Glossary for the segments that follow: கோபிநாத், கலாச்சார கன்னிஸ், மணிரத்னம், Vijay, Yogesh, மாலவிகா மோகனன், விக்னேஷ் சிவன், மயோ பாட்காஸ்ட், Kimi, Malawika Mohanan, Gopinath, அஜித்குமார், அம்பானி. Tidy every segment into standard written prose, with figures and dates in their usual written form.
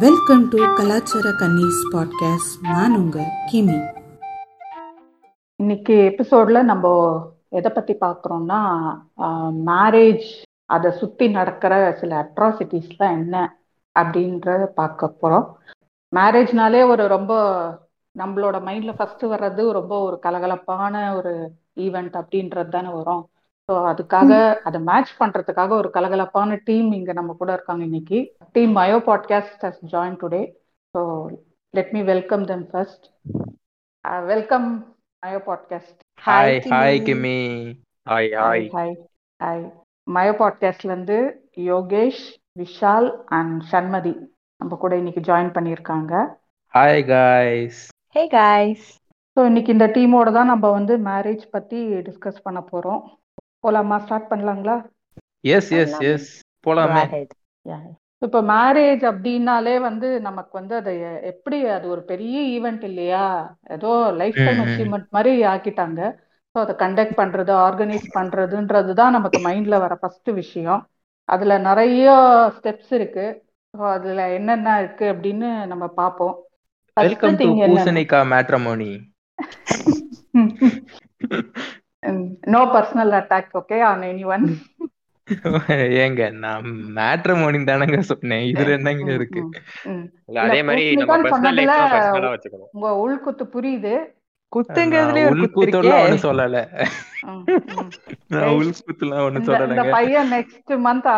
Welcome to கலாச்சார கன்னிஸ் podcast. நான் உங்க கிமி. இன்னைக்கு எபிசோட்ல நம்ம எதை பத்தி பார்க்குறோம்னா, மேரேஜ் அதை சுற்றி நடக்கிற சில அட்ராசிட்டிஸ்லாம் என்ன அப்படின்றத பார்க்க போகிறோம். மேரேஜ்னாலே ஒரு ரொம்ப நம்மளோட மைண்டில் ஃபஸ்ட்டு வர்றது ரொம்ப ஒரு கலகலப்பான ஒரு ஈவெண்ட் அப்படின்றது தானே வரும். ஸோ அதுக்காக அதை மேட்ச் பண்ணுறதுக்காக ஒரு கலகலப்பான டீம் இங்கே நம்ம கூட இருக்காங்க. இன்னைக்கு team மயோ பாட்காஸ்ட் has join today. So let me welcome them first. Welcome மயோ பாட்காஸ்ட். Hi hi கிமி. Hi hi hi hi. Mayo பாட்காஸ்ட்லேருந்து யோகேஷ், விஷால் அண்ட் சண்மதி நம்ம கூட இன்னைக்கு ஜாயின் பண்ணியிருக்காங்க. Hi guys. Hey guys. So இன்னைக்கு இந்த டீமோட தான் நம்ம வந்து மேரேஜ் பற்றி டிஸ்கஸ் பண்ண போகிறோம். போலாமா? ஸ்டார்ட் பண்ணலாங்களா? எஸ் எஸ் எஸ் போலாமே. இப்போ மேரேஜ் அப்படின்னாலே வந்து நமக்கு வந்து அது எப்படி, அது ஒரு பெரிய ஈவெண்ட் இல்லையா, ஏதோ லைஃப் டைம் அச்சீவ்மெண்ட் மாதிரி ஆக்கிட்டாங்க. ஸோ அதை கண்டக்ட் பண்ணுறது, ஆர்கனைஸ் பண்ணுறதுன்றது தான் நமக்கு மைண்டில் வர ஃபஸ்ட்டு விஷயம். அதில் நிறைய ஸ்டெப்ஸ் இருக்கு. ஸோ அதில் என்னென்ன இருக்கு அப்படின்னு நம்ம பார்ப்போம். Welcome to பூசணிகா matrimony. No personal attack, okay, on anyone. ஏங்க, நான் மேட்ரிமோனி தானங்க சொன்னேன், இதுல என்னங்க இருக்கு? அதே மாதிரி நம்ம பர்சனல் லைஃப்ல பர்சனலா வச்சுக்கணும். உங்க உள்குத்து புரியுது.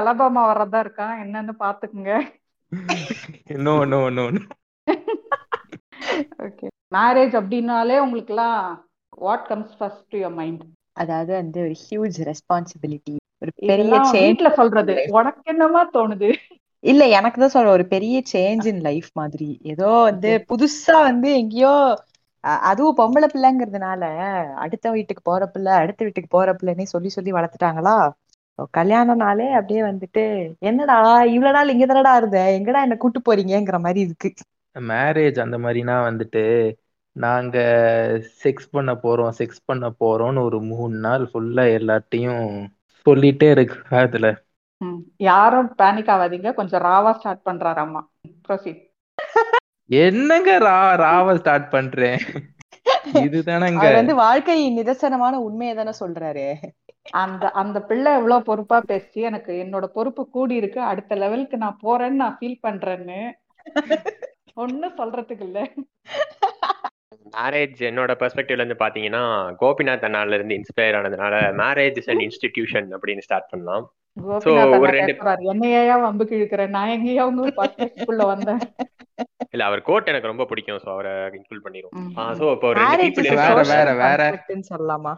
அலபாமா வரதா இருக்கான், என்னன்னு பாத்துக்குங்க. மேரேஜ் அப்படின்னாலே உங்களுக்கு எல்லாம் what comes first to your mind? அதாவது வந்து ஒரு ஹியூஜ் ரெஸ்பான்சிபிலிட்டி, ஒரு பெரிய சேஞ்ச்ல சொல்றது. உனக்கு என்னமா தோணுது? இல்ல, எனக்கு தான் சொல்ற ஒரு பெரிய சேஞ்ச் இன் லைஃப் மாதிரி, ஏதோ வந்து புதுசா வந்து எங்கேயோ, அதுவும் பொம்பளை பிள்ளைங்கிறதுனால அடுத்த வீட்டுக்கு போற பிள்ளை அடுத்த வீட்டுக்கு போற பிள்ளைன்னு சொல்லி சொல்லி வளர்த்துட்டாங்களா. கல்யாணம்னாலே அப்படியே வந்துட்டு என்னடா இவ்வளவு நாள் இங்க தானடா இருந்த, எங்கடா என்ன கூட்டு போறீங்கிற மாதிரி இருக்கு. மேரேஜ் அந்த மாதிரினா வந்துட்டு நாங்க செக்ஸ் பண்ண போறோம்னு ஒரு 3 நாள் ஃபுல்லா எல்லார்ட்டையும் சொல்லிட்டே இருக்கு. அதுல யாரும் பேனிக் ஆகாதீங்க, கொஞ்சம் ராவா ஸ்டார்ட் பண்றாராமா. ப்ரோசீட். என்னங்க ராவ ஸ்டார்ட் பண்றேன், இதுதானங்க வந்து வாழ்க்கை நிதர்சனமான உண்மையை தானே சொல்றாரு. அந்த பிள்ளை எவ்வளவு பொறுப்பா பேசி, எனக்கு என்னோட பொறுப்பு கூடி இருக்கு, அடுத்த லெவலுக்கு நான் போறேன்னு நான் ஃபீல் பண்றேன்னு ஒன்னும் சொல்றதுக்கு இல்ல. மேரேஜ் என்னோட பெர்ஸ்பெக்டிவ்ல இருந்து பாத்தீங்கன்னா, கோபிநாத் அண்ணால இருந்து இன்ஸ்பயர் ஆனதுனால மேரேஜ் இஸ் அண்ட் இன்ஸ்டிடியூஷன் அப்படின்னு ஸ்டார்ட் பண்ணலாம். என்னையா வம்பு கிழக்கிறேன், நான் எங்கேயா உங்களுக்குள்ள வந்தேன். இல்ல, அவர் கோட் எனக்கு ரொம்ப பிடிக்கும், சோ அவரை இன்க்ளூட் பண்ணிடுவோம். சோ இப்போ வேற சொல்லலாமா?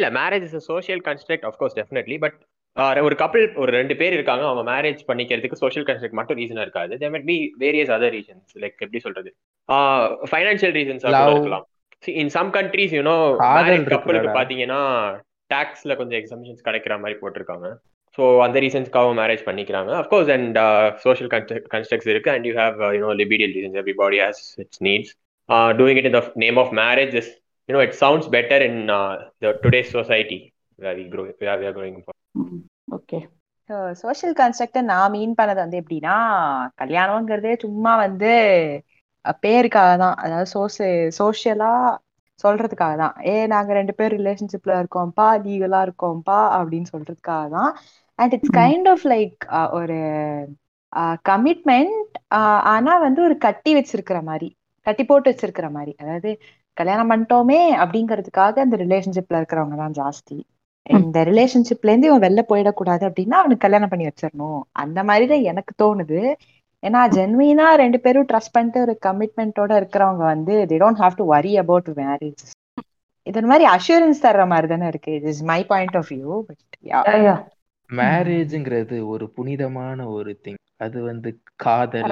இல்ல, marriage is a social construct, of course, definitely, but ஒரு கப்பிள், ஒரு 2 பேர் இருக்காங்க, அவங்க மேரேஜ் பண்ணிக்கிறதுக்கு சோஷியல் கன்ஸ்ட்ரக்ட் மட்டும் ரீசனா இருக்காது. there might be various other reasons, like எப்படி சொல்றது, ஃபைனான்சியல் ரீசன்ஸ் இருக்கலாம். in some countries, you know, married coupleக்கு பாத்தீங்கன்னா டாக்ஸ்ல கொஞ்சம் எக்ஸம்ஷன்ஸ் கிடைக்கிற மாதிரி போட்டிருக்காங்க. ஸோ அந்த ரீசன்ஸ்க்காகவும் மேரேஜ் பண்ணிக்கிறாங்க. அஃப்கோர்ஸ் அண்ட் சோஷியல் கன்ஸ்ட்ரக்ட்ஸ் இருக்கு. And you have you know libidinal reasons. Everybody has its needs. Doing it in the name of marriage is, you know, it sounds better in the today's society where we are growing up. Okay, so social கன்ஸ்ட்ரக்டை நான் mean பண்ணது வந்து எப்படின்னா, கல்யாணங்கிறதே சும்மா வந்து பேருக்காக தான், அதாவது சோஷியலாக சொல்றதுக்காக தான். நாங்க 2 பேர் ரிலேஷன்ஷிப்ல இருக்கோம்ப்பா, லீகலா இருக்கோம்ப்பா அப்படின்னு சொல்றதுக்காக தான். And it's kind of like ஒரு கமிட்மெண்ட், ஆனா வந்து ஒரு கட்டி வச்சிருக்கிற மாதிரி, கட்டி போட்டு வச்சிருக்கிற மாதிரி. அதாவது கல்யாணம் பண்ணிட்டோமே அப்படிங்கிறதுக்காக அந்த ரிலேஷன்ஷிப்ல இருக்கிறவங்க தான் ஜாஸ்தி. இந்த ரிலேஷன்ஷிப்ல இருந்து இவன் வெளில போயிடக்கூடாது அப்படின்னா அவனுக்கு கல்யாணம் பண்ணி வச்சிடணும், அந்த மாதிரிதான் எனக்கு தோணுது. ஏன்னா ஜென்வீனா 2 பேரும் ட்ரஸ்ட் பண்ணிட்டு ஒரு கமிட்மெண்டோட இருக்கிறவங்க வந்து they don't have to worry about marriage. இதன் மாதிரி அஷூரன்ஸ் தர்ற மாதிரி தானே இருக்கு. It is my point of view, but yeah, மேரேஜ்ங்கிறது ஒரு புனிதமான ஒரு திங். அது வந்து காதல்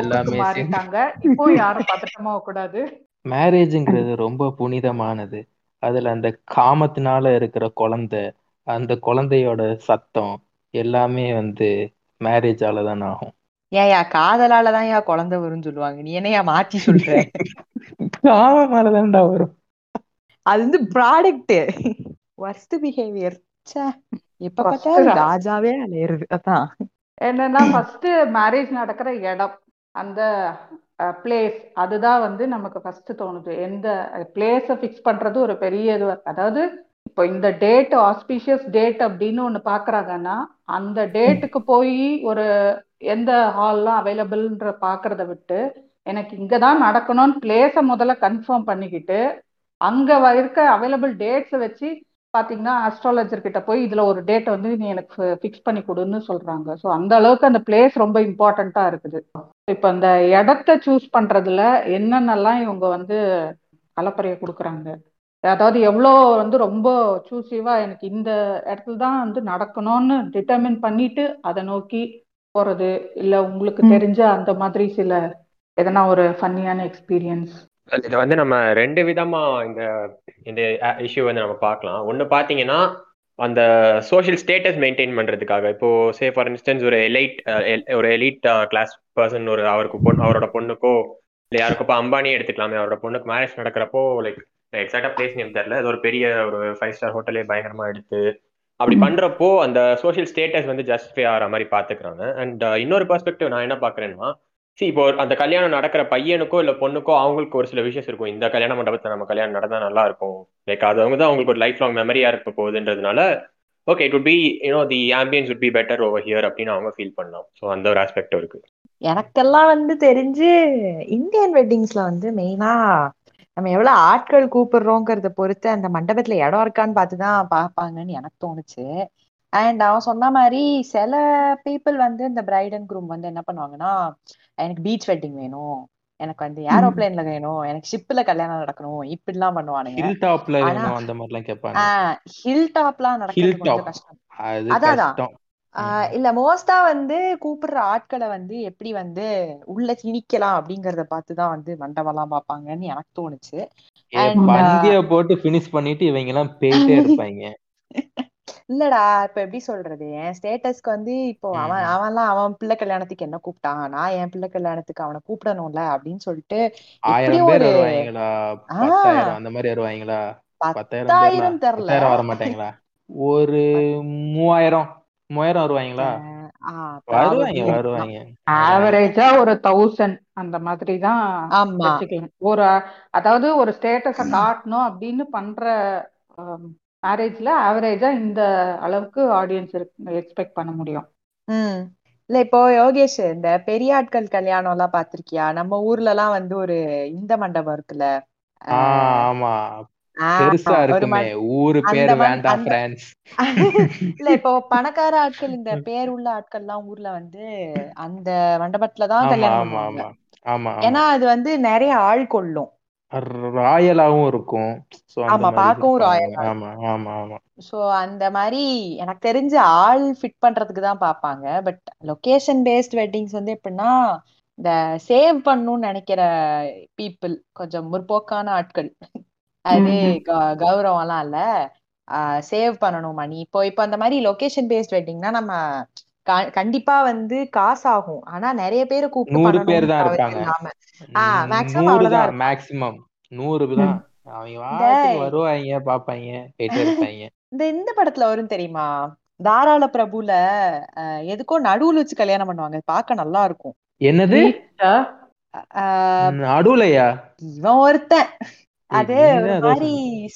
எல்லாமே சேர்ந்தாங்க. இப்போ யாரும் பதட்டமா கூடாது. மேரேஜ்ங்கிறது ரொம்ப புனிதமானது. அதுல அந்த காமத்தினால இருக்கிற குழந்தை, அந்த குழந்தையோட சத்தம் எல்லாமே வந்து மேரேஜால தான் ஆகும். ஏயா காதலாலதான் ஏன் குழந்தை வரும்னு சொல்லுவாங்க, நீ என்னையா மாத்தி சொல்ற? காமமாலதான்டா வரும். அது வந்து ப்ராடக்ட் வர்ஸ்ட் பிஹேவியர். எப்ப பார்த்தா ராஜாவே அலையிறது. அதான் என்னன்னா ஃபர்ஸ்ட் மேரேஜ் நடக்கிற இடம், அந்த பிளேஸ், அதுதான் வந்து நமக்கு ஃபர்ஸ்ட் தோணுது. எந்த பிளேஸை ஃபிக்ஸ் பண்றது ஒரு பெரிய இது. அதாவது இப்போ இந்த டேட் ஆஸ்பீஷியஸ் டேட் அப்படின்னு ஒன்று பார்க்குறாங்கன்னா அந்த டேட்டுக்கு போய் ஒரு எந்த ஹால்லாம் அவைலபிள்ன்ற பார்க்கறத விட்டு எனக்கு இங்கே தான் நடக்கணும்னு பிளேஸை முதல்ல கன்ஃபார்ம் பண்ணிக்கிட்டு அங்கே இருக்க அவைலபிள் டேட்ஸை வச்சு பார்த்தீங்கன்னா அஸ்ட்ராலஜர்கிட்ட போய் இதில் ஒரு டேட்டை வந்து நீ எனக்கு ஃபிக்ஸ் பண்ணி கொடுன்னு சொல்கிறாங்க. ஸோ அந்த அளவுக்கு அந்த பிளேஸ் ரொம்ப இம்பார்ட்டண்ட்டாக இருக்குது. இப்போ அந்த இடத்த சூஸ் பண்ணுறதுல என்னென்னலாம் இவங்க வந்து அலப்பறையை கொடுக்குறாங்க, அதாவது எவ்வளோ வந்து ரொம்ப சூசிவாக எனக்கு இந்த இடத்துல தான் வந்து நடக்கணும்னு டிட்டர்மின் பண்ணிட்டு அதை நோக்கி போகிறது, இல்லை உங்களுக்கு தெரிஞ்ச அந்த மாதிரி சில எதனா ஒரு ஃபன்னியான எக்ஸ்பீரியன்ஸ்? இதை வந்து நம்ம ரெண்டு விதமாக இந்த இஷ்யூ வந்து நம்ம பார்க்கலாம். ஒன்று பார்த்தீங்கன்னா அந்த சோஷியல் ஸ்டேட்டஸ் மெயின்டைன் பண்ணுறதுக்காக, இப்போது சே ஃபார் இன்ஸ்டன்ஸ் ஒரு எலீட் கிளாஸ் பர்சன் ஒரு அவரோட பொண்ணுக்கோ இல்லை யாருக்கோ இப்போ அம்பானியே எடுத்துக்கலாமே, அவரோட பொண்ணுக்கு மேரேஜ் நடக்கிறப்போ லைக் எக்ஸாக்டாக பிளேஸ் நேம் தெரியல, அது ஒரு பெரிய ஒரு 5-ஸ்டார் ஹோட்டலே பயங்கரமாக எடுத்து அப்படி பண்ணுறப்போ அந்த சோஷியல் ஸ்டேட்டஸ் வந்து ஜஸ்டிஃபை ஆகிற மாதிரி பார்த்துக்கிறாங்க. அண்ட் இன்னொரு பெர்ஸ்பெக்டிவ் நான் என்ன பார்க்குறேன்னா, இப்போ அந்த கல்யாணம் நடக்கிற பையனுக்கோ இல்லை பொண்ணுக்கோ அவங்களுக்கு ஒரு சில விஷயம் இருக்கும், இந்த கல்யாண மண்டபத்தை நம்ம கல்யாணம் நடந்தால் நல்லா இருக்கும், லைக் அது அவங்க தான் அவங்களுக்கு ஒரு லைஃப் லாங் மெமரியாக இருக்க போகுதுன்றதுனால okay it would be you know the ambience would be better over here அப்படின்னு அவங்க ஃபீல் பண்ணலாம். ஸோ அந்த ஒரு ஆஸ்பெக்டும் இருக்கு. எனக்கெல்லாம் வந்து தெரிஞ்சு இந்தியன் வெட்டிங்ஸ்ல வந்து மெயினா நம்ம எவ்வளோ ஆட்கள் கூப்பிடுறோங்கிறத பொறுத்து அந்த மண்டபத்துல இடம் இருக்கான்னு பார்த்துதான் பார்ப்பாங்கன்னு எனக்கு தோணுச்சு. அண்ட் அவன் சொன்ன மாதிரி சில பீப்புள் வந்து இந்த பிரைட் அண்ட் குரூம் வந்து என்ன பண்ணுவாங்கன்னா, எனக்கு பீச் வெட்டிங் வேணும், எனக்கு வந்து ஏரோப்ளைன்ல வேணும், எனக்கு ஷிப்ல கல்யாணம் நடக்கணும், இப்படிலாம் பண்ணுவானுங்க. ஹில் டாப்லாம் நடக்கிறது கொஞ்சம் கஷ்டம். அதான் இல்ல மோஸ்டா வந்து கூப்பிடுற ஆட்களை வந்து எப்படி வந்து உள்ள திணிக்கலாம் அப்படிங்கறத பார்த்துதான் வந்து மண்டபம் எல்லாம் பாப்பாங்கன்னு எனக்கு தோணுச்சு. போட்டு பினிஷ் பண்ணிட்டு இவங்க எல்லாம் பேசிட்டே இருப்பாங்க. இல்லடா இப்ப எப்படி சொல்றது, என் ஸ்டேட்டஸ்க்கு வந்து இப்போ அவன் பிள்ளை கல்யாணத்துக்கு என்ன கூப்பிட்டான், நான் என் பிள்ளை கல்யாணத்துக்கு அவனை கூப்பிடணும்ல அப்படின்னு சொல்லிட்டு 10,000 தெரியல வர மாட்டாங்களா, ஒரு 3,000 வருவாங்களா? வருவாங்க ஆவரேஜா ஒரு 1,000 அந்த மாதிரி தான். ஒரு அதாவது ஒரு ஸ்டேட்டஸ காட்டணும் அப்படின்னு பண்ற மேரேஜ்ல ஆவரேஜா இந்த அளவுக்கு ஆடியன்ஸ் எக்ஸ்பெக்ட் பண்ண முடியும். இல்ல இப்போ யோகேஷ் இந்த பெரிய ஆட்கள் கல்யாணம் எல்லாம் பாத்திருக்கியா? நம்ம ஊர்ல எல்லாம் வந்து ஒரு இந்த மண்டபம் இருக்குல்ல, ஆமா பெருசா இருக்குமே, ஊரு பேர் வேண்டாம் பிரான்ஸ். இல்ல இப்போ பணக்கார ஆட்கள் இந்த பேர் உள்ள ஆட்கள் எல்லாம் ஊர்ல வந்து அந்த மண்டபத்துலதான் கல்யாணம் பண்ணுவாங்க. ஏன்னா அது வந்து நிறைய ஆள் கொள்ளும், ராயலாவும் இருக்கும். ஆமா பாக்கவும் ராயலா. சோ அந்த மாதிரி எனக்கு தெரிஞ்ச ஆள் ஃபிட் பண்றதுக்கு தான் பாப்பாங்க. பட் லொகேஷன் பேஸ்ட் வெட்டிங்ஸ் வந்து எப்படின்னா, இந்த சேவ் பண்ணணும்னு நினைக்கிற பீப்புள், கொஞ்சம் முற்போக்கான ஆட்கள், அது கௌரவம் எல்லாம் இல்ல, சேவ் பண்ணணும் மணி. இப்போ அந்த மாதிரி லொகேஷன் பேஸ்ட் வெட்டிங்னா நம்ம கண்டிப்பா வந்து காசு ஆகும். ஆனா நிறைய பேரு கூப்பிட்டு இந்த படத்துல வரும் தெரியுமா, தாராள பிரபுல எதுக்கோ நடுவுல வச்சு கல்யாணம் பண்ணுவாங்க, பாக்க நல்லா இருக்கும். என்னது நடுவுலயா? இவன் ஒருத்தன் அது ஒரு மாதிரி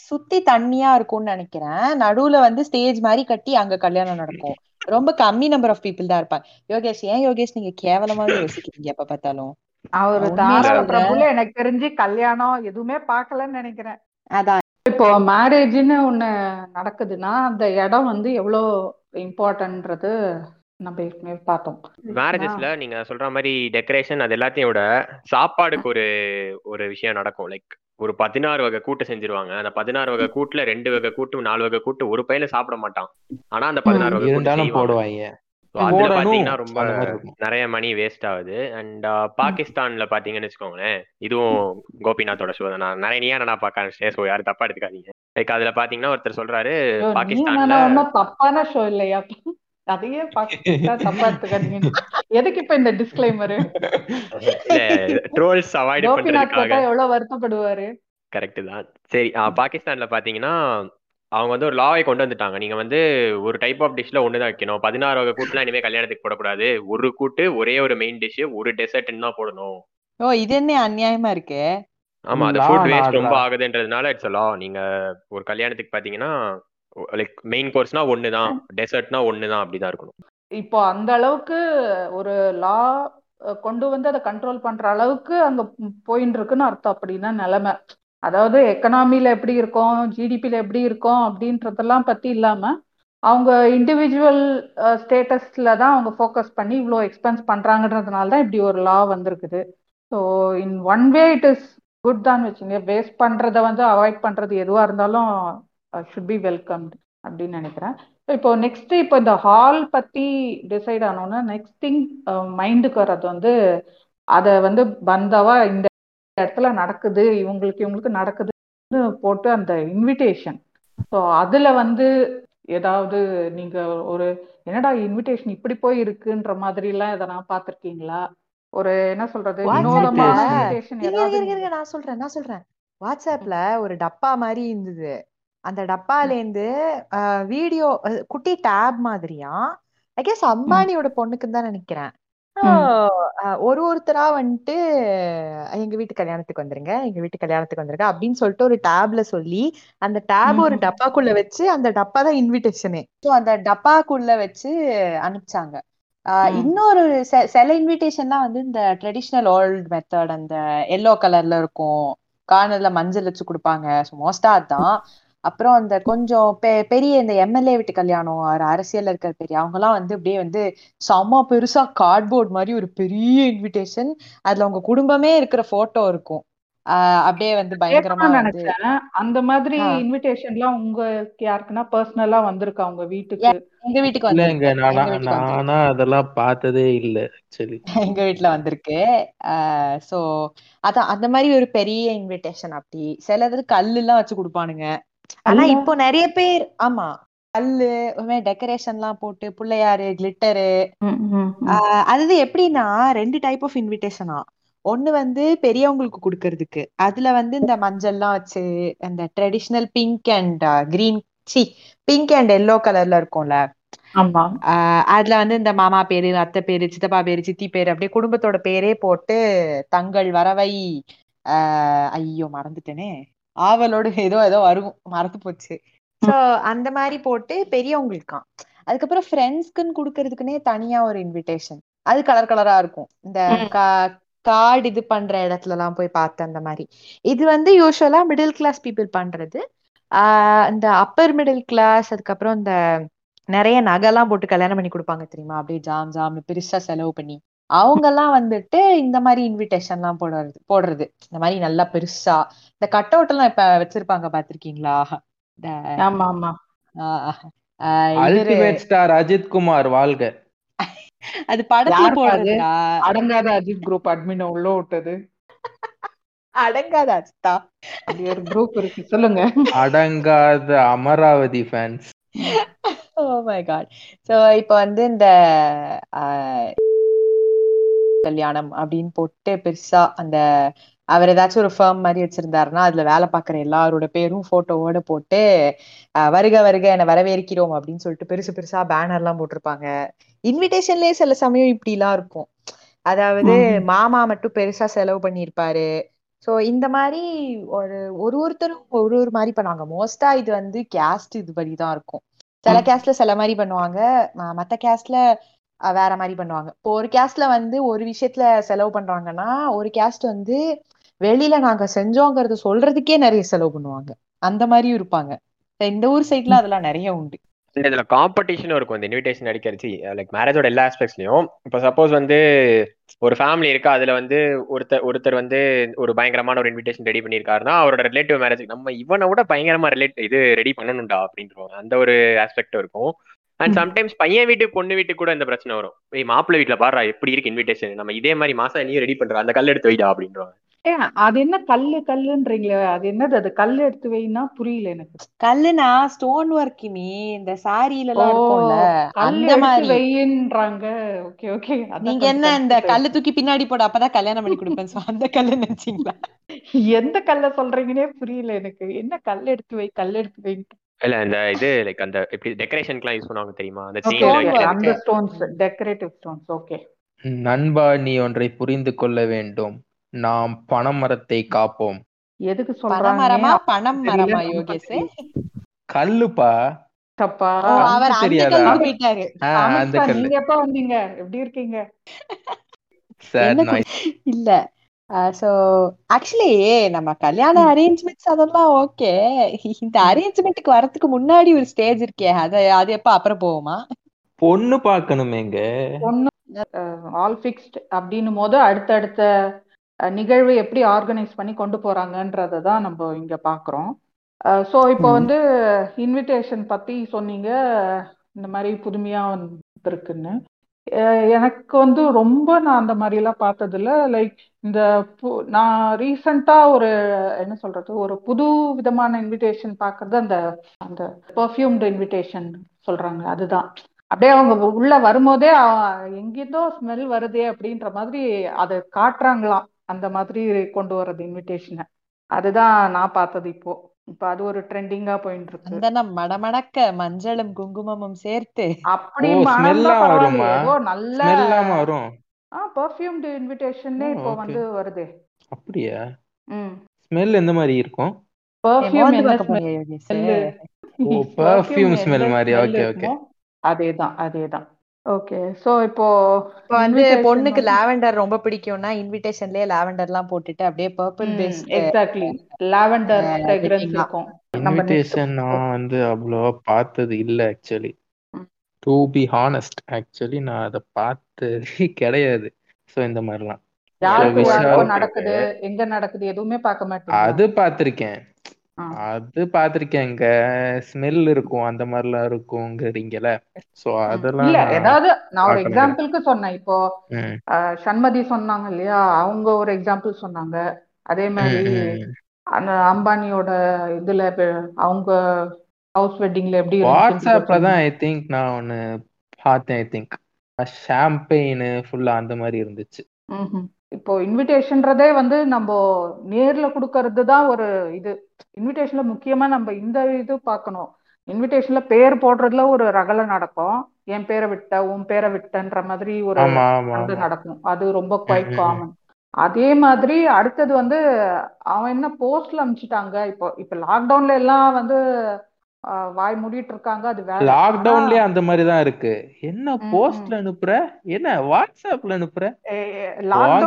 சுத்தி தண்ணியா இருக்கும்னு நினைக்கிறேன், நடுவுல வந்து ஸ்டேஜ் மாதிரி கட்டி அங்க கல்யாணம் நடக்கும். ரொம்ப கம்மி நம்பர் ஆஃப் பீப்புள் தான் இருப்பாங்க. யோகேஷ் ஏன் யோகேஷ் நீங்க கேவலமாவே யோசிக்கிறீங்க எப்ப பார்த்தாலும்? அவரு தாராள பிரபுல எனக்கு தெரிஞ்சு கல்யாணம் எதுவுமே பாக்கலன்னு நினைக்கிறேன். அதான் இப்போ மேரேஜ்ன்னு ஒண்ணு நடக்குதுன்னா அந்த இடம் வந்து எவ்வளவு இம்பார்ட்டன்றது நம்ம ஏற்கனவே பார்த்தோம். மேரேஜஸ்ல நீங்க சொல்ற மாதிரி டெக்கரேஷன் அது எல்லாத்தையும் விட சாப்பாடுக்கு ஒரு விஷயம் நடக்கும். லைக் ஒரு 16 வகை கூட்டு செஞ்சிருவாங்க. அந்த 16 வகை கூட்டுல 2 வகை கூட்டு 4 வகை கூட்டு ஒரு பையில சாப்பிட மாட்டான். ஆனா அந்த 16 வகை கூட்டு போடுவாங்க. அதுல பாத்தீங்கன்னா ரொம்ப நிறைய மணி வேஸ்ட் ஆகுது. அண்ட் பாகிஸ்தான்ல பாத்தீங்கன்னு வச்சுக்கோங்களேன், இதுவும் கோபிநாத்தோட ஷோ தான், நான் நிறைய நான் பார்க்க ஷோ, யாரும் தப்பா எடுத்துக்காதீங்க. லைக் அதுல பாத்தீங்கன்னா ஒருத்தர் சொல்றாரு பாகிஸ்தான்ல தப்பான ஷோ இல்லையா, அதையே தப்பா எடுத்துக்காதீங்க. எதுக்கு இப்ப இந்த டிஸ்க்ளைமர்? ட்ரோல்ஸ் அவாய்ட் பண்றதுக்காக எவ்வளவு வருத்தப்படுவாரு. கரெக்ட் தான். சரி, பாகிஸ்தான்ல பாத்தீங்கன்னா அவங்க வந்து ஒரு லாவை கொண்டு வந்துட்டாங்க. நீங்க வந்து ஒரு டைப் ஆஃப் டிஷ்ல ஒண்ணுதான் வைக்கணும், 16 வகை கூட்டுலாம் இனிமே கல்யாணத்துக்கு போடக்கூடாது, ஒரு கூட்டு ஒரே ஒரு மெயின் டிஷ் ஒரு டெசர்ட்னு தான் போடணும். ஓ, இது என்ன அநியாயமா இருக்கு. ஆமா, அது ஃபுட் வேஸ்ட் ரொம்ப ஆகுதுன்றதுனால இட்ஸ் லா. நீங்க ஒரு கல்யாணத்துக்கு பாத்தீங்கன்னா லைக் மெயின் கோர்ஸ்னா ஒண்ணுதான், டெசர்ட்னா ஒண்ணுதான், அப்படிதான் இருக்கணும். இப்போ அந்த அளவுக்கு ஒரு லா கொண்டு வந்து அதை கண்ட்ரோல் பண்ற அளவுக்கு அங்க போயின்னு இருக்குன்னு அர்த்தம். அப்படின்னா நிலைமை, அதாவது எக்கனாமியில எப்படி இருக்கும், ஜிடிபியில எப்படி இருக்கும் அப்படின்றதெல்லாம் பத்தி இல்லாம அவங்க இண்டிவிஜுவல் ஸ்டேட்டஸ்ல தான் அவங்க ஃபோக்கஸ் பண்ணி இவ்வளோ எக்ஸ்பென்ஸ் பண்றாங்கன்றதுனால தான் இப்படி ஒரு லா வந்திருக்குது. So in one way it is good தான் வச்சுங்க. வேஸ்ட் பண்றதை வந்து அவாய்ட் பண்றது எதுவா இருந்தாலும் ஷுட் பி வெல்கம்டு அப்படின்னு நினைக்கிறேன். இப்போ நெக்ஸ்ட், இப்போ இந்த ஹால் பத்தி டிசைட் ஆனோம்னா நெக்ஸ்ட் திங் மைண்டுக்கு வர்றது வந்து அதை வந்து பந்தாவா இந்த இடத்துல நடக்குது, இவங்களுக்கு நடக்குதுன்னு போட்டு அந்த இன்விடேஷன். ஸோ அதுல வந்து ஏதாவது நீங்க ஒரு என்னடா இன்விடேஷன் இப்படி போய் இருக்குன்ற மாதிரி எல்லாம் இதை நான் பார்த்திருக்கீங்களா? ஒரு என்ன சொல்றது, நான் சொல்றேன் வாட்ஸ்அப்ல ஒரு டப்பா மாதிரி இருந்தது. அந்த டப்பாலேருந்து வீடியோ குட்டி டேப் மாதிரியா, ஐ கெஸ் அம்பானியோட பொண்ணுக்குன்னு தான் நினைக்கிறேன், ஒருத்தரா வந்துட்டு எங்க வீட்டு கல்யாணத்துக்கு வந்துருங்க, எங்க வீட்டு கல்யாணத்துக்கு வந்துருங்க அப்படின்னு சொல்லிட்டு ஒரு டேப்ல சொல்லி அந்த டேப் ஒரு டப்பாக்குள்ள வச்சு, அந்த டப்பா தான் இன்விடேஷனே. ஸோ அந்த டப்பாக்குள்ள வச்சு அனுப்பிச்சாங்க. இன்னொரு சில இன்விடேஷன்லாம் வந்து இந்த ட்ரெடிஷ்னல் ஓல்டு மெத்தட், அந்த எல்லோ கலர்ல இருக்கும், கார்னர்ல மஞ்சள் வச்சு கொடுப்பாங்க. ஸோ மோஸ்டா அதுதான். அப்புறம் அந்த கொஞ்சம் பெரிய இந்த எம்எல்ஏ வீட்டு கல்யாணம், அரசியல் இருக்கிற பெரிய அவங்கலாம் வந்து அப்படியே வந்து செம பெருசா கார்ட்போர்ட் மாதிரி ஒரு பெரிய இன்விடேஷன், அதுல அவங்க குடும்பமே இருக்கிற போட்டோ இருக்கும். அப்படியே வந்து பயங்கரமா நினைச்சேன். அந்த மாதிரி இன்விடேஷன்லாம் உங்களுக்கு யாருக்குன்னா பர்சனலா வந்திருக்கா உங்க வீட்டுக்கு? எங்க வீட்டுக்கு வந்து அதெல்லாம் பார்த்ததே இல்ல. சரி, எங்க வீட்டுல வந்திருக்கு. சோ அதான் அந்த மாதிரி ஒரு பெரிய இன்விடேஷன். அப்படி சிலது கல்லு எல்லாம் வச்சு கொடுப்பானுங்க. ஆனா இப்போ நிறைய பேர் ஆமா கல்லு டெக்கரேஷன் எல்லாம் போட்டு பிள்ளையாரு கிளிட்டரு. அது எப்படின்னா 2 டைப் ஆஃப் இன்விடேஷனா. ஒண்ணு வந்து பெரியவங்களுக்கு கொடுக்கறதுக்கு, அதுல வந்து இந்த மஞ்சள் எல்லாம் வச்சு அந்த traditional pink and green, pink and yellow கலர்ல இருக்கும்ல, அதுல வந்து இந்த மாமா பேரு, அத்தை பேரு, சித்தப்பா பேரு, சித்தி பேரு, அப்படியே குடும்பத்தோட பேரே போட்டு தங்கள் வரவை ஐயோ மறந்துட்டேனே, ஆவலோடு ஏதோ வரும், மறந்து போச்சு. சோ அந்த மாதிரி போட்டு பெரியவங்களுக்கான். அதுக்கப்புறம் ஃப்ரெண்ட்ஸ்க்குன்னு கொடுக்கறதுக்குன்னே தனியா ஒரு இன்விடேஷன், அது கலர் கலரா இருக்கும். இந்த கார்டு இது பண்ற இடத்துல எல்லாம் போய் பார்த்து அந்த மாதிரி. இது வந்து யூஸ்வலா மிடில் கிளாஸ் பீப்புள் பண்றது. இந்த அப்பர் மிடில் கிளாஸ், அதுக்கப்புறம் இந்த நிறைய நகைலாம் போட்டு கல்யாணம் பண்ணி கொடுப்பாங்க தெரியுமா, அப்படியே ஜாம் ஜாம் பெருசா செலவு பண்ணி, அவங்க எல்லாம் வந்துட்டு இந்த மாதிரி இன்விடேஷன் எல்லாம் போடுறது. இந்த மாதிரி நல்லா பெருசா இந்த கட் அவுட் எல்லாம் இப்ப வச்சிருப்பாங்க, பாத்திருக்கீங்களா? அஜித்குமார் வாழ்க, அது படத்துல போடுறதா? அடங்காத அஜித் குரூப் அட்மின் உள்ள விட்டது. அடங்காத அஜித்தா அப்படி ஒரு குரூப் இருக்கு, சொல்லுங்க. அடங்காத Amaravathi fans. Oh my God. So இப்போ வந்து இந்த கல்யாணம் அப்படின்னு போட்டு பெருசா அந்த அவர் ஏதாச்சும் ஒரு ஃபேம் மாதிரி வச்சிருந்தாருன்னா அதுல வேலை பாக்குற எல்லாரோட பேரும் போட்டோவோட போட்டு வருக வருக என வரவேற்கிறோம் அப்படின்னு சொல்லிட்டு பெருசு பெருசா பேனர் எல்லாம் போட்டிருப்பாங்க. இன்விடேஷன்லயே சில சமயம் இப்படி எல்லாம் இருக்கும், அதாவது மாமா மட்டும் பெருசா செலவு பண்ணிருப்பாரு. சோ இந்த மாதிரி ஒருத்தரும் ஒரு மாதிரி பண்ணுவாங்க. மோஸ்டா இது வந்து கேஸ்ட் இது படிதான் இருக்கும். சில கேஸ்ட்ல சில மாதிரி பண்ணுவாங்க, மத்த கேஸ்ட்ல வேற மாதிரி பண்ணுவாங்க. இப்போ ஒரு கேஸ்ட்ல வந்து ஒரு விஷயத்துல செலவு பண்றாங்கன்னா, ஒரு கேஸ்ட் வந்து வெளியில நாங்க செஞ்சோங்கிறது சொல்றதுக்கே நிறைய செலவு பண்ணுவாங்க, அந்த மாதிரியும் இருப்பாங்க. இந்த ஊர் சைட்ல அதெல்லாம் நிறைய உண்டு. இதுல காம்படிஷனும் இருக்கும் இந்த இன்விடேஷன் அடிக்கிறச்சு, லைக் மேரேஜோட எல்லா ஆஸ்பெக்ட்ஸ்லயும். இப்போ சப்போஸ் வந்து ஒரு ஃபேமிலி இருக்கு, அதுல வந்து ஒருத்தர் வந்து ஒரு பயங்கரமான ஒரு இன்விடேஷன் ரெடி பண்ணியிருக்காருன்னா அவரோட ரிலேட்டிவ் மேரேஜ் நம்ம இவனை விட பயங்கரமா இது ரெடி பண்ணணும்டா அப்படின்றவாங்க, அந்த ஒரு ஆஸ்பெக்டும் இருக்கும். அண்ட் சம்டைம்ஸ் பையன் வீட்டு பொண்ணு வீட்டுக்கு கூட இந்த பிரச்சனை வரும், மாப்பிள்ளை வீட்டுல பாரு எப்படி இருக்கு இன்விடேஷன், நம்ம இதே மாதிரி மாசம் என்னையும் ரெடி பண்றோம், அந்த கல் எடுத்து வைடா அப்படின்றாங்க. அது என்ன கல்லுன்றீங்களே, அது என்னது? அது கல் எடுத்து வைனா புரியல எனக்கு. கல்லுனா ஸ்டோன் ஒர்க், கிமி இந்த சாரியில எல்லாம் இருக்கும்ல அந்த மாதிரி வைன்றாங்க. Okay okay. நீங்க என்ன இந்த கல்லு தூக்கி பின்னாடி போட அப்பதான் கல்யாணம் பண்ணி கொடுப்பேன் அந்த கல்லு நினைச்சீங்களா? எந்த கல்ல சொல்றீங்கன்னே புரியல எனக்கு. என்ன கல் எடுத்து வை கல் எடுத்து வைங்க இல்ல அந்த இது லைக் அந்த எப்படி டெக்கரேஷன்க்குலாம் யூஸ் பண்ணுவாங்க தெரியுமா அந்த சீன் லைக் அந்த ஸ்டோன்ஸ் டெக்கரேட்டிவ் ஸ்டோன்ஸ். ஓகே நண்பா நீ ஒன்றை புரிந்து கொள்ள வேண்டும், நாம் பனமரத்தை காப்போம். எதுக்கு சொல்றாங்க பனமரமா? பனமரமா யோகேஷே? கல்லுப்பா. தப்பா அவர் அந்த கல்லு பீட்டாரு. அந்த கல்லு நீங்க எப்ப வந்தீங்க? எப்படி இருக்கீங்க? சட் நைஸ். இல்ல சோ ஆக்சுவலி நம்ம கல்யாண அரேஞ்ச்மெண்ட்ஸ் அதெல்லாம் ஓகே, இந்த அரேஞ்ச்மெண்ட்டுக்கு வரதுக்கு முன்னாடி ஒரு ஸ்டேஜ் இருக்கே, அது எப்ப அப்புறம் போகுமா? பொண்ணு பாக்கணுமேங்க, பொண்ணு ஆல் ஃபிக்ஸ்ட் அப்படின்னும் போது அடுத்தடுத்த நிகழ்வு எப்படி ஆர்கனைஸ் பண்ணி கொண்டு போறாங்கன்றத தான் நம்ம இங்க பாக்குறோம். ஸோ இப்போ வந்து இன்விடேஷன் பத்தி சொன்னீங்க இந்த மாதிரி புதுமையா வந்துருக்குன்னு. எனக்கு வந்து ரொம்ப நான் அந்த மாதிரிலாம் பார்த்ததில்ல. லைக் இந்த நான் ரீசண்டாக ஒரு என்ன சொல்றது ஒரு புது விதமான இன்விடேஷன் பார்க்கறது அந்த அந்த பர்ஃப்யூம்டு இன்விடேஷன் சொல்றாங்க, அதுதான். அப்படியே அவங்க உள்ள வரும்போதே எங்கிட்டோ ஸ்மெல் வருதே அப்படின்ற மாதிரி அதை காட்டுறாங்களாம், அந்த மாதிரி கொண்டு வர்றது இன்விடேஷனை. அதுதான் நான் பார்த்தது இப்போ. இப்ப அது ஒரு ட்ரெண்டிங்கா போயிட்டு இருக்கு. அந்த மணமணக்க மஞ்சளும் குங்குமமும் சேர்த்து அப்படி மணமா வருமா? நல்ல ஸ்மெல்லாமா வரும். பர்ஃப்யூம்டு இன்விடேஷன்ல இப்போ வந்து வருதே. அப்படியே ஸ்மெல் என்ன மாதிரி இருக்கும்? பர்ஃப்யூம் என்ன ஸ்மெல்? ஓ பர்ஃப்யூம் ஸ்மெல் மாதிரி. ஓகே ஓகே அதேதான் அதேதான். ஓகே சோ இப்போ வந்து பொண்ணுக்கு லாவெண்டர் ரொம்ப பிடிக்கும்னா இன்விடேஷன்லயே லாவெண்டர்லாம் போட்டுட்டு அப்படியே purple base. Exactly lavender fragrance இருக்கும். இன்விடேஷன் நான் வந்து அவ்ளோ பார்த்தது இல்ல actually, to be honest. Actually நான் அத பார்த்தது கிடையாது. சோ இந்த மாதிரிலாம் நடக்குது எங்க நடக்குது எதுவுமே பார்க்க மாட்டேன். அது பார்த்திருக்கேன், அது பாத்திருக்கேங்க. ஸ்மெல் இருக்கும் அந்த மாதிரிலாம் இருக்கும்ங்கறீங்கல. சோ அதெல்லாம் இல்ல, ஏதாவது நான் ஒரு எக்ஸாம்பிளுக்கு சொன்னேன். இப்போ சண்மதி சொன்னாங்க இல்லையா, அவங்க ஒரு எக்ஸாம்பிள் சொன்னாங்க. அதே மாதிரி அந்த அம்பானியோட இதுல அவங்க ஹவுஸ் வெட்டிங்ல எப்படி வாட்ஸ்அப்ல தான் ஐ திங்க் நான் ஒன்னு பார்த்தேன். ஐ திங்க் ஷாம்பெயின் ஃபுல்லா அந்த மாதிரி இருந்துச்சு. இப்போ இன்விடேஷன்றதே வந்து நம்ம நேர்ல கொடுக்கறது தான் ஒரு இது. இன்விடேஷன்ல முக்கியமா நம்ம இந்த இது பார்க்கணும். இன்விடேஷன்ல பேர் போடுறதுல ஒரு ரகலை நடக்கும், என் பேரை விட்ட உன் பேரை விட்டன்ற மாதிரி ஒரு இது நடக்கும். அது ரொம்ப குவைட் காமன். அதே மாதிரி அடுத்தது வந்து அவன் என்ன போஸ்ட்ல அனுப்பிச்சிட்டாங்க. இப்போ இப்போ லாக்டவுன்ல எல்லாம் வந்து வாய் மூடிட்டு இருக்காங்க. அது வேற லாக்டவுன்லயே அந்த மாதிரி தான் இருக்கு. என்ன போஸ்ட்ல அனுப்புற, என்ன வாட்ஸ்அப்ல அனுப்புற,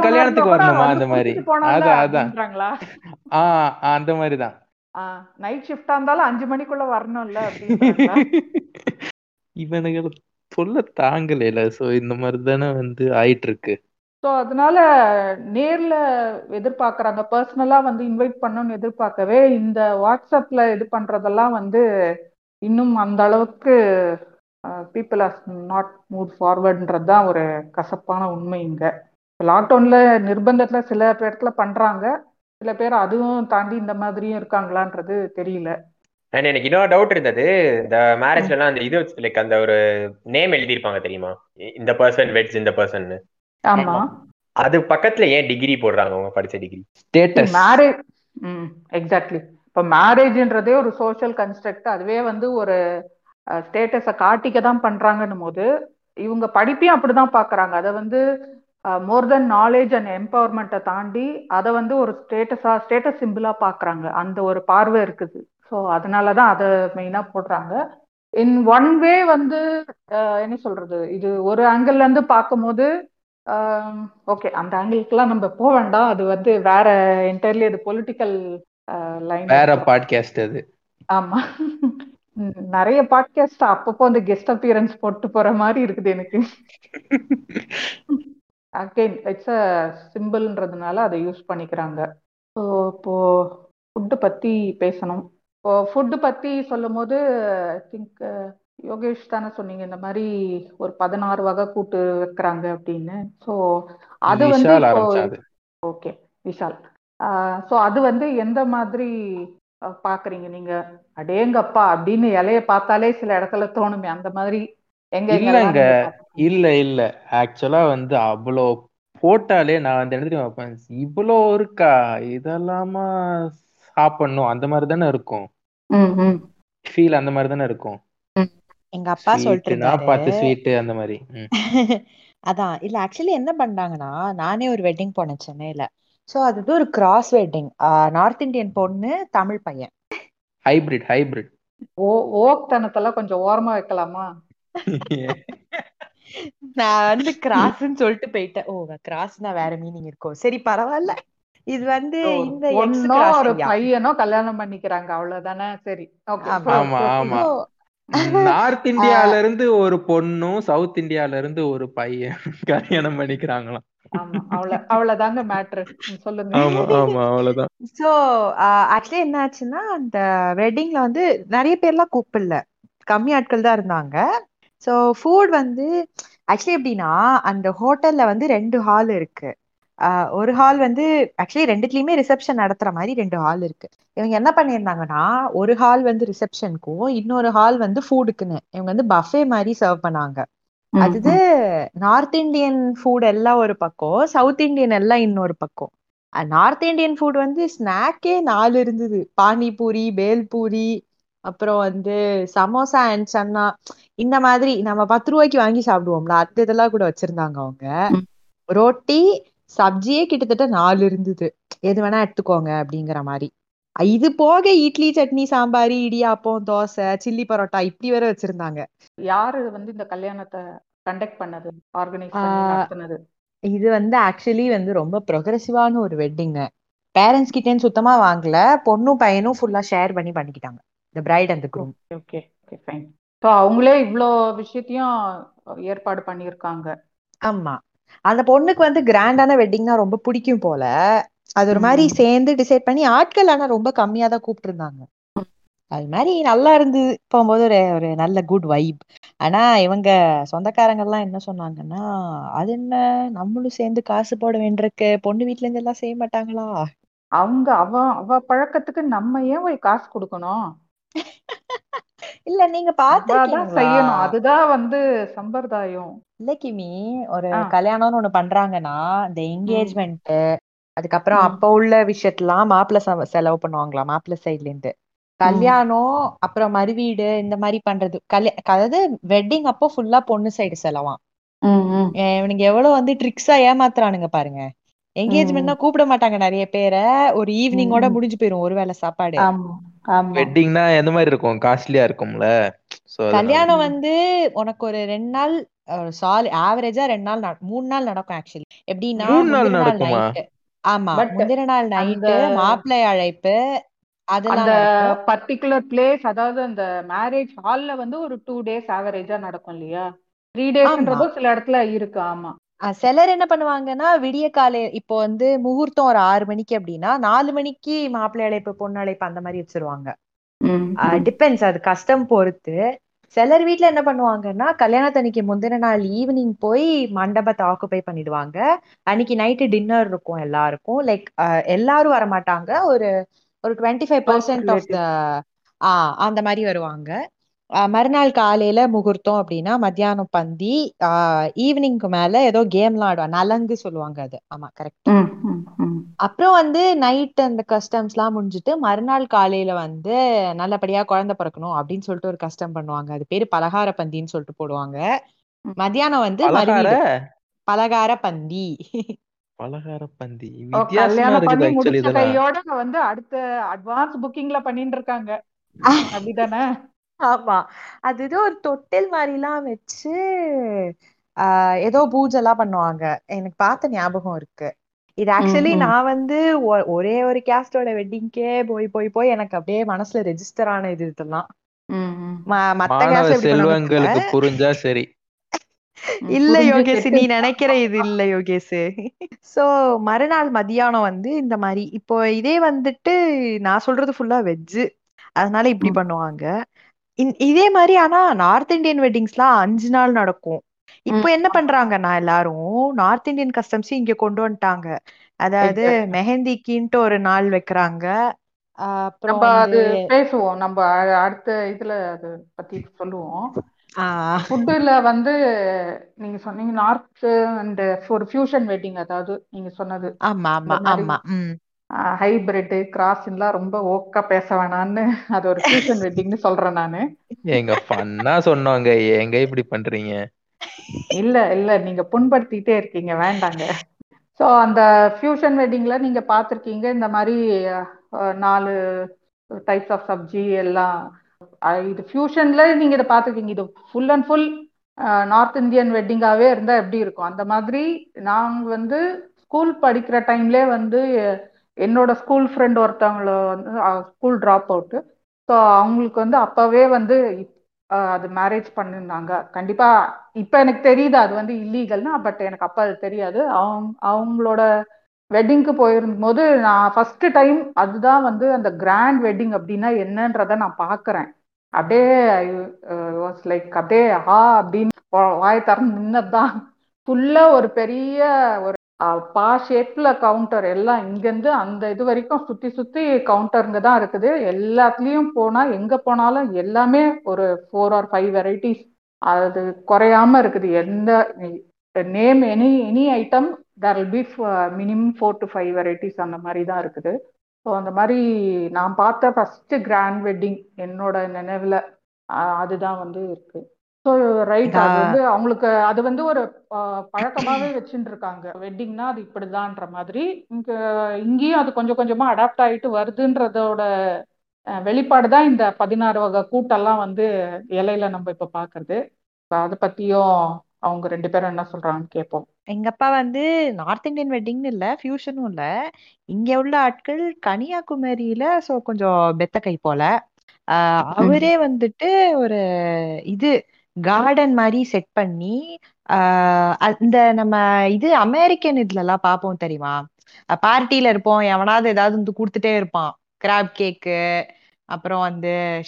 கல்யாணத்துக்கு வரணுமா அந்த மாதிரி. அந்த மாதிரி தான் நைட் ஷிஃப்டா இருந்தாலும் 5 மணிக்குள்ள வரணும்ல அப்படின்னு இவனுக்கு சொல்ல தாங்கல. சோ இந்த மாதிரி தானே வந்து ஆயிட்டு இருக்கு. ஸோ அதனால நேர்ல எதிர்பார்க்கறாங்க, பர்சனலா வந்து இன்வைட் பண்ணணும்னு எதிர்பார்க்கவே இந்த வாட்ஸ்அப்ல இது பண்றதெல்லாம் வந்து இன்னும் அந்த அளவுக்கு பீப்புள் ஆர் நாட் மூவ் ஃபார்வர்டுன்றது தான் ஒரு கசப்பான உண்மை. இங்க லாக்டவுன்ல நிர்பந்தத்துல சில இடத்துல பண்றாங்க, சில பேர் அதுவும் தாண்டி இந்த மாதிரியும் இருக்காங்களான்றது தெரியல. எனக்கு இன்னொரு டவுட் இருந்தது. இந்த மேரேஜ்ல எல்லாம் அந்த இது லைக் அந்த ஒரு நேம் எழுதியிருப்பாங்க தெரியுமா, இந்த பர்சன் வெட்ஸ் இந்த பர்சன். ஆமா அது பக்கத்துல ஏன் டிகிரி போடுறாங்க? அவங்க படிச்ச டிகிரி ஸ்டேட்டஸ் மேரேஜ். எக்ஸாக்ட்லி. இப்ப மேரேஜ்ன்றதே ஒரு சோஷியல் கன்ஸ்ட்ரக்ட், அதுவே வந்து ஒரு ஸ்டேட்டஸ காட்டிக்க தான் பண்றாங்கன்னும் போது இவங்க படிப்பையும் அப்படிதான் பாக்குறாங்க. அதை வந்து மோர் தென் நாலேஜ் அண்ட் எம்பவர்மெண்ட்டை தாண்டி அதை வந்து ஒரு ஸ்டேட்டஸா ஸ்டேட்டஸ் சிம்பிளா பாக்குறாங்க. அந்த ஒரு பார்வை இருக்குது. ஸோ அதனாலதான் அதை மெயினா போடுறாங்க. இன் ஒன் வே வந்து என்ன சொல்றது, இது ஒரு ஆங்கிள் இருந்து பார்க்கும் போது ஓகே அந்த ஆங்கிளுக்குலாம் நம்ம போக வேண்டாம். அது வந்து வேற என்டையர்லி அது பொலிட்டிக்கல் லைன், வேற பாட்காஸ்ட் அது. ஆமா நிறைய பாட்காஸ்ட் அப்பப்போ அந்த கெஸ்ட் அப்பியரன்ஸ் போட்டு போற மாதிரி இருக்குது எனக்கு. அகைன் இட்ஸ் அ சிம்பிள்ன்றதுனால அதை யூஸ் பண்ணிக்கிறாங்க. ஸோ இப்போ ஃபுட்டு பத்தி பேசணும். இப்போ ஃபுட்டு பத்தி சொல்லும் போது ஐ திங்க் யோகேஷ் தானே சொன்னீங்க இந்த மாதிரி ஒரு 16 வகை கூட்டு வைக்கிறாங்க அப்படின்னு. ஸோ அது வந்து ஓகே விஷால், ஸோ அது வந்து எந்த மாதிரி பாக்குறீங்க நீங்க? அடேங்கப்பா அப்படின்னு இலைய பார்த்தாலே சில இடத்துல தோணுமே அந்த மாதிரி எங்க? இல்லைங்க இல்லை இல்லை, ஆக்சுவலா வந்து அவ்வளோ போட்டாலே நான் அந்த இடத்துல பார்ப்பேன், இவ்வளோ இருக்கா இதெல்லாமா சாப்பிடணும் அந்த மாதிரி தானே இருக்கும். ஃபீல் அந்த மாதிரி தான இருக்கும். எங்க அப்பா சொல்லிட்டு அதான் இல்ல, ஆக்சுவலி என்ன பண்ணாங்கன்னா, நானே ஒரு வெட்டிங் போனேன் சென்னையில. சோ அது வந்து ஒரு கிராஸ் வெட்டிங், நார்த் இந்தியன் பொண்ணு தமிழ் பையன், ஹைபிரிட் ஹைபிரிட். ஓக் தனத்தெல்லாம் கொஞ்சம் ஓரமா வைக்கலாமா, நான் வந்து கிராஸ்ன்னு சொல்லிட்டு போயிட்டேன். ஓ கிராஸ்னா வேற மீனிங் இருக்கும், சரி பரவாயில்ல. இது வந்து இந்த ஒரு பையனோ கல்யாணம் பண்ணிக்கிறாங்க அவ்வளவுதானே, சரி. நார்த் இந்தியால இருந்து ஒரு பொண்ணும் சவுத் இந்தியால இருந்து ஒரு பையன் கல்யாணம் பண்ணிக்கிறாங்களாம். அவ்வளவுதாங்க மேட்ரு சொல்லுங்க. சோ ஆக்சுவலி என்ன ஆச்சுன்னா, அந்த வெட்டிங்ல வந்து நிறைய பேர்லாம் கூப்பிடல, கம்மி ஆட்கள் தான் இருந்தாங்க. சோ ஃபுட் வந்து ஆக்சுவலி எப்படின்னா, அந்த ஹோட்டல்ல வந்து 2 ஹால் இருக்கு. ஒரு ஹால் வந்து ஆக்சுவலி 2த்துலயுமே ரிசப்ஷன் நடத்துற மாதிரி 2 ஹால் இருக்கு. இவங்க என்ன பண்ணியிருந்தாங்கன்னா, ஒரு ஹால் வந்து ரிசப்ஷனுக்கும் இன்னொரு ஹால் வந்து ஃபுட்டுக்குன்னு இவங்க வந்து பஃபே மாதிரி சர்வ் பண்ணாங்க. அது நார்த் இந்தியன் ஃபுட் எல்லாம் ஒரு பக்கம், சவுத் இந்தியன் எல்லாம் இன்னொரு பக்கம். நார்த் இந்தியன் ஃபுட் வந்து ஸ்நாக்கே 4 இருந்தது, பானிபூரி, பேல்பூரி, அப்புறம் வந்து சமோசா அண்ட் சன்னா, இந்த மாதிரி நம்ம 10 ரூபாய்க்கு வாங்கி சாப்பிடுவோம்ல அது இதெல்லாம் கூட வச்சிருந்தாங்க அவங்க. ரொட்டி, சப்ஜியே கிட்டத்தட்ட 4 இருந்தது, எது வேணா எடுத்துக்கோங்க அப்படிங்கிற மாதிரி. இது போக இட்லி, சட்னி, சாம்பார், இடியாப்பம், தோசை, சில்லி பரோட்டா இப்படி வேற வச்சிருந்தாங்க. யாரு வந்து இந்த கல்யாணத்தை கண்டக்ட் பண்ணது, ஆர்கனைஸ் பண்ணது? இது வந்து ஆக்சுவலி வந்து ரொம்ப ப்ரொக்ரெசிவான ஒரு வெட்டிங். பேரண்ட்ஸ் கிட்டேன்னு சுத்தமா வாங்கல, பொண்ணும் பையனும் ஃபுல்லா ஷேர் பண்ணி பண்ணிக்கிட்டாங்க, the bride and the groom. Okay, okay, fine. So அவங்களே இவ்ளோ விஷயத்தையும் ஏற்பாடு பண்ணிருக்காங்க. ஆமா, அந்த பொண்ணுக்கு வந்து கிராண்டான வெட்டிங்னா ரொம்ப பிடிக்கும் போல, அது ஒரு மாதிரி சேர்ந்து டிசைட் பண்ணி ஆட்கள் ஆனா ரொம்ப கம்மியா தான் கூப்பிட்டு இருந்தாங்க. அது மாதிரி நல்லா இருந்தது போகும்போது, ஒரு நல்ல குட் வைப். ஆனா இவங்க சொந்தக்காரங்க எல்லாம் என்ன சொன்னாங்கன்னா, அது என்ன நம்மளும் சேர்ந்து காசு போட வேண்டியிருக்கு, பொண்ணு வீட்டுல இருந்து எல்லாம் செய்ய மாட்டாங்களா, அவங்க அவ பழக்கத்துக்கு நம்ம ஏன் போய் காசு கொடுக்கணும், இல்ல நீங்க பாத்துதான் செய்யணும், அதுதான் வந்து சம்பிரதாயம். இல்ல கிமி, ஒரு கல்யாணம்னு ஒண்ணு பண்றாங்கன்னா இந்த என்கேஜ்மெண்ட், அதுக்கப்புறம் அப்ப உள்ள விஷயத்தெல்லாம் மாப்பிள்ள செலவு பண்ணுவாங்களா, மாப்பிள்ள சைட்ல இருந்து. கல்யாணம் அப்புறம் மறுவீடு இந்த மாதிரி பண்றது, அதாவது வெட்டிங் அப்போ ஃபுல்லா பொண்ணு சைடு செலவாம். இவனுக்கு எவ்வளவு வந்து ட்ரிக்ஸா ஏமாத்துறானுங்க பாருங்க. என்கேஜ்மெண்ட்னா கூப்பிட மாட்டாங்க நிறைய பேரை, ஒரு ஈவினிங்கோட முடிஞ்சு போயிரும் ஒருவேளை சாப்பாடு. வெட்டிங்னா எந்த மாதிரி இருக்கும், காஸ்ட்லியா இருக்கும்ல. கல்யாணம் வந்து உனக்கு ஒரு 2 நாள் சாலி, ஆவரேஜா 2 நாள் 3 நாள் நடக்கும். ஆக்சுவலி எப்படின்னா, முந்தின நாள் நைட்டு மாப்பிள்ளை அழைப்பு, அதனால பர்டிகுலர் பிளேஸ், அதாவது அந்த மேரேஜ் ஹால்ல வந்து ஒரு 2 days ஆவரேஜா நடக்கும் இல்லையா, 3 days சில இடத்துல இருக்கு. ஆமா, சிலர் என்ன பண்ணுவாங்கன்னா, விடிய காலை இப்போ வந்து முகூர்த்தம் ஒரு 6 மணிக்கு அப்படின்னா 4 மணிக்கு மாப்பிள்ளை அழைப்பு, பொண்ணு அழைப்பு அந்த மாதிரி வச்சிருவாங்க. டிபெண்ட்ஸ், அது கஷ்டம் பொறுத்து. சிலர் வீட்டுல என்ன பண்ணுவாங்கன்னா, கல்யாணத்தன்னைக்கு முந்தின நாள் ஈவினிங் போய் மண்டபத்தை ஆக்குபை பண்ணிடுவாங்க. அன்னைக்கு நைட்டு டின்னர் இருக்கும் எல்லாருக்கும், லைக் எல்லாரும் வரமாட்டாங்க, ஒரு ஒரு 25% ஆஃப் த அந்த மாதிரி வருவாங்க. மறுநாள் காலையில முகூர்த்தம் அப்படின்னா மத்தியானம் பந்தி, ஈவினிங்க்கு மேல ஏதோ கேம் எல்லாம் ஆடுவாங்க, நலங்கு சொல்லுவாங்க அது. ஆமா கரெக்ட். அப்புறம் வந்து நைட் அந்த கஸ்டம்ஸ் எல்லாம் முடிஞ்சுட்டு மறுநாள் காலையில வந்து நல்லபடியா குழந்தை பிறக்கணும் அப்படின்னு சொல்லிட்டு ஒரு கஸ்டம் பண்ணுவாங்க, அது பேரு பலகார பந்தின்னு சொல்லிட்டு போடுவாங்க. மத்தியானம் வந்து பலகார பந்தி, பலகார பந்தி வந்து அடுத்த அட்வான்ஸ் புக்கிங்ல பண்ணிட்டு இருக்காங்க அப்படிதானே. ஆமா, அது ஏதோ ஒரு தொட்டில் மாதிரி எல்லாம் வச்சு ஏதோ பூஜை எல்லாம் பண்ணுவாங்க, எனக்கு பார்த்த ஞாபகம் இருக்கு. இது ஆக்சுவலி நான் வந்து ஒரே ஒரு கேஸ்டோட வெட்டிங்கே போய் போய் போய் எனக்கு அப்படியே மனசுல ரெஜிஸ்டர் ஆன இது இதெல்லாம். மத்த கேஸ்ட் புரிஞ்சா சரி, இல்ல யோகேஷ் நீ நினைக்கிற இது இல்ல யோகேஷ். சோ மறுநாள் மதியானம் வந்து இந்த மாதிரி, இப்போ இதே வந்துட்டு நான் சொல்றது ஃபுல்லா வெஜ், அதனால இப்படி பண்ணுவாங்க. இதே மாதிரி ஆனா நார்த் இந்தியன் வெட்டிங்ஸ்லாம் 5 நாள் நடக்கும். இப்போ என்ன பண்றாங்கன்னா, எல்லாரும் நார்த் இந்தியன் கஸ்டம்ஸ் இங்க கொண்டு வந்துட்டாங்க. அதாவது மெஹந்திக்குன்ட்டு ஒரு நாள் வைக்கிறாங்க. அப்புறம் அது பேசுவோம் நம்ம அடுத்த இதுல அது பத்தி சொல்லுவோம். ஃபுட்ல வந்து நீங்க சொன்னீங்க நார்த் அண்ட் ஒரு ஃபியூஷன் வெட்டிங், அதாவது நீங்க சொன்னது. ஆமா ஆமா ஆமா, ஹைபிரிட்டு கிராஸ்லாம் ரொம்ப ஓக்கா பேச வேணான்னு அது ஒரு ஃபியூஷன் வெட்டிங்னு சொல்றேன் நானு. எங்க பண்ணா சொன்னாங்க எங்க இப்படி பண்றீங்க, இல்ல இல்ல நீங்க புண்படுத்திட்டே இருக்கீங்க வேண்டாங்க. ஸோ அந்த ஃபியூஷன் வெட்டிங்ல நீங்க பார்த்துருக்கீங்க இந்த மாதிரி 4 டைப்ஸ் ஆஃப் சப்ஜி எல்லாம். இது ஃபியூஷன்ல நீங்க இதை பார்த்துருக்கீங்க. இது full and full north Indian வெட்டிங்காவே இருந்தா எப்படி இருக்கும் அந்த மாதிரி. நாங்க ஸ்கூல் படிக்கிற டைம்லே என்னோட ஸ்கூல் ஃப்ரெண்ட் ஒருத்தவங்கள ஸ்கூல் ட்ராப் அவுட்டு. ஸோ அவங்களுக்கு அப்போவே அது மேரேஜ் பண்ணியிருந்தாங்க. கண்டிப்பாக இப்போ எனக்கு தெரியுது அது இல்லீகல்னா, பட் எனக்கு அப்போ அது தெரியாது. அவங்களோட வெட்டிங்க்கு போயிருந்த போது நான் ஃபஸ்ட்டு டைம் அதுதான் அந்த கிராண்ட் வெட்டிங் அப்படின்னா என்னன்றதை நான் பார்க்குறேன். அப்படியே வாஸ் லைக் அப்படியே ஹா அப்படின்னு வாய திறந்து நின்னதுதான். ஃபுல்லாக ஒரு பெரிய ஒரு பா ஷேப்ல கவுண்டர் எல்லாம் இங்கேருந்து அந்த இது வரைக்கும் சுற்றி சுற்றி கவுண்டருங்க தான் இருக்குது. எல்லாத்துலேயும் போனால் எங்கே போனாலும் எல்லாமே ஒரு 4 or 5 வெரைட்டிஸ் அது குறையாம இருக்குது. எந்த name any item there will be minimum 4 to 5 varieties அந்த மாதிரி தான் இருக்குது. ஸோ அந்த மாதிரி நான் பார்த்த ஃபஸ்ட்டு கிராண்ட் வெட்டிங் என்னோட நினைவில் அதுதான் இருக்கு. ஸோ ரைட், அது அவங்களுக்கு அது ஒரு பழக்கமாகவே வச்சுட்டு இருக்காங்க வெட்டிங்னா அது இப்படிதான்ற மாதிரி. இங்கேயும் அது கொஞ்சம் கொஞ்சமாக அடாப்ட் ஆகிட்டு வருதுன்றதோட வெளிப்பாடு தான் இந்த 16 வகை கூட்டெல்லாம் இலையில நம்ம இப்போ பார்க்கறது. இப்போ அதை பற்றியும் அவங்க 2 பேரும் என்ன சொல்றாங்கன்னு கேட்போம். எங்க அப்பா நார்த் இந்தியன் வெட்டிங்னு இல்லை, ஃபியூஷனும் இல்லை. இங்கே உள்ள ஆட்கள் கன்னியாகுமரியில ஸோ கொஞ்சம் பெத்த கை போல அவரே ஒரு இது கார்டன் மாதிரி செட் பண்ணி அந்த நம்ம இது அமெரிக்கன் இதுல எல்லாம் பாப்போம் தெரியுமா, பார்ட்டியில இருப்போம் எவனாவது ஏதாவது கொடுத்துட்டே இருப்பான், கிராப் கேக்கு அப்புறம்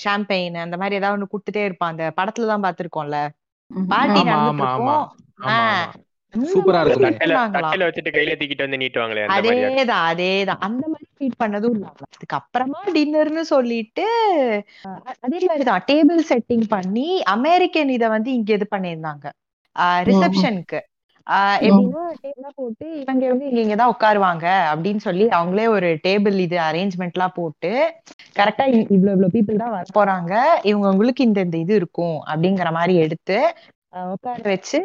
ஷாம்பெயின் அந்த மாதிரி ஏதாவது ஒண்ணு கொடுத்துட்டே இருப்பான். அந்த படத்துலதான் பாத்துருக்கோம்ல பார்ட்டி நடந்துருக்கோம். அதேதான் அதேதான் அந்த மாதிரி ஃபீட் பண்ணதும் இல்லாம அதுக்கப்புறமா டின்னர்னு சொல்லிட்டு அதே மாதிரிதான் டேபிள் செட்டிங் பண்ணி அமெரிக்கன் இதை இங்க இது பண்ணிருந்தாங்க ரிசப்ஷனுக்கு. எப்படின்னா டேபிளா போட்டு இவங்க இங்க இங்கதான் உட்காருவாங்க அப்படின்னு சொல்லி அவங்களே ஒரு டேபிள் இது அரேஞ்ச்மெண்ட் எல்லாம் போட்டு கரெக்டா இவ்வளவு இவ்வளவு பீப்புள் தான் வர போறாங்க, இவங்களுக்கு இந்த இந்த இது இருக்கும் அப்படிங்கிற மாதிரி எடுத்து உட்கார வச்சு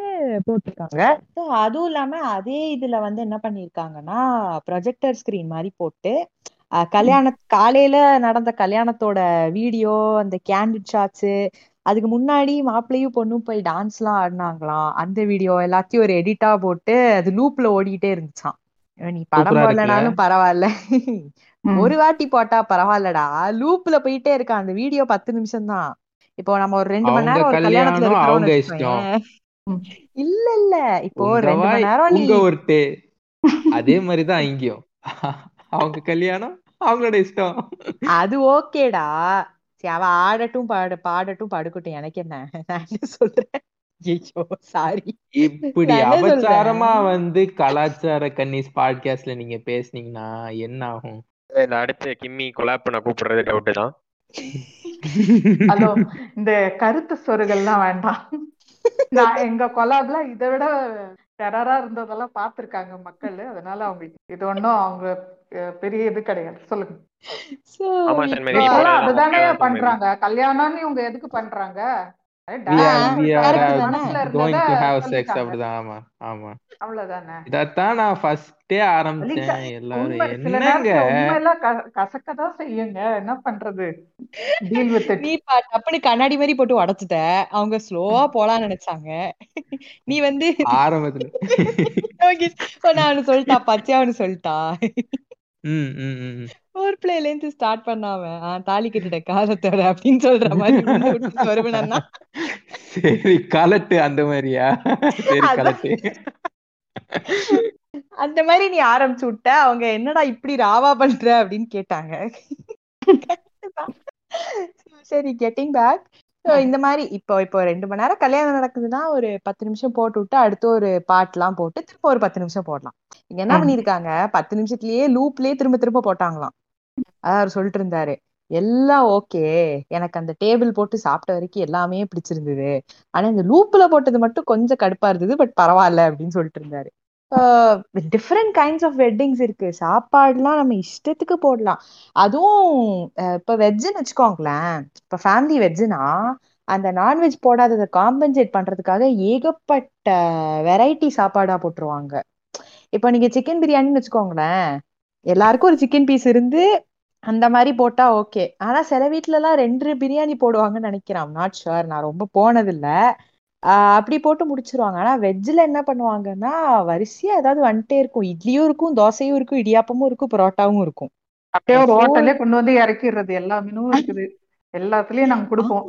போட்டிருக்காங்க. அதுவும் இல்லாம அதே இதுல என்ன பண்ணிருக்காங்கன்னா ப்ரொஜெக்டர் ஸ்கிரீன் மாதிரி போட்டு கல்யாண காலையில நடந்த கல்யாணத்தோட வீடியோ அந்த கேண்டிட் ஷாட்ஸ், அதுக்கு முன்னாடி மாப்பிள்ளையும் பொண்ணும் போய் டான்ஸ் எல்லாம் ஆடினாங்களாம் அந்த வீடியோ எல்லாத்தையும் ஒரு எடிட்டா போட்டு அது லூப்ல ஓடிட்டே இருந்துச்சான். நீ படம் போடலனாலும் பரவாயில்ல, ஒரு வாட்டி போட்டா பரவாயில்லடா, லூப்ல போயிட்டே இருக்கான் அந்த வீடியோ. 10 நிமிஷம் தான். இப்போ நம்ம ஒரு 2 மணி நேரம் ஒரு கல்யாணத்துல இருக்கோம் இல்ல இல்ல, இப்போ 2 மணி நேரம் நீங்க ஒருத்தே அதே மாதிரிதான் இங்கேயும் அவங்க கல்யாணம் அவங்களோட இஷ்டம். அது ஓகேடா, அவ ஆடட்டும் பாடட்டும் படுக்கட்டும், எனக்கு என்ன சொல்றேன். இப்படி அபச்சாரமா கலாச்சார கன்னிஸ் பாட்காஸ்ட்ல நீங்க பேசுனீங்கன்னா என்ன ஆகும்? அடுத்து கிம்மி கொலாப் பண்ண கூப்பிடுறது டவுட் தான். ஹலோ, இந்த கருத்து சொருகள்லாம் வேண்டாம். நான் எங்க கொலாப்ல இதை விட டெரரா இருந்ததெல்லாம் பாத்துருக்காங்க மக்கள், அதனால அவங்களுக்கு இது ஒண்ணும் அவங்க பெரிய இது கிடையாது. சொல்லுங்க. அதுதானே பண்றாங்க கல்யாணம்னு, இவங்க எதுக்கு பண்றாங்க? கண்ணாடி மாதிரி போட்டு உடைச்சிட்ட, அவங்க ஸ்லோவா போலான்னு நினைச்சாங்க. நீ ஆரம்பத்துல நான் சொல்லிட்டா பச்சையா சொல்லிட்டா ஒரு பிள்ளைல இருந்து ஸ்டார்ட் பண்ணாம தாலி கட்டிட்ட காலத்தோட அப்படின்னு சொல்ற மாதிரி கலட்டு அந்த மாதிரியா அந்த மாதிரி நீ ஆரம்பிச்சு விட்ட. அவங்க என்னடா இப்படி ராவா பண்ற அப்படின்னு கேட்டாங்க. சரி, கெட்டிங் பேக். இந்த மாதிரி இப்போ 2 மணி நேரம் கல்யாணம் நடக்குதுன்னா ஒரு 10 நிமிஷம் போட்டு விட்டு அடுத்து ஒரு பாட்டுலாம் போட்டு திரும்ப ஒரு 10 நிமிஷம் போடலாம். இங்க என்ன பண்ணிருக்காங்க, 10 நிமிஷத்துலயே லூப்லயே திரும்ப திரும்ப போட்டாங்களாம். அவர் சொல்லிட்டு இருந்தாரு எல்லாம் ஓகே, எனக்கு அந்த டேபிள் போட்டு சாப்பிட்ட வரைக்கும் எல்லாமே பிடிச்சிருந்தது, ஆனா இந்த லூப்ல போட்டது மட்டும் கொஞ்சம் கடுப்பா இருந்தது, பட் பரவாயில்ல அப்படின்னு சொல்லிட்டு இருந்தாரு. டிஃப்ரெண்ட் கைண்ட்ஸ் ஆஃப் வெட்டிங்ஸ் இருக்கு. சாப்பாடுலாம் நம்ம இஷ்டத்துக்கு போடலாம். அதுவும் இப்போ வெஜ்ஜுன்னு வச்சுக்கோங்களேன், இப்போ ஃபேமிலி வெஜ்ஜுனா அந்த நான்வெஜ் போடாததை காம்பன்சேட் பண்றதுக்காக ஏகப்பட்ட வெரைட்டி சாப்பாடா போட்டுருவாங்க. இப்போ நீங்க சிக்கன் பிரியாணின்னு வச்சுக்கோங்களேன், எல்லாருக்கும் ஒரு சிக்கன் பீஸ் இருந்து அந்த மாதிரி போட்டா ஓகே. ஆனா சில வீட்டுல எல்லாம் 2 பிரியாணி போடுவாங்கன்னு நினைக்கிறேன், நாட் ஷுர், நான் ரொம்ப போனதில்ல. அப்படி போட்டு முடிச்சிருவாங்க. ஆனா வெஜ்ல என்ன பண்ணுவாங்கன்னா வரிசையா ஏதாவது வந்துட்டே இருக்கும். இட்லியும் இருக்கும், தோசையும் இருக்கும், இடியாப்பமும் இருக்கும், பரோட்டாவும் இருக்கும். அப்படியே ஒரு ஹோட்டல்லே கொண்டு வந்து இறக்கிடுறது. எல்லா மீனும் இருக்குது, எல்லாத்துலயும் நாங்க கொடுப்போம்.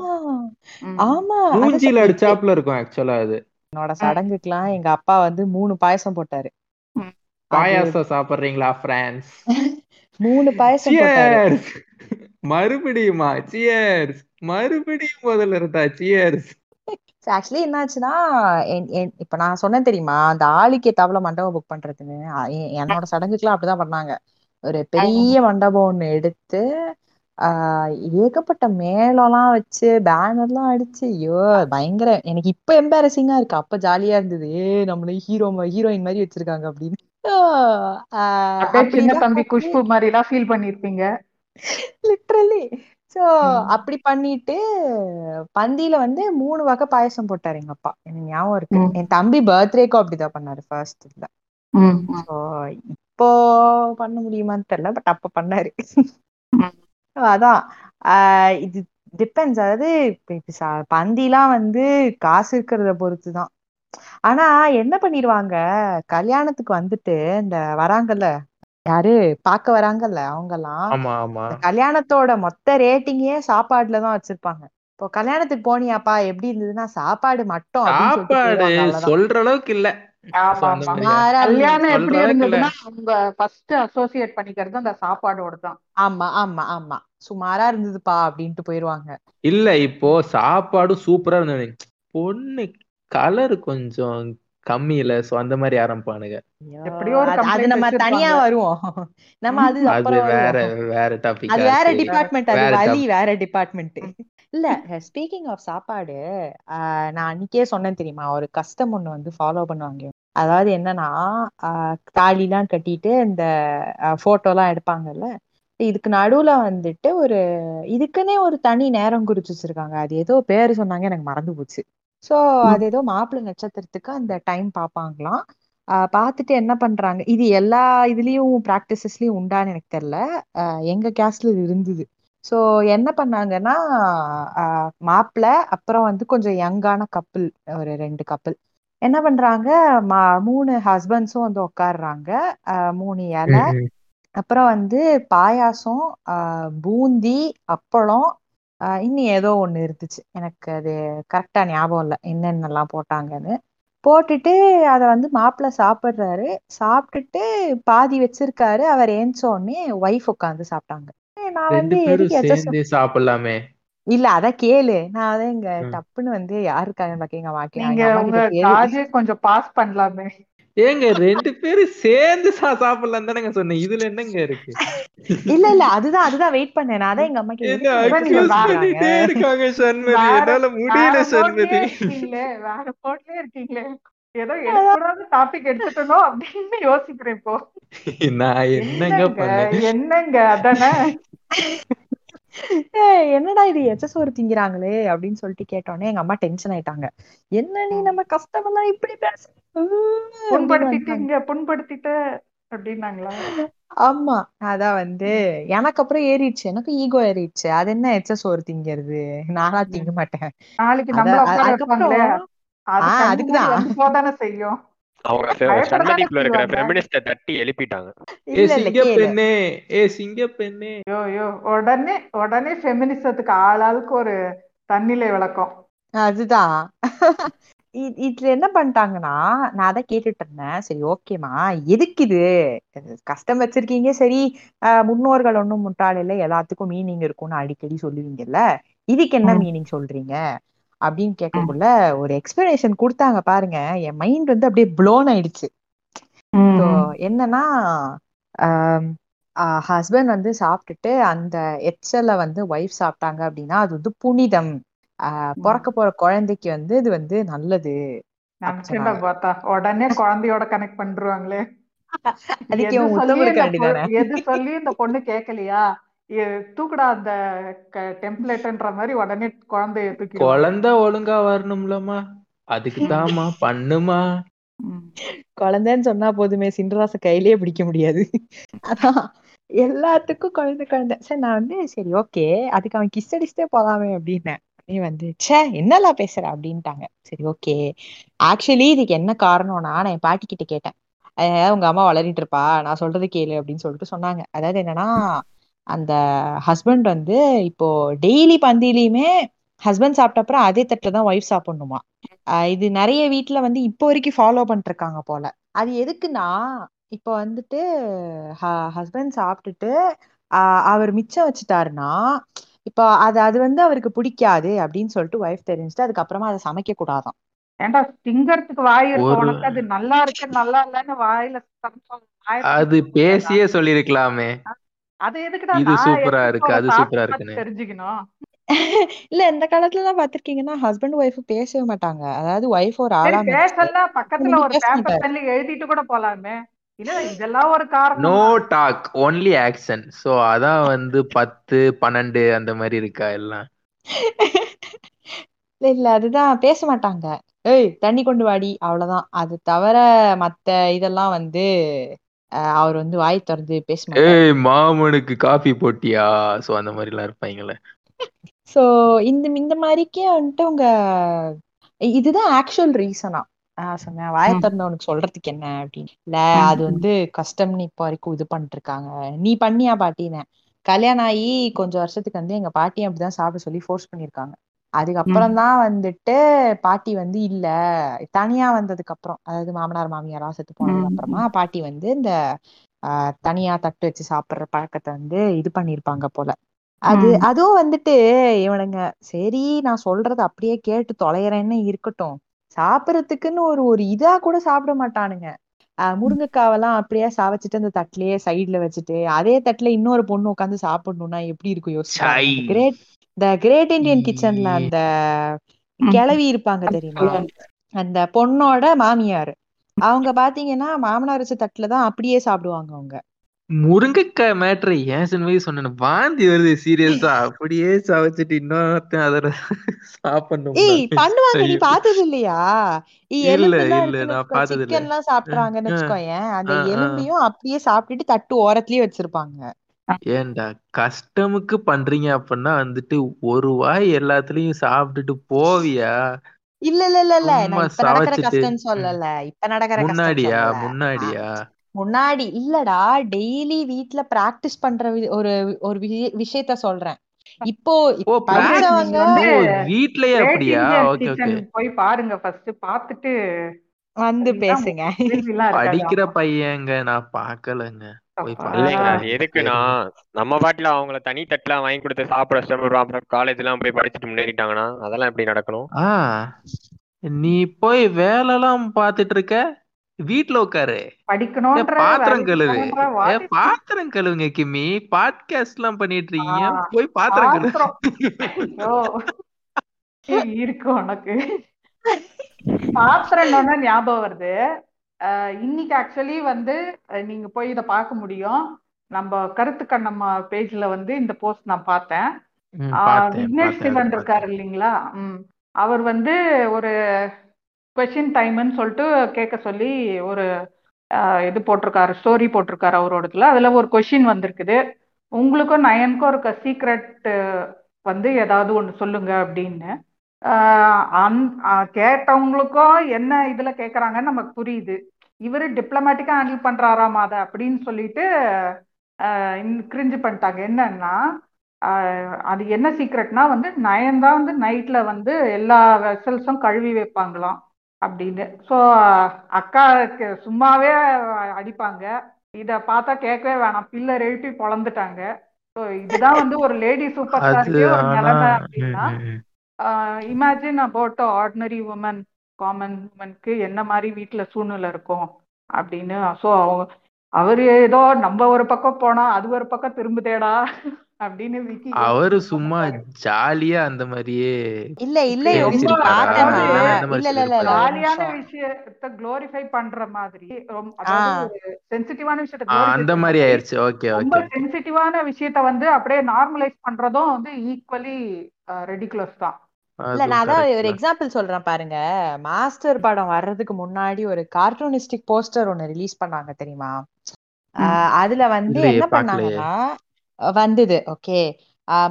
ஆமா, மூஞ்சில அடிச்சாப்ல இருக்கும். ஆக்சுவலா அது என்னோட சடங்குக்குலாம் எங்க அப்பா வந்து 3 பாயசம் போட்டாரு. பாயாசம் சாப்பிடுறீங்களா பிரான்ஸ்? 3 பாயசம் போட்டாரு. மறுபடியுமா? சியர்ஸ். மறுபடியும் முதல்ல இருந்தா சியர்ஸ். ஆக்சுவலி என்னாச்சுன்னா, இப்ப நான் சொன்னேன் தெரியுமா, அந்த ஆளுக்கே தவளை மண்டபம் புக் பண்றதுன்னு, என்னோட சடங்குக்குலாம் அப்படிதான் பண்ணாங்க. ஒரு பெரிய மண்டபம் ஒண்ணு எடுத்து ஏகப்பட்ட மேலெல்லாம் வச்சு பேனர்லாம் அடிச்சு, ஐயோ பயங்கர. எனக்கு இப்ப எம்பாரசிங்கா இருக்கு, அப்ப ஜாலியா இருந்தது. நம்மள ஹீரோயின் மாதிரி வச்சிருக்காங்க அப்படின்னு. சின்ன தம்பி குஷ்பு மாதிரி எல்லாம் ஃபீல் பண்ணிருப்பீங்க லிட்டரலி. சோ அப்படி பண்ணிட்டு பந்தியில வந்து 3 வகை பாயசம் போட்டாரு எங்க அப்பா. எனக்கு ஞாபகம் இருக்கு, என் தம்பி பர்த்டேக்கும் அப்படிதான் பண்ணாரு ஃபர்ஸ்ட் இதுல. இப்போ பண்ண முடியுமான்னு தெரியல, பட் அப்ப பண்ணாரு. அதான் இது டிபெண்ட்ஸ். அதாவது பந்திலாம் வந்து காசு இருக்கிறத பொறுத்துதான். ஆனா என்ன பண்ணிருவாங்க, கல்யாணத்துக்கு வந்துட்டு இந்த வராங்கல்ல, யாரு பாக்க வராங்கல்ல, அவங்க எல்லாம் கல்யாணத்தோட மொத்த ரேட்டிங்கே சாப்பாடுலதான் வச்சிருப்பாங்க. இப்போ கல்யாணத்துக்கு போனியாப்பா எப்படி இருந்ததுன்னா சாப்பாடு மட்டும் சொல்ற அளவுக்கு இல்ல. கல்யாணம் எப்படி இருந்ததுன்னா அவங்க ஃபர்ஸ்ட் அசோசியேட் பண்ணிக்கிறது அந்த சாப்பாடோட தான். ஆமா ஆமா ஆமா, சுமாரா இருந்ததுப்பா அப்படின்ட்டு போயிருவாங்க. இல்ல இப்போ சாப்பாடு சூப்பரா இருந்தது, பொண்ணு கலர் கொஞ்சம் கம்மியில, சோ அந்த மாதிரி ஆரம்பிப்பானுங்க. அது நம்ம தனியா வருவோம், நம்ம அது வேற வேற டாபிக், அது வேற டிபார்ட்மெண்ட், அது வலி வேற டிபார்ட்மெண்ட். இல்ல ஸ்பீக்கிங் ஆஃப் சாப்பாடு, நான் அன்னைக்கே சொன்னேன் தெரியுமா, ஒரு கஸ்டம் ஒண்ணு வந்து ஃபாலோ பண்ணுவாங்க. அதாவது என்னன்னா, தாலிலாம் கட்டிட்டு இந்த போட்டோலாம் எடுப்பாங்கல்ல, இதுக்கு நடுவுல வந்துட்டு ஒரு இதுக்குன்னே ஒரு தனி நேரம் குறிச்சு வச்சிருக்காங்க. அது ஏதோ பேரு சொன்னாங்க, எனக்கு மறந்து போச்சு. ஸோ அது ஏதோ மாப்பிள்ளை நட்சத்திரத்துக்கு அந்த டைம் பார்ப்பாங்களாம். பார்த்துட்டு என்ன பண்றாங்க, இது எல்லா இதுலயும் ப்ராக்டிசஸ்லயும் உண்டான்னு எனக்கு தெரியல, எங்க கேஸ்ட்ல இது இருந்தது. ஸோ என்ன பண்ணாங்கன்னா, மாப்பிள்ளை அப்புறம் வந்து கொஞ்சம் யங்கான கப்பிள், ஒரு 2 கப்பிள் என்ன பண்றாங்க, 3 ஹஸ்பண்ட்ஸும் வந்து உட்காடுறாங்க. 3 இலை, அப்புறம் வந்து பாயாசம், பூந்தி, அப்பளம், இன்னும் ஏதோ ஒண்ணு இருந்துச்சு, எனக்கு அது கரெக்டா ஞாபகம் இல்லை என்னென்னலாம் போட்டாங்கன்னு. போட்டுட்டு அத வந்து மாப்பிள்ள சாப்பிடுறாரு. சாப்பிட்டுட்டு பாதி வச்சிருக்காரு. அவர் ஏஞ்சோடனே ஒய்ஃப் உட்காந்து சாப்பிட்டாங்க. நான் வந்து எதுக்கு சாப்பிடலாமே இல்ல அத கேளு, நான் அதான் எங்க தப்புன்னு வந்து யாரு பாக்கீங்க மாட்டேன், கொஞ்சம் பாஸ் பண்ணலாமே. ஏங்க 2 பேரும் சேர்ந்து சாப்பிடலாம் தானேங்க சொன்னேன், இதுல என்னங்க இருக்கு? இல்ல இல்ல அதுதான் அதுதான் வெயிட் பண்ணேன். நான் அதான் எங்க அம்மா இருக்காங்க, சண்மதி என்னால முடியல, சண்மதி இல்ல வேற போட்லயே இருக்கீங்களே, ஏதோ எடுத்து டாபிக் எடுத்துட்டோம் அப்படின்னு யோசிக்கிறேன். இப்போ நான் என்னங்க அதானே என்னடா இது எச்சஸ் ஒரு திங்கிறாங்களே அப்படின்னு சொல்லிட்டு கேட்டோன்னே எங்க அம்மா டென்ஷன் ஆயிட்டாங்க. என்ன நீ நம்ம கஷ்டம் எல்லாம் இப்படி புண்படுத்திட்ட அப்படின்னாங்களா? ஆமா, அதான் வந்து எனக்கு அப்புறம் ஏறிடுச்சு, எனக்கு ஈகோ ஏறிடுச்சு. அது என்ன எச்சஸ் ஒரு திங்கிறது, நானா திங்க மாட்டேன். அதுக்குதான் செய்யும். ஒரு தண்ணிலே விளக்கம் அதுதான். இதுல என்ன பண்ணிட்டாங்கன்னா, நான் அதை கேட்டுட்டு இருந்தேன். சரி ஓகேமா, எதுக்கு இது கஷ்டம் வச்சிருக்கீங்க? சரி, முன்னோர்கள் ஒன்னும் முட்டாள் இல்லை, எல்லாத்துக்கும் மீனிங் இருக்கும்னு அடிக்கடி சொல்லுவீங்கல்ல, இதுக்கு என்ன மீனிங் சொல்றீங்க அப்படின்னு கேட்கக்குள்ள ஒரு எக்ஸ்பிளனேஷன் கொடுத்தாங்க பாருங்க. என் மைண்ட் வந்து அப்படியே ப்ளோன் ஆயிடுச்சு. என்னன்னா, ஹஸ்பண்ட் வந்து சாப்பிட்டுட்டு அந்த எச்சல வந்து ஒய்ஃப் சாப்பிட்டாங்க அப்படின்னா அது வந்து புனிதம், பிறக்க போற குழந்தைக்கு வந்து இது வந்து நல்லது, நினைச்சேன்டா பார்த்தா உடனே குழந்தையோட கனெக்ட் பண்ணிடுவாங்களே. எது சொல்லி இந்த பொண்ணு கேட்கலையா தூக்குடா அந்த டெம்ப்ளேட்ன்ற மாதிரி உடனே குழந்தைய தூக்கி குழந்தை ஒழுங்கா வரணும்லமா, அதுக்குதாமா பண்ணுமா. குழந்தைன்னு சொன்னா போதுமே, சிண்டராச கையிலேயே பிடிக்க முடியாது. அதான் எல்லாத்துக்கும் குழந்தை குழந்தை. சரி நான் வந்து சரி ஓகே அதுக்கு அவன் கிஸ் அடிச்சுட்டே போலாமே அப்படின்னேன். நீ வந்து சே என்னெல்லாம் பேசுற அப்படின்ட்டாங்க. சரி ஓகே ஆக்சுவலி இதுக்கு என்ன காரணம்னா நான் என் பாட்டி கிட்ட கேட்டேன், உங்க அம்மா வளரிட்டு இருப்பா நான் சொல்றது கேளு அப்படின்னு சொல்லிட்டு சொன்னாங்க. அதாவது என்னன்னா அந்த ஹஸ்பண்ட் வந்து இப்போ டெய்லி பந்திலையுமே ஹஸ்பண்ட் சாப்பிட்ட அப்புறம் அதே தட்டில் தான் ஒய்ஃப் சாப்பிடணுமா. இது நிறைய வீட்டுல வந்து இப்போ வரைக்கும் ஃபாலோ பண்ணிருக்காங்க போல. அது எதுக்குன்னா இப்போ வந்துட்டு ஹஸ்பண்ட் சாப்பிட்டுட்டு அவர் மிச்சம் வச்சுட்டாருன்னா இப்போ அது அது வந்து அவருக்கு பிடிக்காது அப்படின்னு சொல்லிட்டு ஒய்ஃப் தெரிஞ்சுட்டு அதுக்கப்புறமா அதை சமைக்க கூடாதான். ஏண்டா திங்கறதுக்கு வாய் இருக்கு உனக்கு, அது நல்லா இருக்கு நல்லா இல்லன்னு வாயில அது பேசியே சொல்லிருக்கலாமே. அது எதுக்குடா இது சூப்பரா இருக்கு அது சூப்பரா இருக்குன்னு தெரிஞ்சுக்கணும். இல்ல இந்த காலத்துல எல்லாம் பாத்திருக்கீங்கன்னா ஹஸ்பண்ட் ஒய்ஃப் பேசவே மாட்டாங்க. அதாவது ஒய்ஃப் ஒரு ஆளா பேசல பக்கத்துல ஒரு பேப்பர் பண்ணி எழுதிட்டு கூட போலாமே. இதெல்லாம் ஒரு காரணம். No talk only action. So அதான் வந்து 10, 12 அந்த மாதிரி இருக்கா எல்லாம். இல்ல இல்ல அதுதான் பேச மாட்டாங்க. ஏய் தண்ணி கொண்டு வாடி அவ்வளவுதான். அது தவிர மத்த இதெல்லாம் வந்து அவர் வந்து வாய் திறந்து பேச, ஏய் மாமனுக்கு காபி போட்டியா, சோ அந்த மாதிரி எல்லாம் இருப்பாங்களே. சோ இந்த இந்த மாதிரிக்கே வந்துட்டு உங்க இதுதான் ஆக்சுவல் ரீசனா சொன்ன வாய திறந்த உனக்கு சொல்றதுக்கு என்ன அப்படின்னு. இல்ல அது வந்து கஷ்டம்னு இப்ப வரைக்கும் இது பண்ணிட்டு இருக்காங்க. நீ பண்ணியா பாட்டின்னு கல்யாணம் ஆகி கொஞ்சம் வருஷத்துக்கு வந்து எங்க பாட்டியும் அப்படிதான் சாப்பிட சொல்லி ஃபோர்ஸ் பண்ணிருக்காங்க. அதுக்கப்புறம் தான் வந்துட்டு பாட்டி வந்து இல்ல தனியா வந்ததுக்கு அப்புறம், அதாவது மாமனார் மாமியாரா செத்து போனதுக்கு அப்புறமா பாட்டி வந்து இந்த தனியா தட்டு வச்சு சாப்பிடுற பழக்கத்தை வந்து இது பண்ணிருப்பாங்க போல. அது அதுவும் வந்துட்டு இவனுங்க சரி நான் சொல்றது அப்படியே கேட்டு தொலைறேன்னு இருக்கட்டும், சாப்பிடறதுக்குன்னு ஒரு ஒரு இதா கூட சாப்பிட மாட்டானுங்க. முருங்கைக்காவெல்லாம் அப்படியே சாவச்சிட்டு அந்த தட்டுலயே சைட்ல வச்சுட்டு அதே தட்டுல இன்னொரு பொண்ணு உட்காந்து சாப்பிடணும்னா எப்படி இருக்கும் யோசிச்சு. இந்த கிரேட் இண்டியன் கிச்சன்ல அந்த கிளவி இருப்பாங்க தெரியுமா, அந்த பொண்ணோட மாமியார், அவங்க பாத்தீங்கன்னா மாமனார் வச்ச தட்டுலதான் அப்படியே சாப்பிடுவாங்க அவங்க. முருங்கைக்காய் மேட்ரு ஏன் சின்ன சொன்ன வாந்தி வருது சீரியஸா. அப்படியே சவச்சிட்டு இன்னொரு பண்ணுவாங்க. நீ பாத்தது இல்லையா? சிக்கன் எல்லாம் சாப்பிடுறாங்கன்னு வச்சுக்கோங்க, அந்த எலும்பையும் அப்படியே சாப்பிட்டுட்டு தட்டு ஓரத்துலயே வச்சிருப்பாங்க. ஏண்டா கஷ்டமுக்கு பண்றீங்க அப்படின்னா வந்துட்டு ஒரு வாய் எல்லாத்துலயும் சாப்பிட்டுட்டு போவியா? இல்ல இல்ல இல்ல இல்ல இப்ப நடக்கிற கஷ்டம் சொல்லல, இப்ப நடக்கிற முன்னாடியா முன்னாடியா முன்னாடி இல்லடா டெய்லி வீட்டுல பிராக்டிஸ் பண்ற ஒரு ஒரு விஷயத்த சொல்றேன். இப்போ வீட்லயே அப்படியா போய் பாருங்க, ஃபர்ஸ்ட் பாத்துட்டு வந்து பேசுங்க. படிக்கிற பையங்க நான் பாக்கலங்க இருக்குன்னா நம்ம பாட்டுல அவங்கள தனி தட்டுலாம் வாங்கி கொடுத்து சாப்பிட கஷ்டப்படுவாங்க. காலேஜ் எல்லாம் போய் படிச்சுட்டு முன்னேறிட்டாங்கன்னா அதெல்லாம் எப்படி நடக்கணும்? நீ போய் வேலை எல்லாம் பாத்துட்டு இருக்க, வீட்டுல உட்காரு படிக்கணும், பாத்திரம் கழுவு, பாத்திரம் கழுவுங்க கிமி, பாட்காஸ்ட் எல்லாம் பண்ணிட்டு இருக்கீங்க போய் பாத்திரம் கழுவு இருக்கு. உனக்கு பாத்திரம் ஞாபகம் வருது, இன்னைக்கு ஆக்சுவலி வந்து நீங்க போய் இத பாக்க முடியும் நம்ம கருத்து கண்ணம்மா பேஜ்ல வந்து இந்த போஸ்ட் நான் பார்த்தேன். விக்னேஷ் சிவன் இருக்காரு இல்லீங்களா, அவர் வந்து ஒரு கொஸ்டின் டைம்னு சொல்லிட்டு கேட்க சொல்லி ஒரு இது போட்டிருக்காரு, ஸ்டோரி போட்டிருக்காரு அவரோடதுல. அதுல ஒரு கொஸ்டின் வந்திருக்குது, உங்களுக்கும் நயனுக்கும் இருக்க சீக்ரெட் வந்து ஏதாவது ஒன்று சொல்லுங்க அப்படின்னு. கேட்டவங்களுக்கும் என்ன இதுல கேட்கறாங்கன்னு நமக்கு புரியுது. இவரு டிப்ளமேட்டிக்கா ஹேண்டில் பண்றாராமா அதை அப்படின்னு சொல்லிட்டு கிரிஞ்சு பண்ணிட்டாங்க. என்னன்னா அது என்ன சீக்ரெட்னா வந்து நயன் தான் வந்து நைட்ல வந்து எல்லா வெசல்ஸும் கழுவி வைப்பாங்களாம் அப்படின்னு. ஸோ அக்காவுக்கு சும்மாவே அடிப்பாங்க. இதை பார்த்தா கேட்கவே வேணாம், பில்லர் எழுப்பி பொழந்துட்டாங்க. ஸோ இதுதான் வந்து ஒரு லேடி சூப்பர் ஸ்டாருக்கு ஒரு நிலைமை அப்படின்னா imagine about ordinary woman, common உமனுக்கு என்ன மாதிரி வீட்டில் சூழ்நிலை இருக்கும் அப்படின்னு. ஸோ அவங்க அவர் ஏதோ நம்ம ஒரு பக்கம் போனா அது ஒரு பக்கம் திரும்புதேடா அவரு சும்மா ஜாலியா அந்த மாதிரியே விஷயத்த வந்து அப்படியே நார்மலைஸ் பண்றதும் வந்து ஈக்குவலி ரெடிகுலஸ் தான். இல்ல நான் அதான் ஒரு எக்ஸாம்பிள் சொல்றேன் பாருங்க. மாஸ்டர் படம் வர்றதுக்கு முன்னாடி ஒரு கார்ட்டூனிஸ்டிக் போஸ்டர் ஒன்னு ரிலீஸ் பண்ணாங்க தெரியுமா? அதுல வந்து என்ன பண்ணாங்கன்னா வந்தது ஓகே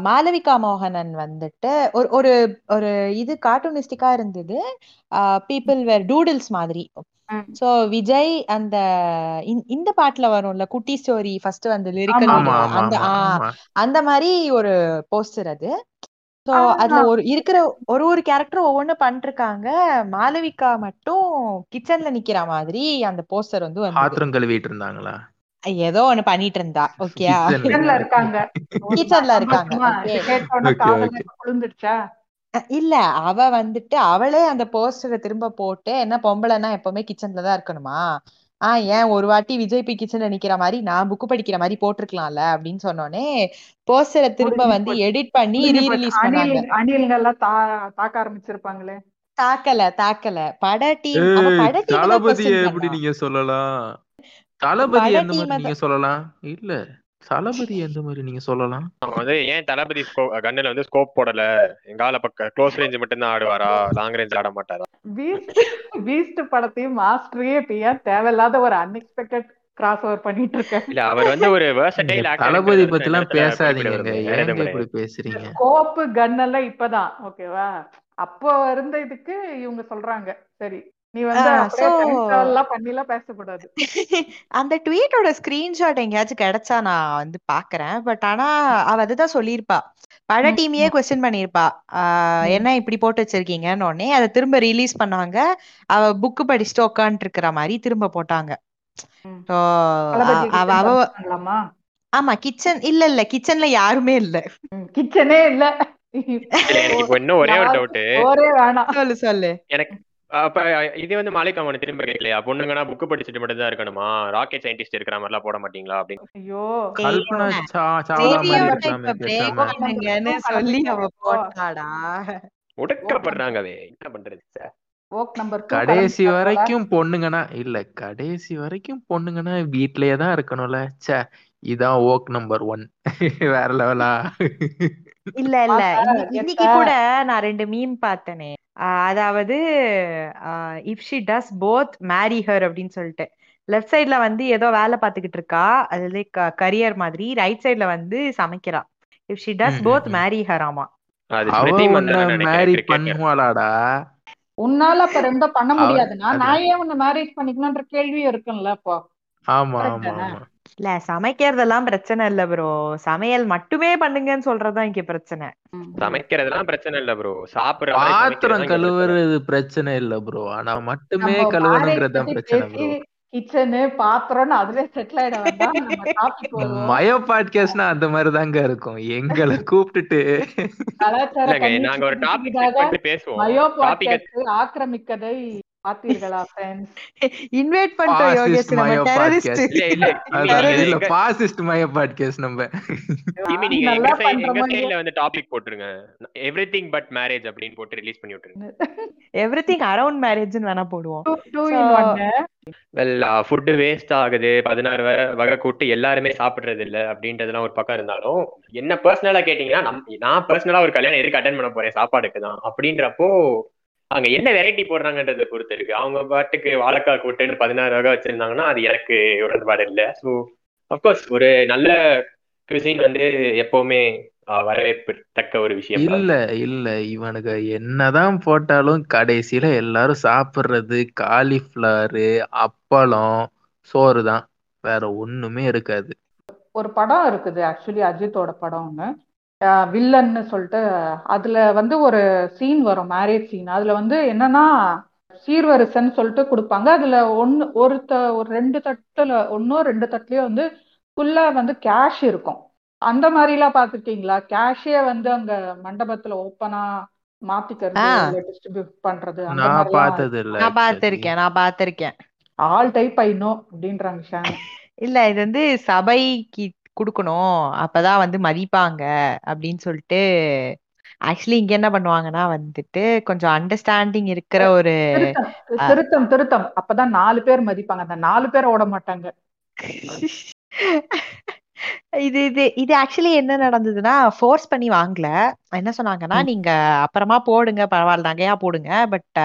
மாலவிகா மோகனன் வந்துட்டு ஒரு ஒரு இது கார்ட்டூனிஸ்டிக்கா இருந்தது. பீப்புள் வேர் டூடில்ஸ் மாதிரி. சோ விஜய் அந்த இந்த பாட்டுல வரும்ல குட்டி ஸ்டோரி ஃபர்ஸ்ட் வந்து லிரிக்கல் அந்த அந்த மாதிரி ஒரு போஸ்டர் அது. சோ அதுல ஒரு இருக்கிற ஒரு ஒரு கேரக்டர் ஒவ்வொன்னு பண்ணிருக்காங்க. மாலவிகா மட்டும் கிச்சன்ல நிக்கிற மாதிரி அந்த போஸ்டர் வந்து பாத்திரம் கழுவிட்டு இருந்தாங்களா ஏதோ ஒண்ணு பண்ணிட்டு இருந்தா. ஓகேயா கிச்சன்ல இருக்காங்க இல்ல அவ வந்துட்டு அவளே அந்த போஸ்டரை திரும்ப போட்டு என்ன பொம்பளைன்னா எப்பவுமே கிச்சன்ல தான் இருக்கணுமா? ஏன் ஒரு வாட்டி விஜய் பி கிச்சன்ல நிக்கிற மாதிரி நான் புக்கு படிக்கிற மாதிரி போட்டிருக்கலாம்ல அப்படின்னு சொன்னோடனே போஸ்டரை திரும்ப வந்து எடிட் பண்ணி ரீரிலீஸ் பண்ணாங்க. அணில்கள் எல்லாம் தாக்க ஆரம்பிச்சிருப்பாங்களே. தாக்கல பட டீம் பட டீம் அப்போ இருந்த இதுக்கு இவங்க சொல்றாங்க சரி அந்த ட்வீட்டோட ஸ்கிரீன்ஷாட் எங்கேயாச்சும் கிடைச்சா நான் வந்து பாக்குறேன். பட் ஆனா அவ அதுதான் சொல்லியிருப்பா பட டீமையே குவெஸ்டின் பண்ணிருப்பா என்ன இப்படி போட்டு வச்சிருக்கீங்கன்னு. உடனே அதை திரும்ப ரிலீஸ் பண்ணாங்க. அவ புக்கு படிச்சுட்டு உட்காந்துட்டு இருக்கிற மாதிரி திரும்ப போட்டாங்க. ஆமா கிச்சன் இல்ல கிச்சன்ல யாருமே இல்ல கிச்சனே இல்ல. இன்னும் ஒரே ஒரு டவுட் சொல்லு எனக்கு. அப்ப இது வந்து மாலைக்காமன் திரும்ப கேட்கலையா பொண்ணுங்கன்னா புக்கு படிச்சுட்டு மட்டும் தான் இருக்கணுமா ராக்கெட் சயின்டிஸ்ட் இருக்கிற மாதிரி எல்லாம் போட மாட்டீங்களா அப்படின்னு. கடைசி வரைக்கும் பொண்ணுங்கன்னா இல்ல கடைசி வரைக்கும் பொண்ணுங்கன்னா வீட்லயேதான் இருக்கணும்ல. சே இதான் ஓக் நம்பர் 1 வேற லெவலா. இல்ல இன்னைக்கு கூட நான் 2 மீம் பார்த்தனே. அதாவது if she does both marry her அப்படின்னு சொல்லிட்டு லெஃப்ட் சைட்ல வந்து ஏதோ வேலை பார்த்துக்கிட்டு இருக்கா அது லைக் கரியர் மாதிரி. ரைட் சைட்ல வந்து சமைக்கிறா. if she does both marry her ஆமா உன்னால அப்ப ரெண்டோ பண்ண முடியாதுன்னா நான் ஏன் உன்னை மேரேஜ் பண்ணிக்கணும்ன்ற கேள்வி இருக்கும்ல அப்போ. ஆமா இல்ல சமைக்கிறதெல்லாம் பிரச்சனை இல்ல ப்ரோ. சமையல் மட்டுமே பண்ணுங்கன்னு சொல்றதுதான் இங்க பிரச்சனை. சமைக்கிறதெல்லாம் பிரச்சனை இல்ல ப்ரோ. சாப்பிடுற பாத்திரம் கழுவுறது பிரச்சனை இல்ல ப்ரோ. ஆனா மட்டுமே கழுவணுங்கிறது தான் பிரச்சனை ப்ரோ. கிச்சனு பாத்திரம்னு அதுலயே செட்டில் ஆயிட வேண்டாம். மயோ பாட்காஸ்ட்னா அந்த மாதிரி தாங்க இருக்கும். எங்களை கூப்பிட்டுட்டு நாங்க ஒரு டாபிக் பத்தி பேசுவோம். மயோ பாட்காஸ்ட் ஆக்கிரமிக்கதை எல்லாருமே சாப்பிடுறது இல்ல அப்படின்றதுலாம் ஒரு பக்கம் இருந்தாலும் என்ன பர்சனலா கேட்டீங்கன்னா நான் பர்சனலா ஒரு கல்யாணம் எதுக்கு அட்டெண்ட் பண்ண போறேன் சாப்பாடுக்குதான் அப்படின்றப்போ அவங்க என்ன வெரைட்டி போடுறாங்கன்றத பொறுத்து இருக்கு. அவங்க பாட்டுக்கு வாழைக்காய் கூட்டுன்னு 16 ரூபாய் வச்சிருந்தாங்கன்னா அது எனக்கு உடன்பாடு இல்லை. ஸோ அப்கோர்ஸ் ஒரு நல்ல குசின் வந்து எப்பவுமே வரவேற்பு தக்க ஒரு விஷயம் இல்ல. இவனுக்கு என்னதான் போட்டாலும் கடைசியில எல்லாரும் சாப்பிட்றது காலிஃபிளவரு அப்பளம் சோறு தான், வேற ஒண்ணுமே இருக்காது. ஒரு படம் இருக்குது ஆக்சுவலி அஜித்தோட படம் ஒண்ணு வில்லன்னு சொல்லிட்டு அதுல வந்து ஒரு சீன் வரும் மேரேஜ் சீன். அதுல வந்து என்னன்னா சீர்வரிசைன்னு சொல்லிட்டு கொடுப்பாங்க. அதுல ஒரு 2 தட்டுலயோ வந்து ஃபுல்லா வந்து கேஷ் இருக்கும். அந்த மாதிரி எல்லாம் பாத்துருக்கீங்களா? கேஷே வந்து அங்க மண்டபத்துல ஓப்பனா மாத்திக்கிறது டிஸ்ட்ரிபியூட் பண்றது பார்த்தது ஆல் டைப் ஐ நோ அப்படின்றாங்க. இல்ல இது வந்து சபைக்கு கொடுக்கணும், அப்பதான் வந்து மதிப்பாங்க அப்படின்னு சொல்லிட்டு. ஆக்சுவலி இங்க என்ன பண்ணுவாங்கன்னா வந்துட்டு கொஞ்சம் அண்டர்ஸ்டாண்டிங் இருக்கிற ஒரு திருத்தம் திருத்தம் அப்பதான் 4 பேர் மதிப்பாங்க, அந்த 4 பேர் ஓட மாட்டாங்க. இது இது இது ஆக்சுவலி என்ன நடந்ததுன்னா ஃபோர்ஸ் பண்ணி வாங்கல, என்ன சொன்னாங்கன்னா நீங்க அப்புறமா போடுங்க பரவாயில்ல நகையா போடுங்க, பட்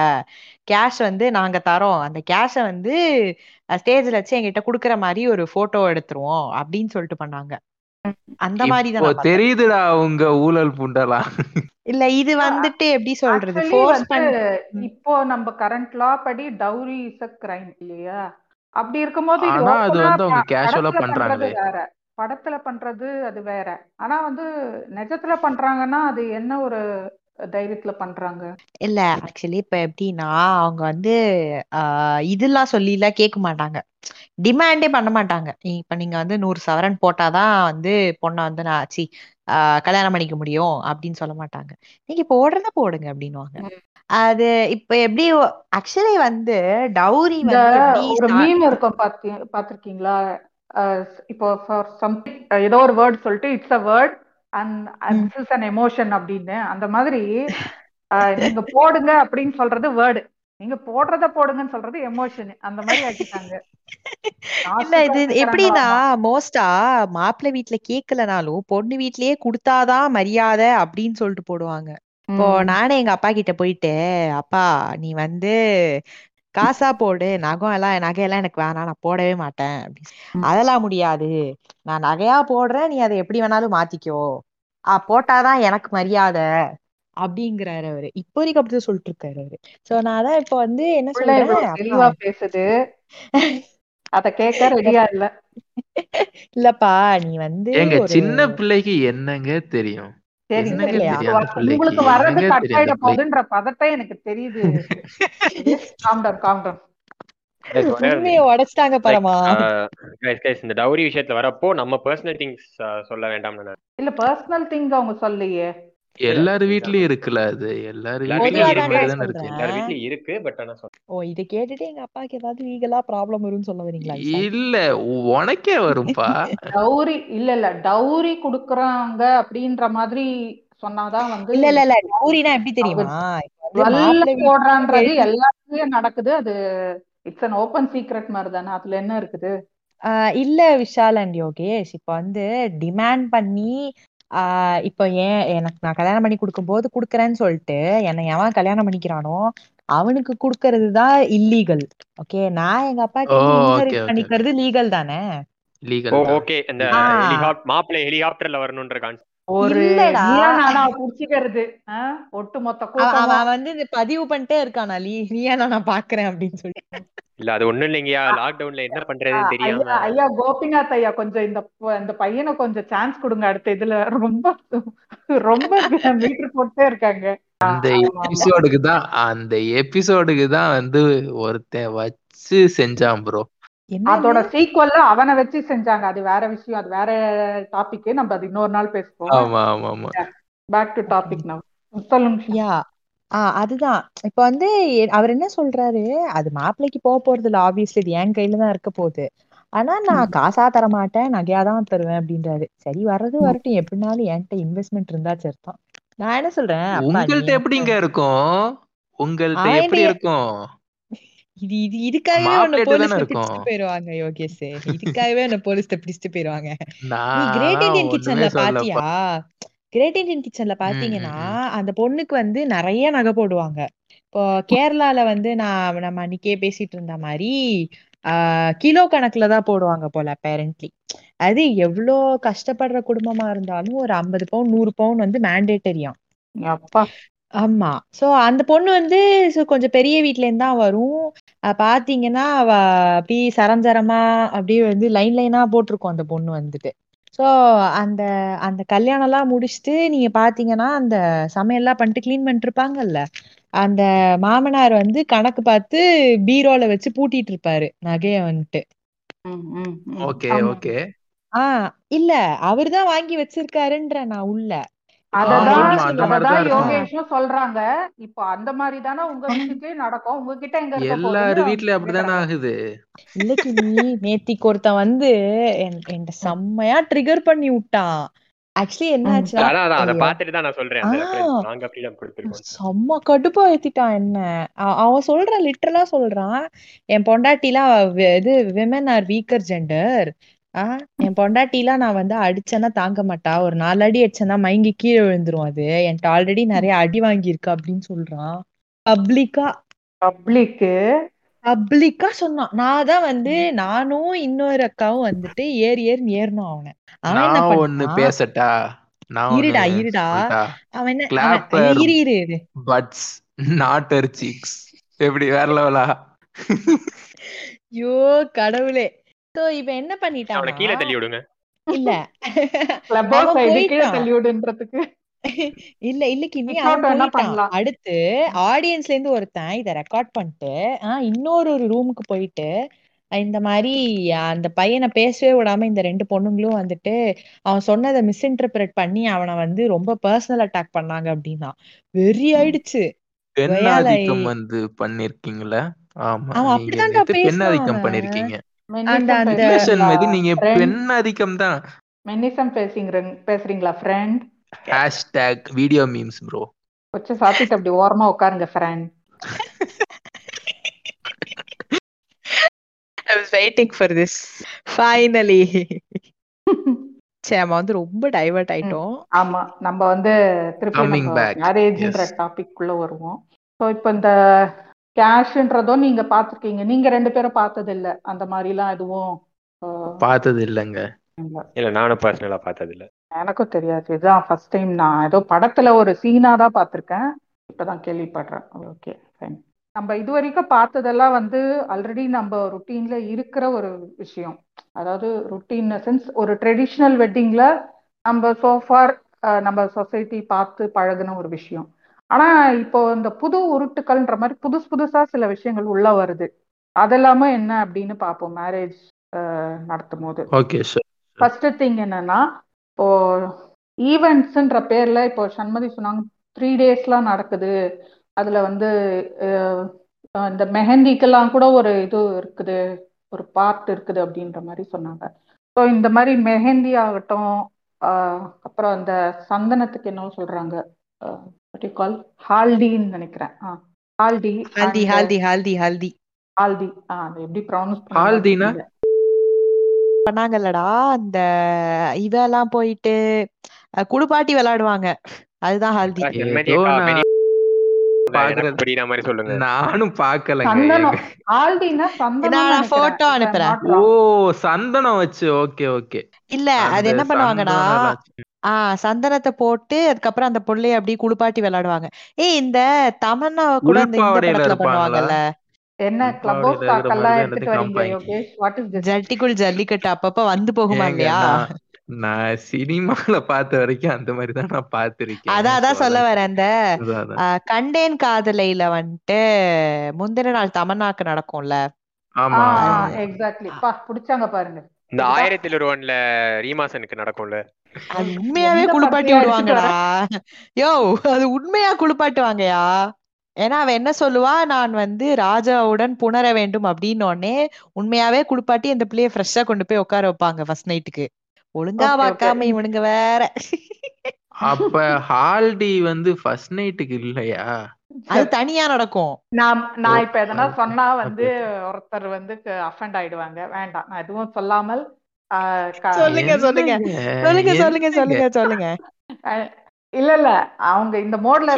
கேஷ் வந்து நாங்க தரோம், அந்த கேஷை வந்து ஸ்டேஜ்ல வச்சு எங்கிட்ட குடுக்கற மாதிரி ஒரு போட்டோ எடுத்துருவோம் அப்படின்னு சொல்லிட்டு பண்ணாங்க. அந்த மாதிரி தான் தெரியுதுடா உங்க ஊழல் புண்டலாம் இல்ல இது வந்துட்டு எப்படி சொல்றது. இப்போ நம்ம கரண்ட் லா படி டவுரி இஸ் a crime இல்லையா? அப்படி இருக்கும்போது படத்துல பண்றது அது வேற, ஆனா வந்து நிஜத்துல பண்றாங்கன்னா அது என்ன ஒரு தைரியத்துல பண்றாங்க இல்ல. ஆக்சுவலி இப்ப எப்படின்னா அவங்க வந்து இதெல்லாம் சொல்லிலாம் கேட்க மாட்டாங்க, டிமாண்டே பண்ண மாட்டாங்க. இப்ப நீங்க வந்து 100 சவரன் போட்டாதான் வந்து பொண்ணை வந்து நான் ஆச்சு கல்யாணம் பண்ணிக்க முடியும் அப்படின்னு சொல்ல மாட்டாங்க. நீங்க போடுறத போடுங்க அப்படின்னுவாங்க. அது இப்ப எப்படி ஆக்சுவலி வந்து டவுரி பாத்திருக்கீங்களா? இப்போ ஏதோ ஒரு வேர்ட் சொல்லிட்டு it's a word and this is an emotion அப்படின்னு, அந்த மாதிரி நீங்க போடுங்க அப்படின்னு சொல்றது வேர்டு, நீங்க போடுறத போடுங்கன்னு சொல்றது எமோஷன், அந்த மாதிரி ஆக்கிட்டாங்க. இல்ல இது எப்படின்னா மோஸ்டா மாப்பிள்ளை வீட்டுல கேட்கலனாலும் பொண்ணு வீட்லயே குடுத்தாதான் மரியாதை அப்படின்னு சொல்லிட்டு போடுவாங்க. இப்போ நானே எங்க அப்பா கிட்ட போயிட்டு, அப்பா நீ வந்து காசா போடு, நகையெல்லாம் எனக்கு வேணாம் நான் போடவே மாட்டேன் அப்படின்னு. அதெல்லாம் முடியாது, நான் நகையா போடுறேன், நீ அதை எப்படி வேணாலும் மாத்திக்கோ, போட்டாதான் எனக்கு மரியாதை அப்படிங்கிறாரு அவரு. இப்போதைக்கு அப்படிதான் சொல்லிட்டு இருக்காரு அவரு. சோ நான் அதான் இப்ப வந்து என்ன சொல்றேன் பேசுது அத கேட்க ரெடியா இல்ல இல்லப்பா நீ வந்து சின்ன பிள்ளைக்கு என்னங்க தெரியும், உங்களுக்கு வர்றது கட் ஆயிட போகுதுன்ற பதத்தை எனக்கு தெரியுது. உடைச்சிட்டாங்க பரமா இந்த டவுரி விஷயத்துல வரப்போ நம்ம பர்சனல் திங்ஸ் சொல்ல வேண்டாம். இல்ல பர்சனல் திங்ஸ் அவங்க சொல்லையே, எல்லாரு வீட்லயும் இருக்குல்ல, அது எல்லாரு வீட்லயும் இருக்கு. பட் ஆனா ஓ இத கேட்டுட்டு எங்க அப்பாக்கு ஏதாவது லீகலா ப்ராப்ளம் வரும்னு சொல்ல வரீங்களா? இல்ல உனக்கே வரும்பா டவுரி. இல்ல இல்ல டவுரி குடுக்குறாங்க அப்படின்ற மாதிரி சொன்னாதான் வந்து இல்ல இல்ல இல்ல டவுரினா எப்படி தெரியுமா போடுறான்றது எல்லாருமே நடக்குது, அது இட்ஸ் an open secret மாதிரி தானே, அதுல என்ன இருக்குது? இல்ல விஷால் அண்ட் யோகேஷ் இப்ப வந்து டிமாண்ட் பண்ணி இப்ப ஏன் எனக்கு நான் கல்யாணம் பண்ணி கொடுக்கும் போது குடுக்கறேன்னு சொல்லிட்டு என்னை எவன் கல்யாணம் பண்ணிக்கிறானோ அவனுக்கு குடுக்கறதுதான் இல்லீகல். ஓகே நான் எங்க அப்பா கிட்ட பண்ணிக்கிறது லீகல் தானே. அவன் வந்து பதிவு பண்ணிட்டே இருக்கான் நீயா நான் பாக்குறேன் அப்படின்னு சொல்லி. இல்ல அது ஒண்ணும் இல்லைங்கயா, லாக்டவுன்ல என்ன பண்றதுன்னு தெரியாம ஐயா கோபிநாத் ஐயா கொஞ்சம் இந்த பையனை கொஞ்சம் சான்ஸ் கொடுங்க அடுத்த இதுல ரொம்ப ரொம்ப மீட்டர் போட்டே இருக்காங்க. அந்த எபிசோடுக்கு தான் வந்து ஒருத்த வச்சு செஞ்சான் ப்ரோ, அதோட சீக்வல்ல அவனை வச்சு செஞ்சாங்க. அது வேற விஷயம், அது வேற டாபிக், நம்ம அது இன்னொரு நாள் பேசுவோம். ஆமா ஆமா ஆமா பேக் டு டாபிக் நவ. சொல்லுங்கயா. அதுதான் இப்ப வந்து அவர் என்ன சொல்றாரு, அது மாப்பிள்ளைக்கு போக போறது இல்ல, ஆப்வியஸ்லி இது என் கையில தான் இருக்க போகுது, ஆனா நான் காசா தர மாட்டேன் நகையாதான் தருவேன் அப்படின்றாரு. சரி வர்றது வரட்டும், எப்படினாலும் என்கிட்ட இன்வெஸ்ட்மெண்ட் இருந்தா சரிதான். நான் என்ன சொல்றேன், உங்கள்ட்ட எப்படிங்க இருக்கும், உங்கள்ட்ட எப்படி இருக்கும்? இது இது இதுக்காகவே உன்னை போலீஸ் பிடிச்சிட்டு போயிருவாங்க யோகேஷ், இதுக்காகவே உன்னை போலீஸ் பிடிச்சிட்டு போயிருவாங்க. கிரேட் இண்டியன் கிச்சன்ல பாத்தியா, கிரேட் இண்டியன் கிச்சன்ல பாத்தீங்கன்னா அந்த பொண்ணுக்கு வந்து நிறைய நகை போடுவாங்க. இப்போ கேரளால வந்து நம்ம அன்னைக்கே பேசிட்டு இருந்த மாதிரி கிலோ கணக்குலதான் போடுவாங்க போல அபேரண்ட்லி. அது எவ்வளோ கஷ்டப்படுற குடும்பமா இருந்தாலும் ஒரு 50 பவுண்ட் 100 பவுண்ட் வந்து மேண்டேட்டரியாம். ஆமா. சோ அந்த பொண்ணு வந்து கொஞ்சம் பெரிய வீட்ல இருந்து தான் வரும். பாத்தீங்கன்னா அவ அப்படி சரஞ்சரமா அப்படியே வந்து லைன் லைனா போட்டிருக்கோம் அந்த பொண்ணு வந்துட்டு. ஸோ அந்த அந்த கல்யாணம் எல்லாம் முடிச்சுட்டு நீங்க பாத்தீங்கன்னா அந்த சமையல்லாம் பண்ணிட்டு கிளீன் பண்ணிட்டு இருப்பாங்கல்ல, அந்த மாமனார் வந்து கணக்கு பார்த்து பீரோல வச்சு பூட்டிட்டு இருப்பாரு நகைய வந்துட்டு. இல்ல அவருதான் வாங்கி வச்சிருக்காருன்ற நான் உள்ள அததான் யோகேஷும் சொல்றாங்க. இப்போ அந்த மாதிரி தானே உங்க வீட்டுலயும் நடக்கும், உங்ககிட்ட எங்க எல்லாரும் வீட்லயும் அப்படிதானே ஆகுது. இல்ல கிமி, நேத்திக்கு ஒருத்தன் வந்து என்ன செம்மையா ட்ரிகர் பண்ணி விட்டான். ஆக்சுவலி என்ன ஆச்சு, செம்ம கடுப்பா ஏத்திட்டான் என்ன. அவன் சொல்றான், லிட்டரலா சொல்றான், என் பொண்டாட்டிலாம் இது விமன் ஆர் வீக்கர் ஜெண்டர், என் பொண்டாட்டிலாம் நான் வந்து அடிச்சேன்னா தாங்க மாட்டா, ஒரு 4 அடி அடிச்சேன்னா மயங்கி கீழே விழுந்துரும், அது என்கிட்ட ஆல்ரெடி நிறைய அடி வாங்கியிருக்கா அப்படின்னு சொல்றான். பப்ளிக்கா சொன்னான். நான் தான் வந்து நானும் இன்னொரு அக்காவும் வந்துட்டு ஏறணும் அவனை. அவன் என்ன ஒண்ணு பேசட்டா, இருடா அவன் என்ன பட்ஸ் நாட்டர் சீக்ஸ் எப்படி வேற லெவலா. ஐயோ கடவுளே. இவன் என்ன பண்ணிட்டான், கீழே தள்ளி விடுங்க இல்ல கீழே தள்ளி விடுன்றதுக்கு இல்ல இல்ல கிமி அடுத்து ஆடியன்ஸ்ல இருந்து ஒருத்தன் இத ரெக்கார்ட் பண்ணிட்டு இன்னொரு ரூமுக்கு போயிட்டு இந்த மாதிரி அந்த பையனை பேசவே விடாம இந்த 2 பொண்ணுங்களும் வந்துட்டு அவன் சொன்னதை மிஸ்இன்டர்பிரேட் பண்ணி அவனை வந்து ரொம்ப பர்சனல் அட்டாக் பண்ணாங்க அப்படின்னா வெறி ஆயிடுச்சு. வந்து பண்ணிருக்கீங்களா? ஆமா அப்படிதான்டா பண்ணிருக்கீங்க. ரொம்ப டைவர்ட் ஆயிட்டோம். ஆமா, நம்ம வந்து டாபிக்குள்ள வருவோம். இந்த கேஷ்ன்றதும் நீங்க பாத்துருக்கீங்க, நீங்க 2 பேரும் பார்த்தது இல்ல, அந்த மாதிரி எல்லாம் எதுவும் பார்த்தது இல்லங்க? இல்ல, நானும் பர்சனலா பார்த்தது இல்ல, எனக்கும் தெரியாது. இதுதான் ஃபர்ஸ்ட் டைம். நான் ஏதோ படத்துல ஒரு சீனா தான் பார்த்திருக்கேன், இப்பதான் கேள்விப்படுறேன். Okay fine. நம்ம இது வரைக்கும் பார்த்ததெல்லாம் வந்து ஆல்ரெடி நம்ம ருட்டீன்ல இருக்கிற ஒரு விஷயம். அதாவது ருட்டீன் சென்ஸ், ஒரு ட்ரெடிஷ்னல் வெட்டிங்ல நம்ம சோஃபார் நம்ம சொசைட்டி பார்த்து பழகின ஒரு விஷயம். ஆனா இப்போ இந்த புது உருட்டுக்கள்ன்ற மாதிரி புதுசா சில விஷயங்கள் உள்ள வருது. அதெல்லாம என்ன அப்படின்னு பார்ப்போம். மேரேஜ் நடத்தும் போது ஃபர்ஸ்ட் திங் என்னன்னா, இப்போ ஈவெண்ட்ஸ்ன்ற பேர்ல இப்போ சண்மதி சொன்னாங்க 3 டேஸ்லாம் நடக்குது. அதுல வந்து இந்த மெஹந்திக்கெல்லாம் கூட ஒரு இது இருக்குது, ஒரு பார்ட் இருக்குது அப்படின்ற மாதிரி சொன்னாங்க. ஸோ இந்த மாதிரி மெஹந்தி ஆகட்டும், அப்புறம் இந்த சந்தனத்துக்கு என்ன சொல்றாங்க, what you call haldiin நினைக்கிறேன். haldi எப்படி ப்ரொனன்ஸ் பண்ணுங்க? haldiனா பண்ணாங்கலடா அந்த இதெல்லாம் போயிடு குடுபாட்டி விளையாடுவாங்க, அதுதான் haldi. பாக்குறது படின மாதிரி சொல்லுங்க. நானும் பார்க்கலங்க. சந்தனம் haldiனா சந்தனம். நான் போட்டோ அனுப்புறேன். ஓ, சந்தனம் வச்சு. Okay okay. இல்ல அது என்ன பண்ணுவாங்கடா, சந்தனத்தை போட்டு அதுக்கப்புறம் அந்த பொல்லைய அப்படியே குளிப்பாட்டி விளையாடுவாங்க. ஏய், இந்த தமன்னா கூட இந்த இடத்துல பண்ணுவாங்கல்ல, என்ன கிளப் ஹவுஸ் தாக்கெல்லாம் எடுத்துட்டு வரீங்க யோகேஷ்? வாட் இஸ் திஸ் ஜல்டிகுல் ஜல்லிக்கட்ட அப்பப்ப வந்து போகுமா இல்லையா? நான் சினிமால பார்த்த வரைக்கும் அந்த மாதிரி தான் நான் பார்த்திருக்கேன். அதான் சொல்ல வரேன். அந்த கண்டேன் காதலையில வந்துட்டு முந்தின நாள் தமன்னாக்கு நடக்கும்ல. ஆமா, எக்ஸாக்ட்லி. பா புடிச்சாங்க பாருங்க. இந்த 1001 ரீமாசனுக்கு நடக்கும்ல, அது உண்மையாவே குளிப்பாட்டி விடுவாங்கடா. யோ, அது உண்மையா குளிப்பாட்டுவாங்கயா. ஏன்னா அவ என்ன சொல்லுவா, நான் வந்து ராஜாவுடன் புணர வேண்டும் அப்படின்னோடனே உண்மையாவே குளிப்பாட்டி அந்த பிள்ளைய ஃப்ரெஷ்ஷா கொண்டு போய் உட்கார வைப்பாங்க ஃபர்ஸ்ட் நைட்டுக்கு. ஒழுங்கா வாக்காம இவனுங்க வேற. அப்ப ஹால்டி வந்து ஃபர்ஸ்ட் நைட்டுக்கு இல்லையா, அது தனியா நடக்கும். நான் இப்ப எதனா சொன்னா வந்து ஒருத்தர் வந்து அஃபண்ட் ஆயிடுவாங்க. வேண்டாம், நான் எதுவும் சொல்லாமல் சொல்லுங்க. இல்ல அவங்க இந்த மோட்ல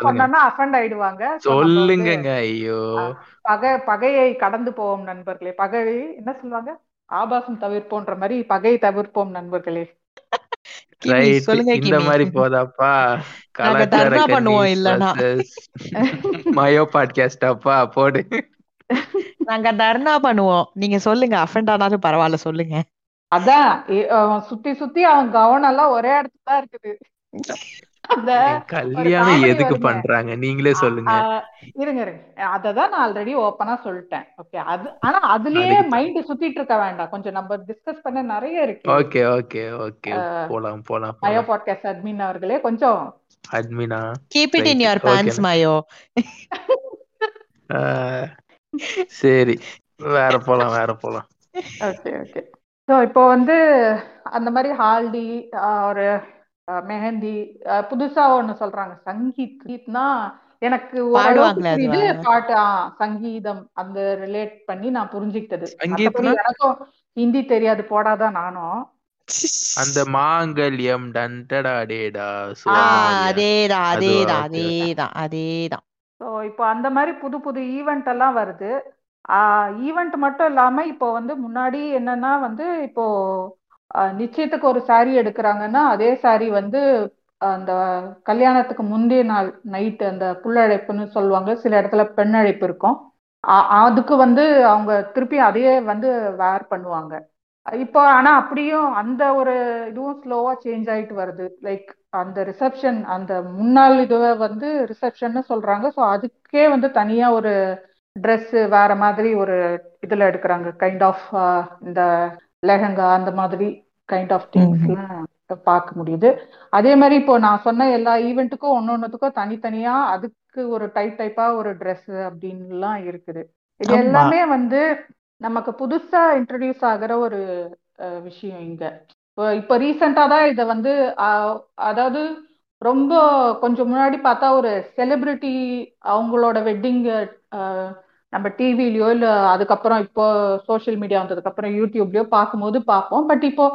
சொன்னா அஃபண்ட் ஆயிடுவாங்க. சொல்லுங்க. ஐயோ, பகையை கடந்து போவோம் நண்பர்களே. பகை என்ன சொல்லுவாங்க, ஆபாசம் தவிர்ப்போன்ற மாதிரி பகையை தவிர்ப்போம் நண்பர்களே. இந்த மாதிரி போதாப்பா பண்ணுவோம். இல்லன்னா மயோ பாட்காஸ்டாப்பா போடு, நாங்க தர்ணா பண்ணுவோம். நீங்க சொல்லுங்க, அஃபண்ட் ஆனாலும் பரவாயில்ல சொல்லுங்க. அதான் சுத்தி அவன் கவனம் எல்லாம் ஒரே இடத்துல தான் இருக்குது. அந்த கல்யாணம் எதுக்கு பண்றாங்க நீங்களே சொல்லுங்க. இருங்க இருங்க, அததான் நான் ஆல்ரெடி ஓப்பனா சொல்லிட்டேன். ஓகே, அது ஆனா அதுலயே மைண்ட் சுத்திட்டு இருக்க வேண்டாம், கொஞ்சம் நம்ம டிஸ்கஸ் பண்ண நிறைய இருக்கு. ஓகே ஓகே ஓகே, போலாம் போலாம். மயோ பாட்காஸ்ட் அட்மின் அவர்களே, கொஞ்சம் அட்மினா keep it in your pants mayo. சரி, வேற போலாம் வேற போலாம். Okay okay. ஸோ இப்போ வந்து அந்த மாதிரி ஹால்டி ஒரு மெஹந்தி புதுசா ஒண்ணு சொல்றாங்க, சங்கீத்னா எனக்கு இது பாட்டு சங்கீதம் அந்த ரிலேட் பண்ணி நான் புரிஞ்சுக்கிட்டது. எனக்கும் ஹிந்தி தெரியாது போடாதான் நானும். அந்த மாங்கல்யம் அதேதான். ஸோ இப்போ அந்த மாதிரி புது புது ஈவெண்ட் எல்லாம் வருது. ஈவெண்ட் மட்டும் இல்லாம இப்போ வந்து முன்னாடி என்னன்னா வந்து இப்போ நிச்சயத்துக்கு ஒரு சாரீ எடுக்கிறாங்கன்னா அதே சாரீ வந்து அந்த கல்யாணத்துக்கு முந்தைய நாள் நைட்டு அந்த புல்லழைப்புன்னு சொல்லுவாங்க, சில இடத்துல பெண் அழைப்பு இருக்கும், அதுக்கு வந்து அவங்க திருப்பி அதையே வந்து வேர் பண்ணுவாங்க இப்போ. ஆனா அப்படியும் அந்த ஒரு இதுவும் ஸ்லோவா சேஞ்ச் ஆயிட்டு வருது. லைக் அந்த ரிசப்ஷன் அந்த முன்னாள் இதுவை வந்து ரிசப்ஷன்னு சொல்றாங்க. ஸோ அதுக்கே வந்து தனியா ஒரு ட்ரெஸ் வேற மாதிரி ஒரு இதுல எடுக்கிறாங்க, கைண்ட் ஆஃப் இந்த லெஹங்கா அந்த மாதிரி கைண்ட் ஆஃப் திங்ஸ்லாம் பார்க்க முடியுது. அதே மாதிரி இப்போ நான் சொன்ன எல்லா ஈவெண்ட்டுக்கும் ஒன்னொன்னுக்கும் தனித்தனியா அதுக்கு ஒரு டைப்பா ஒரு ட்ரெஸ் அப்படின்லாம் இருக்குது. இது எல்லாமே வந்து நமக்கு புதுசா இன்ட்ரடியூஸ் ஆகிற ஒரு விஷயம் இங்க. இப்போ ரீசெண்டா தான் இதை வந்து அதாவது ரொம்ப கொஞ்சம் முன்னாடி பார்த்தா ஒரு செலிபிரிட்டி அவங்களோட வெட்டிங் நம்ம டிவிலயோ இல்ல அதுக்கப்புறம் இப்போ சோசியல் மீடியா வந்ததுக்கு அப்புறம் யூடியூப்லயோ பார்க்கும்போது பார்ப்போம். பட் இப்போ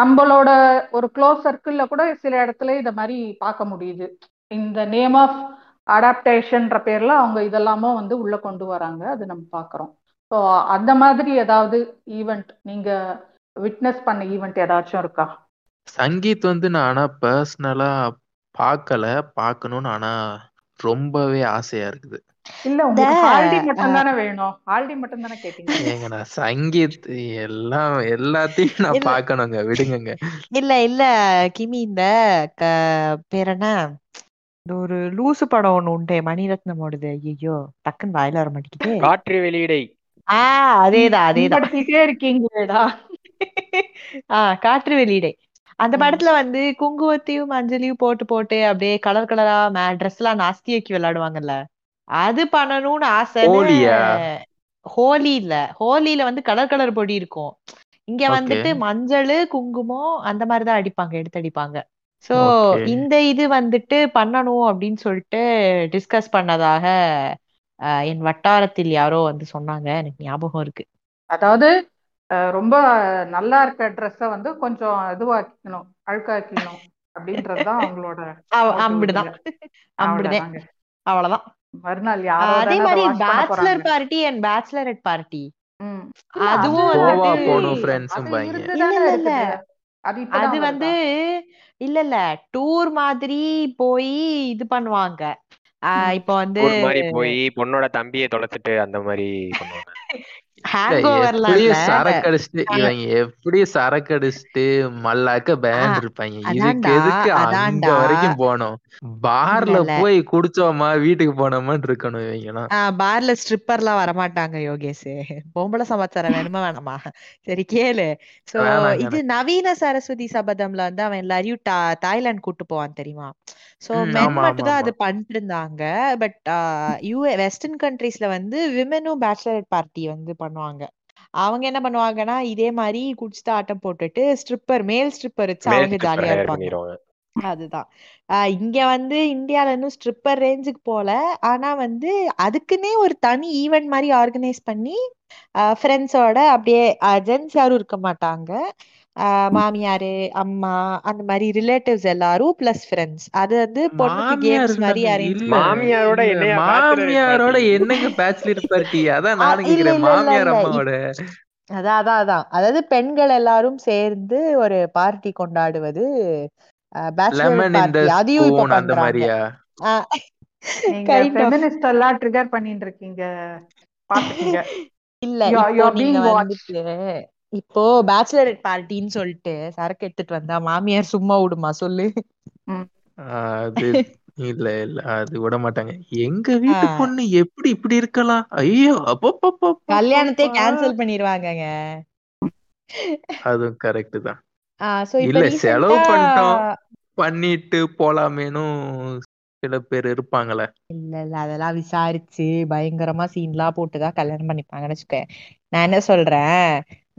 நம்மளோட ஒரு க்ளோஸ் சர்க்கிள்ல கூட சில இடத்துல இத மாதிரி பார்க்க முடியுது. இந்த நேம் ஆஃப் அடாப்டேஷன்ற பேர்ல அவங்க இதெல்லாமும் வந்து உள்ள கொண்டு வராங்க, அது நம்ம பாக்குறோம். ஸோ அந்த மாதிரி ஏதாவது ஈவெண்ட் நீங்க விட்னஸ் பண்ண ஈவெண்ட் ஏதாச்சும் இருக்கா? சங்கீத் வந்து நான் ஆனா பர்சனலா பார்க்கல, பார்க்கணும்னு ஆனா ரொம்பவே ஆசையா இருக்குது. ஒரு லூசு படம் ஒண்ணு உண்டே மணிரத்னமோடது, ஐயோ டக்குன்னு வாயில வர மாட்டேங்குது, காற்று வெளியிடை. அதேதான் அதேதான் காற்று வெளியிடை. அந்த படத்துல வந்து குங்குமத்தையும் மஞ்சளையும் போட்டு போட்டு அப்படியே கலர் கலரா ட்ரெஸ் எல்லாம் நாஸ்தியாக்கி விளையாடுவாங்கல்ல, அது பண்ணணும்னு ஆசை. ஹோலி இல்ல, ஹோலியில வந்து கலர் கலர் பொடி இருக்கும், இங்க வந்துட்டு மஞ்சள் குங்குமம் அந்த மாதிரிதான் அடிப்பாங்க, எடுத்தடிப்பாங்க. சோ இந்த இது வந்துட்டு பண்ணணும் அப்படின்னு சொல்லிட்டு டிஸ்கஸ் பண்ணதாக என் வட்டாரத்தில் யாரோ வந்து சொன்னாங்க, எனக்கு ஞாபகம் இருக்கு. அதாவது ரொம்ப நல்லா இருக்க ட்ரெஸ்ஸ வந்து கொஞ்சம் இதுவாக்கணும், அழுக்காக்கணும் அப்படின்றதுதான் அவங்களோட. அப்படிதான் அப்படிதான், அவ்வளவுதான். அதே மாதிரி bachelor party and bachelorette party அது வந்து இல்ல இல்ல டூர் மாதிரி போய் இது பண்ணுவாங்க. இப்ப வந்து போய் பொண்ணோட தம்பியை தொலைச்சிட்டு அந்த மாதிரி யோகேஷ் பொம்பளை சமாச்சாரம் வேணுமா வேணாமா? சரி கேளு. சோ இது நவீன சரஸ்வதி சபதம்ல வந்து அவன் எல்லாரையும் தாய்லாந்து கூட்டு போவான் தெரியுமா? சோ மென் மட்டும் தான் அது பண்ணிட்டு இருந்தாங்க. பட் வெஸ்டர்ன் கண்ட்ரீஸ்ல வந்து விமெனும் பேச்சுலரேட் பார்ட்டி வந்து பண்ணுவாங்க. அவங்க என்ன பண்ணுவாங்கன்னா இதே மாதிரி குடிச்சுட்டு ஆட்டம் போட்டுட்டு ஸ்ட்ரிப்பர் மேல் ஸ்ட்ரிப்பர் வச்சு அவங்க ஜாலியா இருப்பாங்க. அதுதான் இங்க வந்து இந்தியால இன்னும் ஸ்ட்ரிப்பர் ரேஞ்சுக்கு போல, ஆனா வந்து அதுக்குன்னே ஒரு தனி ஈவெண்ட் மாதிரி ஆர்கனைஸ் பண்ணி ஃப்ரெண்ட்ஸோட அப்படியே ஜென்ஸ் யாரும் இருக்க மாட்டாங்க, மாமியாரு அம்மா அந்த மாதிரி ரிலேட்டிவ்ஸ் எல்லாரும் பிளஸ் ஃப்ரெண்ட்ஸ். அது வந்து பொண்ணுக்கு கேம்ஸ் மாதிரி அரேஞ்ச். மாமியாரோட என்னங்க பேச்சுலர் பார்ட்டி? அதான் நான் கேக்குறேன், மாமியார் அம்மாவோட. அதான் அதாவது பெண்கள் எல்லாரும் சேர்ந்து ஒரு பார்ட்டி கொண்டாடுவது பேச்சுலர் பார்ட்டி. அதையும் இப்ப பண்றாங்க. ஃபெமினிஸ்ட் எல்லாம் ட்ரிகர் பண்ணிட்டு இருக்கீங்க பாத்தீங்க இல்ல? You are being watched. இப்போ பேச்சுலரேட் பார்ட்டின்னு சொல்லிட்டு சரக்கு எடுத்துட்டு வந்தா மாமியார் சும்மா விடுமா சொல்லு? அது இல்ல இல்ல அது விட மாட்டாங்க. எங்க வீட்டு பொண்ணு எப்படி இப்படி இருக்கலாம், ஐயோ அப்போ கல்யாணத்தை கேன்சல் பண்ணிடுவாங்கங்க. அதுவும் கரெக்ட் தான். இல்ல செலவு பண்ணிட்டோம் பண்ணிட்டு போலாமேனும் சில பேர் இருப்பாங்களே. இல்ல இல்ல அதெல்லாம் விசாரிச்சு பயங்கரமா சீன்லாம் போட்டுதான் கல்யாணம் பண்ணிப்பாங்கன்னு வச்சுக்கேன். நான் என்ன சொல்றேன்,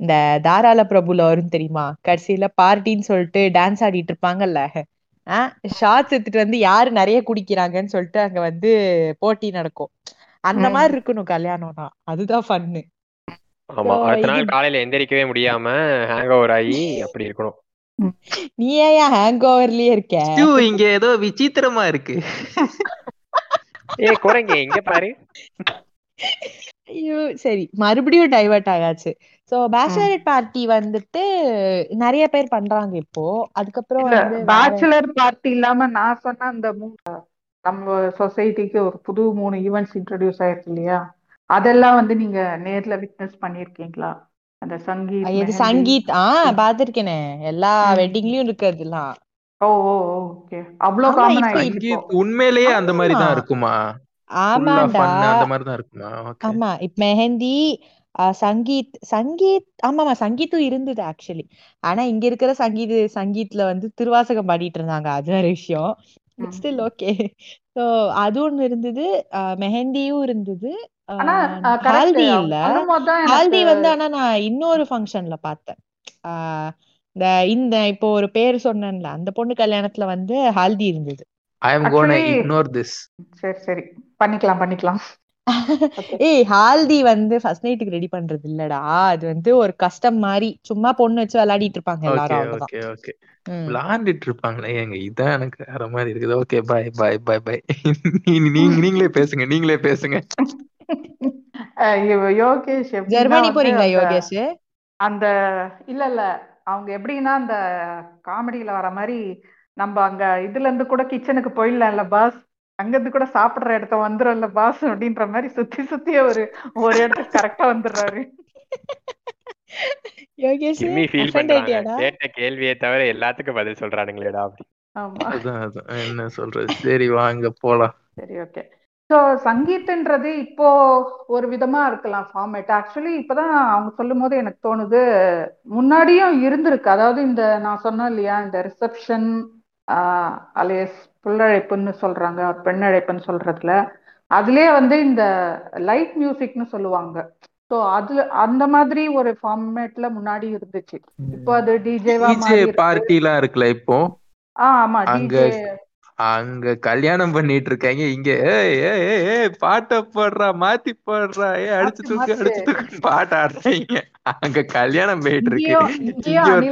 இந்த தாராள பிரபுல வரும் தெரியுமா, கடைசியில பார்ட்டின்னு சொல்லிட்டு டான்ஸ் ஆடிட்டு இருப்பாங்கல்ல, ஷார்ட்ஸ் எடுத்துட்டு வந்து யாரு நிறைய குடிக்கிறாங்கன்னு சொல்லிட்டு அங்க வந்து போட்டி நடக்கும். அந்த மாதிரி இருக்கணும் கல்யாணம்னா, அதுதான் ஃபன்னு. ஆமா, அடுத்த நாள் காலையில எந்திரிக்கவே முடியாம ஹேங் ஓவர் ஆகி அப்படி இருக்கணும். நீ ஏன் ஹேங் ஓவர்லயே இருக்க, இங்க ஏதோ விசித்திரமா இருக்கு. ஏய் குறங்க இங்க பாரு. ஐயோ சரி, மறுபடியும் டைவர்ட் ஆகாச்சு. சோ பேச்சுலர் பார்ட்டி வந்துட்டு நிறைய பேர் பண்றாங்க இப்போ. அதுக்கப்புறம் பேச்சுலர் பார்ட்டி இல்லாம நான் சொன்ன அந்த நம்ம சொசைட்டிக்கு ஒரு புது 3 ஈவெண்ட்ஸ் இன்ட்ரோடியூஸ் ஆயிருக்கு இல்லையா, அதெல்லாம் வந்து நீங்க நேர்ல விட்னஸ் பண்ணிருக்கீங்களா? அந்த சங்கீத் சங்கீத் பாத்திருக்கேனே, எல்லா வெட்டிங்லயும் இருக்கிறதுலாம். ஓ ஓகே, அவ்வளவு காமன் ஆயிடுச்சு. உண்மையிலேயே அந்த மாதிரி தான் இருக்குமா? ஆமாண்டா அந்த மாதிரி தான் இருக்குமா? ஆமா, இப்ப மெஹந்தி சங்கீத் சங்கீத் ஆமாமா சங்கீத்தும் இருந்தது ஆக்சுவலி. ஆனா இங்க இருக்கிற சங்கீத்ல வந்து திருவாசகம் பாடிட்டு இருந்தாங்க, அது வேற விஷயம். Still okay. சோ அது ஒண்ணு இருந்தது, மெஹந்தியும் இருந்தது. ஹால்தி இல்ல, ஹால்தி வந்து ஆனா நான் இன்னொரு ஃபங்க்ஷன்ல பார்த்தேன். இந்த இப்போ ஒரு பேர் சொன்னேன்ல அந்த பொண்ணு கல்யாணத்துல வந்து ஹால்தி இருந்தது. I am going to ignore this. சரி சரி பண்ணிக்கலாம். ஏய் ஹால்தி வந்து ஃபர்ஸ்ட் நைட்டுக்கு ரெடி பண்றது இல்லடா, அது வந்து ஒரு கஸ்டம் மாதிரி, சும்மா பொண்ணு வச்சு விளையாடிட்டு இருப்பாங்க எல்லாரும். ஓகே ஓகே, விளையாடிட்டு இருப்பாங்களே ஏங்க, இதான் எனக்கு வேற மாதிரி இருக்குது. Okay bye bye bye bye, நீங்களே பேசுங்க. யோகேஷ் ஜெர்மனி போறீங்களா யோகேஷ்? அந்த இல்ல அவங்க எப்படின்னா அந்த காமெடியில வர மாதிரி நம்ம அங்க இதுல இருந்து கூட கிச்சனுக்கு போயிடலாம்ல பாஸ், அங்க இருந்து கூட சாப்பிடுற இடத்த வந்துடும்ல பாஸ் அப்படின்ற மாதிரி சுத்தி சுத்தி ஒரு இடத்துக்கு கரெக்டா வந்துடுறாரு. கேள்வியை தவிர எல்லாத்துக்கும் பதில் சொல்றானுங்களேடா அப்படி. ஆமா என்ன சொல்றது, சரி வாங்க போலாம். சரி ஓகே. ஸோ சங்கீத்ன்றது இப்போ ஒரு விதமா இருக்கலாம் ஃபார்மேட். ஆக்சுவலி இப்பதான் அவங்க சொல்லும் போது எனக்கு தோணுது, முன்னாடியும் இருந்திருக்கு. அதாவது இந்த நான் சொன்னேன் இல்லையா, இந்த ரிசப்ஷன் அலையஸ் புல்லழைப்புன்னு சொல்றாங்க, ஒரு பெண் அழைப்புன்னு சொல்றதுல, அதுலயே வந்து இந்த லைட் மியூசிக்னு சொல்லுவாங்க. ஸோ அதுல அந்த மாதிரி ஒரு ஃபார்மேட்ல முன்னாடி இருந்துச்சு. இப்போ அது டிஜேவா பார்ட்டிலாம் இருக்குல்ல இப்போ. ஆமா டிஜே அங்க கல்யாணம் பண்ணிட்டு இருக்காங்க, இங்க பாட்டை போடுறா மாத்தி போடுறா அடிச்சு பாட்டு ஆடுறாங்க. அங்க கல்யாணம் போயிட்டு இருக்கு, ஆடிட்டு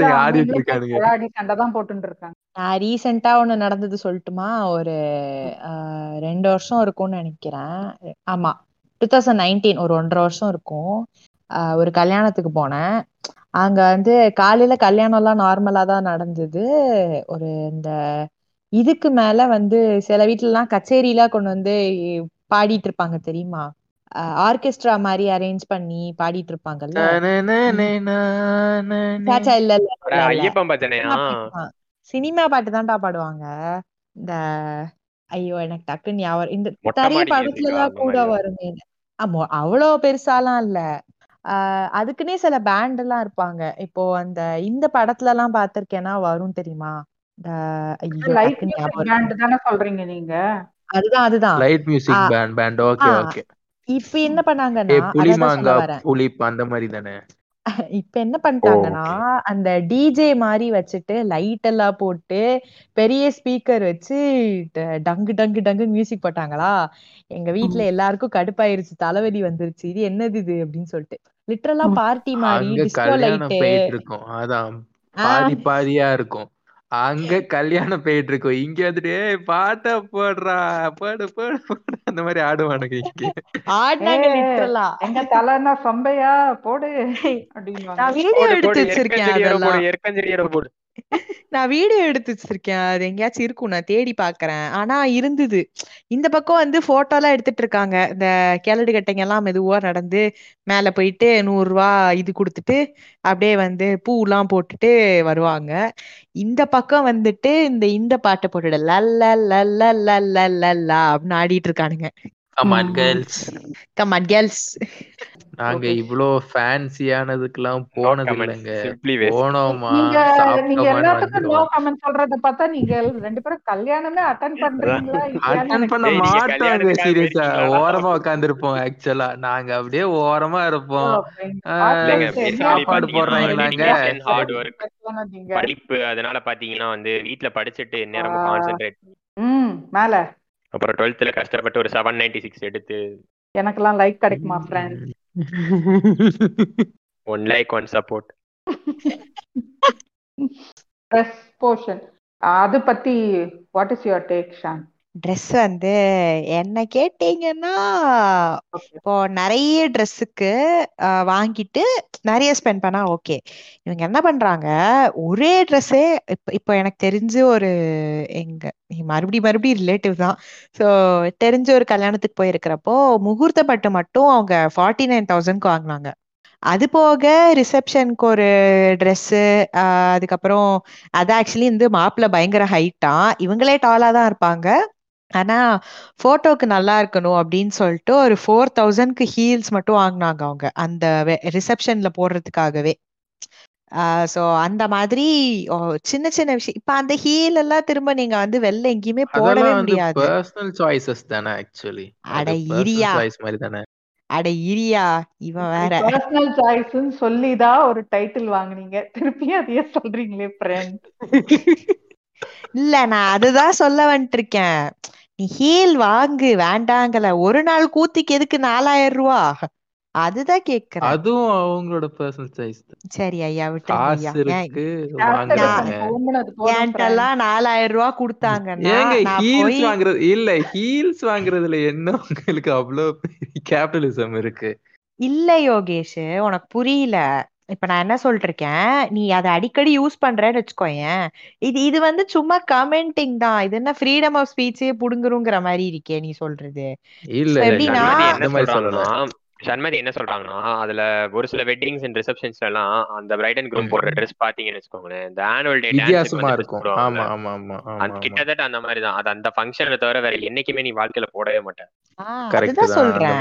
இருக்கானுங்க, போட்டு இருக்காங்க. நான் ரீசெண்டா ஒண்ணு நடந்தது சொல்லட்டுமா, ஒரு 2 வருஷம் இருக்கும்னு நினைக்கிறேன். ஆமா 2019, ஒரு 1.5 வருஷம் இருக்கும். ஒரு கல்யாணத்துக்கு போனேன். அங்க வந்து காலையில கல்யாணம் எல்லாம் நார்மலா தான் நடந்தது. ஒரு இந்த இதுக்கு மேல வந்து சில வீட்டுல எல்லாம் கச்சேரியெல்லாம் கொண்டு வந்து பாடிட்டு இருப்பாங்க தெரியுமா, ஆர்கெஸ்ட்ரா மாதிரி அரேஞ்ச் பண்ணி பாடிட்டு இருப்பாங்கல்ல. சினிமா பாட்டு தான்டா பாடுவாங்க. இந்த ஐயோ எனக்கு டக்குன்னு ஞாபகம், இந்த தரிய படத்துலதான் கூட வருமே. ஆமா அவ்வளோ பெருசாலாம் இல்ல, அதுக்குன்னே சில பேண்ட் எல்லாம் இருப்பாங்க. இப்போ அந்த இந்த படத்துல எல்லாம் பாத்திருக்கேன்னா வரும் தெரியுமா, இப்ப என்ன பண்ணிட்டாங்கன்னா அந்த டிஜே மாதிரி வச்சுட்டு லைட் எல்லாம் போட்டு பெரிய ஸ்பீக்கர் வச்சு டங்கு டங்கு டங்கு மியூசிக் போட்டாங்களா. எங்க வீட்டுல எல்லாருக்கும் கடுப்பாயிருச்சு, தலைவலி வந்துருச்சு, இது என்னது இது அப்படின்னு சொல்லிட்டு. லிட்டரலா பார்ட்டி மாதிரி டிஸ்கோ லைட் இருக்கும், அதான் பாதி பாதியா இருக்கும். அங்க கல்யாணம் போயிட்டு இருக்கோம், இங்க வந்துட்டு பாட்டா போடுறா பாடு பாடு பாடு அந்த மாதிரி ஆடுவானுங்க. இங்க போடு நான் வீடியோ எடுத்து வச்சிருக்கேன், அது எங்கேயாச்சும் இருக்கும், நான் தேடி பாக்குறேன். ஆனா இருந்தது. இந்த பக்கம் வந்து போட்டோ எல்லாம் எடுத்துட்டு இருக்காங்க. இந்த கேலரி கட்டைங்க எல்லாம் மெதுவா நடந்து மேல போயிட்டு 100 ரூபா இது கொடுத்துட்டு அப்படியே வந்து பூ எல்லாம் போட்டுட்டு வருவாங்க. இந்த பக்கம் வந்துட்டு இந்த இந்த பாட்டை போட்டுட்டு லல்ல லல்ல லல்ல லல்லா அப்படின்னு ஆடிட்டு இருக்கானுங்க. Come on girls, come on girls. நாங்க இவ்ளோ ஃபேன்சியானதுக்கெல்லாம் போனது இல்லைங்க. போனோமா சொல்றத பார்த்தா நீங்க ரெண்டு பேரும் கல்யாணமே அட்டெண்ட் பண்றீங்களா? அட்டெண்ட் பண்ண மாட்டாங்க. சீரியஸா ஓரமா உட்காந்துருப்போம். ஆக்சுவலா நாங்க அப்படியே ஓரமா இருப்போம். சாப்பாடு போடுறாங்க, படிப்பு, அதனால பாத்தீங்கன்னா வந்து வீட்டுல படிச்சுட்டு நேரமா கான்சென்ட்ரேட் மேல. அப்புறம் 12th கஷ்டப்பட்டு ஒரு 796 எடுத்து எனக்கெல்லாம் லைக் கிடைக்குமா? Friends, 1 like 1 support Dress portion. அது பத்தி what is your take Shan? Dress வந்து என்ன கேட்டீங்கன்னா, இப்போ நிறைய ட்ரெஸ்ஸுக்கு வாங்கிட்டு நிறைய ஸ்பெண்ட் பண்ணா ஓகே. இவங்க என்ன பண்றாங்க, ஒரே ட்ரெஸ்ஸே இப்போ எனக்கு தெரிஞ்சு ஒரு எங்க மறுபடியும் ரிலேட்டிவ் தான். ஸோ தெரிஞ்ச ஒரு கல்யாணத்துக்கு போயிருக்கிறப்போ முகூர்த்த பட்டு மட்டும் அவங்க 49,000 வாங்கினாங்க. அது போக ரிசப்ஷனுக்கு ஒரு ட்ரெஸ்ஸு, அதுக்கப்புறம் அது ஆக்சுவலி வந்து மாப்பிள்ள பயங்கர ஹைட்டா, இவங்களே டாலாக தான் இருப்பாங்க, ஆனால் ஃபோட்டோவுக்கு நல்லா இருக்கணும் அப்படின்னு சொல்லிட்டு ஒரு 4,000 ஹீல்ஸ் மட்டும் வாங்கினாங்க அவங்க அந்த ரிசப்ஷனில் போடுறதுக்காகவே. ஸோ அந்த மாதிரி சின்ன சின்ன விஷயம். இப்போ அந்த ஹீல் எல்லாம் திரும்ப நீங்க வந்து வெளில எங்கேயுமே போடவே முடியாது. பர்சனல் சாய்ஸஸ் தானே ஆக்சுவலி. அட இரியா, இவன் வேற பர்சனல் சாய்ஸ்னு சொல்லி தான் ஒரு டைட்டில் வாங்குனீங்க, திருப்பி அதையே சொல்றீங்களே ஃப்ரெண்ட். இல்ல, நான் அதுதான் சொல்ல வந்துட்டு இருக்கேன். நீ ஹீல் வாங்கு வேண்டாங்கல, ஒரு நாள் கூத்திக்கு எதுக்கு 4000 ரூபா? அதுதான் கேக்குறேன். அதுவும் அவங்களோட பர்சனல் சாய்ஸ். சரி ஐயா, விட்டுருக்கு. என்கிட்டலாம் 4000 ரூபா கொடுத்தாங்கன்னா ஹீல்ஸ் வாங்குறது இல்ல. ஹீல்ஸ் வாங்குறதுல என்ன உங்களுக்கு அவ்வளவு கேபிட்டலிசம் இருக்கு? இல்ல யோகேஷ், உனக்கு புரியல. இப்ப நான் என்ன சொல்லிருக்கேன், நீ அதை அடிக்கடி யூஸ் பண்றேன்னு வச்சுக்கோயேன், இது வந்து சும்மா கமெண்டிங் தான். இது என்ன ஃப்ரீடம் ஆஃப் ஸ்பீச்சே புடுங்குறங்கிற மாதிரி இருக்கே நீ சொல்றது. இல்ல எப்படின்னா, என்ன மாதிரி சொல்லலாம், சண்மதி என்ன சொல்றாங்கன்னா, அதுல ஒரு சில வெட்டிங்ஸ் அண்ட் ரிசப்ஷன்ஸ்ல எல்லாம் அந்த பிரைட் அண்ட் க்ரூம் போடுற ட்ரெஸ் பாத்தீங்கன்னு வச்சுக்கோங்களேன், இந்த ஆனுவல் டே டான்ஸ்மா இருக்கும். ஆமா ஆமா ஆமா, கிட்டத்தட்ட அந்த மாதிரி தான். அது அந்த ஃபங்க்ஷன்ல தவிர வேற என்னைக்குமே நீ வாழ்க்கையில போடவே மாட்டேன். அதுதான் சொல்றேன்.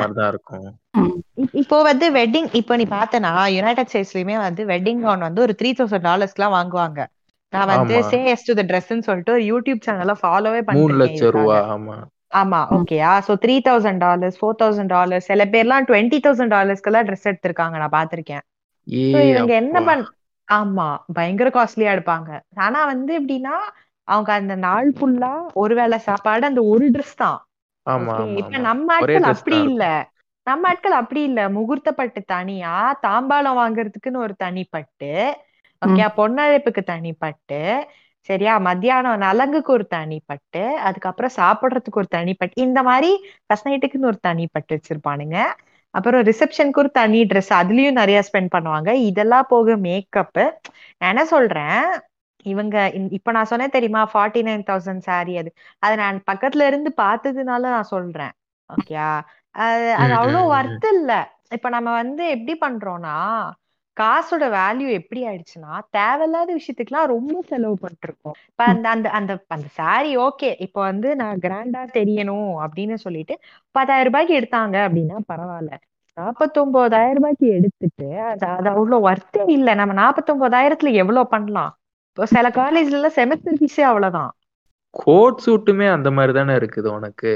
இப்போ வந்து வெட்டிங், இப்போ நீ பார்த்தனா யுனைடெட் ஸ்டேட்ஸ்லயுமே வந்து வெட்டிங் கவுன் வந்து ஒரு $3,000 வாங்குவாங்க. நான் வந்து சேஸ் டு தி ட்ரெஸ்ன்னு சொல்லிட்டு ஒரு யூடியூப் சேனலை ஃபாலோவே பண்ணிட்டேன். $3,00,000. ஆமா ஆமா, ஓகேயா. சோ $3,000, $4,000, சில பேர்லாம் $20,000 ட்ரெஸ் எடுத்திருக்காங்க, நான் பாத்திருக்கேன். இவங்க என்ன ஆமா, பயங்கர காஸ்ட்லியா எடுப்பாங்க. ஆனா வந்து எப்படின்னா, அவங்க அந்த நாள் ஃபுல்லா ஒருவேளை சாப்பாடு அந்த ஒரு ட்ரெஸ் தான். இப்ப நம்ம ஆட்கள் அப்படி இல்ல, முகூர்த்த பட்டு தனியா, தாம்பாளம் வாங்குறதுக்குன்னு ஒரு தனிப்பட்டு, ஓகேயா, பொன்னழைப்புக்கு தனிப்பட்டு, சரியா, மத்தியானம் நலங்குக்கு ஒரு தனிப்பட்டு, அதுக்கப்புறம் சாப்பிடுறதுக்கு ஒரு தனிப்பட்டு, இந்த மாதிரி ஃபர்ஸ்ட் நைட்டுக்குன்னு ஒரு தனிப்பட்டு வச்சிருப்பானுங்க. அப்புறம் ரிசப்ஷனுக்கு ஒரு தனி ட்ரெஸ், அதுலயும் நிறைய ஸ்பெண்ட் பண்ணுவாங்க. இதெல்லாம் போக மேக்கப். நான் என்ன சொல்றேன், இவங்க இப்ப நான் சொன்னேன் தெரியுமா 49,000 சாரி, அது நான் பக்கத்துல இருந்து பார்த்ததுனால நான் சொல்றேன், ஓகேயா. அது அவ்வளோ ஒர்த் இல்ல. இப்ப நம்ம வந்து எப்படி பண்றோம்னா, காசோட வேல்யூ எப்படி ஆயிடுச்சுன்னா, தேவையில்லாத விஷயத்துக்குலாம் ரொம்ப செலவு பண்ணிருக்கோம். இப்ப அந்த அந்த அந்த சாரி ஓகே, இப்ப வந்து நான் கிராண்டா தெரியணும் அப்படின்னு சொல்லிட்டு 10,000 ரூபாய்க்கு எடுத்தாங்க அப்படின்னா பரவாயில்ல. 49,000 ரூபாய்க்கு எடுத்துட்டு அது அவ்வளோ ஒர்த்தே இல்லை. நம்ம 49,000த்துல எவ்வளவு பண்ணலாம்? இப்போ சில காலேஜ்ல செமஸ்டர் ஃபீஸே அவ்வளவுதான். கோட் சூட்டுமே அந்த மாதிரி தானே இருக்குது, உனக்கு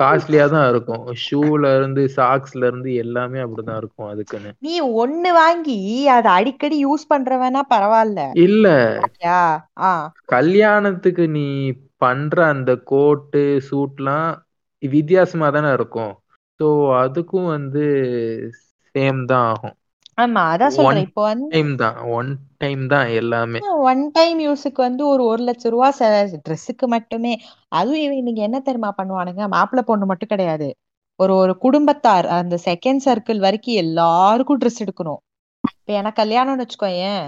காஸ்ட்லியா தான் இருக்கும். ஷூல இருந்து சாக்ஸ்ல இருந்து எல்லாமே அப்படிதான் இருக்கும். அதுக்குன்னு நீ ஒண்ணு வாங்கி அதை அடிக்கடி யூஸ் பண்றவனா பரவாயில்ல. இல்ல, கல்யாணத்துக்கு நீ பண்ற அந்த கோட்டு சூட்லாம் வித்தியாசமா தானே இருக்கும். ஸோ அதுக்கும் வந்து சேம் தான் ஆகும். ஆமா, அதான் சொல்றேன். இப்போ வந்து ஒன் டைம் யூஸுக்கு வந்து ஒரு 1,00,000 ரூபா ட்ரெஸ்ஸுக்கு மட்டுமே. அதுவும் இவங்க என்ன தெரியுமா பண்ணுவானுங்க, மாப்பிள்ளை பொண்ணு மட்டும் கிடையாது, ஒரு ஒரு குடும்பத்தார், அந்த செகண்ட் சர்க்கிள் வரைக்கும் எல்லாருக்கும் ட்ரெஸ் எடுக்கணும். இப்ப எனக்கு கல்யாணம்னு வச்சுக்கோயேன்,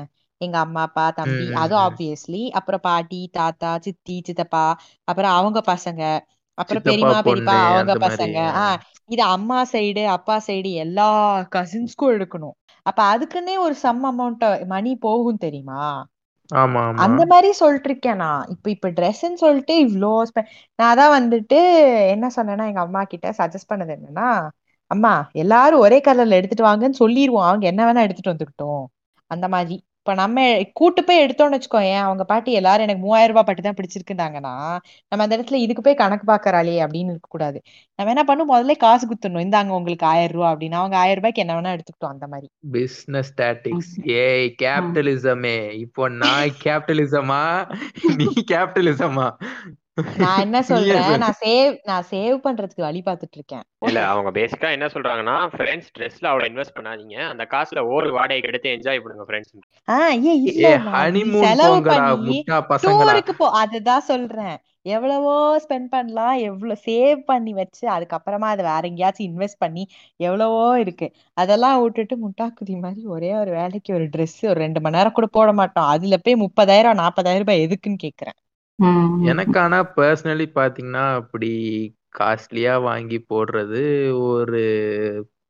எங்க அம்மா அப்பா தம்பி அது ஆப்வியஸ்லி, அப்புறம் பாட்டி தாத்தா சித்தி சித்தப்பா, அப்புறம் அவங்க பசங்க, அப்புறம் பெரியமா பெரியப்பா அவங்க பசங்க. இது அம்மா சைடு அப்பா சைடு எல்லா கசின்ஸ்க்கும் எடுக்கணும். அப்ப அதுக்குன்னே ஒரு சம் அமௌண்ட் மணி போகும் தெரியுமா. அந்த மாதிரி சொல்லிட்டு இருக்கேன் நான். இப்ப ட்ரெஸ்ன்னு சொல்லிட்டு இவ்ளோ நான் அதான் வந்துட்டு என்ன சொன்னேன்னா, எங்க அம்மா கிட்ட சஜஸ்ட் பண்ணது என்னன்னா, அம்மா எல்லாரும் ஒரே கலர்ல எடுத்துட்டு வாங்கன்னு சொல்லிடுவோம், அவங்க என்ன வேணா எடுத்துட்டு வந்துக்கிட்டோம் அந்த மாதிரி. இப்ப நம்ம கூட்டு போய் எடுத்தோம்னு வச்சுக்கோ, ஏன் அவங்க பாட்டி எல்லாரும் எனக்கு 3000 ரூபாய் பட்டுதான் பிடிச்சிருக்குனாங்கன்னா நம்ம அந்த இடத்துல இதுக்கு போய் கணக்கு பாக்குறாளே அப்படின்னு இருக்க கூடாது. நம்ம என்ன பண்ணும், முதல்ல காசு குத்துணும், இந்தாங்க உங்களுக்கு 1000 ரூபாய் அப்படின்னா அவங்க 1000 ரூபாய்க்கு என்ன வேணா எடுத்துக்கிட்டோம். அந்த மாதிரி பிசினஸ் ஸ்டாட்டிக்ஸ். ஏய் கேபிட்டலிசமே, இப்போ நான் கேபிட்டலிசமா நீ கேபிட்டலிசமா? நான் என்ன சொல்றேன், நான் சேவ் பண்றதுக்கு வழி பாத்துட்டு இருக்கேன். இல்ல அவங்க பேசிக்கா என்ன சொல்றாங்கன்னா, ஃப்ரெண்ட்ஸ் ட்ரெஸ்ல அவளை இன்வெஸ்ட் பண்ணாதீங்க, அந்த காசுல ஒரு வாடகைக்கு எடுத்து என்ஜாய் பண்ணுங்க ஃப்ரெண்ட்ஸ். ஏ ஹனிமூன் போங்கடா முட்டா பசங்களா, டூருக்கு போ. அதுதான் சொல்றேன், எவ்வளவோ ஸ்பெண்ட் பண்ணலாம், எவ்வளவு சேவ் பண்ணி வச்சு அதுக்கப்புறமா அது வேற எங்கேயாச்சும் இன்வெஸ்ட் பண்ணி எவ்வளவோ இருக்கு. அதெல்லாம் விட்டுட்டு முட்டாக்குதி மாதிரி ஒரே ஒரு வேலைக்கு ஒரு ட்ரெஸ் ஒரு 2 மணி நேரம் கூட போட மாட்டோம், அதுல போய் 30,000 40,000 ரூபாய் எதுக்குன்னு கேக்குறேன். எனக்கானா பர்சனலி பாத்தீங்கன்னா அப்படி காஸ்ட்லியா வாங்கி போடுறது ஒரு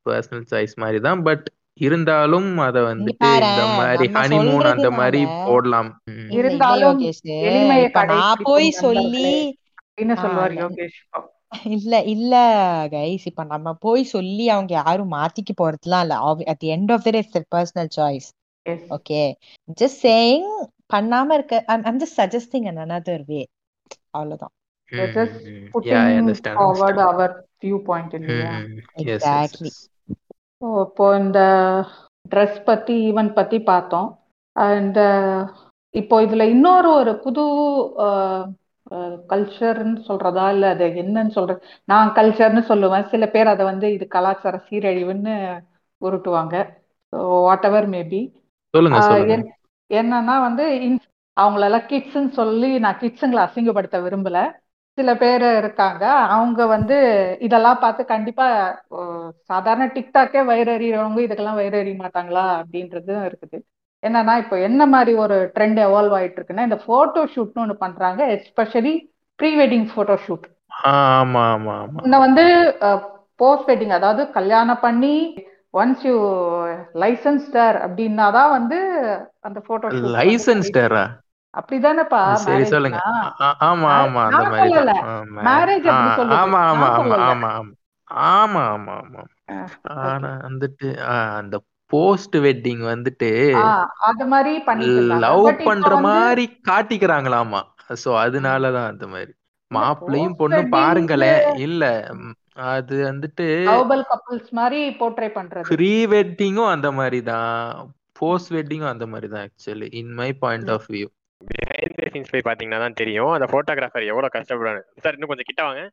பர்சனல் சாய்ஸ் மாதிரி தான். பட் இருந்தாலும் அத வந்துட்டு இந்த மாதிரி ஹனிமூன் அந்த மாதிரி போடலாம். இருந்தாலும் நான் போய் சொல்லி என்ன சொல்வார் யோகேஷ்? இல்ல கைஸ், இப்ப நம்ம போய் சொல்லி அவங்க யாரும் மாத்திக்க போறதுலாம் இல்ல. At the end of the day it's personal choice. Okay, just saying பண்ணாம இருக்க. I'm just suggesting another way. அவ்வளவுதான். Just putting forward our viewpoint in there. Exactly. So இப்போ இந்த dress பத்தி ஈவென்ட் பத்தி பார்த்தோம். And இப்போ இதுல இன்னொரு ஒரு புது கல்ச்சர்ன்னு சொல்றதா இல்ல அது என்னன்னு சொல்றது, நான் கல்ச்சர்ன்னு சொல்லுவேன், சில பேர் அதை வந்து இது கலாச்சார சீரழிவுன்னு உருட்டுவாங்க. So whatever maybe. என்னன்னா வந்து அவங்களெல்லாம் கிட்ஸ்ன்னு சொல்லி நான் கிட்ஸுங்களை அசிங்கப்படுத்த விரும்பல. சில பேர் இருக்காங்க அவங்க வந்து இதெல்லாம் பார்த்து கண்டிப்பா சாதாரண டிக்டாக்கே வயிறறியவங்க இதுக்கெல்லாம் வயிறறிய மாட்டாங்களா அப்படின்றதும் இருக்குது. என்னன்னா இப்போ என்ன மாதிரி ஒரு ட்ரெண்ட் எவால்வ் ஆயிட்டு இருக்குன்னா, இந்த போட்டோ ஷூட்னு ஒன்று பண்றாங்க, especially pre wedding photo shoot. இந்த வந்து போஸ்ட் வெட்டிங், அதாவது கல்யாணம் பண்ணி once you licensed her அப்படின்னா தான் வந்து அந்த போட்டோ ஷூட். லைசென்ஸ்ட் ஹரா அப்படிதானேப்பா? சரி சொல்லுங்க. ஆமா ஆமா அந்த மாதிரி மேரேஜ் அப்படி சொல்லுங்க. ஆமா ஆமா ஆமா ஆமா ஆமா ஆமா. ஆனா வந்துட்டு அந்த போஸ்ட் வெட்டிங் வந்துட்டு அந்த மாதிரி பண்ணிட்டாங்க, லவ் பண்ற மாதிரி காட்டிக்கறாங்களாமா. சோ அதனால தான் அந்த மாதிரி மாப்பிளையும் பொண்ணு பாருங்களே. இல்ல அது வந்துட்டு லவ்பல் கப்புள்ஸ் மாதிரி போர்ட்ரே பண்றது. ப்ரீ வெட்டிங்கும் அந்த மாதிரி தான், போஸ்ட் வெட்டிங்கும் அந்த மாதிரி தான். Actually in my point of view போய் பாத்தீங்கன்னா தான் தெரியும் அந்த போட்டோகிராஃபர் எவ்வளவு கஷ்டப்படுறாங்க. சார் இன்னும் கொஞ்சம் கிட்ட வாங்க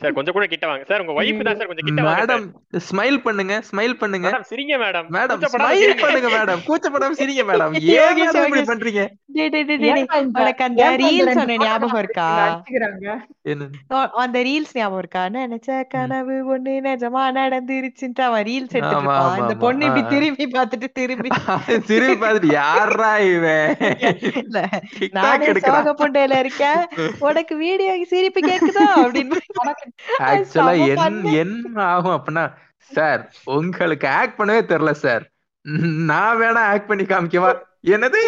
சார், கொஞ்சம் கூட கிட்ட வாங்க சார், உங்க வைஃப் தான் சார் கொஞ்சம் கிட்ட வாங்க மேடம், ஸ்மைல் பண்ணுங்க ஸ்மைல் பண்ணுங்க மேடம், சிரிங்க மேடம் மேடம் ஸ்மைல் பண்ணுங்க மேடம், கூச்சப்படாம சிரிங்க மேடம். ஏன் இப்படி பண்றீங்க? டேய் டேய் டேய், உனக்கு அந்த ரீல்ஸ் ஒண்ணு ஞாபகம் இருக்கா? என்ன அந்த ரீல்ஸ் ஞாபகம் இருக்கா? நினைச்ச கனவு ஒண்ணு நிஜமா நடந்துருச்சுன்னு அவன் ரீல்ஸ் எடுத்துட்டு இருப்பான். அந்த பொண்ணு இப்படி திரும்பி பார்த்துட்டு யாரா இவன், நானே சோக புண்டையில இருக்கேன் உனக்கு வீடியோ சிரிப்பு கேக்குதா அப்படின்னு. ஆக்சுவலா என்ன ஆகும் அப்படின்னா, சார் உங்களுக்கு ஆக்ட் பண்ணவே தெரியல சார், நான் வேணா ஆக்ட் பண்ணி காமிக்கவா? என்னது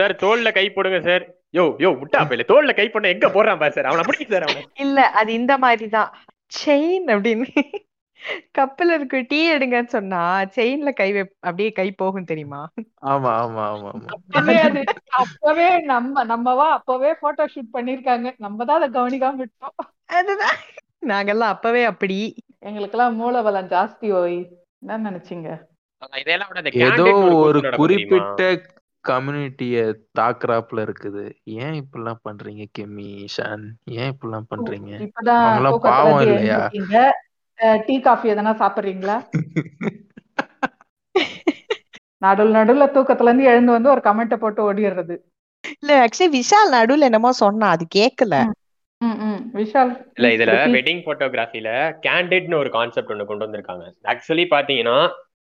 சார் தோல்ல கை போடுங்க சார், யோ யோ முட்டா பையல தோல்ல கை போடுங்க, எங்க போறான் பாரு சார் அவனை பிடிக்க சார் அவன். இல்ல அது இந்த மாதிரிதான் செயின் அப்படின்னு கப்பல் இருக்கு, டீ எடுங்கன்னு சொன்னா செயின்ல கை அப்படியே கை போகும் தெரியுமா? ஆமா ஆமா ஆமா ஆமா. அப்பவே நம்மவா அப்பவே போட்டோ ஷூட் பண்ணிருக்காங்க, நம்மதான் அதை கவனிக்காம விட்டோம். அதுதான் நாங்கெல்லாம் அப்பவே அப்படி, எங்களுக்கு எல்லாம் மூலபலம் ஜாஸ்தி. ஓய் என்ன நினைச்சீங்க? ஏதோ ஒரு குறிப்பிட்ட கம்யூனிட்டிய தாக்குறாப்புல இருக்குது. ஏன் இப்படி எல்லாம் பண்றீங்க கிமி ஷான்? ஏன் இப்படி எல்லாம் பண்றீங்க? அவங்களாம் பாவம் இல்லையா? டீ காஃபி எதனா சாப்பிடுறீங்களா? நடுவுல தூக்கத்துல இருந்து எழுந்து வந்து ஒரு கமெண்ட் போட்டு ஓடிடுறது. இல்ல ஆக்சுவலி விஷால் நடுவுல என்னமோ சொன்னா அது கேக்கல. விஷால் இல்ல இதுல வெட்டிங் போட்டோகிராஃபில கேண்டிட்னு ஒரு கான்செப்ட் ஒண்ணு கொண்டு வந்திருக்காங்க. ஆக்சுவலி பாத்தீங்கன்னா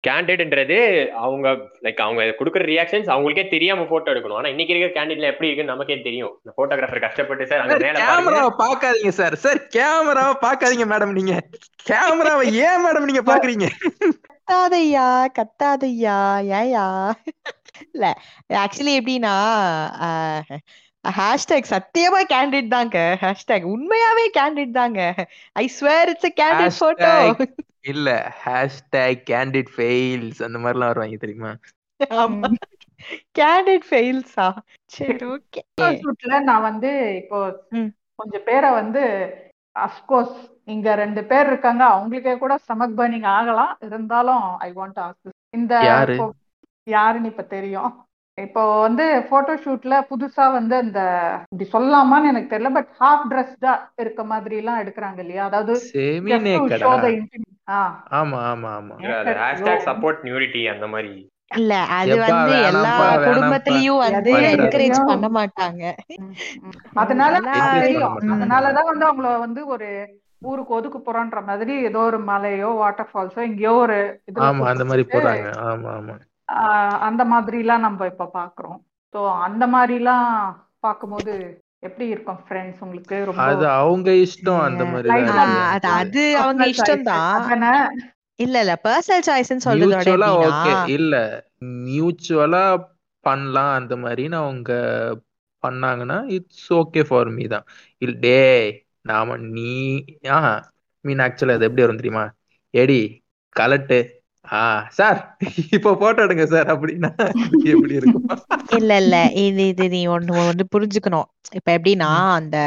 கேண்டிடேட்ன்றது அவங்க லைக் அவங்க கொடுக்குற ரியாக்ஷன்ஸ் அவங்களுக்கே தெரியாம போட்டோ எடுக்கணும். ஆனா இன்னைக்கு இருக்கிற கேண்டிடேட்ல எப்படி இருக்குன்னு நமக்கே தெரியும். இந்த போட்டோகிராஃபர் கஷ்டப்பட்டு சார் அங்க மேல கேமராவை பார்க்காதீங்க சார், சார் கேமராவை பார்க்காதீங்க மேடம், நீங்க கேமராவை ஏன் மேடம் நீங்க பாக்குறீங்க, கத்தாதையா கத்தாதையா ஏயா இல்ல. ஆக்சுவலி எப்படின்னா ஹேஷ்டேக் சத்தியமா கேண்டிடேட் தாங்க, ஹேஷ்டேக் உண்மையாவே கேண்டிடேட் தாங்க. I swear it's a candidate photo இல்ல ஹேஷ்டேக் கேண்டிட் ஃபெயில்ஸ் அந்த மாதிரிலாம் வருவாங்க தெரியுமா? கேண்டிட் ஃபெயில்ஸா? சரி ஓகே. ஷூட்ல நான் வந்து இப்போ கொஞ்சம் பேரை வந்து ஆஃப் கோர்ஸ் இங்க ரெண்டு பேர் இருக்காங்க, அவங்களுக்கே கூட ஸ்டமக் பர்னிங் ஆகலாம். இருந்தாலும் ஐ வாண்ட் டு ஆஸ்க் இந்த யாருன்னு இப்ப தெரியும். இப்போ வந்து போட்டோ ஷூட்ல புதுசா வந்து இந்த இப்படி சொல்லாமான்னு எனக்கு தெரியல, பட் ஹாஃப் ட்ரெஸ்டா இருக்க மாதிரி எல்லாம் எடுக்கிறாங்க இல்லையா? அதாவது இல்ல அது வந்து எல்லா குடும்பத்திலயும் வந்து என்கரேஜ் பண்ண மாட்டாங்க. அதனாலதான் வந்து அவங்கள வந்து ஒரு ஊருக்கு ஒதுக்கு போறோன்ற மாதிரி ஏதோ ஒரு மலையோ வாட்டர் ஃபால்ஸோ எங்கேயோ ஒரு அந்த மாதிரிலாம் நம்ம இப்ப பாக்குறோம். ஸோ அந்த மாதிரிலாம் பார்க்கும்போது எப்படி இருக்கும் ஃப்ரெண்ட்ஸ் உங்களுக்கு? ரொம்ப அது அவங்க இஷ்டம், அந்த மாதிரி அது அவங்க இஷ்டம் தான். இல்ல இல்ல பர்சனல் சாய்ஸ்னு சொல்றது ஓகே, இல்ல மியூச்சுவலா பண்ணலாம் அந்த மாதிரி அவங்க பண்ணாங்கன்னா இட்ஸ் ஓகே ஃபார் மீ தான். இல்ல டே நாம நீ மீன் ஆக்சுவலா அது எப்படி வரும் தெரியுமா? எடி கலட்டு சார் இப்ப போட்டோ எடுங்க சார் அப்படின்னா எப்படி இருக்கும்? இல்ல இல்ல இது இது நீ ஒண்ணு வந்து புரிஞ்சுக்கணும். இப்ப எப்படின்னா அந்த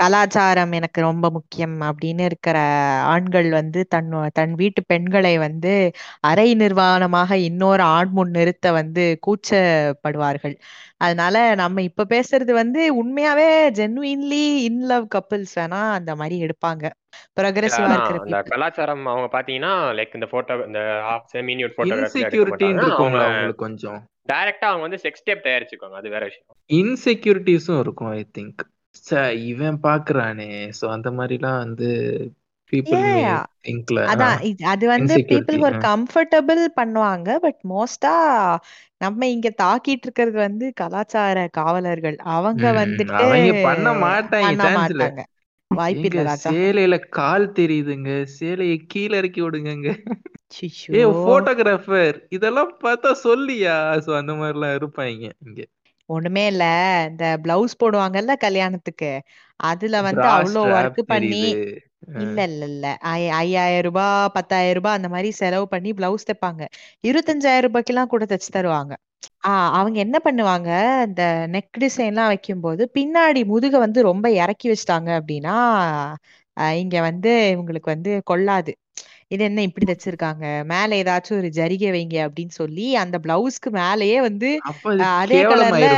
கலாச்சாரம் எனக்கு ரொம்ப முக்கியம் அப்படின்னு இருக்கிற ஆண்கள் வந்து தன் வீட்டு பெண்களை வந்து அரை நிர்வாணமாக இன்னொரு ஆண் முன் நிறுத்த வந்து கூச்சப்படுவார்கள். அதனால நம்ம இப்ப பேசுறது வந்து உண்மையாவே ஜென்வின்லி இன் லவ் கப்பிள்ஸ் வேணா அந்த மாதிரி எடுப்பாங்க. ப்ரோக்ரெசிவா இருக்கிற கலாச்சாரம் அவங்க பாத்தீங்கன்னா லைக் இந்த போட்டோ இந்த ஹாஃப் செமி நியூட் போட்டோகிராஃபி இருக்கும். அவங்களுக்கு கொஞ்சம் டைரக்டா அவங்க வந்து செக்ஸ் டேப் தயாரிச்சுக்குவாங்க, அது வேற விஷயம். இன்செக்யூரிட்டிஸும் இருக்கும் ஐ திங்க். இவன் பாக்குறானே சோ அந்த மாதிரிலாம் வந்து அது வந்து பீப்புள் ஒரு கம்ஃபர்டபிள் பண்ணுவாங்க. பட் மோஸ்டா நம்ம இங்க தாக்கிட்டு இருக்கிறது வந்து கலாச்சார காவலர்கள். அவங்க வந்துட்டு பண்ண மாட்டாங்க, வாய்ப்பில்ல. சேலையில கால் தெரியுதுங்க, சேலையை கீழே இறக்கி விடுங்க. ஏ போட்டோகிராஃபர் இதெல்லாம் பார்த்தா சொல்லியா? சோ அந்த மாதிரி எல்லாம் இருப்பாங்க. இங்க ஒண்ணுமே இல்ல, இந்த பிளவுஸ் போடுவாங்கல்ல கல்யாணத்துக்கு, அதுல வந்து அவ்வளோ ஒர்க் பண்ணி இல்ல இல்ல இல்ல 5,000 ரூபாய் 10,000 ரூபாய் அந்த மாதிரி செலவு பண்ணி பிளவுஸ் தைப்பாங்க. 25,000 ரூபாய்க்கெல்லாம் கூட தைச்சு தருவாங்க. அவங்க என்ன பண்ணுவாங்க, இந்த நெக் டிசைன் எல்லாம் வைக்கும் போது பின்னாடி முதுக வந்து ரொம்ப இறக்கி வச்சிட்டாங்க அப்படின்னா இங்க வந்து இவங்களுக்கு வந்து கொள்ளாது. இது என்ன இப்படி தச்சிருக்காங்க, மேல ஏதாச்சும் ஒரு ஜரிகை வைங்க அப்படின்னு சொல்லி அந்த பிளவுஸ்க்கு மேலேயே வந்து அதே கலர்ல,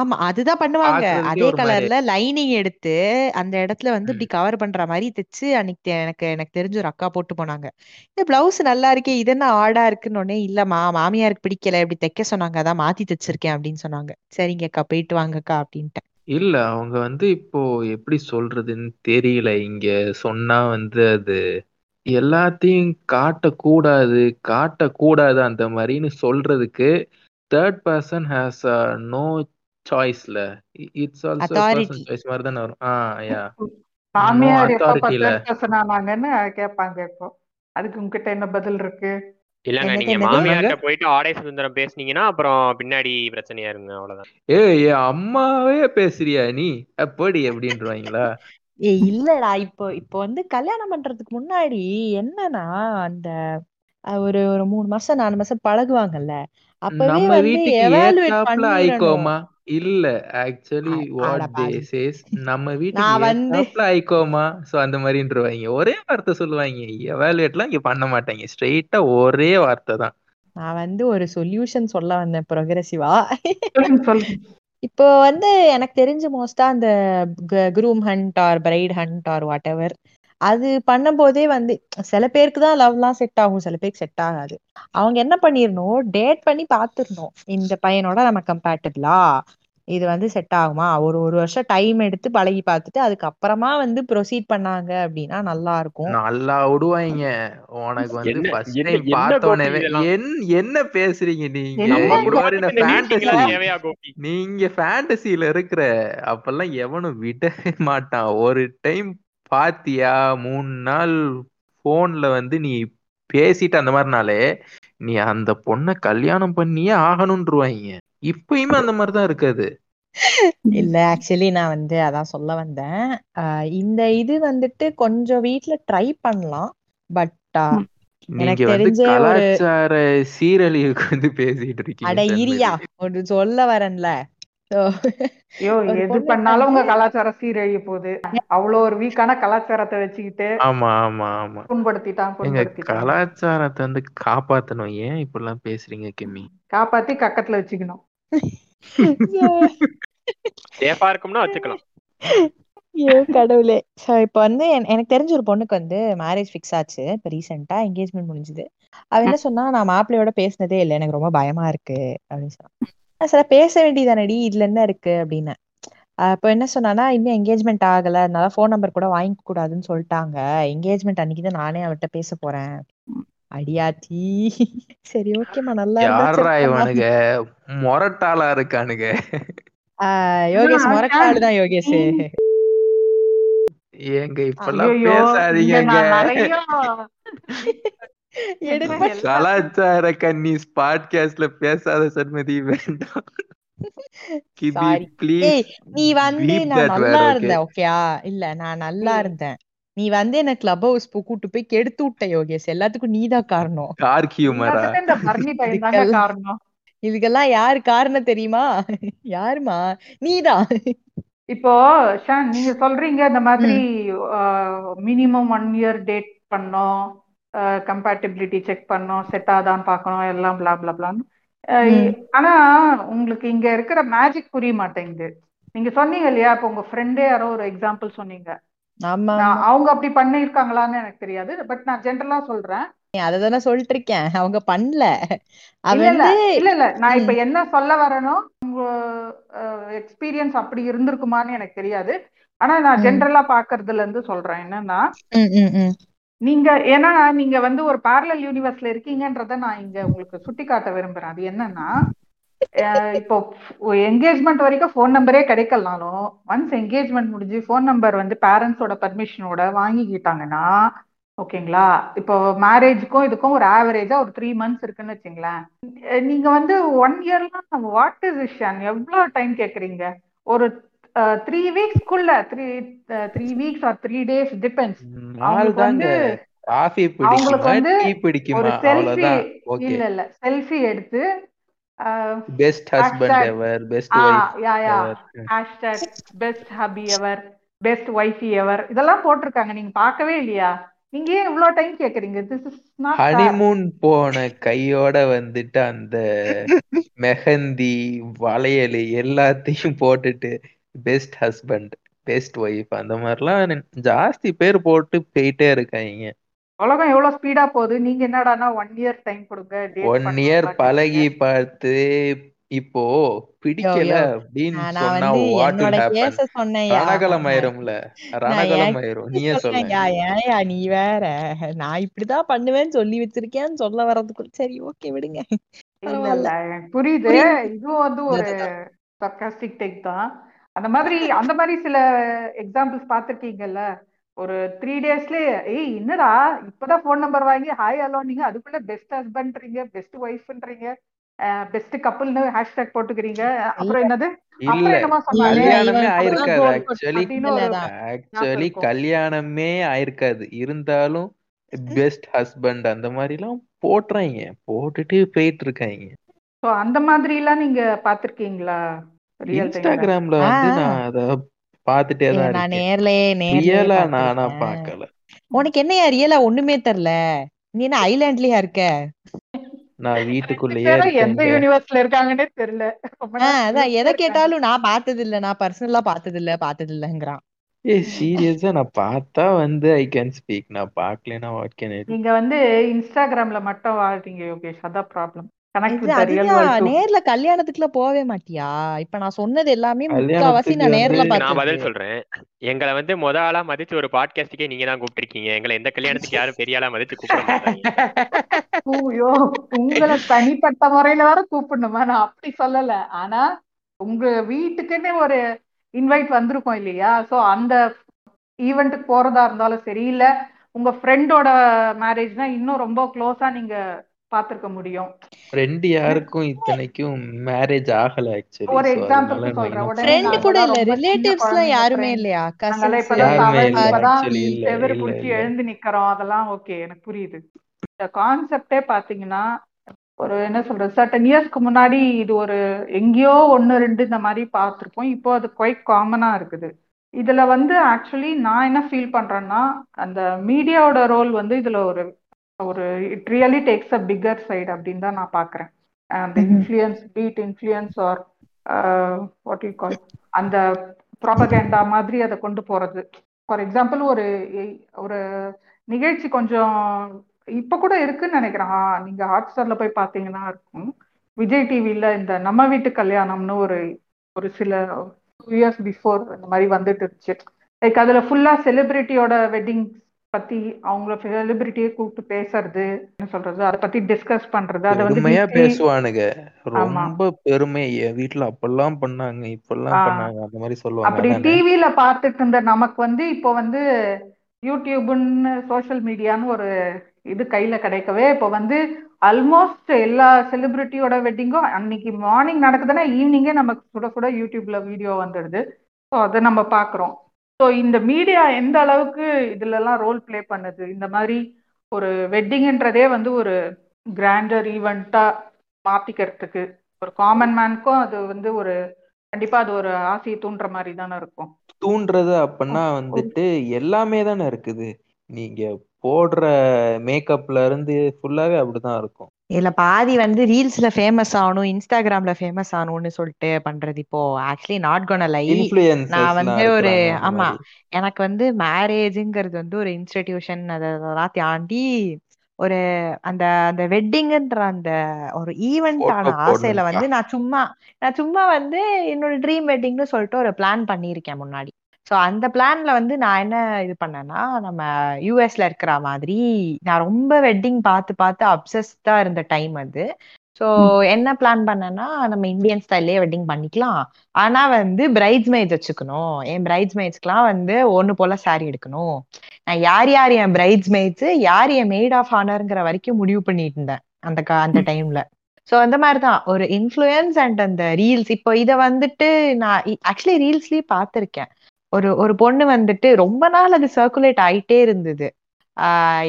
ஆமா அதுதான் பண்ணுவாங்க, அதே கலர்ல லைனிங் எடுத்து அந்த இடத்துல வந்து இப்படி கவர் பண்ற மாதிரி தைச்சு அன்னைக்கு எனக்கு தெரிஞ்ச ஒரு அக்கா போட்டு போனாங்க. இந்த பிளவுஸ் நல்லா இருக்கே, இது என்ன ஆடா இருக்குன்னு ஒன்னே, இல்லம்மா மாமியாருக்கு பிடிக்கல இப்படி தைக்க சொன்னாங்க, அதான் மாத்தி தைச்சிருக்கேன் அப்படின்னு சொன்னாங்க. சரிங்க அக்கா போயிட்டு வாங்கக்கா அப்படின்ட்டு. இல்ல அவங்க வந்து இப்போ எப்படி சொல்றதுன்னு தெரியல. இங்க சொன்னா வந்து அது எல்லாத்தையும் காட்டக்கூடாது அந்த மாதிரின்னு சொல்றதுக்கு தேர்ட் பர்சன் ஹேஸ் நோ சாய்ஸ்ல. இட்ஸ் ஆல்சோ பர்சன் சாய்ஸ் மாதிரி தான் வரும். யா மாமியார் எப்ப தேர்ட் பர்சனா நாங்கன்னு கேட்பாங்க. இப்போ அதுக்கு உங்ககிட்ட என்ன பதில் இருக்கு? இல்லங்க நீங்க மாமியார்ட்ட போயிட்டு ஆடை சுந்தரம் பேசுனீங்கன்னா அப்புறம் பின்னாடி பிரச்சனையா இருங்க, அவ்வளவுதான். ஏய் அம்மாவே பேசுறியா நீ அப்படி எப்படின்றவங்களா? இல்லடா இப்போ வந்து கல்யாணம் பண்றதுக்கு முன்னாடி என்னன்னா அந்த ஒரு ஒரு 3 மாசம் 4 மாசம் பழகுவாங்கல்ல, அப்பவே வந்து எவாலுவேட் பண்ணிரணும். இல்ல ஆக்சுவலி வாட் தே சேஸ் நம்ம வீட்டுல ஐகோமா சோ அந்த மாதிரின்றவாங்க. ஒரே வார்த்தை சொல்லுவாங்க, எவாலுவேட்லாம் இங்க பண்ண மாட்டாங்க, ஸ்ட்ரெயிட்டா ஒரே வார்த்தை தான். நான் வந்து ஒரு சொல்யூஷன் சொல்ல வந்தேன் ப்ரோக்ரெசிவா. இப்போ வந்து எனக்கு தெரிஞ்ச மோஸ்டா அந்த groom hunt or bride hunt or whatever அது பண்ணும் போதே வந்து சில பேருக்கு தான் லவ்லாம் செட் ஆகும், சில பேருக்கு செட் ஆகாது. அவங்க என்ன பண்ணிடணும், டேட் பண்ணி பார்த்துடணும் இந்த பையனோட நம்ம கம்பேட்டபிளா இது வந்து செட் ஆகுமா, ஒரு ஒரு வருஷம் டைம் எடுத்து பழகி பார்த்துட்டு அதுக்கப்புறமா வந்து ப்ரொசீட் பண்ணாங்க அப்படின்னா நல்லா இருக்கும். நல்லா விடுவாங்க உனக்கு வந்து என்ன பேசுறீங்க நீங்க ஃபேண்டசியில இருக்கிற அப்பெல்லாம் எவனும் விட மாட்டான். ஒரு டைம் பாத்தியா 3 நாள் போன்ல வந்து நீ பேசிட்டு அந்த மாதிரினாலே நீ அந்த பொண்ண கல்யாணம் பண்ணியே ஆகணும்ன்றுவாங்க. இப்பயுமே அந்த மாதிரிதான் இருக்காது இல்ல. ஆக்சுவலி நான் வந்து அதான் சொல்ல வந்தேன், இந்த இது வந்துட்டு கொஞ்சம் வீட்டுல ட்ரை பண்ணலாம். பட் எனக்கு தெரிஞ்ச கலாச்சார சீரழிவுக்கு வந்து பேசிட்டு இருக்கீங்க. அட இரியா ஒரு சொல்ல வரேன்ல, எது பண்ணாலும் உங்க கலாச்சார சீரழிய போகுது. அவ்வளவு ஒரு வீக்கான கலாச்சாரத்தை வச்சுக்கிட்டு கலாச்சாரத்தை வந்து காப்பாத்தணும். ஏன் இப்ப எல்லாம் பேசுறீங்க கிமி? காப்பாத்தி கக்கத்துல வச்சுக்கணும். சேஃபா இருக்கும்னா வச்சுக்கலாம். ஐயோ கடவுளே. சோ இப்ப வந்து எனக்கு தெரிஞ்ச ஒரு பொண்ணுக்கு வந்து மேரேஜ் பிக்ஸ் ஆச்சு. இப்ப ரீசெண்டா என்கேஜ்மெண்ட் முடிஞ்சுது. அவ என்ன சொன்னா, நான் மாப்பிள்ளையோட பேசினதே இல்லை, எனக்கு ரொம்ப பயமா இருக்கு அப்படின்னு சொன்னா. சார் பேச வேண்டியதானடி, இதுல என்ன இருக்கு அப்படின்னு. இப்போ என்ன சொன்னா, இன்னும் என்கேஜ்மெண்ட் ஆகல, அதனால ஃபோன் நம்பர் கூட வாங்கிக்க கூடாதுன்னு சொல்லிட்டாங்க. என்கேஜ்மெண்ட் அன்னைக்குதான் நானே அவர்கிட்ட பேச போறேன். அடியாத்தி. சரி ஓகேமா, நல்லா இருக்கு. மொரட்டாளா இருக்கானுங்க. யோகேஷ் மொரட்டாளு தான். யோகேஷ் ஏங்க இப்பெல்லாம் பேசாதீங்க. கலாச்சார கன்னிஸ் பாட்காஸ்ட்ல பேசாத சண்மதி வேண்டாம். நீ வந்து நான் நல்லா இருந்தேன் ஓகேயா, இல்ல நான் நல்லா இருந்தேன், நீ வந்து என்ன கிளப் ஹவுஸ் கூட்டு போய் கெடுத்து விட்ட யோகேஷ். எல்லாத்துக்கும் நீதான் காரணம். டார்க் ஹியூமரா காரணம். இதுக்கெல்லாம் யாரு காரணம் தெரியுமா? யாருமா? நீதான். இப்போ ஷான் நீங்க சொல்றீங்க இந்த மாதிரி மினிமம் 1 year டேட் பண்ணோம், கம்பேட்டபிலிட்டி செக் பண்ணோம், செட் ஆதான் பார்க்கணும், எல்லாம் பிளா பிளா பிளான்னு. ஆனா உங்களுக்கு இங்க இருக்கிற மேஜிக் புரிய மாட்டேங்குது. நீங்க சொன்னீங்க இல்லையா, இப்போ உங்க ஃப்ரெண்டே யாரோ ஒரு எக்ஸாம்பிள் சொன்னீங்க, அவங்க அப்படி பண்ணிருக்காங்களான்னு எனக்கு தெரியாது, பட் நான் ஜென்ரலா சொல்றேன். அததானே சொல்லிட்டு இருக்கேன், அவங்க பண்ணல. இல்ல இல்ல, நான் இப்ப என்ன சொல்ல வரேனோ உங்க எக்ஸ்பீரியன்ஸ் அப்படி இருந்திருக்குமான்னு எனக்கு தெரியாது, ஆனா நான் ஜென்ரலா பாக்குறதுல இருந்து சொல்றேன். என்னன்னா நீங்க, ஏன்னா நீங்க வந்து ஒரு parallel universe ல இருக்கீங்கன்றத நான் இங்க உங்களுக்கு சுட்டி காட்ட விரும்புறேன். அது என்னன்னா, இப்போ என்கேஜ்மெண்ட் வரைக்கும் ஃபோன் நம்பரே கிடைக்கலனாலும் ஒன்ஸ் என்கேஜ்மெண்ட் முடிஞ்சு ஃபோன் நம்பர் வந்து பேரண்ட்ஸோட பர்மிஷனோட வாங்கிக்கிட்டாங்கன்னா ஓகேங்களா. இப்போ மேரேஜுக்கும் இதுக்கும் ஒரு ஆவரேஜா ஒரு 3 months இருக்குன்னு வச்சுங்களேன். நீங்க வந்து 1 yearலாம் வாட் இஸ் இஷன், எவ்வளோ டைம் கேட்குறீங்க? ஒரு 3 weeks or 3 days depends. Selfie எடுத்து best husband ever, best wife ever, hashtag best hubby ever, best wife ever, இதெல்லாம் போட்டிருக்காங்க. நீங்க பார்க்கவே இல்லையா? நீங்க ஏன் இவ்வளவு டைம் கேக்குறீங்க? திஸ் இஸ் நாட் ஹனிமூன் போன கையோட வந்துட்டு அந்த மெஹந்தி வளையல் எல்லாத்தையும் போட்டுட்டு பெஸ்ட் ஹஸ்பண்ட் பெஸ்ட் ஒய்ஃப் அந்த மாதிரிலாம் ஜாஸ்தி பேர் போட்டு போயிட்டே இருக்காங்க. உலகம் எவ்வளவு ஸ்பீடா போகுது. நீங்க என்னடானா 1 year டைம் கொடுங்க, 1 year பழகி பார்த்து இப்போ பிடிக்கல அப்படின்னு சொன்னா வாட் வில் ஹேப்பன்? ரணகலமாயிரும்ல, ரணகலமாயிரும். நீயே சொல்லுங்க. ஏயா நீ வேற, நான் இப்படிதான் பண்ணுவேன்னு சொல்லி வச்சிருக்கேன்னு சொல்ல வரதுக்கு. சரி ஓகே விடுங்க, புரியுது. இதுவும் வந்து ஒரு சர்காஸ்டிக் டேக் தான். அந்த மாதிரி சில எக்ஸாம்பிள்ஸ் பாத்துருக்கீங்கல்ல, ஒரு 3 daysலயே ஏய் என்னடா இப்பதான் போன் நம்பர் வாங்கி ஹாய் ஹலோ, நீங்க அதுக்குள்ள பெஸ்ட் ஹஸ்பண்ட்றீங்க, பெஸ்ட் ஒய்ஃப்ன்றீங்க, பெஸ்ட் கப்புள்னு ஹேஷ்டேக் போட்டுக்கிறீங்க. அப்புறம் என்னது கல்யாணமே ஆயிருக்காது இருந்தாலும் பெஸ்ட் ஹஸ்பண்ட் அந்த மாதிரி எல்லாம் போட்டுறாங்க, போட்டுட்டு போயிட்டு இருக்காங்க. அந்த மாதிரி எல்லாம் நீங்க பாத்திருக்கீங்களா? இன்ஸ்டாகிராம்ல வந்து நான் அத பாத்துட்டே தான் இருக்கேன். நான் நேர்ல நானா பார்க்கல. உனக்கு என்னையா ரியலா ஒண்ணுமே தெரியல, நீ என்ன ஐலாண்ட்லயா இருக்க? நான் வீட்டுக்குள்ளேயே இருக்கேன். எந்த யூனிவர்ஸ்ல இருக்காங்கன்னே தெரியல. அதான் எதை கேட்டாலும் நான் பார்த்தது இல்ல, நான் பர்சனலா பார்த்தது இல்லங்கறான். ஏய் சீரியஸா நான் பார்த்தா வந்து ஐ கேன் ஸ்பீக், நான் பார்க்கலனா வாட் கேன் ஐ? நீங்க வந்து இன்ஸ்டாகிராம்ல மட்டும் வாழ்றீங்க யோகேஷ், அதான் ப்ராப்ளம். நேர்ல கல்யாணத்துக்குள்ள போவே மாட்டியா? இப்ப நான் சொன்னது எல்லாமே முக்காவாசி நான் நேர்ல பார்த்தேன். நான் பதில் சொல்றேன். எங்களை வந்து முத ஆளா மதிச்சு ஒரு பாட்காஸ்டுக்கே நீங்க தான் கூப்பிட்டுருக்கீங்க. எங்களை எந்த கல்யாணத்துக்கு யாரும் பெரிய ஆளா மதிச்சு கூப்பிடுறாங்க. உங்களை தனிப்பட்ட முறையில வர கூப்பிடணுமா? நான் அப்படி சொல்லல. ஆனா உங்க வீட்டுக்குன்னு ஒரு இன்வைட் வந்திருக்கோம் இல்லையா? சோ அந்த ஈவெண்ட்டுக்கு போறதா இருந்தாலும் சரி, இல்ல உங்க ஃப்ரெண்டோட மேரேஜ்னா இன்னும் ரொம்ப க்ளோஸா நீங்க பாத்துக்க முடியும். ஃப்ரெண்ட் யாருக்கும் இத்தனைக்கும் மேரேஜ் ஆகல. एक्चुअली ஒரு எக்ஸாம்பிள் சொல்றேன். ஃப்ரெண்ட் கூட இல்ல, ரிலேட்டிவ்ஸ்லாம் யாருமே இல்லையா? கசின்ஸ் இப்பதான் செவரு புடிச்சி எழுந்து நிக்கறோம். அதெல்லாம் ஓகே, எனக்கு புரியுது. இந்த கான்செப்டே பாத்தீங்கன்னா ஒரு என்ன சொல்ற சர்டன் இயர்ஸ்க்கு முன்னாடி இது ஒரு எங்கேயோ ஒன்னு ரெண்டு இந்த மாதிரி பார்த்துருப்போம். இப்போ அது குவைட் காமனா இருக்குது. இதுல வந்து ஆக்சுவலி நான் என்ன ஃபீல் பண்றேன்னா, அந்த மீடியாவோட ரோல் வந்து இதுல ஒரு ஒரு it really takes a bigger side அப்படின்னு தான் நான் பாக்குறேன். அந்த influence beat influence or what you call அந்த ப்ராபகண்டா மாதிரி அதை கொண்டு போறது. ஃபார் எக்ஸாம்பிள் ஒரு ஒரு நிகழ்ச்சி கொஞ்சம் இப்ப கூட இருக்குன்னு நினைக்கிறேன். நீங்க ஹாட் ஸ்டார்ல போய் பாத்தீங்கன்னா இருக்கும். விஜய் டிவில இந்த நம்ம வீட்டு கல்யாணம்னு ஒரு ஒரு சில இயர்ஸ் பிஃபோர் இந்த மாதிரி வந்துட்டு இருந்துச்சு. லைக் அதுல ஃபுல்லா செலிபிரிட்டியோட வெட்டிங் பத்தி அவங்கள செலிபிரிட்டியை கூப்பிட்டு பேசுறது, என்ன சொல்றது, அதை பத்தி டிஸ்கஸ் பண்றது, அதை வந்து பேசுவானுங்க. ரொம்ப பெருமை வீட்டுல அப்பெல்லாம் பண்ணாங்க, இப்பெல்லாம் பண்ணாங்க, அந்த மாதிரி சொல்லுவாங்க. அப்படி டிவில பாத்துட்டு இருந்த நமக்கு வந்து இப்போ வந்து யூடியூப்னு சோசியல் மீடியான்னு ஒரு இது கையில கிடைக்கவே இப்போ வந்து ஆல்மோஸ்ட் எல்லா செலிபிரிட்டியோட வெட்டிங்கும் அன்னைக்கு மார்னிங் நடக்குதுன்னா ஈவினிங்கே நமக்கு சுட சுட யூடியூப்ல வீடியோ வந்துடுது. ஸோ அதை நம்ம பார்க்குறோம். ஸோ இந்த மீடியா எந்த அளவுக்கு இதுலலாம் ரோல் பிளே பண்ணுது? இந்த மாதிரி ஒரு வெட்டிங்கன்றதே வந்து ஒரு கிராண்டர் ஈவெண்ட்டா மாத்திக்கிறதுக்கு ஒரு காமன் மேனுக்கும் அது வந்து ஒரு கண்டிப்பா அது ஒரு ஆசையை தூண்டுற மாதிரி தானே இருக்கும். தூண்டுறது அப்படின்னா வந்துட்டு எல்லாமே தானே இருக்குது. நீங்க போடுற மேக்கப்ல இருந்து ஃபுல்லாவே அப்படிதான் இருக்கும். இதுல பாதி வந்து ரீல்ஸ்ல ஃபேமஸ் ஆகணும், இன்ஸ்டாகிராம்ல ஃபேமஸ் ஆகணும்னு சொல்லிட்டு பண்றது. இப்போ ஆக்சுவலி நாட் கோனா லை, நான் வந்து ஒரு ஆமா எனக்கு வந்து மேரேஜுங்கிறது வந்து ஒரு இன்ஸ்டிடியூஷன், அதெல்லாம் தாண்டி ஒரு அந்த அந்த வெட்டிங்குன்ற அந்த ஒரு ஈவெண்டான ஆசையில வந்து நான் சும்மா வந்து என்னோட ட்ரீம் வெட்டிங்னு சொல்லிட்டு ஒரு பிளான் பண்ணியிருக்கேன் முன்னாடி. ஸோ அந்த பிளான்ல வந்து நான் என்ன இது பண்ணேன்னா, நம்ம யூஎஸ்ல இருக்கிற மாதிரி நான் ரொம்ப வெட்டிங் பார்த்து அப்சஸ்டா இருந்த டைம் அது. ஸோ என்ன பிளான் பண்ணேன்னா, நம்ம இந்தியன் ஸ்டைல்லேயே வெட்டிங் பண்ணிக்கலாம், ஆனா வந்து பிரைட்ஸ்மெய்ட்ஸ் வச்சுக்கணும். என் பிரைட்ஸ்மெய்ட்ஸ்க்குலாம் வந்து ஒன்று போல சாரி எடுக்கணும். நான் யார் என் பிரைட்ஸ்மெய்ட்ஸ், யார் என் மெய்ட் ஆஃப் ஆனருங்கிற வரைக்கும் முடிவு பண்ணிட்டு இருந்தேன் அந்த டைம்ல. ஸோ அந்த மாதிரி தான் ஒரு இன்ஃப்ளூயன்ஸ் அண்ட் அந்த ரீல்ஸ். இப்போ இதை வந்துட்டு நான் ஆக்சுவலி ரீல்ஸ்லயே பார்த்துருக்கேன். ஒரு பொண்ணு வந்துட்டு ரொம்ப நாள் அது சர்க்குலேட் ஆயிட்டே இருந்தது.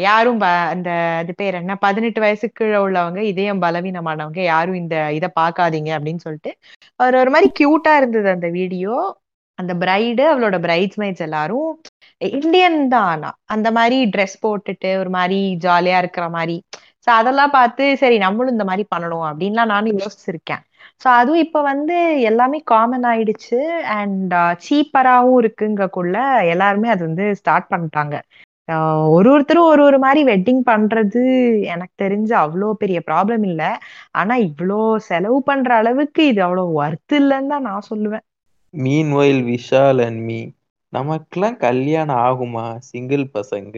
யாரும் அந்த அது பேர் என்ன 18 வயசுக்கு கீழே உள்ளவங்க, இதயம் பலவீனமானவங்க யாரும் இந்த இதை பார்க்காதீங்க அப்படின்னு சொல்லிட்டு ஒரு மாதிரி கியூட்டா இருந்தது அந்த வீடியோ. அந்த பிரைடு அவளோட பிரைட்ஸ்மெய்ட்ஸ் எல்லாரும் இந்தியன் தான், ஆனா அந்த மாதிரி ட்ரெஸ் போட்டுட்டு ஒரு மாதிரி ஜாலியா இருக்கிற மாதிரி. ஸோ அதெல்லாம் பார்த்து சரி நம்மளும் இந்த மாதிரி பண்ணணும் அப்படின்லாம் நானும் யோசிச்சிருக்கேன். ஸோ அதுவும் இப்போ வந்து எல்லாமே காமன் ஆயிடுச்சு அண்ட் சீப்பராகவும் இருக்குங்கக்குள்ள எல்லாருமே அது வந்து ஸ்டார்ட் பண்ணிட்டாங்க. ஒருத்தரும் ஒரு மாதிரி வெட்டிங் பண்றது எனக்கு தெரிஞ்சு அவ்வளோ பெரிய ப்ராப்ளம் இல்லை, ஆனா இவ்வளோ செலவு பண்ற அளவுக்கு இது அவ்வளோ ஒர்த் இல்லைன்னு தான் நான் சொல்லுவேன். மீன் வயல் விஷால் அண்ட் மீ, நமக்குலாம் கல்யாணம் ஆகுமா? சிங்கிள் பசங்க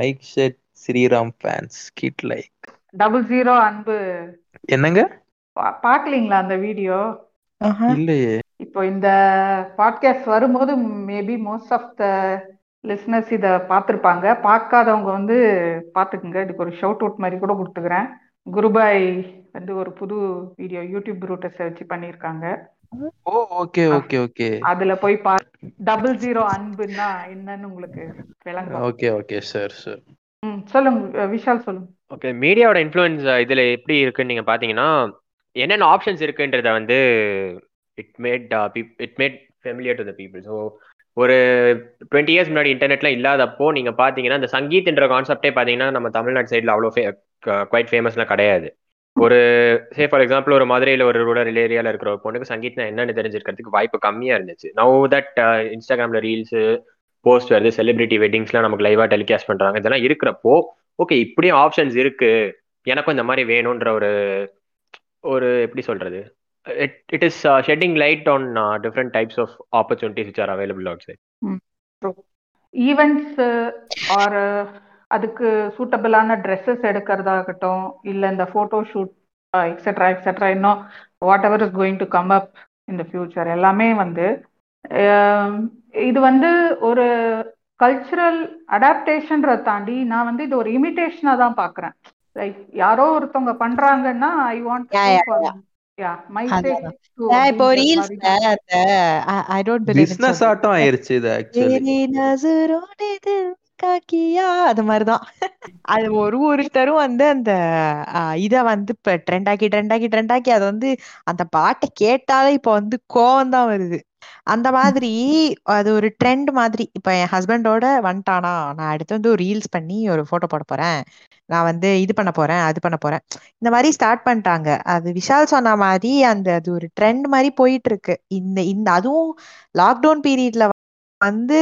mic set Sriram fans kid like 00 அன்பு என்னங்க பாக்கலீங்களா அந்த வீடியோ? இல்லையே. இப்போ இந்த பாட்காஸ்ட் வரும்போது maybe most of the listeners இதை பார்த்துருப்பாங்க. பார்க்காதவங்க வந்து பார்த்துக்குங்க. இதுக்கு ஒரு ஷவுட் அவுட் மாதிரி கூட கொடுத்துக்கிறேன். குருபாய் வந்து ஒரு புது வீடியோ யூடியூப் ரூட்டை சர்ச் பண்ணியிருக்காங்க. ஓ ஓகே ஓகே ஓகே. அதுல போய் 00 அன்புன்னா என்னன்னு உங்களுக்கு விளங்கும். ஓகே ஓகே சார் சார் சொல்லுங்க விஷால் சொல்லுங்க. ஓகே, மீடியாவோட இன்ஃப்ளூயன்ஸ் இதுல எப்படி இருக்குன்னு நீங்க பாத்தீங்கன்னா என்னென்ன ஆப்ஷன்ஸ் இருக்குன்றத வந்து it made familiar to the people. So ஒரு 20 இயர்ஸ் முன்னாடி இன்டர்நெட்லாம் இல்லாதப்போ நீங்கள் பார்த்தீங்கன்னா இந்த சங்கீத்ன்ற கான்செப்டே பார்த்தீங்கன்னா நம்ம தமிழ்நாடு சைடில் அவ்வளோ குவைட் ஃபேமஸ்லாம் கிடையாது. ஒரு சே ஃபார் எக்ஸாம்பிள் ஒரு மதுரையில் ஒரு ரூரல் ஏரியாவில் இருக்கிற ஒரு பொண்ணுக்கு சங்கீத்னா என்னென்னு தெரிஞ்சிருக்கிறதுக்கு வாய்ப்பு கம்மியாக இருந்துச்சு. நவ் தட் இன்ஸ்டாகிராமில் ரீல்ஸு போஸ்ட் வருது, செலிபிரிட்டி வெட்டிங்ஸ்லாம் நமக்கு லைவாக டெலிகாஸ்ட் பண்ணுறாங்க. இதெல்லாம் இருக்கிறப்போ ஓகே இப்படியும் ஆப்ஷன்ஸ் இருக்குது, எனக்கும் இந்த மாதிரி வேணுன்ற ஒரு ஒரு எப்படி சொல்றது, it is shedding light on different types of opportunities which are available outside. Events or அதுக்கு சூட்டபிளான ட்ரெஸ்ஸஸ் எடுக்கிறதாகட்டும், இல்லை இந்த ஃபோட்டோ ஷூட் எக்ஸெட்ரா எக்ஸெட்ரா, இன்னும் whatever is going to come up in the future எல்லாமே வந்து இது வந்து ஒரு கல்ச்சுரல் அடாப்டேஷன்ற தாண்டி நான் வந்து இது ஒரு இமிட்டேஷனாக தான் பார்க்குறேன். லைக் யாரோ ஒருத்தவங்க பண்றாங்கன்னா ஐ வாண்ட் இப்போ ரீல்ஸ்ல அந்த ஐ டோன்ட் பிலீவ் பிசினஸ் ஆட்டம் ஆயிருச்சு இது. ஆக்சுவலி நசுரோடேது காக்கியா அது மாதிரிதான். அது ஒருத்தரும் வந்து அந்த இதை வந்து இப்ப ட்ரெண்டாக்கி அது வந்து அந்த பாட்டை கேட்டாலே இப்ப வந்து கோவம் தான் வருது. அந்த மாதிரி அது ஒரு ட்ரெண்ட் மாதிரி. இப்ப என் ஹஸ்பண்டோட வந்துட்டானா நான் அடுத்து வந்து ஒரு ரீல்ஸ் பண்ணி ஒரு போட்டோ போட போறேன், நான் வந்து இது பண்ண போறேன் அது பண்ண போறேன் இந்த மாதிரி ஸ்டார்ட் பண்ணிட்டாங்க. அது விஷால் சொன்ன மாதிரி அது ஒரு ட்ரெண்ட் மாதிரி போயிட்டு இருக்கு. இந்த அதுவும் லாக்டவுன் பீரியட்ல வந்து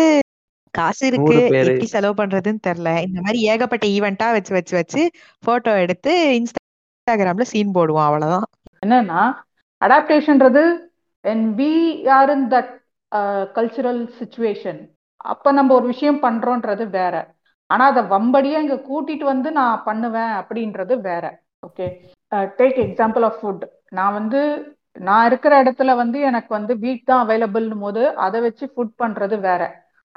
காசு இருக்கு எப்படி செலவு பண்றதுன்னு தெரியல, இந்த மாதிரி ஏகப்பட்ட ஈவெண்டா வச்சு வச்சு வச்சு போட்டோ எடுத்து இன்ஸ்டாகிராம்ல சீன் போடுவோம். அவ்வளவுதான். என்னன்னா அடாப்டேஷன்றது when we are in that cultural situation அப்ப நம்ம ஒரு விஷயம் பண்றோம்ன்றது வேற, ஆனா அதை வம்படியா இங்க கூட்டிட்டு வந்து நான் பண்ணுவேன் அப்படின்றது வேற. Okay, take example of food. நான் வந்து நான் இருக்கிற இடத்துல வந்து எனக்கு வந்து வீட் தான் அவைலபிள்னு போது அதை வச்சு ஃபுட் பண்றது வேற,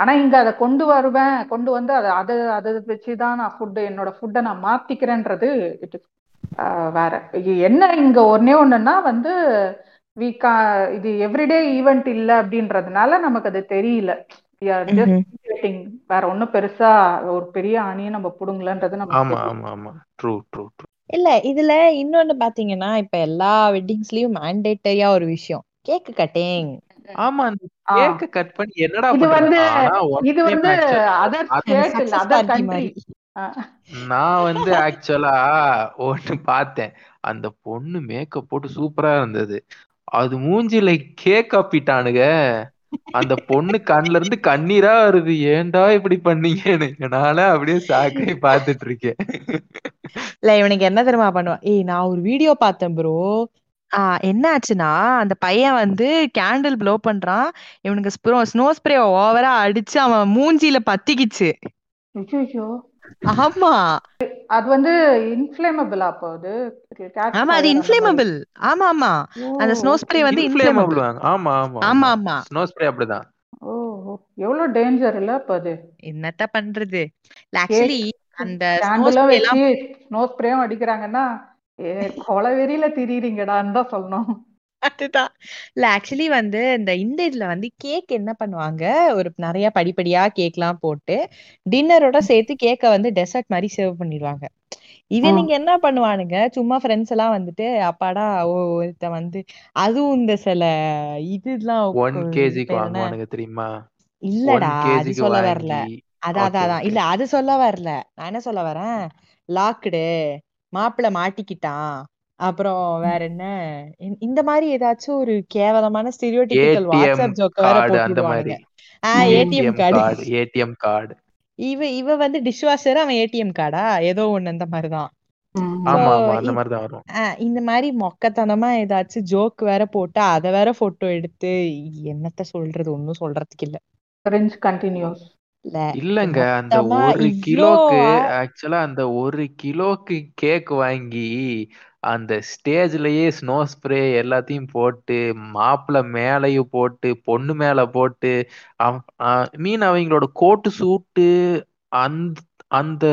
ஆனா இங்க அதை கொண்டு வந்து அதை வச்சு தான் நான் என்னோட ஃபுட்டை நான் மாத்திக்கிறேன்றது இட் இஸ் வேற. என்ன இங்க ஒன்னே ஒண்ணுன்னா வந்து இது எவ்ரிடே ஈவெண்ட் இல்ல அப்படின்றதுனால நமக்கு அது தெரியல. வேற ஒன்னும் பெருசா ஒரு பெரிய ஆணியை நம்ம புடுங்கலன்றது இல்ல. இதுல இன்னொன்னு பாத்தீங்கன்னா இப்ப எல்லா வெட்டிங்ஸ்லயும் மேண்டேட்டரியா ஒரு விஷயம் கேக் கட்டிங். ஆமா, கேக் கட் பண்ணி என்னடா இது வந்து அதர் ஸ்டேட் இல்ல அதர் கண்ட்ரி. நான் வந்து ஆக்சுவலா ஒன்னு பார்த்தேன், அந்த பொண்ணு மேக்கப் போட்டு சூப்பரா இருந்தது, அது மூஞ்சில கேக் காப்பிட்டானுங்க, அந்த பொண்ணு கண்ணுல இருந்து கண்ணீரா வருது, ஏண்டா இப்படி பண்ணீங்கன்னு என்னால அப்படியே சாக்கி பாத்துட்டு இருக்கேன். இல்ல இவனுக்கு என்ன தெரியுமா பண்ணுவான், ஏய் நான் ஒரு வீடியோ பார்த்தேன் ப்ரோ, என்ன ஆச்சுன்னா அந்த பையன் வந்து கேண்டில் ப்ளோ பண்றான், இவனுக்கு ஸ்னோ ஸ்ப்ரே ஓவரா அடிச்சு அவன் மூஞ்சில பத்திக்கிச்சு. ஆமா அது வந்து இன்ஃப்ளேமபிள். அப்போ அது ஆமா அது இன்ஃப்ளேமபிள். ஆமா ஆமா அந்த ஸ்னோ ஸ்ப்ரே வந்து இன்ஃப்ளேமபிள். ஆமா ஆமா ஆமா ஆமா ஸ்னோ ஸ்ப்ரே அப்படிதான். ஓ எவ்வளவு டேஞ்சர் இல்ல அப்ப அது. என்னத்த பண்றது ஆக்சுவலி அந்த ஸ்னோ ஸ்ப்ரேவும் அடிக்கறாங்கன்னா கொலவெறியில திரிறீங்கடான்னு தான் சொல்லணும். அதுதான் இல்ல ஆக்சுவலி வந்து இந்த இதுல வந்து கேக் என்ன பண்ணுவாங்க, ஒரு நிறைய படிப்படியா கேக் எல்லாம் போட்டு டின்னரோட சேர்த்து கேக்க வந்து டெசர்ட் மாதிரி சர்வ் பண்ணிடுவாங்க. இவன் நீங்க என்ன பண்ணுவானுங்க, சும்மா ஃப்ரெண்ட்ஸ் எல்லாம் வந்துட்டு அப்பாடா ஒருத்த வந்து அதுவும் இந்த சில இதுலாம் தெரியுமா இல்லடா அது சொல்ல வரல, அதான் இல்ல அது சொல்ல வரல, நான் என்ன சொல்ல வரேன், லாக்டு மாப்பிள்ள மாட்டிக்கிட்டான் அப்புறம் வேற என்ன இந்த மாதிரி ஏதாச்சும் ஒரு கேவலமான ஸ்டீரியோடைபிக்கல் வாட்ஸ்அப் ஜோக்க வேற போட்டுடுவாங்க. ஏடிஎம் கார்டு இவ வந்து டிஷ் வாஷர், அவன் ஏடிஎம் கார்டா ஏதோ ஒண்ணு அந்த மாதிரிதான். இந்த மாதிரி மொக்கத்தனமா ஏதாச்சும் ஜோக் வேற போட்டு அதை வேற போட்டோ எடுத்து என்னத்த சொல்றது, ஒன்னும் சொல்றதுக்கு இல்ல. இல்லங்க அந்த 1 கிலோக்கு ஆக்சுவலா அந்த 1 கிலோக்கு கேக் வாங்கி அந்த ஸ்டேஜ்லயே ஸ்னோ ஸ்ப்ரே எல்லாத்தையும் போட்டு மாப்பிள்ள மேலையும் போட்டு பொண்ணு மேல போட்டு மீன் அவங்களோட கோட்டு சூட்டு அந்த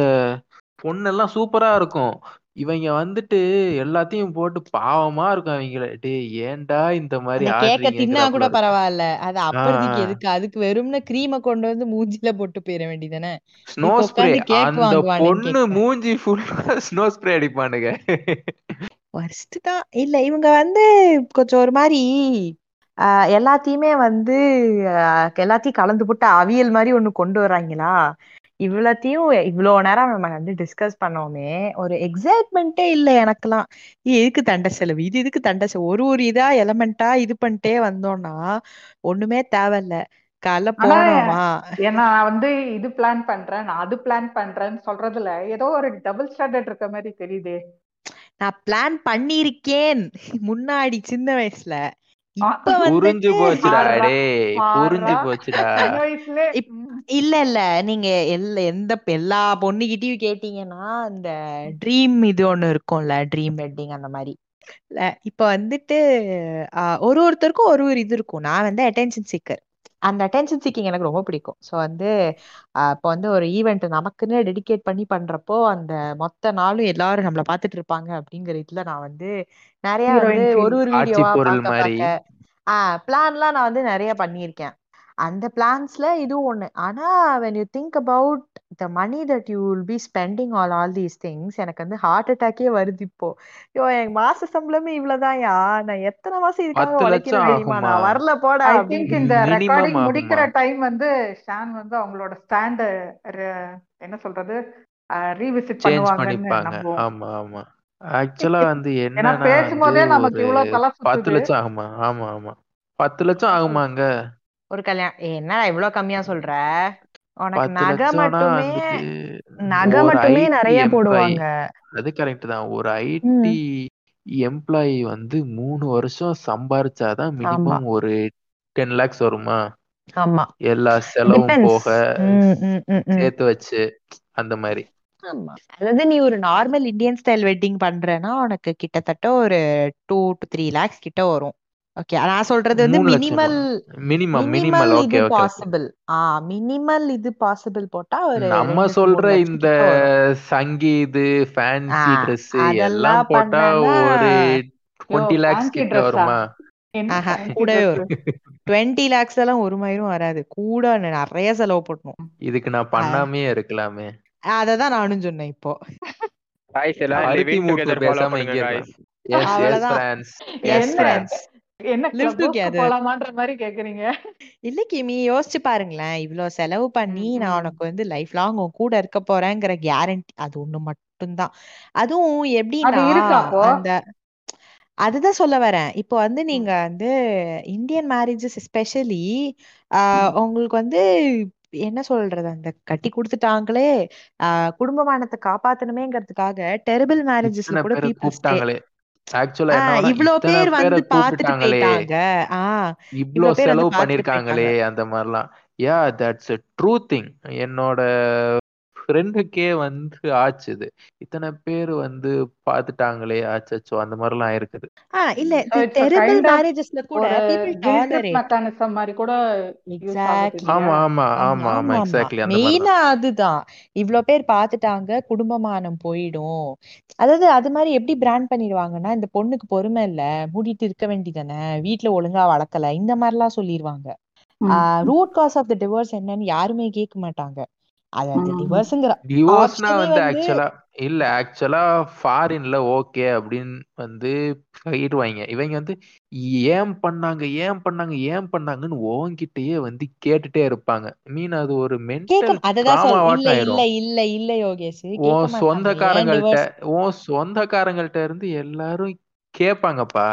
பொண்ணெல்லாம் சூப்பரா இருக்கும், இவங்க வந்துட்டு எல்லாத்தையும் போட்டு பாவமா இருக்கும் அவங்கள. டே ஏண்டா இந்த மாதிரி கேக்க தின்னா கூட பரவாயில்ல, அது அப்பறதுக்கு எதுக்கு, அதுக்கு வெறும்னா கிரீமை கொண்டு வந்து மூஞ்சில போட்டு போயிட வேண்டியதானே. ஸ்னோ ஸ்ப்ரே அந்த பொண்ணு மூஞ்சி ஃபுல்லா ஸ்னோ ஸ்ப்ரே அடிப்பானுங்க. வர்ஸ்ட் தான் இல்ல இவங்க வந்து கொஞ்சம் ஒரு மாதிரி எல்லாத்தையுமே வந்து எல்லாத்தையும் கலந்து போட்டு அவியல் மாதிரி ஒண்ணு கொண்டு வர்றாங்களா. இவ்வளத்தையும் இவ்வளோ நேரம் நம்ம வந்து டிஸ்கஸ் பண்ணோமே, ஒரு எக்ஸைட்மெண்ட்டே இல்லை எனக்குலாம். இதுக்கு தண்டை செலவு, இதுக்கு தண்டை செலவு, ஒரு இதா எலமெண்டா இது பண்ணிட்டே வந்தோம்னா ஒண்ணுமே தேவையில்ல. கால போனோமா நான் வந்து இது பிளான் பண்றேன், நான் அது பிளான் பண்றேன்னு சொல்றதுல ஏதோ ஒரு டபுள் ஸ்டாண்டர்ட் இருக்க மாதிரி தெரியுது. நான் பிளான் பண்ணிருக்கேன் முன்னாடி சின்ன வயசுல. இல்ல இல்ல நீங்க எந்த எல்லா பொண்ணுகிட்டயும் கேட்டீங்கன்னா இந்த ட்ரீம் இது ஒண்ணு இருக்கும்ல, ட்ரீம் வெட்டிங் அந்த மாதிரி. இப்ப வந்துட்டு ஒரு ஒருத்தருக்கும் ஒரு ஒரு இது இருக்கும். நான் வந்து அட்டென்ஷன் சீக்கர், அந்த அட்டென்ஷன் சீக்கிங் எனக்கு ரொம்ப பிடிக்கும். ஸோ வந்து இப்போ வந்து ஒரு ஈவெண்ட் நமக்குன்னு டெடிகேட் பண்ணி பண்றப்போ அந்த மொத்த நாளும் எல்லாரும் நம்மள பாத்துட்டு இருப்பாங்க அப்படிங்கிற இதுல நான் வந்து நிறைய வந்து ஒரு ஒரு வீடியோவா பார்க்க பிளான்லாம் நான் வந்து நிறைய பண்ணியிருக்கேன். அந்த பிளான்ஸ்ல இதுவும் ஒண்ணு. ஆனா when you think about the money that you will be spending on all these things, எனக்கு வந்து ஹார்ட் அட்டாக்கே வருது இப்போ. எனக்கு மாச சம்பளமே இவ்வளவுதான் யா, நான் எத்தனை மாசம் இதுக்காக உழைக்கிறேன் தெரியுமா? நான் வரல போட. ஐ திங்க் இந்த ரெக்கார்டிங் முடிக்கிற டைம் வந்து ஷான் வந்து அவங்களோட ஸ்டாண்ட் என்ன சொல்றது ரீவிசிட் பண்ணுவாங்கன்னு. ஆமா ஆமா, ஆக்சுவலா வந்து என்ன பேசும்போதே நமக்கு இவ்வளவு தலை சுத்துது. 10 லட்சம் ஆகுமா? ஆமா ஆமா, 10 லட்சம் ஆகுமாங்க ஒரு கல்யாணம். என்ன இவ்வளவு கம்மியா சொல்ற? உனக்கு நகை மட்டுமே நிறைய போடுவாங்க. அது கரெக்ட் தான். ஒரு ஐடி எம்ப்ளாயி வந்து 3 வருஷம் சம்பாரிச்சாதான் மினிமம் ஒரு 10 lakhs வருமா? ஆமா, எல்லா செலவும் போக சேர்த்து வச்சு அந்த மாதிரி. ஆமா, அதாவது நீ ஒரு நார்மல் இந்தியன் ஸ்டைல் வெட்டிங் பண்றேன்னா உனக்கு கிட்டத்தட்ட ஒரு 2 to 3 lakhs கிட்ட வரும். ஓகே, நான் சொல்றது வந்து மினிமல் இது பாசிபிள். மினிமல் இது பாசிபிள் போட்டா ஒரு நம்ம சொல்ற இந்த சங்கீது ஃபேன்சி Dress எல்லாம் போட்டா ஒரு 20 lakhs கிட்ட வருமா? கூடவே வரும். 20 lakhs எல்லாம் ஒரு மயிரும் வராது, கூட நிறைய செலவு போடணும். இதுக்கு நான் பண்ணாமே இருக்கலாமே, அததான் நானும் சொன்னேன் இப்போ. இல்ல கிமி, யோசிச்சு பாருங்களேன். இவ்வளவு செலவு பண்ணி நான் உனக்கு வந்து லைஃப் லாங் உன் கூட இருக்க போறேங்கிற கேரண்டி அது ஒண்ணு மட்டும்தான். அதுவும் எப்படின்னா, அதுதான் சொல்ல வரேன். இப்போ வந்து நீங்க வந்து இந்தியன் மேரேஜஸ் எஸ்பெஷலி உங்களுக்கு வந்து என்ன சொல்றது, அந்த கட்டி கொடுத்துட்டாங்களே குடும்பமானத்தை காப்பாத்தணுமேங்கிறதுக்காக டெரிபிள் மேரேஜஸ் கூட கூப்பிட்டாங்களே. இவ்ளோ பேர் வந்து பாத்துட்டு போயிட்டாங்க, இவ்ளோ செலவு பண்ணிருக்காங்களே அந்த மாதிரிலாம். யா, தட்ஸ் a true thing. என்னோட ஃப்ரெண்டுக்கே வந்து ஆச்சுது, இத்தனை பேர் வந்து பாத்துட்டாங்களே ஆச்சோ அந்த மாதிரிலாம் இருக்குது. இல்ல டெரிபிள் மேரேஜஸ்ல கூட people tolerate mechanism மாதிரி கூட. ஆமா ஆமா ஆமா ஆமா, எக்ஸாக்ட்லி அந்த மாதிரி. மெயினா அதுதான், இவ்ளோ பேர் பாத்துட்டாங்க குடும்பமானம் போயிடும். அதாவது அது மாதிரி எப்படி பிராண்ட் பண்ணிடுவாங்கன்னா, இந்த பொண்ணுக்கு பொறுமை இல்ல, மூடிட்டு இருக்க வேண்டியதானே, வீட்டுல ஒழுங்கா வளர்க்கல, இந்த மாதிரி எல்லாம் சொல்லிடுவாங்க. Root cause of the divorce என்னன்னு யாருமே கேட்க மாட்டாங்க. ஏன் பண்ணாங்கன்னு ஓங்கிட்டே வந்து கேட்டுட்டே இருப்பாங்க. மீன் அது ஒரு மென்டல் சொந்தக்காரங்கள்ட்ட இருந்து எல்லாரும் கேட்பாங்கப்பா.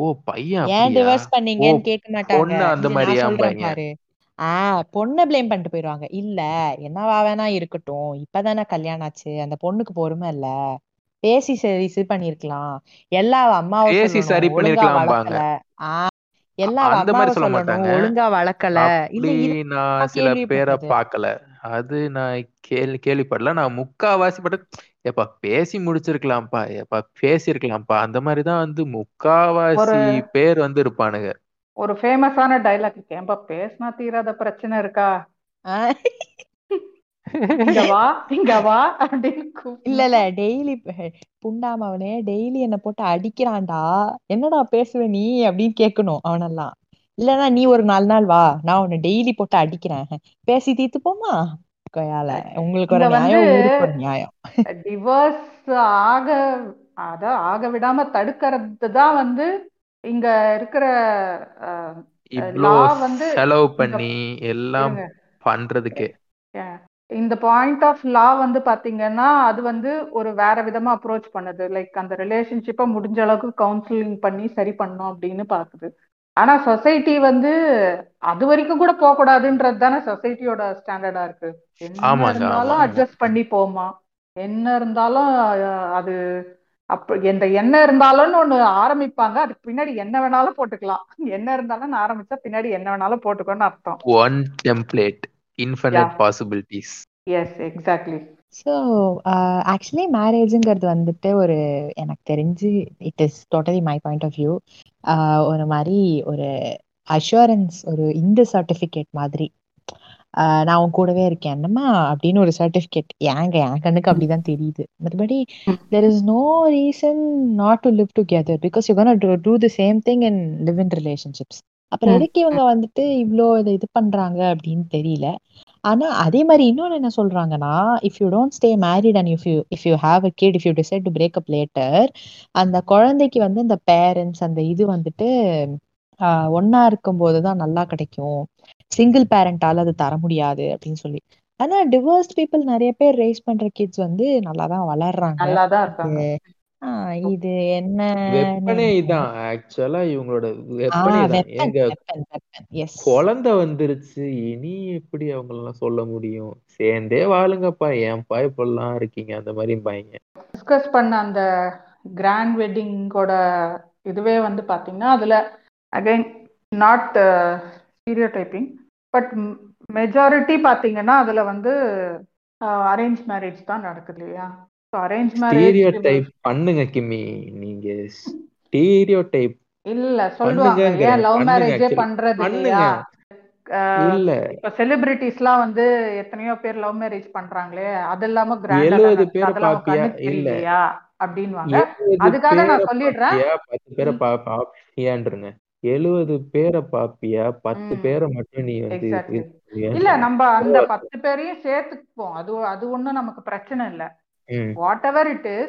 ஓ பையன் டிவோர்ஸ் பண்ணீங்கன்னு கேட்க மாட்டாங்க. பொண்ணை பிளேம் பண்ணிட்டு போயிடுவாங்க. இல்ல என்னவா வேணா இருக்கட்டும், இப்பதானே கல்யாணம் ஆச்சு, அந்த பொண்ணுக்கு பொறுமை இல்ல, பேசி சரி பண்ணிருக்கலாம், எல்லா அம்மாவும் ஒழுங்கா வளர்க்கல, எல்லா அம்மாவும் சொல்லணும் ஒழுங்கா வளர்க்கல. இல்ல நான் சில பேரை பாக்கல, அது நான் கேள்விப்படல. நான் முக்காவாசி பட்ட எப்பா பேசி முடிச்சிருக்கலாம்ப்பா, எப்பா பேசிருக்கலாம்ப்பா, அந்த மாதிரிதான் வந்து முக்காவாசி பேர் வந்து இருப்பானுங்க. ஒரு ஃபேமஸான டயலாக் இருக்கு, ஏன்பா பேசினா தீராத பிரச்சனை இருக்கா, இங்க வா அப்படின்னு. இல்ல டெய்லி புண்டாமவனே டெய்லி என்ன போட்டு அடிக்கிறான்டா, என்னடா பேசுவ நீ அப்படின்னு கேட்கணும் அவனெல்லாம். இல்லன்னா நீ ஒரு 4 நாள் வா, நான் உன்னை டெய்லி போட்டு அடிக்கிறேன், பேசி தீர்த்து போமா. உங்களுக்கு ஒரு நியாயம். டிவோர்ஸ் ஆக விடாம தடுக்கிறதுதான் வந்து இங்க இருக்கிற செலவு பண்ணி எல்லாம் பண்றதுக்கு. இந்த பாயிண்ட் ஆஃப் லா வந்து பாத்தீங்கன்னா அது வந்து ஒரு வேற விதமா அப்ரோச் பண்ணுது. லைக் அந்த ரிலேஷன்ஷிப்பை முடிஞ்ச அளவுக்கு கவுன்சிலிங் பண்ணி சரி பண்ணணும் அப்படின்னு பாக்குது. ஆனா சொசைட்டி வந்து அது வரைக்கும் கூட போக கூடாதுன்றது தானே சொசைட்டியோட ஸ்டாண்டர்டா இருக்கு. என்ன இருந்தாலும் அட்ஜஸ்ட் பண்ணி போமா, என்ன இருந்தாலும் அது அப்ப என்ற என்ன இருந்தாலும் ஒண்ணு ஆரம்பிப்பாங்க, அதுக்கு பின்னாடி என்ன வேணாலும் போட்டுக்கலாம். என்ன இருந்தாலும் ஆரம்பிச்சா பின்னாடி என்ன வேணாலும் போட்டுக்கோன்னு அர்த்தம். One template, infinite possibilities. Yes, exactly. So actually மேரேஜுங்கிறது வந்துட்டு ஒரு, எனக்கு தெரிஞ்சு it is totally my point of view, ஒரு மாதிரி ஒரு அஷூரன்ஸ், ஒரு இந்த சர்டிஃபிகேட் மாதிரி. நான் உன் கூடவே இருக்கேன் என்னம்மா அப்படின்னு ஒரு சர்டிஃபிகேட் என் கண்ணுக்கு அப்படிதான் தெரியுது. மற்றபடி there is no reason not to live together because you're going to do the same thing and live in relationships. அப்புறம் எதுக்கு இவங்க வந்துட்டு இவ்வளோ இதை இது பண்றாங்க அப்படின்னு தெரியல. ஆனா அதே மாதிரி இன்னொன்று என்ன சொல்றாங்கன்னா, if you don't stay married and if you have a kid, if you decide to break up later, அந்த குழந்தைக்கு வந்து அந்த பேரண்ட்ஸ் அந்த இது வந்துட்டு ஒன்னா இருக்கும் போதுதான் நல்லா கிடைக்கும், சிங்கிள் பேரண்டால அது தர முடியாது அப்படின்னு சொல்லி. ஆனா டிவோர்ஸ்ட் பீப்புள் நிறைய பேர் ரேஸ் பண்ற கிட்ஸ் வந்து நல்லாதான் வளர்றாங்க, நல்லாதான் இருக்காங்க. இது என்ன வெப்பனே இதான் ஆக்சுவலா இவங்களோட வெப்பனே. குழந்தை வந்துருச்சு, இனி எப்படி அவங்க எல்லாம் சொல்ல முடியும், சேர்ந்தே வாழுங்கப்பா, ஏன்பா இப்பெல்லாம் இருக்கீங்க அந்த மாதிரி பாய்ங்க. டிஸ்கஸ் பண்ண அந்த கிராண்ட் வெட்டிங்கோட இதுவே வந்து பாத்தீங்கன்னா, அதுல again not stereotyping but majority பாத்தீங்கன்னா அதுல வந்து அரேஞ்ச் மேரேஜ் தான் நடக்குது இல்லையா. அரேஞ்ச் மேரேஜ் பண்ணுங்க கிமி, நீங்க ஸ்டீரியோடைப் இல்ல சொல்லுவாங்க, ஏன் லவ் மேரேஜ் பண்றது இல்லையா. இப்ப செலிபிரிட்டிஸ்லாம் வந்து எத்தனையோ பேர் லவ் மேரேஜ் பண்றாங்களே, அது இல்லாம கிராண்டா 70 பேர் பாப்பியா இல்ல அப்படின்வாங்க. அதுக்காக நான் சொல்லிடுறேன் 10 பேர் பாப்பியான்றங்க, 70 பேரை பாப்பியா 10 பேரை மட்டும் நீ வந்து இல்ல, நம்ம அந்த 10 பேரையும் சேர்த்துக்குவோம். அது ஒண்ணும் நமக்கு பிரச்சனை இல்ல. Whatever it is,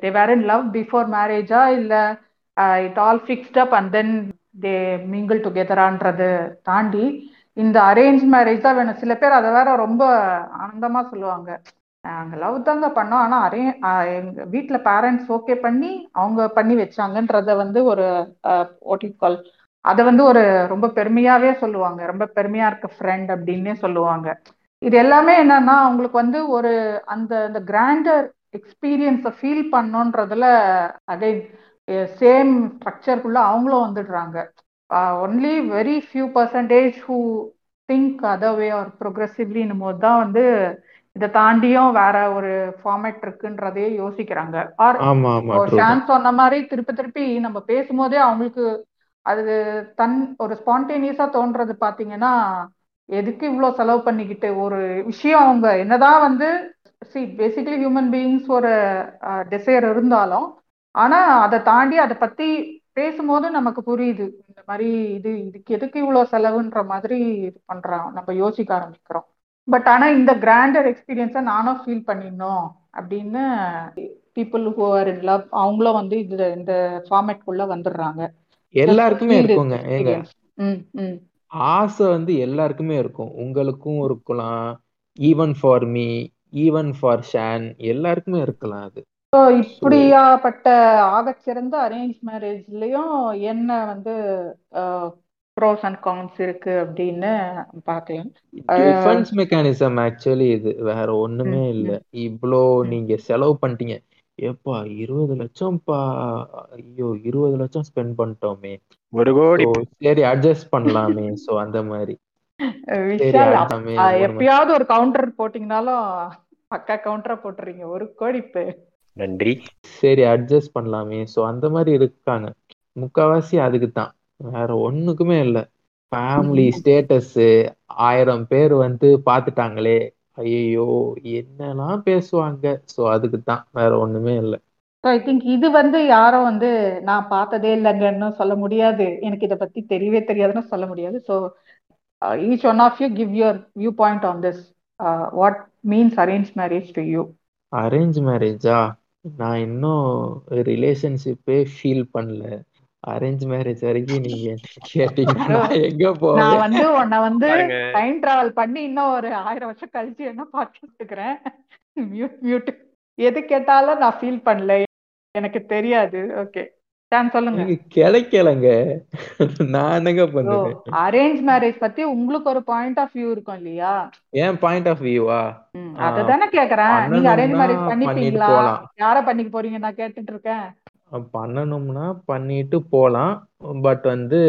they were in love before marriage, it all fixed up and then they mingle together ஆன்றது தாண்டி இந்த அரேஞ்ச் மேரேஜ் தான் வேணும். சில பேர் அதை வேற ரொம்ப ஆனந்தமா சொல்லுவாங்க, நாங்கள் லவ் தாங்க பண்ணோம் ஆனா எங்க வீட்டுல பேரண்ட்ஸ் ஓகே பண்ணி அவங்க பண்ணி வச்சாங்கன்றத வந்து ஒரு ஓட்டிக்கால் அதை வந்து ஒரு ரொம்ப பெருமையாவே சொல்லுவாங்க, ரொம்ப பெருமையா இருக்க ஃப்ரெண்ட் அப்படின்னே சொல்லுவாங்க. இது எல்லாமே என்னன்னா அவங்களுக்கு வந்து ஒரு அந்த கிராண்டர் எக்ஸ்பீரியன்ஸை ஃபீல் பண்ணோன்றதுல அகைன் சேம் ஸ்ட்ரக்சர்க்குள்ள அவங்களும் வந்துடுறாங்க. Only very few percentage who think other way R ப்ரோக்ரெசிவ்லின்னும் போது தான் வந்து இதை தாண்டியும் வேற ஒரு ஃபார்மேட் இருக்குன்றதே யோசிக்கிறாங்க. ஆர் சாம் சொன்ன மாதிரி திருப்பி திருப்பி நம்ம பேசும்போதே அவங்களுக்கு அது ஒரு ஸ்பான்டேனியஸா தோன்றது பாத்தீங்கன்னா, எதுக்கு இவ்வளோ செலவு பண்ணிக்கிட்டு ஒரு விஷயம் அவங்க என்னதான் வந்து பேசிக்கலி ஹியூமன் பீயிங்ஸ் ஒரு டிசையர் இருந்தாலும் ஆனா அதை தாண்டி அதை பத்தி பேசும்போது நமக்கு புரியுது இந்த மாதிரி இதுக்கு எதுக்கு இவ்வளோ செலவுன்ற மாதிரி இது பண்றோம், நம்ம யோசிக்க ஆரம்பிக்கிறோம். பட் ஆனா இந்த கிராண்டர் எக்ஸ்பீரியன்ஸை நானும் ஃபீல் பண்ணிடணும் அப்படின்னு people who are in love அவங்களும் வந்து இதுல இந்த ஃபார்மேட் குள்ள வந்துடுறாங்க. எல்லாருக்குமே இருக்குங்க, ஆசை வந்து எல்லாருக்குமே இருக்கும், உங்களுக்கும் இருக்கலாம், even for me, even for Shaan, எல்லாருக்குமே இருக்கலாம். அது இப்படியாப்பட்ட ஆகச்சிறந்த அரேஞ்ச் மேரேஜ்லயும் என்ன வந்து ப்ரோஸ் அண்ட் கான்ஸ் இருக்கு அப்படின்னு பார்க்கலாம். டிஃபென்ஸ் மெக்கானிசம் ஆக்சுவலி இது, வேற ஒண்ணுமே இல்லை. இவ்வளோ நீங்க செலவு பண்ணிட்டீங்க, எப்பா 20 லட்சம்ப்பா, ஐயோ 20 லட்சம் ஸ்பெண்ட் பண்ணிட்டோமே, ஒரு கோடி சரி அட்ஜஸ்ட் பண்ணலாமே, சோ அந்த மாதிரி. எப்பயாவது ஒரு கவுண்டர் போட்டீங்கனாலும் பக்கா கவுண்டரா போட்டுறீங்க, ஒரு கோடி பே நன்றி சரி அட்ஜஸ்ட் பண்ணலாமே, சோ அந்த மாதிரி இருக்காங்க. முக்காவாசி அதுக்குதான், வேற ஒண்ணுக்குமே இல்லை. ஃபேமிலி ஸ்டேட்டஸ் 1000 பேர் வந்து பாத்துட்டாங்களே, ஐயோ என்னெல்லாம் பேசுவாங்க, சோ அதுக்கு தான், வேற ஒண்ணுமே இல்லை. ஐ திங்க் இது வந்து யாரும் வந்து நான் பார்த்ததே இல்லைங்கன்னு சொல்ல முடியாது, எனக்கு இதை பத்தி தெரியவே தெரியாதுன்னு சொல்ல முடியாது. So each one of you give your view point on this, what means arrange marriage to you. Arrange மேரேஜா, நான் இன்னும் ரிலேஷன்ஷிப்பே ஃபீல் பண்ணல, அரேஞ்ச் மேரேஜ் வரைக்கும் நீங்க கேட்டீங்கன்னா எங்க போறேன். நான் வந்து உன்னை வந்து டைம் டிராவல் பண்ணி இன்னும் ஒரு 1000 வருஷம் கழிச்சு என்ன பார்த்துட்டு இருக்கிறேன். மியூட் மியூட், எது கேட்டாலும் நான் ஃபீல் பண்ணல, எனக்கு தெரியாது. ஓகே, கிடைக்கலங்க. நான் என்னங்க பண்ணுவேன், அரேஞ்ச் மேரேஜ் பத்தி உங்களுக்கு ஒரு பாயிண்ட் ஆஃப் வியூ இருக்கும் இல்லையா? ஏன் பாயிண்ட் ஆஃப் வியூவா அததானே கேக்குறேன். நீங்க அரேஞ்ச் மேரேஜ் பண்ணிட்டீங்களா? யார பண்ணிக்க போறீங்க நான் கேட்டுட்டு இருக்கேன். பண்ணணும்னா பண்ணிட்டு போலாம், பட் வந்து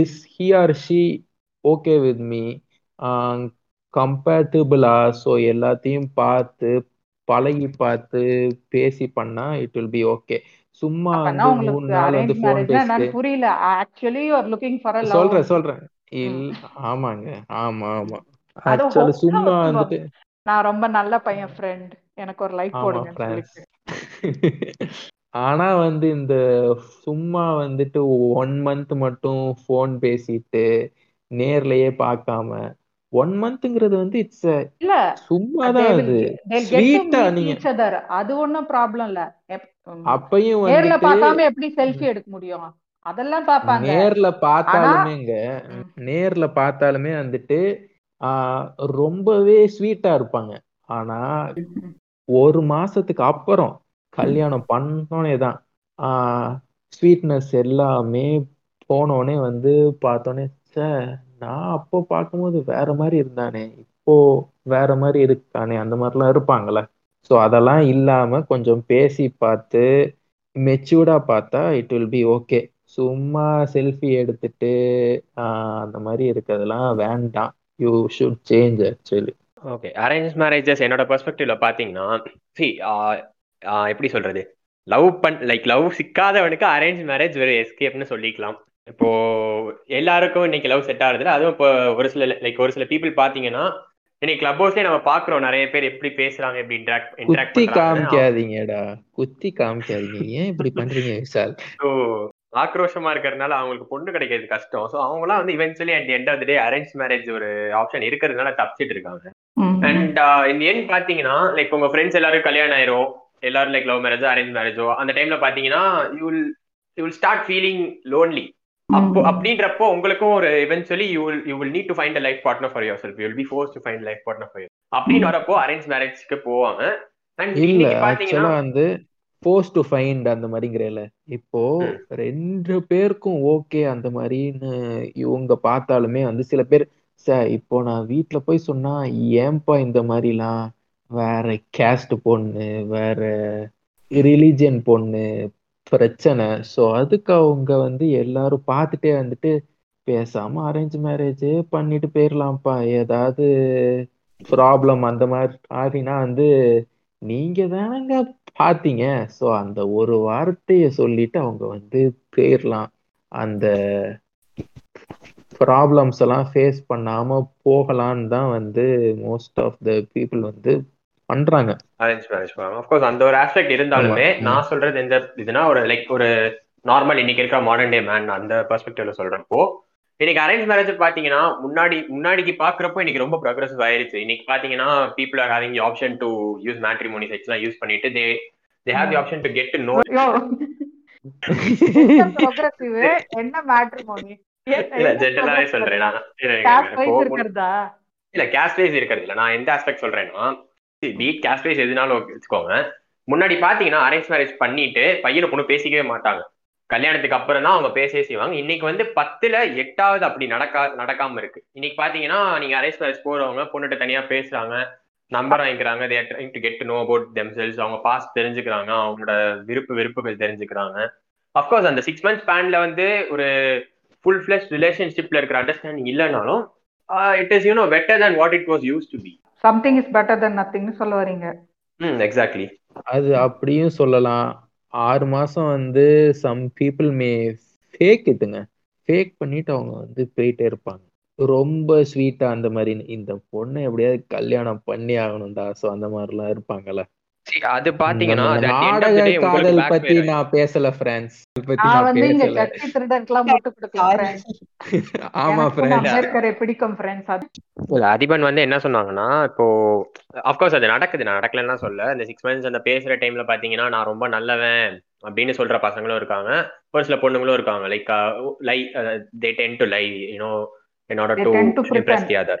is he or she okay with me, கம்பேட்டபிளா? ஸோ எல்லாத்தையும் பார்த்து பழகி பார்த்து பேசி பண்ணா இட் வில் பி ஓகே. சும்மா சொல்றேன் ஆமாங்க, ஆமா ஆமா ஆக்சுவலி சும்மா வந்துட்டு நான் ரொம்ப நல்ல பையன் ஃப்ரெண்ட் எனக்கு ஒரு லைக் போடுங்க. ஆனா வந்து இந்த சும்மா வந்துட்டு 1 month மட்டும் போன் பேசிட்டு நேர்லயே பார்க்காம 1 monthங்கிறது வந்து இட்ஸ் இல்ல சும்மாதான். அது ஸ்வீட்டா நீங்க அது ஒண்ணும் ப்ராப்ளம் இல்ல. அப்பயும் நேர்ல பார்க்காம எப்படி செல்ஃபி எடுக்க முடியும்? அதெல்லாம் பார்ப்பாங்க. நேர்ல பார்த்தாலுமேங்க, நேர்ல பார்த்தாலுமே வந்துட்டு ரொம்பவே ஸ்வீட்டா இருப்பாங்க. ஆனா 1 மாசத்துக்கு அப்புறம் கல்யாணம் பண்ணோடனே தான் ஸ்வீட்னஸ் எல்லாமே போனோடனே வந்து பார்த்தோன்னே சார் நான் அப்போ பார்க்கும்போது வேற மாதிரி இருந்தானே, இப்போ வேற மாதிரி இருக்கானே, அந்த மாதிரிலாம் இருப்பாங்களே. ஸோ அதெல்லாம் இல்லாம கொஞ்சம் பேசி பார்த்து மெச்சூர்டா பார்த்தா இட் வில் பி ஓகே. சும்மா செல்ஃபி எடுத்துட்டு அந்த மாதிரி இருக்கிறதுலாம் வேண்டாம். You should change actually. Okay, arrange marriages என்னோட பெர்ஸ்பெக்டிவ்ல பாத்தீங்கன்னா எப்படி சொல்றது, லவ் சிக்காதவனுக்கு அரேஞ்ச் மேரேஜ் ஒரு எஸ்கேப்னு சொல்லிக்கலாம். இப்போ எல்லாருக்கும் இன்னைக்கு லவ் செட் ஆகுதுல, அதுவும் இப்போ ஒரு சில பீப்புள் பாத்தீங்கன்னா இன்னைக்கு கிளப் ஹவுஸ்லயே நம்ம பாக்குறோம் நிறைய பேர் எப்படி பேசுறாங்க, எப்படி இன்டராக்ட் காமிக்காதீங்கடா, குத்தி காமிக்காதீங்க, ஏன் இப்படி பண்றீங்க விஷால்? ஸோ ஆக்ரோஷமா இருக்கிறதுனால அவங்களுக்கு பொண்ணு கிடைக்கிறது கஷ்டம். ஸோ அவங்களாம் வந்து eventually at end of the day arrange marriage ஒரு ஆப்ஷன் இருக்கிறதுனால தப்பிச்சிட்டு இருக்காங்க. அண்ட் இந்த ஏன் பாத்தீங்கன்னா உங்க ஃப்ரெண்ட்ஸ் எல்லாரும் கல்யாணம் ஆயிரும், எல்லாரும் லவ் மேரேஜோ அரேஞ்ச் மேரேஜோ அந்த டைம்ல பாத்தீங்கன்னா you will start feeling lonely. அப்போ அப்படின்றப்போ உங்களுக்கும் ஒரு eventually you will need to find a life partner for your self, you will be forced to find life partner for you. அப்படின்னு வரப்போ அரேஞ்ச் மேரேஜ்க்கு போவாங்க. அண்ட் இல்ல ஆக்சுவலா வந்து ஃபோர்ஸ்ட் டு ஃபைண்ட் அந்த மாதிரிங்கிறல, இப்போ 2 பேருக்கும் ஓகே அந்த மாதிரின்னு இவங்க பார்த்தாலுமே வந்து சில பேர் சார் இப்போ நான் வீட்டுல போய் சொன்னா ஏன்பா இந்த மாதிரிலாம் வேற கேஸ்ட் பொண்ணு வேற ரிலீஜியன் பொண்ணு பிரச்சனை. ஸோ அதுக்கு அவங்க வந்து எல்லாரும் பார்த்துட்டே வந்துட்டு பேசாம அரேஞ்ச் மேரேஜ் பண்ணிட்டு போயிடலாம்ப்பா, ஏதாவது ப்ராப்ளம் அந்த மாதிரி ஆகினா வந்து நீங்க தானங்க பார்த்தீங்க. ஸோ அந்த ஒரு வார்த்தையை சொல்லிட்டு அவங்க வந்து போயிடலாம், அந்த ப்ராப்ளம்ஸ் எல்லாம் ஃபேஸ் பண்ணாம போகலான்னு தான் வந்து மோஸ்ட் ஆஃப் த பீப்புள் வந்து பண்றாங்க அரேஞ்ச் மேரேஜ். ஆஃப் கோர்ஸ் அந்த ஒரு ஆஸ்பெக்ட் இருந்தாலுமே நான் சொல்றது எந்த இதுனா ஒரு நார்மல் இன்னைக்கு இருக்கிற மாடர்ன் டே மேன் அந்த பெர்ஸ்பெக்டிவ்ல சொல்றப்போ இன்னைக்கு அரேஞ்ச் மேரேஜ் பாத்தீங்கன்னா முன்னாடிக்கு பாக்குறப்போ இன்னைக்கு ரொம்ப ப்ரோக்ரஸிவ் ஆயிருச்சு. இன்னைக்கு பாத்தீங்கன்னா people are having the option to use matrimony சைட்ஸ்லாம் யூஸ் பண்ணிட்டு they have the option to get to know. Progressive என்ன மேட்ரிமோனி இல்ல ஜென்ரலாவே சொல்றேன் நான், இல்ல கேஸ்ட் வைஸ் இருக்கிறது இல்ல, நான் எந்த ஆஸ்பெக்ட் சொல்றேன்னா பீட் கேஸ்ட் வைஸ் எதுனாலும் வச்சுக்கோங்க. முன்னாடி பாத்தீங்கன்னா அரேஞ்ச் மேரேஜ் பண்ணிட்டு பையனை பொண்ணு பேசிக்கவே மாட்டாங்க, கல்யாணத்துக்கு அப்புறம் தான் அவங்க பேசவே செய்வாங்க. இன்னைக்கு வந்து 10ல் 8வது அப்படி நடக்காம இருக்கு. இன்னைக்கு பாத்தீங்கன்னா நீங்க அரேஞ்ச் மேரேஜ் போறவங்க பொண்ணுகிட்ட தனியா பேசுறாங்க, நம்பர் வாங்கிக்கிறாங்க, they are trying to get to know about themselves, அவங்க பாஸ்ட் தெரிஞ்சுக்கிறாங்க, அவங்களோட விருப்புகள் தெரிஞ்சுக்கிறாங்க. அப்கோர்ஸ் அந்த 6 months ஸ்பேன்ல வந்து ஒரு ஃபுல் ஃபிளஷ் ரிலேஷன்ஷிப்ல இருக்கிற அண்டர்ஸ்டாண்டிங் இல்லைனாலும் it is you know better than what it was used to be. Something is better than நதிங்னு சொல்ல வரீங்க. எக்ஸாக்ட்லி, அது அப்படியும் சொல்லலாம். 6 மாசம் வந்து சம் பீப்புள் மே ஃபேக் இட்டுங்க, ஃபேக் பண்ணிட்டு அவங்க வந்து போயிட்டே இருப்பாங்க ரொம்ப ஸ்வீட்டா அந்த மாதிரி, இந்த பொண்ணை எப்படியாவது கல்யாணம் பண்ணி ஆகணும்டா. ஸோ அந்த மாதிரிலாம் இருப்பாங்கல்ல. அது பாத்தீங்கன்னா நாடக காதல் பத்தி நான் பேசல ஃப்ரெண்ட்ஸ், அதிபன் வந்து என்ன சொன்னாங்கன்னா இப்போ அப்கோர்ஸ் அது நடக்கலன்னா சொல்ல இந்த 6 months அந்த பேசுற டைம்ல பாத்தீங்கன்னா நான் ரொம்ப நல்லவன் அப்படின்னு சொல்ற பசங்களும் இருக்காங்க, ஒரு சில பொண்ணுங்களும் இருக்காங்க. they tend to lie, you know, in order to impress the other.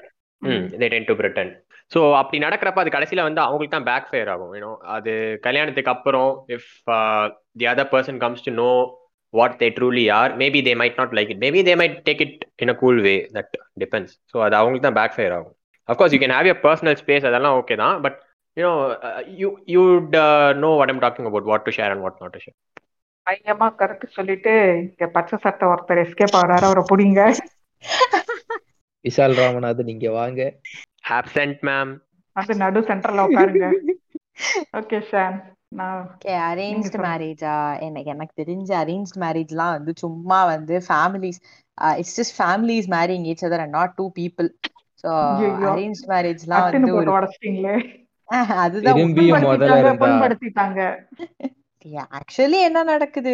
They tend to pretend. So அப்படி நடக்கிறப்ப அது கடைசியில் வந்து அவங்களுக்கு தான் பேக் ஃபயர் ஆகும். ஏன்னா அது கல்யாணத்துக்கு அப்புறம் if the other person comes to know what they truly are, maybe they might not like it, maybe they might take it in a cool way, that depends. So அது அவங்களுக்கு தான் backfire ஆகும். Of course you can have your personal space, அதெல்லாம் okay தான், but you'd know what I'm talking about, what to share and what not to share. ஐயமா correct சொல்லிட்டு இங்க பச்சை சட்டை ஒருத்தர் எஸ்கேப் ஆறாரு, அவரை புடிங்க. விஷால் ராமநாத் நீங்க வாங்க. Absent ma'am. அது நடு சென்டர்ல உட்காருங்க. Okay sir. ஓகே, அரேஞ்ச்ட் மேரேஜா? எனக்கு தெரிஞ்ச அரேஞ்ச்ட் மேரேஜ்லாம் வந்து சும்மா வந்து families, it's just families marrying each other and not two people. So arranged மேரேஜ்லாம் வந்து ஒரு வாடஸ்டிங்ல என்ன நடக்குது,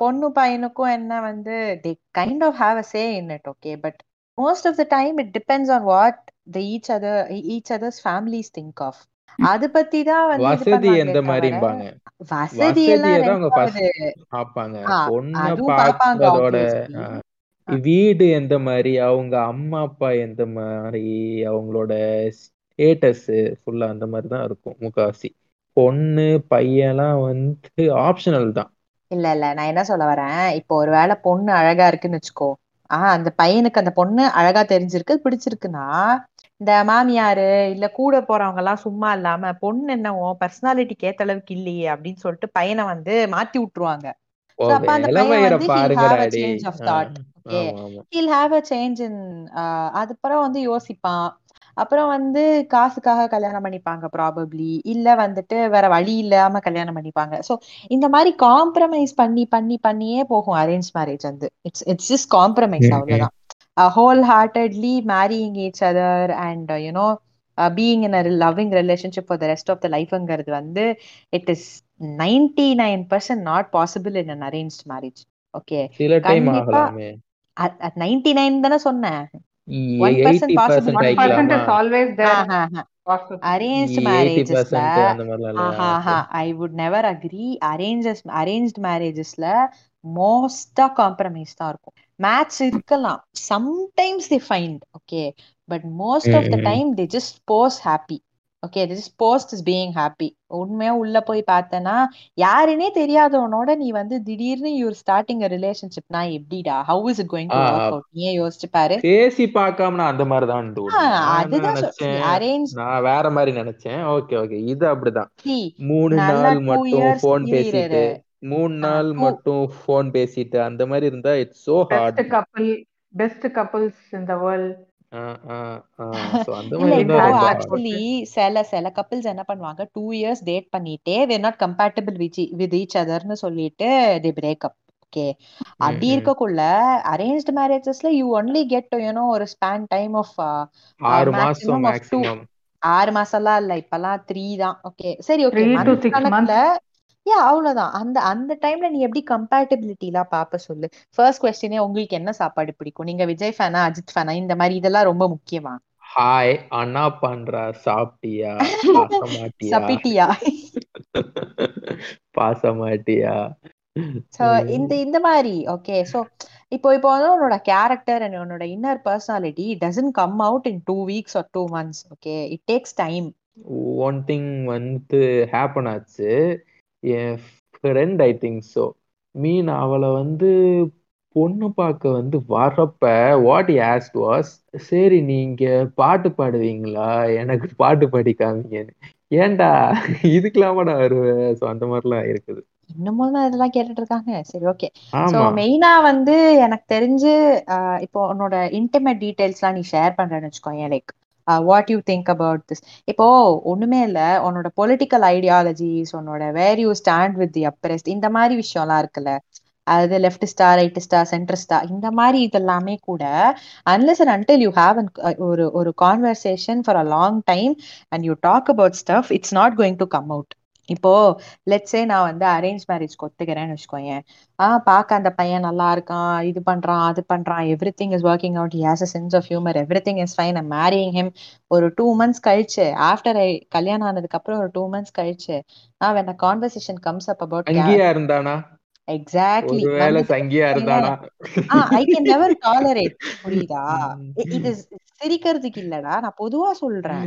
பொண்ணு பையனுக்கும் என்ன வந்து they kind of have a say in it, okay, but most of the time it depends on what the each other's families think of. அது பத்தி தான் வசதி எந்த மாதிரிபாங்க, வசதி எல்லாம் பாப்பாங்க, பொண்ணு பாக்கிறதோட வீடு எந்த மாதிரி, அவங்க அம்மா அப்பா எந்த மாதிரி, அவங்களோட ஏட்டஸு ஃபுல்லாக அந்த மாதிரி தான் இருக்கும் முக்காசி. பொண்ணு பையன்லாம் வந்து ஆப்ஷனல் தான். இல்லை இல்லை, நான் என்ன சொல்ல வரேன், இப்போ ஒரு வேளை பொண்ணு அழகா இருக்குன்னு வச்சுக்கோ, அந்த பையனுக்கு அந்த பொண்ணு அழகா தெரிஞ்சிருக்கு, பிடிச்சிருக்குன்னா இந்த மாமியாரு இல்லை கூட போறவங்கலாம் சும்மா இல்லாம பொண்ணு என்னவோ பர்சனாலிட்டிக்கு ஏற்ற அளவுக்கு இல்லையே அப்படின்னு சொல்லிட்டு பையனை வந்து மாத்தி விட்டுருவாங்க. அப்ப அந்த பையன் வந்து change of thought, he'll have a change in, அதுக்கப்புறம் வந்து யோசிப்பான். அப்புறம் வந்து காசுக்காக கல்யாணம் பண்ணிப்பாங்க ப்ராபப்ளி, இல்ல வந்துட்டு வேற வழி இல்லாம கல்யாணம் பண்ணிப்பாங்க. சோ இந்த மாதிரி காம்ப்ரமைஸ் பண்ணி பண்ணி பண்ணியே போகும் அரேஞ்ச் மேரேஜ் வந்து. இட்ஸ் ஜஸ்ட் காம்ப்ரமைஸ், அவ்வளவுதான். Whole heartedly marrying each other and you know being in a loving relationship for the rest of the லைஃப்ங்கிறது வந்து it is 99% not possible in an arrange marriage. Okay, கண்டிப்பா 99 தானே சொன்னேன். 1% possible, 1% is always there. Arranged marriages I would never agree. Arranged marriagesல மோஸ்டா compromise தான் இருக்கும். Match இருக்கலாம், sometimes they find, okay, but most of the time they just pose happy, okay, they just pose as being happy. உண்மையா உள்ள போய் பார்த்தனா யாருனே தெரியாதவனோட நீ வந்து திடீர்னு யூர் ஸ்டார்டிங் a relationship, நான் எப்படிடா, how is it going to work out, நீயே யோசிச்சு பாரு. பேசி பார்க்காம நான் அந்த மாதிரி தான் டுடேன், அதுதான் அரேஞ்ச், நான் வேற மாதிரி நினைச்சேன். ஓகே ஓகே, இது அப்படிதான். 3 நாள் மட்டும் ஃபோன் பேசிட்டு, 3 நாள் மட்டும் ஃபோன் பேசிட்டு அந்த மாதிரி இருந்தா it's so hard. Best couples in the world. சில கப்பிள்ஸ் என்ன பண்ணுவாங்க, 2 years டேட் பண்ணிட்டே we are not compatible with each other னு சொல்லிட்டு they break up. Okay, அப்படி இருக்கக்குள்ள அரேஞ்ச்ட் மேரேஜஸ்ல you only get to ஒரு ஸ்பான் டைம் ஆஃப் 6 மாசம்லாம் இல்ல, இப்பெல்லாம் 3 தான். ஓகே சரி, ஓகே அவ்வளவுதான். அந்த டைம்ல நீ எப்படி கம்பேட்டபிலிட்டிலாம் பாப்ப சொல்லு. ஃபர்ஸ்ட் குவெஸ்டினே, உங்களுக்கு என்ன சாப்பாடு பிடிக்கும், நீங்க விஜய் ஃபேனா அஜித் ஃபேனா, இந்த மாதிரி இதெல்லாம் ரொம்ப முக்கியமா? ஹாய் அண்ணா பண்றா, சாப்பிட்டியா, சாப்பிட்டியா, பாசமாட்டியா, சோ இந்த மாதிரி. ஓகே, சோ இப்போ உன்னோட கேரக்டர் அண்ட் உன்னோட inner personality doesn't come out in 2 weeks or 2 months. Okay, it takes time. One thing வந்து ஹேப்பன் ஆச்சு, என் friend I think so mean அவளை வந்து பொண்ணு பார்க்க வந்து வரப்ப வாட் ஹி ஆஸ்க்ட் வாஸ், சரி நீங்கள் பாட்டு பாடுவீங்களா, எனக்கு பாட்டு பாடிக்காமீங்கன்னு. ஏன்டா இதுக்கெல்லாம நான் வருவேன். ஸோ அந்த மாதிரிலாம் இருக்குது, இன்னமும் தான் இதெல்லாம் கேட்டுட்டு இருக்காங்க. சரி ஓகே, ஸோ மெயினா வந்து எனக்கு தெரிஞ்சு இப்போ உன்னோட இன்டிமேட் டீடைல்ஸ்லாம் நீ ஷேர் பண்றேன்னு வச்சுக்கோங்க, like what you think about this. இப்போ ஒண்ணுமே இல்ல, உன்னோட பொலிட்டிக்கல் ஐடியாலஜிஸ், உன்னோட where you stand with the oppressed, இந்த மாதிரி விஷயம்லாம் இருக்குல்ல, அது லெஃப்டிஸ்டா ரைட்டிஸ்டா சென்ட்ரிஸ்டா இந்த மாதிரி இதெல்லாமே கூட unless and until you have ஒரு conversation for a long time and you talk about stuff, it's not going to come out. இப்போ லெட்ஸே நான் வந்து அரேஞ்ச் மேரேஜ்க்கு ஒத்துக்கிறேன்னு வச்சுக்கோங்க, பார்க்க அந்த பையன் நல்லா இருக்கான், இது பண்றான் அது பண்றான், everything is working out, he has a sense of humour, everything is fine, I'm marrying him. ஒரு 2 months கழிச்சு, ஆஃப்டர் ஐ கல்யாணம் ஆனதுக்கு அப்புறம் ஒரு 2 months கழிச்சு when a conversation comes up about exactly I can never tolerate. புரியுதா? It is சிரிக்கிறதுக்கு இல்லடா, நான் பொதுவா சொல்றேன்.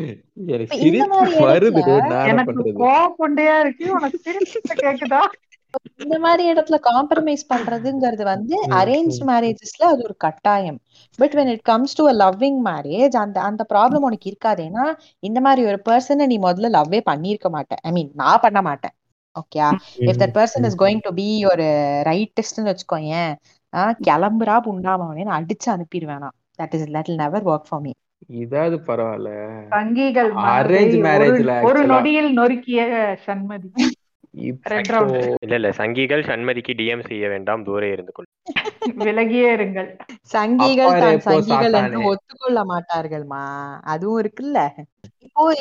இந்த மாதிரி இடத்துல காம்ப்ரமைஸ் பண்றதுங்கிறது வந்து அரேஞ்ச் மேரேஜஸ்ல அது ஒரு கட்டாயம். But when it comes to a loving marriage, அந்த ப்ராப்ளம் உனக்கு இருக்காதேன்னா இந்த மாதிரி ஒரு பர்சனை நீ முதல்ல லவ்வே பண்ணிருக்க மாட்டேன். ஐ மீன் நான் பண்ண மாட்டேன். Okay, if that person is going to be ஒரு ரைட்டிஸ்ட்னு வச்சுக்கோங்க, கிளம்புறா புண்டாமவனே அடிச்சு அனுப்பிடுவேனா. That is, that will never work for me. இதாது பரவாயில்ல. சங்கிகள் அரேஞ்ச் மேரேஜ்ல ஒரு நொடியில் நொறுக்கிய சண்மதி. இல்ல இல்ல, சங்கிகள் சண்மதிக்கு டிஎம் செய்ய வேண்டாம், தூரே இருந்து கொள்ளுங்கள், விலகியே இருங்கள். சங்கிகள் தான் சங்கிகள் என்று ஒத்துக்கொள்ள மாட்டார்கள்மா, அதுவும் இருக்குல்ல.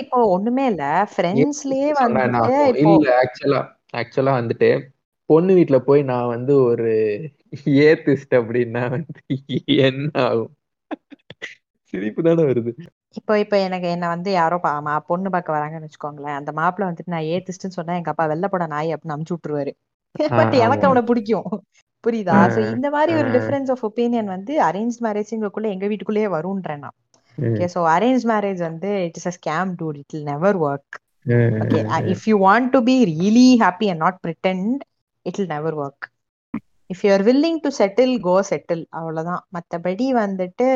இப்போ ஒண்ணுமே இல்ல, ஃப்ரெண்ட்ஸ்லயே வந்து இல்ல. ஆக்சுவலா வந்துட்டு பொண்ணு வீட்டுல போய் நான் வந்து ஒரு ஏத்திஸ்ட் அப்படின்னா வந்து என்ன ஆகும்? சிரிப்பு தானே வருது. இப்ப எனக்கு என்ன வந்து யாரோ பொண்ணு பார்க்க வராங்கன்னு வச்சுக்கோங்களேன், அந்த மாப்பிள்ள வந்துட்டு நான் ஏத்திஸ்ட்னு சொன்னா எங்க அப்பா வெள்ள போட நாய் அப்படின்னு அமுச்சு விட்டுருவாரு. பட் எனக்கு அவனை பிடிக்கும், புரியுதா? சோ இந்த மாதிரி ஒரு டிஃபரன்ஸ் ஆஃப் ஒப்பீனியன் வந்து அரேஞ்ச் மேரேஜ்ங்களுக்குள்ள எங்க வீட்டுக்குள்ளேயே வரும்ன்றேன் நான். ஓகே, சோ அரேஞ்ச் மேரேஜ் வந்து it is a scam dude, it will never work. Okay, if you want to be really happy and not pretend, it will never work. If you are willing to settle, go settle, avladhaan. Mathabadi vandittu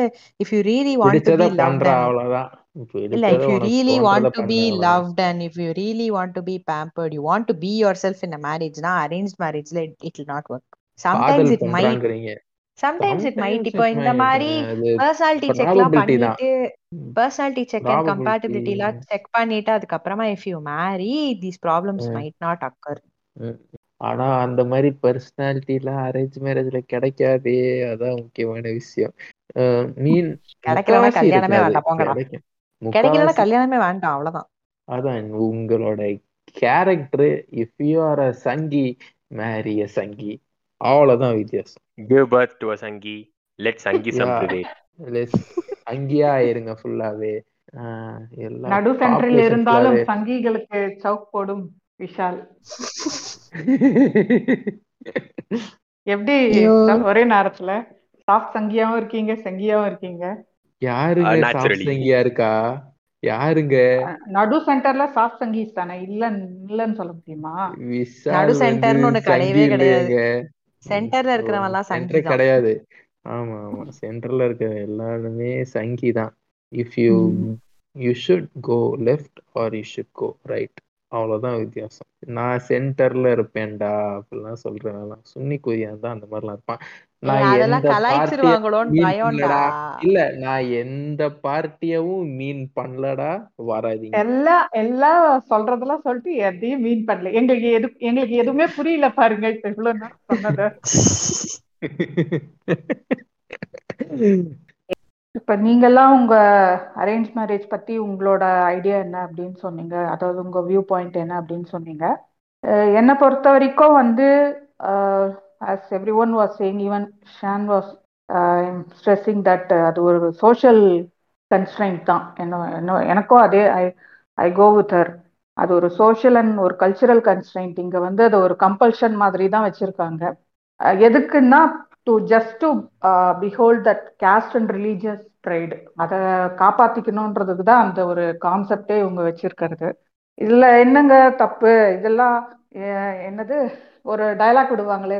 if you really want to be loved, avladhaan. Illa, if you really want to be loved and if you really want to be pampered, you want to be yourself in a marriage na, arranged marriage la it will not work. Sometimes it might ipo indha mari personality check la pannite, personality check and compatibility la check pannita adukku apparama if you marry, these problems might not occur. ஆனா அந்த மாதிரி personality எல்லாம் arrange மேரேஜ்ல கிடைக்காதே, அதான் முக்கியமான விஷயம். மீன் கிடைக்கலன்னா கல்யாணமே வேண்டாம், அவ்வளவுதான். அதான் உங்களோட character. If you are a Sanghi, marry a Sanghi, அவ்வளவுதான் வித்தியாசம். Give birth to a Sanghi, let Sanghi சம்ப்ரே, லெட் சங்கியா இருங்க ஃபுல்லாவே. எல்லாம் நடு சென்ட்ரல் இருந்தாலும் சங்கிகளுக்கு சவுக் போடும் விஷால். எப்படி ஒரே நேரத்துல சாஃப்ட் சங்கியாவும் இருக்கீங்க, சங்கியாவும் இருக்கீங்க. யாருங்க சாஃப்ட் சங்கியா இருக்கா? யாருங்க? நடு சென்டர்ல சாஃப்ட் சங்கீஸ் தானே, இல்ல இல்லன்னு சொல்ல முடியுமா? நடு சென்டர்னு ஒண்ணு கிடையவே கிடையாது. சென்டர்ல இருக்கிறவங்க எல்லாம் சங்கி கிடையாது. ஆமா ஆமா, சென்டர்ல இருக்கிற எல்லாருமே சங்கி தான். If you should go left or you should go right, அவ்வளவுதான் வித்தியாசம். நான் சென்டர்ல இருப்பேன்டா அப்படிலாம் சொல்றேன். சுன்னி கொரியான் தான் அந்த மாதிரிலாம் இருப்பான். இல்ல, நான் எந்த பார்ட்டியவும் மீன் பண்ணலடா, வராதீங்க. எல்லாம் சொல்றதெல்லாம் சொல்லிட்டு எதையும் மீன் பண்ணல. எங்களுக்கு எதுவுமே புரியல பாருங்க, இப்ப இவ்வளவு நேரம் சொன்னது. இப்ப நீங்க எல்லாம் உங்க அரேஞ்ச் மேரேஜ் பத்தி உங்களோட ஐடியா என்ன அப்படின்னு சொன்னீங்க, அதாவது உங்க வியூ பாயிண்ட் என்ன அப்படின்னு சொன்னீங்க. என்னை பொறுத்த வரைக்கும் வந்து as everyone was saying, even Shan was stressing that அது ஒரு சோஷியல் கன்ஸ்ட்ரெயின்ட் தான். எனக்கும் அதே ஐ கோ வித் ஹர். அது ஒரு சோஷியல் அண்ட் ஒரு கல்ச்சுரல் கன்ஸ்ட்ரெயின்ட். இங்க வந்து அது ஒரு கம்பல்ஷன் மாதிரி தான் வச்சிருக்காங்க. எதுக்குன்னா just to behold that caste and religious pride, அதை காப்பாத்திக்கணும்ன்றதுக்கு தான் அந்த ஒரு கான்செப்டே இவங்க வச்சிருக்கிறது. இதுல என்னங்க தப்பு? இதெல்லாம் என்னது, ஒரு டயலாக் விடுவாங்களே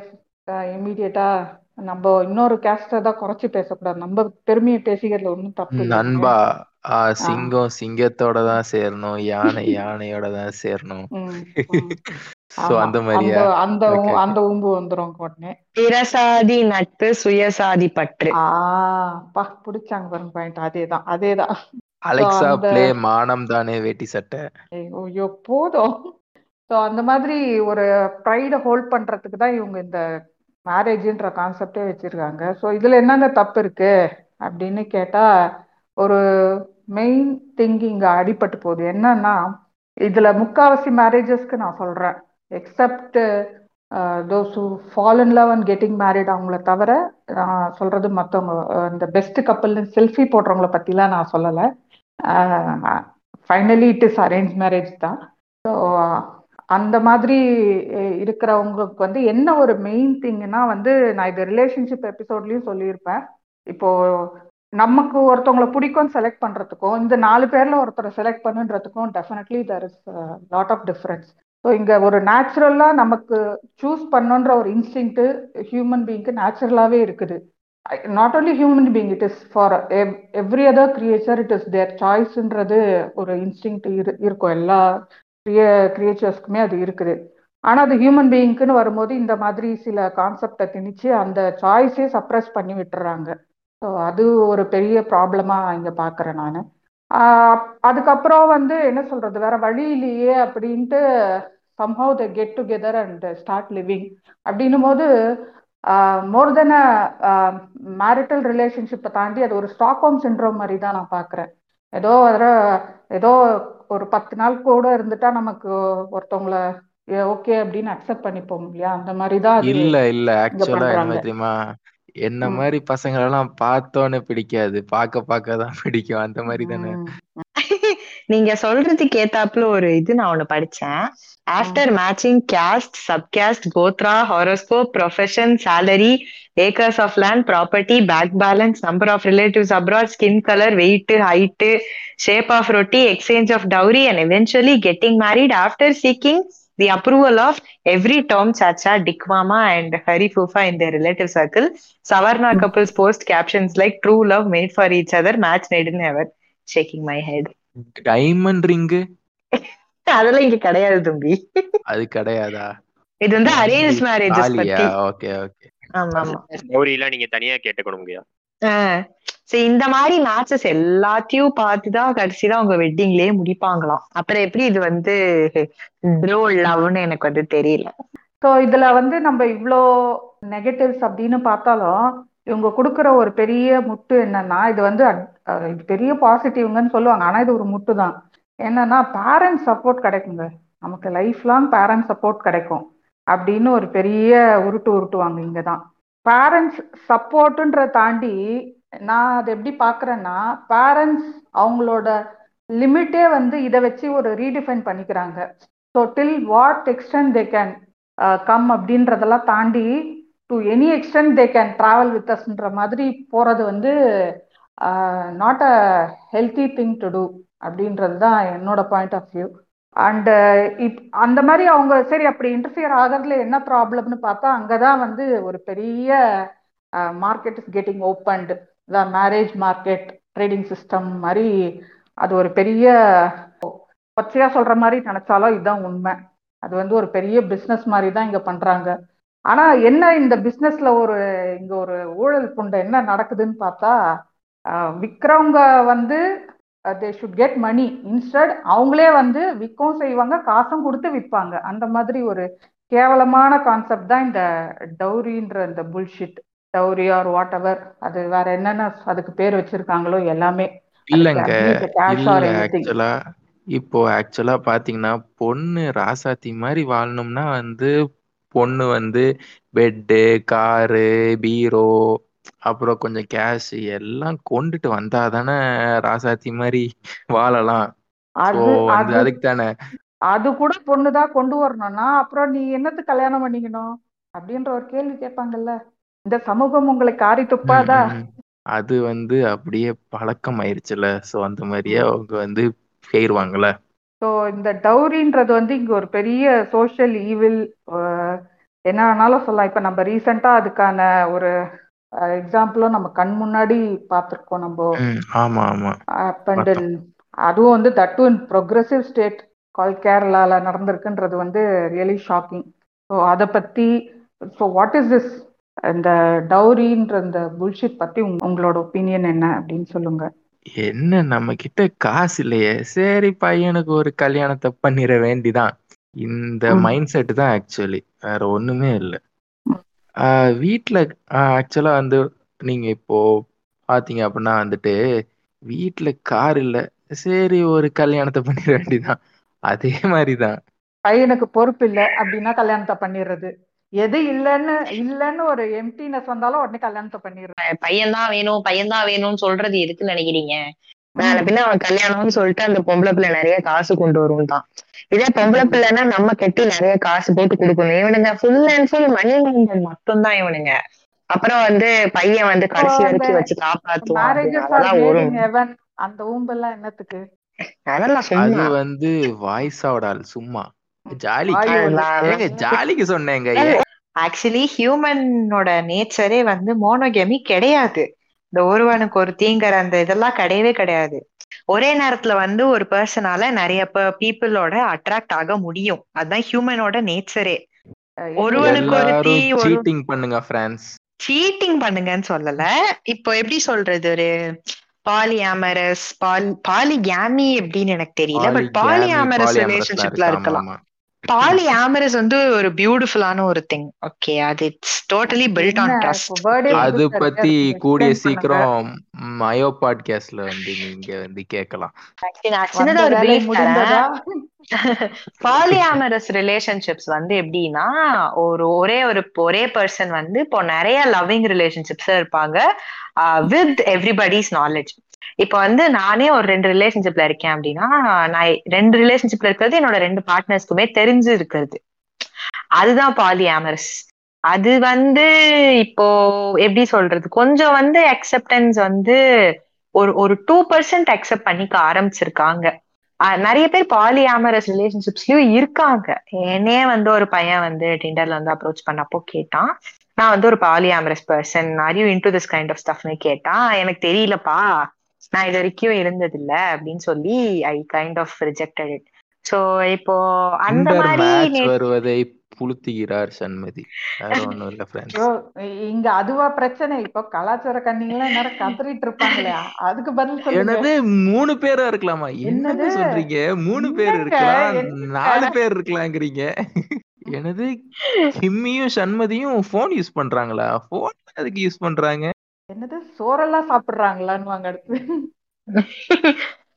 இம்மிடியட்டா, நம்ம இன்னொரு கேஸ்டை தான் குறைச்சி பேசக்கூடாது, நம்ம பெருமையை பேசிக்கிறதுல ஒன்றும் தப்பு. நண்பா, சிங்கம் சிங்கத்தோட தான் சேரணும், யானை யானையோட தான் சேரணும். நட்பு சுயசாதி பற்று புடிச்சாங்க பாருங்க பாயிண்ட். அதேதான் அதேதான். அலெக்சா ப்ளே மானம் தானே வேட்டி சட்டை. ஐயோ போதும். ஸோ அந்த மாதிரி ஒரு ப்ரைடை ஹோல்ட் பண்றதுக்கு தான் இவங்க இந்த மேரேஜ்ன்ற கான்செப்டே வச்சிருக்காங்க. ஸோ இதுல என்னங்க தப்பு இருக்கு அப்படின்னு கேட்டா ஒரு மெயின் திங்கிங் அடிபட்டு போகுது. என்னன்னா, இதுல முக்காவாசி மேரேஜஸ்க்கு நான் சொல்றேன், except those who fall in love and getting married, அவங்கள தவிர நான் சொல்றது மற்றவங்க இந்த பெஸ்ட் கப்பல்னு செல்ஃபி போடுறவங்கள பத்திலாம் நான் சொல்லலை. Finally it is arrange marriage தான். ஸோ அந்த மாதிரி இருக்கிறவங்களுக்கு வந்து என்ன ஒரு மெயின் திங்னா வந்து, நான் இது ரிலேஷன்ஷிப் எபிசோட்லயும் சொல்லியிருப்பேன், இப்போ நமக்கு ஒருத்தவங்களை பிடிக்கும் செலக்ட் பண்றதுக்கும் இந்த 4 பேர்ல ஒருத்தரை செலக்ட் பண்ணுன்றதுக்கும் definitely there is lot of difference. So இங்கே ஒரு நேச்சுரலாக நமக்கு சூஸ் பண்ணுன்ற ஒரு இன்ஸ்டிங்க்ட்டு ஹியூமன் பீயிங்க்கு நேச்சுரலாகவே இருக்குது. Not only human being, it is for every other creature it is their சாய்ஸ்ன்றது ஒரு இன்ஸ்டிங்க்ட் இருக்கும். எல்லா கிரியேச்சர்ஸ்க்குமே அது இருக்குது. ஆனால் அது ஹியூமன் பீயிங்க்குன்னு வரும்போது இந்த மாதிரி சில கான்செப்டை திணிச்சு அந்த சாய்ஸே சப்ரஸ் பண்ணி விட்டுறாங்க. ஸோ அது ஒரு பெரிய ப்ராப்ளமாக இங்கே பார்க்குறேன் நான். அதுக்கப்புறம் வந்து என்ன சொல்றது, வேற வழி இல்லையே அப்படின்ட்டு somehow they get together and start living அப்படின்னும் போது மோர் தென் மேரிட்டல் ரிலேஷன்ஷிப்பை தாண்டி அது ஒரு ஸ்டாக்ஹோம் சிண்ட்ரோம் மாதிரி தான் நான் பார்க்குறேன். ஏதோ ஒரு 10 நாள் கூட இருந்துட்டா நமக்கு ஒருத்தவங்களை ஓகே அப்படின்னு அக்செப்ட் பண்ணிப்போம் இல்லையா, அந்த மாதிரி தான். இல்ல ஆக்சுவலா தெரியுமா, என்ன மாதிரி பசங்களெல்லாம் பார்த்தோன்னு பிடிக்காது, பார்க்கதான் பிடிக்கும். அந்த மாதிரி தானே நீங்க சொல்றதுக்கு ஏத்தாப்புல ஒரு இது நான் ஒண்ணு படிச்சேன். After matching caste, subcaste, gotra, horoscope, profession, salary, acres of land, property, bank balance, number of relatives abroad, skin colour, weight, height, shape of roti, exchange of dowry and eventually getting married after seeking the approval of every Tom, Chacha, Dick Mama and Hari Fufa in their relative circle. Savarna couples post captions like true love made for each other, match made in heaven. Shaking my head. Diamond ring? Adala inge kadayadhu thumbi. Adu kadayada? Idu unda arranged marriages patti. Okay, okay. Amma amma. Story la neenga thaniya kettukonunga. So இந்த மாதிரி matches எல்லாத்தையும் பார்த்துதான் கடைசியில அவங்க வெட்டிங்லயே முடிப்பாங்களாம். அப்புறம் எப்படி இது வந்து ப்ரோ லவ்னு எனக்கு வந்து தெரியல. சோ இதுல வந்து நம்ம இவ்வளோ நெகட்டிவ்ஸ் அப்படின்னு பார்த்தாலும் இவங்க கொடுக்குற ஒரு பெரிய முட்டு என்னன்னா, இது வந்து பெரிய பாசிட்டிவ்ங்கன்னு சொல்லுவாங்க, ஆனா இது ஒரு முட்டு தான். என்னன்னா பேரண்ட்ஸ் சப்போர்ட் கிடைக்குங்க, நமக்கு லைஃப் லாங் பேரண்ட்ஸ் சப்போர்ட் கிடைக்கும் அப்படின்னு ஒரு பெரிய உருட்டுவாங்க. இங்கதான் பேரண்ட்ஸ் சப்போர்ட்டுன்ற தாண்டி நான் அதை எப்படி பார்க்குறேன்னா, பேரண்ட்ஸ் அவங்களோட லிமிட்டே வந்து இதை வச்சு ஒரு ரீடிஃபைன் பண்ணிக்கிறாங்க. So till what extent they can come அப்படின்றதெல்லாம் தாண்டி to any extent they can travel with அஸ்ன்ற மாதிரி போகிறது வந்து not a healthy thing to do அப்படின்றது தான் என்னோட பாயிண்ட் ஆஃப் வியூ. அண்டு அந்த மாதிரி அவங்க சரி அப்படி இன்டர்ஃபியர் ஆகிறதுல என்ன ப்ராப்ளம்னு பார்த்தா அங்கதான் வந்து ஒரு பெரிய market is getting opened, the marriage market, trading system மாதிரி. அது ஒரு பெரிய பச்சையா சொல்ற மாதிரி நினைச்சாலும் இதுதான் உண்மை. அது வந்து ஒரு பெரிய பிஸ்னஸ் மாதிரி தான் இங்க பண்றாங்க. ஆனா என்ன இந்த பிஸ்னஸ்ல இங்க ஒரு ஊழல் புண்டை என்ன நடக்குதுன்னு பார்த்தா, விற்கிறவங்க வந்து they should get money instead அவங்களே வந்து விற்கவும் செய்வாங்க, காசும் கொடுத்து விற்பாங்க. அந்த மாதிரி ஒரு கேவலமான கான்செப்ட் தான் இந்த டவுரின்ற இந்த bullshit, dowry or whatever, அது வேற என்னென்ன அதுக்கு பேர் வச்சிருக்காங்களோ எல்லாமே இல்லைங்க. ஆக்சுவலா இப்போ ஆக்சுவலா பாத்தீங்கன்னா பொண்ணு ராசாத்தி மாதிரி வாழணும்னா வந்து பொண்ணு வந்து பெட்டு, காரு, பீரோ, அப்புறம் கொஞ்சம் கேஷ் எல்லாம் கொண்டுட்டு வந்தாதானே ராசாத்தி மாதிரி வாழலாம். அதுக்கு தானே அது கூட பொண்ணுதான் கொண்டு வரணும்னா அப்புறம் நீ என்னது கல்யாணம் பண்ணிக்கணும் அப்படின்ற ஒரு கேள்வி கேட்பாங்கல்ல. இந்த சமூகம் உங்களை காரி துப்பாதா? அது வந்து அப்படியே பழக்கம் ஆயிருச்சுல, சோ அந்த மாதிரியே அவங்க வந்து செய்வாங்கல. சோ இந்த டவுரின்றது வந்து இங்க ஒரு பெரிய சோஷியல் ஈவில், என்ன வேணாலும் சொல்லலாம். இப்ப நம்ம ரீசெண்டா அதுக்கான ஒரு எக்ஸாம்பிளும் நம்ம கண் முன்னாடி பார்த்துருக்கோம். நம்ம அதுவும் வந்து that too in progressive state கால் கேரளால நடந்திருக்குன்றது வந்து ரியலி ஷாக்கிங். ஸோ அதை பத்தி, ஸோ வாட் இஸ் திஸ் இந்த டவுரின்ற இந்த புல்ஷிட் பத்தி உங்களோட ஒப்பீனியன் என்ன அப்படின்னு சொல்லுங்க. என்ன, நம்ம கிட்ட காசு இல்லையே, சரி பையனுக்கு ஒரு கல்யாணத்தை பண்ணிட வேண்டிதான், இந்த மைண்ட் செட் தான் ஆக்சுவலி, வேற ஒண்ணுமே இல்லை. வீட்டில் ஆக்சுவலாக வந்து நீங்கள் இப்போது பார்த்தீங்க அப்படின்னா வந்துட்டு வீட்டில் கார் இல்லை, சரி ஒரு கல்யாணத்தை பண்ணிட வேண்டிதான். அதே மாதிரி தான் பையனுக்கு பொறுப்பு இல்லை அப்படின்னா கல்யாணத்தை பண்ணிடுறது, எது இல்லைன்னு ஒரு எம்டினஸ் வந்தாலும் உடனே கல்யாணத்தை பண்ணிடுறேன். பையன்தான் வேணும்னு சொல்றது எதுக்குன்னு நினைக்கிறீங்க? வேலை பின்ன அவன் கல்யாணம்னு சொல்லிட்டு அந்த பொம்பளை பிள்ளை நிறைய காசு கொண்டு வரும் தான். இதே பொம்பளை பிள்ளைன்னா நம்ம கட்டி நிறைய காசு போட்டு கொடுக்கணும். இவனுங்க full and full money minded மட்டும்தான் இவனுங்க. அப்புறம் வந்து பையன் வந்து கடைசி வரைக்கும் வச்சு காப்பாத்துவான். அந்த ஊம்பெல்லாம் என்னத்துக்கு? அது வந்து வாய்ஸ் ஆடால் சும்மா ஜாலிக்கு ஜாலிக்கு சொன்னேங்க. ஆக்சுவலி ஹியூமனோட நேச்சரே வந்து மோனோகமி கிடையாது. இந்த ஒருவனுக்கு ஒரு தீங்குற அந்த இதெல்லாம் கிடையவே கிடையாது. ஒரே நேரத்துல வந்து ஒரு பர்சனால நிறைய பீப்புளோட அட்ராக்ட் ஆக முடியும். அதுதான் ஹியூமனோட நேச்சரே. ஒருவனுக்கு ஒரு சீட்டிங் பண்ணுங்க ஃப்ரெண்ட்ஸ், சீட்டிங் பண்ணுங்கன்னு சொல்லல. இப்போ எப்படி சொல்றது, ஒரு பாலியாமரஸ் பாலிகேமி அப்படின்னு எனக்கு தெரியல, பட் பாலியாமரஸ் ரிலேஷன்ஷிப்ல இருக்கலாம். பாலியாமரஸ் வந்து ஒரு பியூட்டிஃபுல்லான ஒரு திங். ஓகே, அது it's totally built on trust. அது பத்தி கூடிய சீக்கிரம் மயோ பாட்காஸ்ட்ல வந்து நீங்க வந்து கேட்கலாம். சின்னதா ஒரு பிரீஃப் தரேன். பாலியாமரஸ் ரிலேஷன்ஷிப்ஸ் வந்து எப்படின்னா, ஒரே பர்சன் வந்து இப்போ நிறைய லவ்விங் ரிலேஷன்ஷிப்ஸ் இருப்பாங்க வித் எவ்ரிபடிஸ் நாலேஜ். இப்ப வந்து நானே ஒரு 2 ரிலேஷன்ஷிப்ல இருக்கேன் அப்படின்னா, நான் 2 ரிலேஷன்ஷிப்ல இருக்கிறது என்னோட 2 பார்ட்னர்ஸ்க்குமே தெரிஞ்சு இருக்கிறது, அதுதான் பாலியாமரஸ். அது வந்து இப்போ எப்படி சொல்றது, கொஞ்சம் வந்து அக்செப்டன்ஸ் வந்து ஒரு 2% அக்செப்ட் பண்ணிக்க ஆரம்பிச்சிருக்காங்க. நிறைய பேர் பாலியாமரஸ் ரிலேஷன்ஷிப்ஸ்லயும் இருக்காங்க. என்னே வந்து ஒரு பையன் வந்து டிண்டர்ல வந்து அப்ரோச் பண்ணப்போ கேட்டான், நான் வந்து ஒரு polyamorous person, are you into this kind of ஸ்டஃப்னு கேட்டான். எனக்கு தெரியலப்பா, நான் இது வரைக்கும் இருந்தது இல்ல அப்படின்னு சொல்லி I kind of rejected it. So இப்போ அந்த மாதிரி வருவதை புழுத்துகிறார் சண்மதி. இங்க அதுவா பிரச்சனை, இப்போ கலாச்சார கண்ணிங்கெல்லாம் நேரம் கதறிட்டு இருப்பாங்களே, அதுக்கு பதில் சொல்லுங்க. 3 பேரா இருக்கலாமா? என்னது சொல்றீங்க? 3 பேர் இருக்கலாம், 4 பேர் இருக்கலாம்ங்கறீங்க. எனது கிம்மியும் சண்மதியும் போன் யூஸ் பண்றாங்களா? போன் அதுக்கு யூஸ் பண்றாங்க. என்னது சோறெல்லாம் சாப்பிடுறாங்களான்னு வாங்க அடுத்து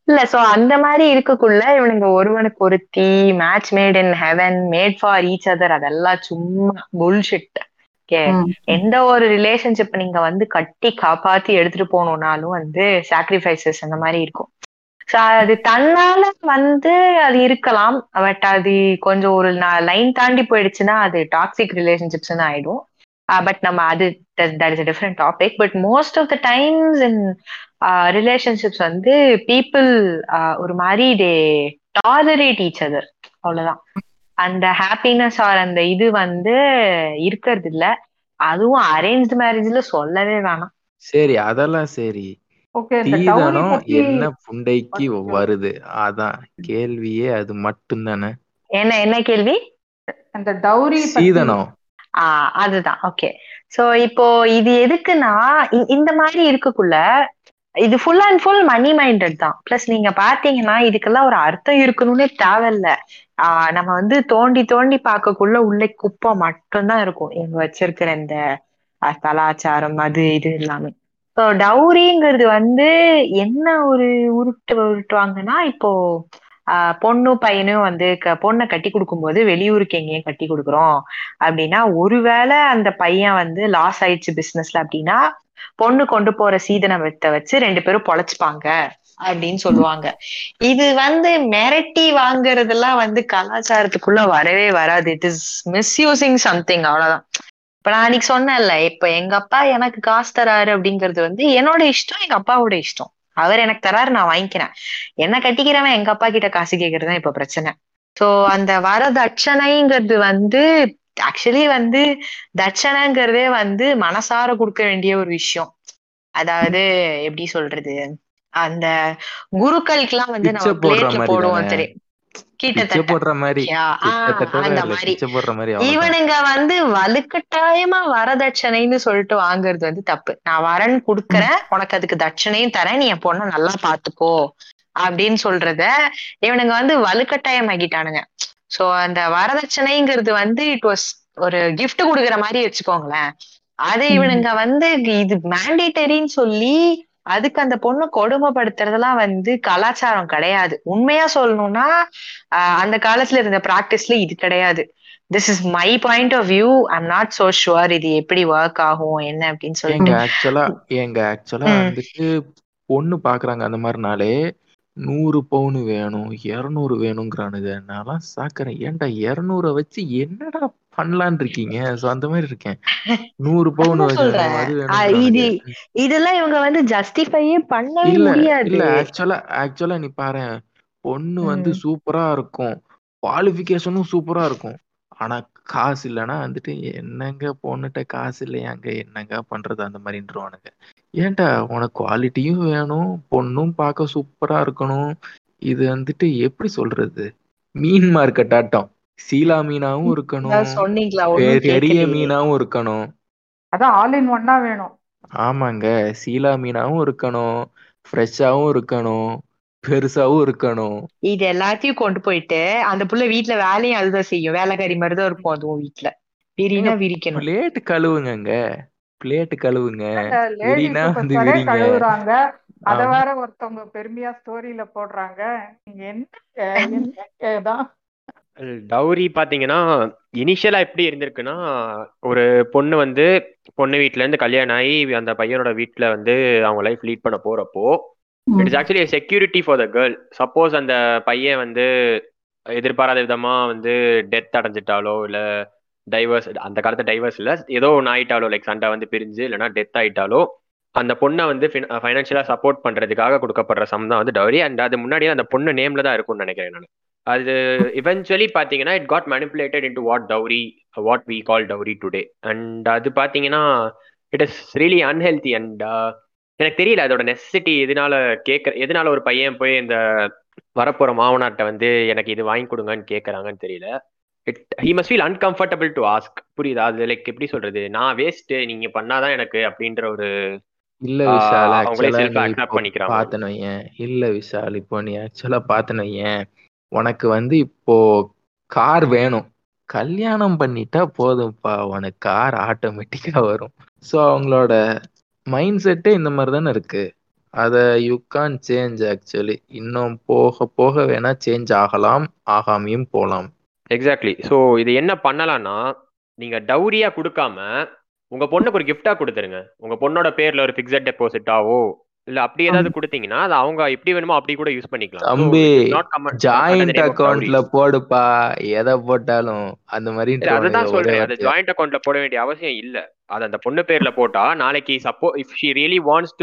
இல்ல. சோ அந்த மாதிரி இருக்கக்குள்ள இவனுங்க ஒருவனுக்கு ஒருத்தி match made in heaven, made for each other, அதெல்லாம் சும்மா புல்ஷிட். ஓகே, எந்த ஒரு ரிலேஷன்ஷிப் நீங்க வந்து கட்டி காப்பாத்தி எடுத்துட்டு போனோம்னாலும் வந்து சாக்ரிஃபைசஸ் அந்த மாதிரி இருக்கும். சோ அது தன்னால வந்து அது இருக்கலாம், பட் அது கொஞ்சம் ஒரு லைன் தாண்டி போயிடுச்சுன்னா அது டாக்ஸிக் ரிலேஷன்ஷிப்ஸ்ன்னு ஆயிடும். பட் நம்ம அது that is a different topic. But most of the times in relationships வந்து people ஒரு மாதிரி they tolerate each other, அவ்வளவுதான். அந்த ஹாப்பினஸ் ஆர் அந்த இது வந்து இருக்கிறது இல்ல. அதுவும் அரேஞ்ச்டு மேரேஜ்ல சொல்லவே வேணாம். சரி, அதெல்லாம் சரி. என்ன புண்டைக்கு வருது அதான் கேள்வியே, அது மட்டும் தானே. என்ன என்ன கேள்வி? அந்த டௌரி சீதனம். அதுதான். ஓகே, சோ இப்போ இது எதுக்குன்னா, இந்த மாதிரி இருக்கக்குள்ள இது full and full money minded தான். பிளஸ் நீங்க பாத்தீங்கன்னா இதுக்கெல்லாம் ஒரு அர்த்தம் இருக்கணும்னே தேவையில்ல. நம்ம வந்து தோண்டி தோண்டி பார்க்கக்குள்ள உள்ள குப்பை மட்டும்தான் இருக்கும் இங்க வச்சிருக்கிற இந்த கலாச்சாரம் அது இது எல்லாமே. ஸோ டௌரிங்கிறது வந்து என்ன ஒரு உருட்டுவாங்கன்னா, இப்போ பொண்ணு பையனும் வந்து பொண்ணை கட்டி கொடுக்கும்போது வெளியூருக்கு எங்கேயும் கட்டி கொடுக்குறோம் அப்படின்னா, ஒருவேளை அந்த பையன் வந்து லாஸ் ஆயிடுச்சு பிசினஸ்ல அப்படின்னா பொண்ணு கொண்டு போற சீதனத்தை வச்சு 2 பேரும் பொழைச்சுப்பாங்க அப்படின்னு சொல்லுவாங்க. இது வந்து மிரட்டி வாங்குறதெல்லாம் வந்து கலாச்சாரத்துக்குள்ள வரவே வராது. இட் இஸ் மிஸ்யூசிங் சம்திங், அவ்வளவுதான். இப்ப நான் அன்னைக்கு சொன்னேன்ல, இப்ப எங்க அப்பா எனக்கு காசு தராரு அப்படிங்கிறது வந்து என்னோட இஷ்டம், எங்க அப்பாவோட இஷ்டம். அவர் எனக்கு தராரு, நான் வாங்கிக்கிறேன். என்ன கட்டிக்கிறவன் எங்க அப்பா கிட்ட காசு கேட்கறதுதான் இப்ப பிரச்சனை. சோ அந்த வர தட்சணைங்கிறது வந்து ஆக்சுவலி வந்து தட்சணைங்கிறதே வந்து மனசார கொடுக்க வேண்டிய ஒரு விஷயம். அதாவது எப்படி சொல்றது, அந்த குருக்கள்க்கெல்லாம் வந்து நம்ம பிளேட்ல போடுவோம் தெரியும், இவனுங்க வந்து வலுக்கட்டாயமா வரதட்சணைன்னு சொல்லிட்டு வாங்குறது வந்து தப்பு. நான் வரன் குடுக்கறேன், உனக்கு அதுக்கு தட்சணையும் தரேன், நீ என் பொண்ண நல்லா பாத்துக்கோ அப்படின்னு சொல்றத இவனுங்க வந்து வலுக்கட்டாயம் ஆகிட்டானுங்க. சோ அந்த வரதட்சணைங்கிறது வந்து இட் வாஸ் ஒரு கிஃப்ட் குடுக்கற மாதிரி வச்சுக்கோங்களேன். அதை இவனுங்க வந்து இது மேண்டேட்டரின்னு சொல்லி அதுக்கு அந்த பொண்ணு கொடுமைப்படுத்துறதெல்லாம் வந்து கலாச்சாரம் கிடையாது. உண்மையா சொல்லணும்னா அந்த காலத்துல இருந்த பிராக்டிஸ்ல இது கிடையாது. This is my point of view. I'm not so sure இது எப்படி ஒர்க் ஆகும் என்ன அப்படின்னு சொல்லிட்டு. ஆக்சுவலா வந்துட்டு பொண்ணு பாக்குறாங்க அந்த மாதிரினாலே 100 பவுன் வேணும் 200 வேணுங்கிறானுங்க. நான்லாம் சாக்குறேன், ஏன்டா 200 வச்சு என்னடா பண்ணலான் இருக்கீங்க? அந்த மாதிரி இருக்கேன். 100 பவுன் இதெல்லாம் இவங்க வந்து ஜஸ்டிஃபையே பண்ணவே முடியாது. இல்ல ஆக்சுவலா நீ பாரு, பொண்ணு வந்து சூப்பரா இருக்கும், குவாலிஃபிகேஷனும் சூப்பரா இருக்கும், ஆனா காசு இல்லைன்னா வந்துட்டு என்னங்க பொண்ணுகிட்ட காசு இல்லையாங்க என்னங்க பண்றது அந்த மாதிரின்றவானுங்க. ஏன்டா உனக்கு குவாலிட்டியும் வேணும், பொண்ணும் பார்க்க சூப்பரா இருக்கணும். இது வந்துட்டு எப்படி சொல்றது, மீன் மார்க்கெட் ஆட்டம். சீலா மீனாவும் இருக்கணும், பெரிய மீனாவும் இருக்கணும். அதான் ஆல் இன் ஒன்னா வேணும். ஆமாங்க, சீலா மீனாவும் இருக்கணும், ஃப்ரெஷ்ஷாவும் இருக்கணும், பெருசாவும் இருக்கணும். இது எல்லாத்தையும் கொண்டு போயிட்டு அந்த புள்ள வீட்டுல வேலையும் அதுதான் செய்யும், வேலைக்காரி மாதிரிதான் இருக்கும். அதுவும் வீட்டுல விரினா விரிக்கணும். Plate கழுவுங்க, plate கழுவுங்க, கழுவுறாங்க. அத வேற ஒருத்தவங்க பெருமையா ஸ்டோரியில போடுறாங்க. என்னதான் டவுரி பாத்தீங்கன்னா இனிஷியலா எப்படி இருந்திருக்குன்னா, ஒரு பொண்ணு வந்து பொண்ணு வீட்டுல இருந்து கல்யாணம் ஆகி அந்த பையனோட வீட்டுல வந்து அவங்க லைஃப் லீட் பண்ண போறப்போ it is actually security for the girl. Suppose அந்த பையன் வந்து எதிர்பாராத விதமா வந்து டெத் அடைஞ்சிட்டாலோ இல்ல டைவர்ஸ், அந்த காலத்துல டைவர்ஸ் இல்ல ஏதோ ஒன்று ஆயிட்டாலோ, லைக் சண்டை வந்து பிரிஞ்சு இல்லைன்னா டெத் ஆயிட்டாலோ, அந்த பொண்ணை வந்து ஃபைனான்சியலா சப்போர்ட் பண்றதுக்காக கொடுக்கப்படுற சம் தான் வந்து டவுரி. அண்ட் அது முன்னாடியே அந்த பொண்ணு நேம்ல தான் இருக்கும்னு நினைக்கிறேன் நான். அது இவென்ச்சுவலி பாத்தீங்கன்னா it got manipulated into what dowry, what we call dowry today. And அது பாத்தீங்கன்னா it is really unhealthy. And எனக்கு தெரியல அதோட நெசசிட்டி எதனால எதனால ஒரு பையன் போய் இந்த வரப்போற மாவனாட்ட வந்து எனக்கு இது வாங்கி கொடுங்கன்னு கேட்கறாங்கன்னு தெரியல. It he must feel uncomfortable to ask. புரியுதா? அது லைக் எப்படி சொல்றது, நான் வேஸ்ட் நீங்க பண்ணாதான் எனக்கு அப்படின்ற ஒரு இல்ல விஷால் இப்போ நீ ஆக்சுவலா பாத்தன. ஏன் உனக்கு வந்து இப்போ கார் வேணும், கல்யாணம் பண்ணிட்டா போதும்ப்பா உனக்கு கார் ஆட்டோமேட்டிக்கா வரும். ஸோ அவங்களோட மைண்ட் செட்டே இந்த மாதிரி தானே இருக்கு. அதை யூ கான் சேஞ்ச். ஆக்சுவலி இன்னும் போக போக வேணா சேஞ்ச் ஆகலாம், ஆகாமையும் போகலாம். எக்ஸாக்ட்லி. ஸோ இது என்ன பண்ணலாம்னா, நீங்க டவுரியா கொடுக்காம உங்க பொண்ணுக்கு ஒரு கிஃப்டா கொடுத்துருங்க. உங்க பொண்ணோட பேர்ல ஒரு பிக்ஸட் டெபாசிட்டாவோ இல்ல அப்படி ஏதாவது கொடுத்தீங்கன்னா அது அவங்க எப்படி வேணுமோ அப்படி கூட யூஸ் பண்ணிக்கலாம். தம்பி ஜாயிண்ட் அக்கவுண்ட்ல போடுப்பா, எதை போட்டாலும் அந்த மாதிரி. அதுதான் சொல்றேன், அது ஜாயிண்ட் அக்கவுண்ட்ல போட வேண்டிய அவசியம் இல்ல. அது அந்த பொண்ணு பேர்ல போட்டா நாளைக்கு suppose if she really wants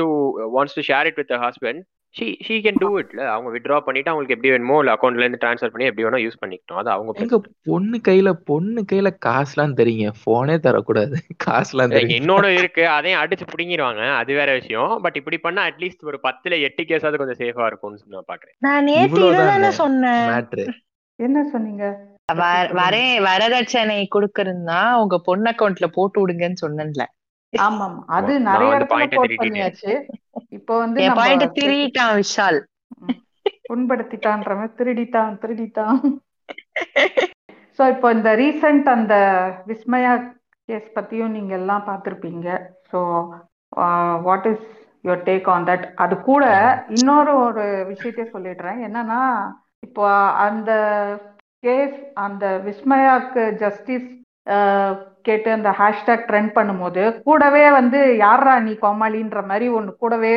to share it with her husband, she can do it. இல்ல அவங்க வித்ட்ரா பண்ணிட்டு அவங்களுக்கு எப்படி வேணுமோ இல்ல அக்கௌண்ட்ல இருந்து டிரான்ஸ்ஃபர் பண்ணி எப்படி வேணா யூஸ் பண்ணிக்கிட்டோம். அது அவங்க எங்க பொண்ணு கையில காசுலாம் தெரியுங்க, போனே தரக்கூடாது, காசுலாம் தெரியுங்க. இன்னொன்னு இருக்கு, அதையும் அடிச்சு பிடிங்கிடுவாங்க, அது வேற விஷயம். பட் இப்படி பண்ணா அட்லீஸ்ட் ஒரு 10ல் 8 கேஸாவது கொஞ்சம் சேஃபா இருக்கும்னு நான் பாக்குறேன். நான் நேத்து என்ன சொன்னேன், மேட்ரு என்ன சொன்னீங்க, வரதட்சணை கொடுக்கறதுன்னா உங்க பொண்ணு அக்கௌண்ட்ல போட்டு விடுங்கன்னு சொன்னேன்ல. ஆமா, அது நிறைய இடத்துல போட் பண்ணியாச்சு. இப்போ வந்து பாயிண்ட் திருடிட்டான் விஷால், புண்படுத்திட்டான்ற மாதிரி திருடிட்டான். சோ இப்போ இந்த ரீசன்ட் அந்த விஸ்மயா கேஸ் பத்தியும் நீங்க எல்லாம் பாத்திருப்பீங்க. So what is your take on that? அது கூட இன்னொரு ஒரு விஷயத்தையே சொல்லிடுறேன். என்னன்னா, இப்போ அந்த கேஸ் அந்த விஸ்மயாக்கு ஜஸ்டிஸ் கேட்டு அந்த ஹேஷ்டேக் ட்ரெண்ட் பண்ணும்போது கூடவே வந்து யாரா நீ கோமாளின்ற மாதிரி ஒன்று கூடவே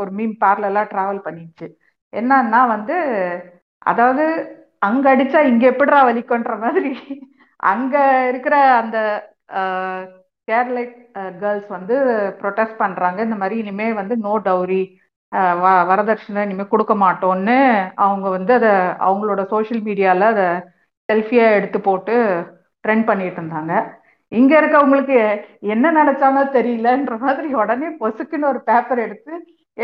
ஒரு மீம் பேரலெல்லாம் ட்ராவல் பண்ணிடுச்சு. என்னன்னா வந்து, அதாவது அங்கே அடித்தா இங்கே எப்படிரா வலிக்குன்ற மாதிரி அங்கே இருக்கிற அந்த கேரளைட் கேர்ள்ஸ் வந்து ப்ரொட்டஸ்ட் பண்ணுறாங்க. இந்த மாதிரி இனிமேல் வந்து நோ டவுரி, வரதட்சணை இனிமேல் கொடுக்க மாட்டோம்னு அவங்க வந்து அதை அவங்களோட சோஷியல் மீடியாவில் அதை செல்ஃபியாக எடுத்து போட்டு ட்ரெண்ட் பண்ணிட்டு இருந்தாங்க. இங்கே இருக்கவங்களுக்கு என்ன நடந்தானோ தெரியலன்ற மாதிரி உடனே பொசுக்குன்னு ஒரு பேப்பர் எடுத்து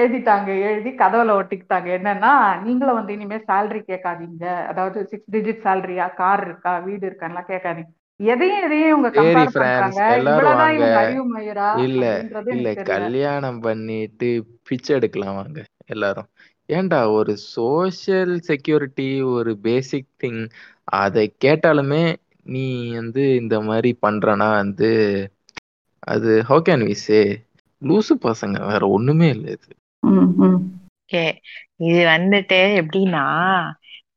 எழுதி கதவுல ஒட்டிக்கிட்டாங்க. என்னன்னா, நீங்களும் வந்து இனிமேல் சேலரி கேட்காதீங்க, அதாவது 6 டிஜிட் சேலரியா, கார் இருக்கா, வீடு இருக்கான்லாம் கேட்காதீங்க. எதையும் இவங்க கம்பேர் பண்றாங்க. இவ்வளவுதான் இவங்க அறிவுமயிரா அப்படின்றது கல்யாணம் பண்ணிட்டு பிச்சை எடுக்கலாம் வாங்க எல்லாரும். ஏண்டா ஒரு சோஷியல் செக்யூரிட்டி ஒரு பேசிக் திங், அதை கேட்டாலுமே நீ வந்து இந்த மாதிரி பண்றனா வந்து அது ஹவ் கேன் வி சே, லூசு பசங்க, வேற ஒண்ணுமே இல்லை இது. இது வந்துட்டு எப்படின்னா,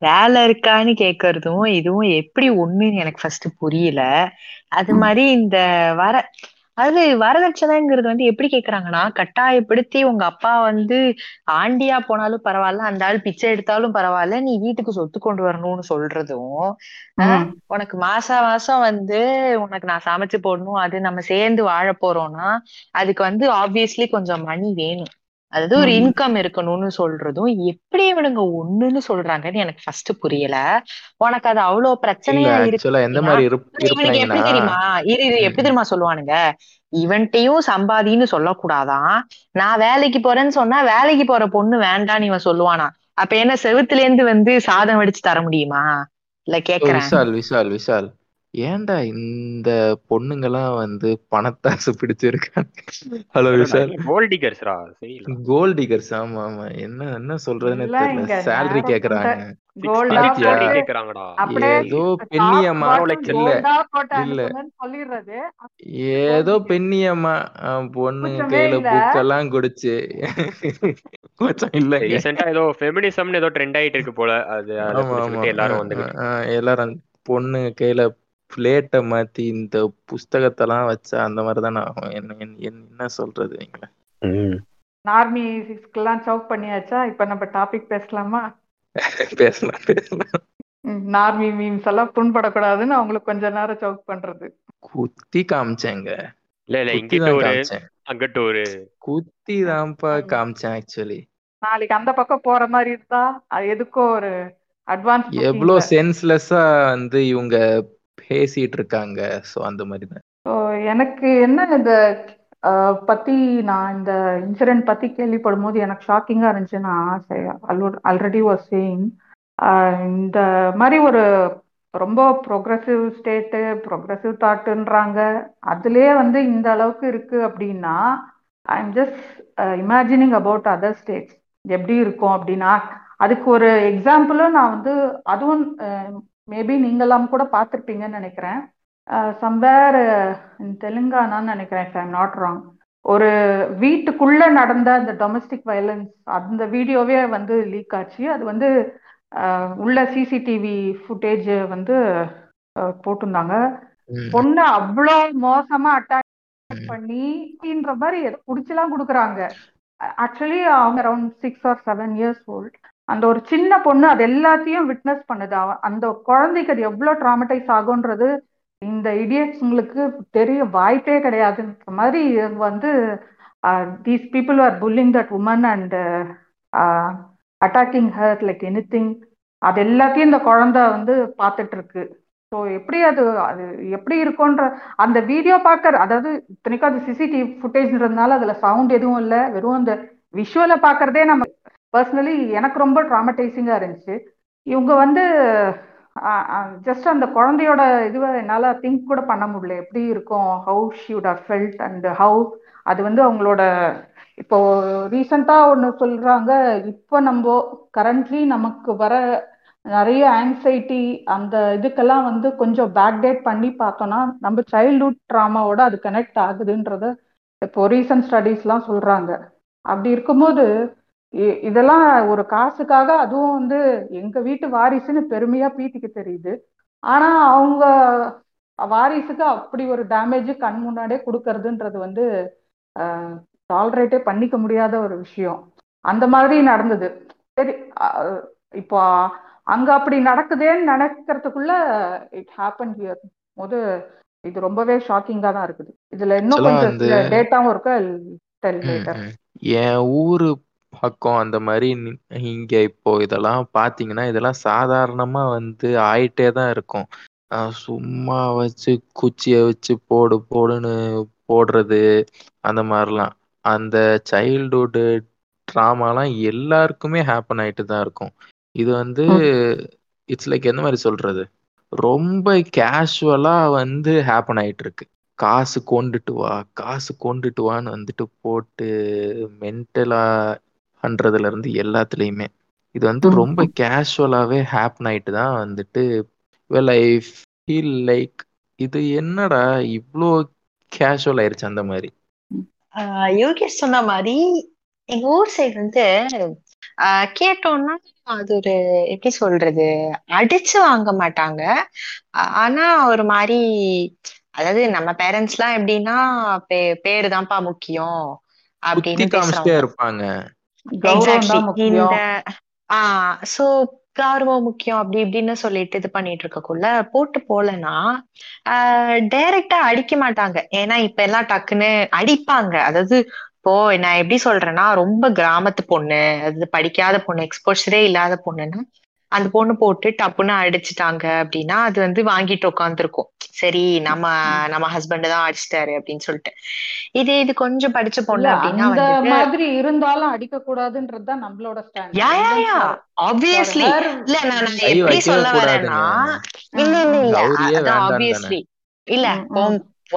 வேலை இருக்கான்னு கேட்கறதும் இதுவும் எப்படி ஒண்ணுன்னு எனக்கு ஃபர்ஸ்ட் புரியல. அது மாதிரி இந்த வர அது வரதட்சணைங்கிறது வந்து எப்படி கேக்குறாங்கன்னா, கட்டாயப்படுத்தி உங்க அப்பா வந்து ஆண்டியா போனாலும் பரவாயில்ல, அந்த ஆள் பிச்சை எடுத்தாலும் பரவாயில்ல, நீ வீட்டுக்கு சொத்து கொண்டு வரணும்னு சொல்றதும், உனக்கு மாச மாசம் வந்து உனக்கு நான் சமைச்சு போடணும், அது நம்ம சேர்ந்து வாழ போறோம்னா அதுக்கு வந்து ஆப்வியஸ்லி கொஞ்சம் மணி வேணும், அதாவது ஒரு இன்கம் இருக்கணும்னு சொல்றதும் எப்படி இவனுங்க ஒண்ணுன்னு சொல்றாங்கன்னு எனக்கு ஃபர்ஸ்ட் புரியல. உனக்கு அது அவ்வளவு பிரச்சனையா இருக்கு. இவனுக்கு எப்படி தெரியுமா, இது இது எப்படி தெரியுமா சொல்லுவானுங்க, இவன்ட்டையும் சம்பாதின்னு சொல்லக்கூடாதான், நான் வேலைக்கு போறேன்னு சொன்னா வேலைக்கு போற பொண்ணு வேண்டான்னு இவன் சொல்லுவானா, அப்ப என்ன செவுத்துல இருந்து வந்து சாதம் வடிச்சு தர முடியுமா? இல்ல கேக்குறேன் விஷால், ஏன்டா இந்த பொண்ணுங்கெல்லாம் வந்து பணத்தாசு பிடிச்சிருக்காங்க. ஹலோ விஷால், கோல்டிகர்ஸ்ரா, கோல்டிகர்ஸ். ஆமா ஆமா, என்ன என்ன சொல்றதுன்னு தெரியல. சேலரி கேக்குறாங்க, ஏதோ பெண்ணியம்மா இல்ல ஏதோ பெண்ணியம்மா பொண்ணு கையில புக்கெல்லாம் குடிச்சு இல்ல ஏதோ ஃபெமினிசம்னு ஏதோ ட்ரெண்ட் ஆயிட்டு இருக்கு போல. அது எல்லாரும் பொண்ணு கையில பிளேட்டை மாத்தி இந்த புஸ்தகத்தை எல்லாம் வச்சா அந்த மாதிரிதான் ஆகும். என்ன சொல்றது நீங்களே, நார்மி சிக்ஸ்க்கு எல்லாம் சவுக் பண்ணியாச்சா? இப்ப நம்ம டாபிக் பேசலாமா? பேசலாம். நார்மி மீம்ஸ் எல்லாம் புண்படக்கூடாதுன்னு அவங்களுக்கு கொஞ்ச நேரம் சவுக் பண்றது, குத்தி காமிச்சாங்க. இல்ல இங்கிட்ட ஒரு அங்கட்ட ஒரு குத்தி தான்ப்பா காமிச்சேன். ஆக்சுவலி நாளைக்கு அந்த பக்கம் போற மாதிரி இருந்தா அது எதுக்கோ ஒரு எவ்ளோ சென்ஸ்லெஸ்ஸா வந்து இவங்க பேசிட்டு இருக்காங்க. சோ அந்த மாதிரி தான் எனக்கு என்ன இந்த பத்தி, நான் இந்த இன்சிடென்ட் பத்தி கேள்விப்படும் போது எனக்கு ஷாக்கிங்கா இருந்துச்சு. நான் ஆல்ரெடி வாஸ் சேயிங், இந்த மாதிரி ஒரு ரொம்ப ப்ரோக்ரஸிவ் ஸ்டேட்டு, ப்ரோக்ரஸிவ் தாட்டுன்றாங்க, அதுலயே வந்து இந்த அளவுக்கு இருக்கு அப்படின்னா I am just imagining about other states எப்படி இருக்கும் அப்படின்னா. அதுக்கு ஒரு எக்ஸாம்பிளும் நான் வந்து அதுவும் மேபி நீங்களாம் கூட பார்த்துருப்பீங்கன்னு நினைக்கிறேன். சம்வேர் இன் தெலுங்கானான்னு நினைக்கிறேன், if I am not wrong, ஒரு வீட்டுக்குள்ளே நடந்த அந்த டொமஸ்டிக் வயலன்ஸ் அந்த வீடியோவே வந்து லீக் ஆச்சு. அது வந்து உள்ள சிசிடிவி ஃபுட்டேஜ் வந்து போட்டிருந்தாங்க. பொண்ணு அவ்வளோ மோசமாக அட்டாக் பண்ணின்ற மாதிரி பிடிச்சலாம் கொடுக்குறாங்க. ஆக்சுவலி அவங்க அரௌண்ட் 6 or 7 years old. அந்த ஒரு சின்ன பொண்ணு அது எல்லாத்தையும் விட்னஸ் பண்ணுது. அந்த குழந்தைக்கு அது எவ்வளோ ட்ராமடைஸ் ஆகுன்றது இந்த இடியட்ஸுங்களுக்கு தெரிய வாய்ப்பே கிடையாதுன்ற மாதிரி வந்து these people are pulling that woman and attacking her like anything. அது எல்லாத்தையும் இந்த குழந்தை வந்து பார்த்துட்டு இருக்கு. ஸோ எப்படி அது அது எப்படி இருக்குன்ற அந்த வீடியோ பார்க்குற, அதாவது இத்தனைக்கும் அது சிசிடிவி ஃபுட்டேஜ்ன்றதுனால அதில் சவுண்ட் எதுவும் இல்லை, வெறும் அந்த விஷுவலை பார்க்குறதே நம்ம பர்சனலி எனக்கு ரொம்ப ட்ராமடைசிங்காக இருந்துச்சு. இவங்க வந்து ஜஸ்ட் அந்த குழந்தையோட இதுவை என்னால் திங்க் கூட பண்ண முடியல, எப்படி இருக்கும், how she would have felt and how அது வந்து அவங்களோட. இப்போ ரீசண்டாக ஒன்று சொல்கிறாங்க, இப்போ நம்ம கரண்ட்லி நமக்கு வர நிறைய ஆங்ஸைட்டி அந்த இதுக்கெல்லாம் வந்து கொஞ்சம் பேக்டேட் பண்ணி பார்த்தோன்னா நம்ம சைல்ட்ஹுட் ட்ராமாவோட அது கனெக்ட் ஆகுதுன்றத இப்போ ரீசன்ட் ஸ்டடீஸ்லாம் சொல்கிறாங்க. அப்படி இருக்கும்போது இதெல்லாம் ஒரு காசுக்காக, அதுவும் வந்து எங்கள் வீட்டு வாரிசுன்னு பெருமையாக பீத்திக்கு தெரியுது, ஆனால் அவங்க வாரிசுக்கு அப்படி ஒரு டேமேஜ் கண் முன்னாடியே கொடுக்கறதுன்றது வந்து டாலரேட்டே பண்ணிக்க முடியாத ஒரு விஷயம். அந்த மாதிரி நடந்தது. சரி, இப்போ அங்கே அப்படி நடக்குதேன்னு நினைக்கிறதுக்குள்ள இட் ஹேப்பன் ஹியர் போது இது ரொம்பவே ஷாக்கிங்காக தான் இருக்குது. இதில் இன்னும் கொஞ்சம் டேட்டாவும் இருக்கு. என் ஊரு பக்கம் அந்த மாதிரி இங்கே இப்போ இதெல்லாம் பார்த்தீங்கன்னா இதெல்லாம் சாதாரணமாக வந்து ஆயிட்டே தான் இருக்கும். சும்மா வச்சு குச்சியை வச்சு போடுன்னு போடுறது அந்த மாதிரிலாம், அந்த சைல்டுஹுட் ட்ராமாலாம் எல்லாருக்குமே ஹேப்பன் ஆகிட்டு தான் இருக்கும். இது வந்து இட்ஸ் லைக் எந்த மாதிரி சொல்றது, ரொம்ப கேஷுவலா வந்து ஹேப்பன் ஆயிட்டு இருக்கு. காசு கொண்டுட்டு வான்னு வந்துட்டு போட்டு மென்டலா பண்றதுல இருந்து எல்லாத்துலயுமே இது வந்து ரொம்ப கேஷுவலாவே ஹேப்பன் ஆயிட்டு தான் வந்துட்டு. வெல் ஐ ஃபீல் லைக் இது என்னடா இவ்வளோ கேஷுவல் ஆயிடுச்சு. அந்த மாதிரி யோகேஷ் சொன்ன மாதிரி எங்க ஊர் சைடு வந்து கேட்டோம்னா அது ஒரு எப்படி சொல்றது, அடிச்சு வாங்க மாட்டாங்க, ஆனா ஒரு மாதிரி அதாவது நம்ம பேரண்ட்ஸ் எல்லாம் எப்படின்னா பேரு தான்ப்பா முக்கியம் அப்படின்னு இருப்பாங்க. சோ கௌரவம் முக்கியம் அப்படி இப்படின்னு சொல்லிட்டு இது பண்ணிட்டு இருக்கக்குள்ள போட்டு போலன்னா டைரக்டா அடிக்க மாட்டாங்க. ஏன்னா இப்ப எல்லாம் டக்குன்னு அடிப்பாங்க. அதாவது இப்போ நான் எப்படி சொல்றேன்னா, ரொம்ப கிராமத்து பொண்ணு, அது படிக்காத பொண்ணு, எக்ஸ்போஷரே இல்லாத பொண்ணுன்னா அந்த பொண்ணு போட்டு டப்புன்னு அடிச்சுட்டாங்க அப்படின்னா அது வந்து வாங்கிட்டு உட்காந்துருக்கும். சரி, நம்ம ஹஸ்பண்ட் தான் அடிச்சிட்டாரு அப்படின்னு சொல்லிட்டு. இது கொஞ்சம் படிச்ச பொண்ணு அப்படின்னா இருந்தாலும் அடிக்க கூடாதுன்றதுதான் நம்மளோட ஸ்டாண்ட். யா ஆப்வியஸ்லி இல்ல, நான் எப்படி சொல்ல வரேன்னா, இல்ல ஆப்வியஸ்லி இல்ல,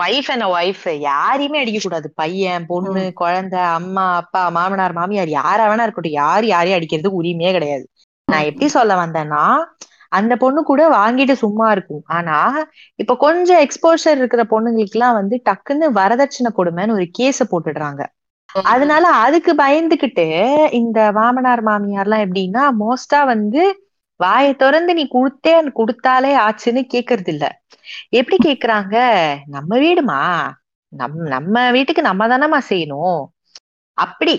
ஒய்ஃப் அண்ட் ஒய்ஃப் யாரையுமே அடிக்க கூடாது. பையன், பொண்ணு, குழந்தை, அம்மா, அப்பா, மாமனார், மாமியார், யாரா வேணா இருக்கட்டும், யாரையும் அடிக்கிறதுக்கு உரிமையே கிடையாது. நான் எப்படி சொல்ல வந்தேன்னா, அந்த பொண்ணு கூட வாங்கிட்டு சும்மா இருக்கும். ஆனா இப்ப கொஞ்சம் எக்ஸ்போஷர் இருக்கிற பொண்ணுங்களுக்கு எல்லாம் வந்து டக்குன்னு வரதட்சணை கொடுமைன்னு ஒரு கேஸ போட்டுடுறாங்க. அதனால அதுக்கு பயந்துகிட்டு இந்த மாமனார் மாமியார் எல்லாம் எப்படின்னா, மோஸ்டா வந்து வாயை திறந்து நீ கொடுத்தாலே ஆச்சுன்னு கேக்குறது இல்ல. எப்படி கேக்குறாங்க, நம்ம வீடுமா, நம்ம வீட்டுக்கு நம்ம தானமா செய்யணும் அப்படி.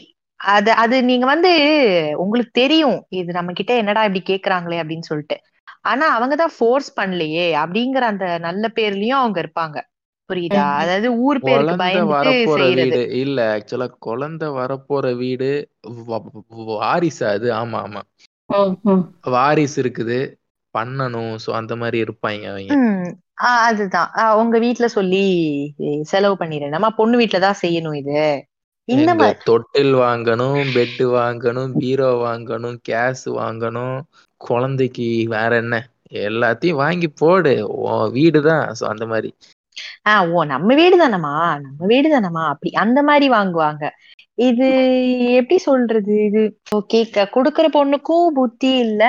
அது நீங்க வந்து உங்களுக்கு தெரியும் இது நம்ம கிட்ட என்னடா இப்படி கேக்குறாங்களே அப்படின்னு சொல்லிட்டு. ஆனா அவங்கதான் ஃபோர்ஸ் பண்ணலையே அப்படிங்கிற அந்த நல்ல பேர்லயும் அவங்க இருப்பாங்க. புரியுதா? அதாவது ஊர் பேருக்கு பயந்து செய்யறது இல்ல. ஆக்சுவலா குழந்தை வரப்போற வீடு வாரிசு. அது ஆமா ஆமா வாரிசு இருக்குது பண்ணணும். சோ அந்த மாதிரி இருப்பாங்க அவங்க. அதுதான் உங்க வீட்டுல சொல்லி செலவு பண்ணிடுறேன், நம்ம பொண்ணு வீட்டுலதான் செய்யணும் இது. தொட்டில் வாங்கணும், பெட் வாங்கணும், பீரோ வாங்கணும், கேஸ் வாங்கணும், குழந்தைக்கு வேற என்ன எல்லாத்தையும் வாங்கி போடு, வீடுதான் அந்த மாதிரி. ஓ நம்ம வீடுதானமா, நம்ம வீடுதானமா அப்படி அந்த மாதிரி வாங்குவாங்க. இது எப்படி சொல்றது, இது கேக்க குடுக்கற பொண்ணுக்கும் புத்தி இல்ல.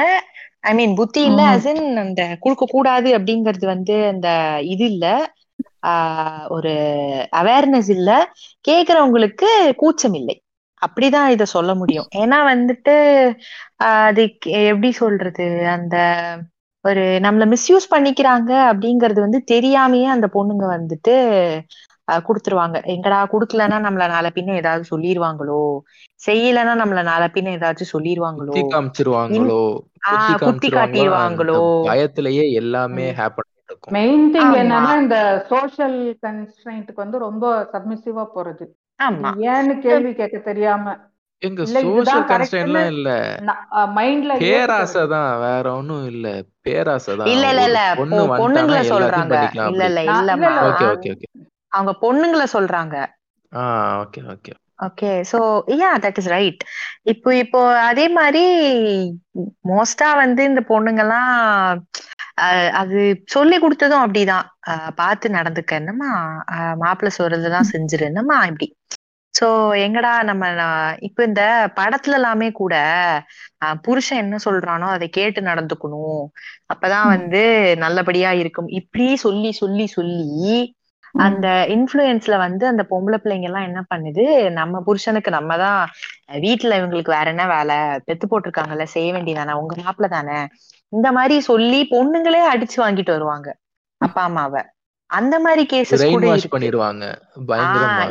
ஐ மீன் புத்தி இல்ல as in அந்த குடுக்க கூடாது அப்படிங்கறது வந்து அந்த இது இல்ல, ஒரு அவேர்னஸ் இல்ல. கேக்குறவங்களுக்கு கூச்சம் இல்லை. அப்படிதான் இத சொல்ல முடியும். ஏன்னா வந்துட்டு அது எப்படி சொல்றது, அந்த ஒரு நம்மள மிஸ்யூஸ் பண்ணிக்கிறாங்க அப்படிங்கறது வந்து தெரியாமையே அந்த பொண்ணுங்க வந்துட்டு குடுத்துருவாங்க. எங்கடா குடுக்கலன்னா நம்மள நாளை பின்ன ஏதாவது சொல்லிருவாங்களோ, செய்யலன்னா நம்மள நாளை பின்ன ஏதாச்சும் சொல்லிருவாங்களோ, காமிச்சிருவாங்களோ, குத்தி காட்டிடுவாங்களோ. பயத்திலேயே எல்லாமே ஹேப்பன். மெயின் திங் என்னன்னா, இந்த சோஷியல் கன்ஸ்ட்ரெயின்ட்க்கு வந்து ரொம்ப சப்மிசிவா போறது. ஏன்னு கேள்வி கேட்க தெரியாம அவங்க பொண்ணுங்களை சொல்றாங்க. Okay, so yeah that is right. இப்போ அதே மாதிரி மோஸ்டா வந்து இந்த பொண்ணுங்கெல்லாம் அது சொல்லி கொடுத்ததும் அப்படிதான், பார்த்து நடந்துக்க என்னமா, மாப்பிள்ள சொல்றதுதான் செஞ்சிரு என்னமா இப்படி. சோ எங்கடா நம்ம இப்ப இந்த படத்துல எல்லாமே கூட புருஷன் என்ன சொல்றானோ அதை கேட்டு நடந்துக்கணும், அப்பதான் வந்து நல்லபடியா இருக்கும் இப்படி சொல்லி சொல்லி சொல்லி அந்த இன்ஃப்ளூயன்ஸ்ல வந்து அந்த பொம்பளை பிள்ளைங்க எல்லாம் என்ன பண்ணுது, நம்ம புருஷனுக்கு நம்ம தான் வீட்டுல இவங்களுக்கு வேற என்ன வேலை, பெத்து போட்டிருக்காங்கல்ல, செய்ய வேண்டியதானே, உங்க மாப்பிள்ள தானே, இந்த மாதிரி சொல்லி பொண்ணுங்களே அடிச்சு வாங்கிட்டு வருவாங்க அப்பா அம்மாவை. அந்த மாதிரி கேசஸ் கூட பண்ணிடுவாங்க.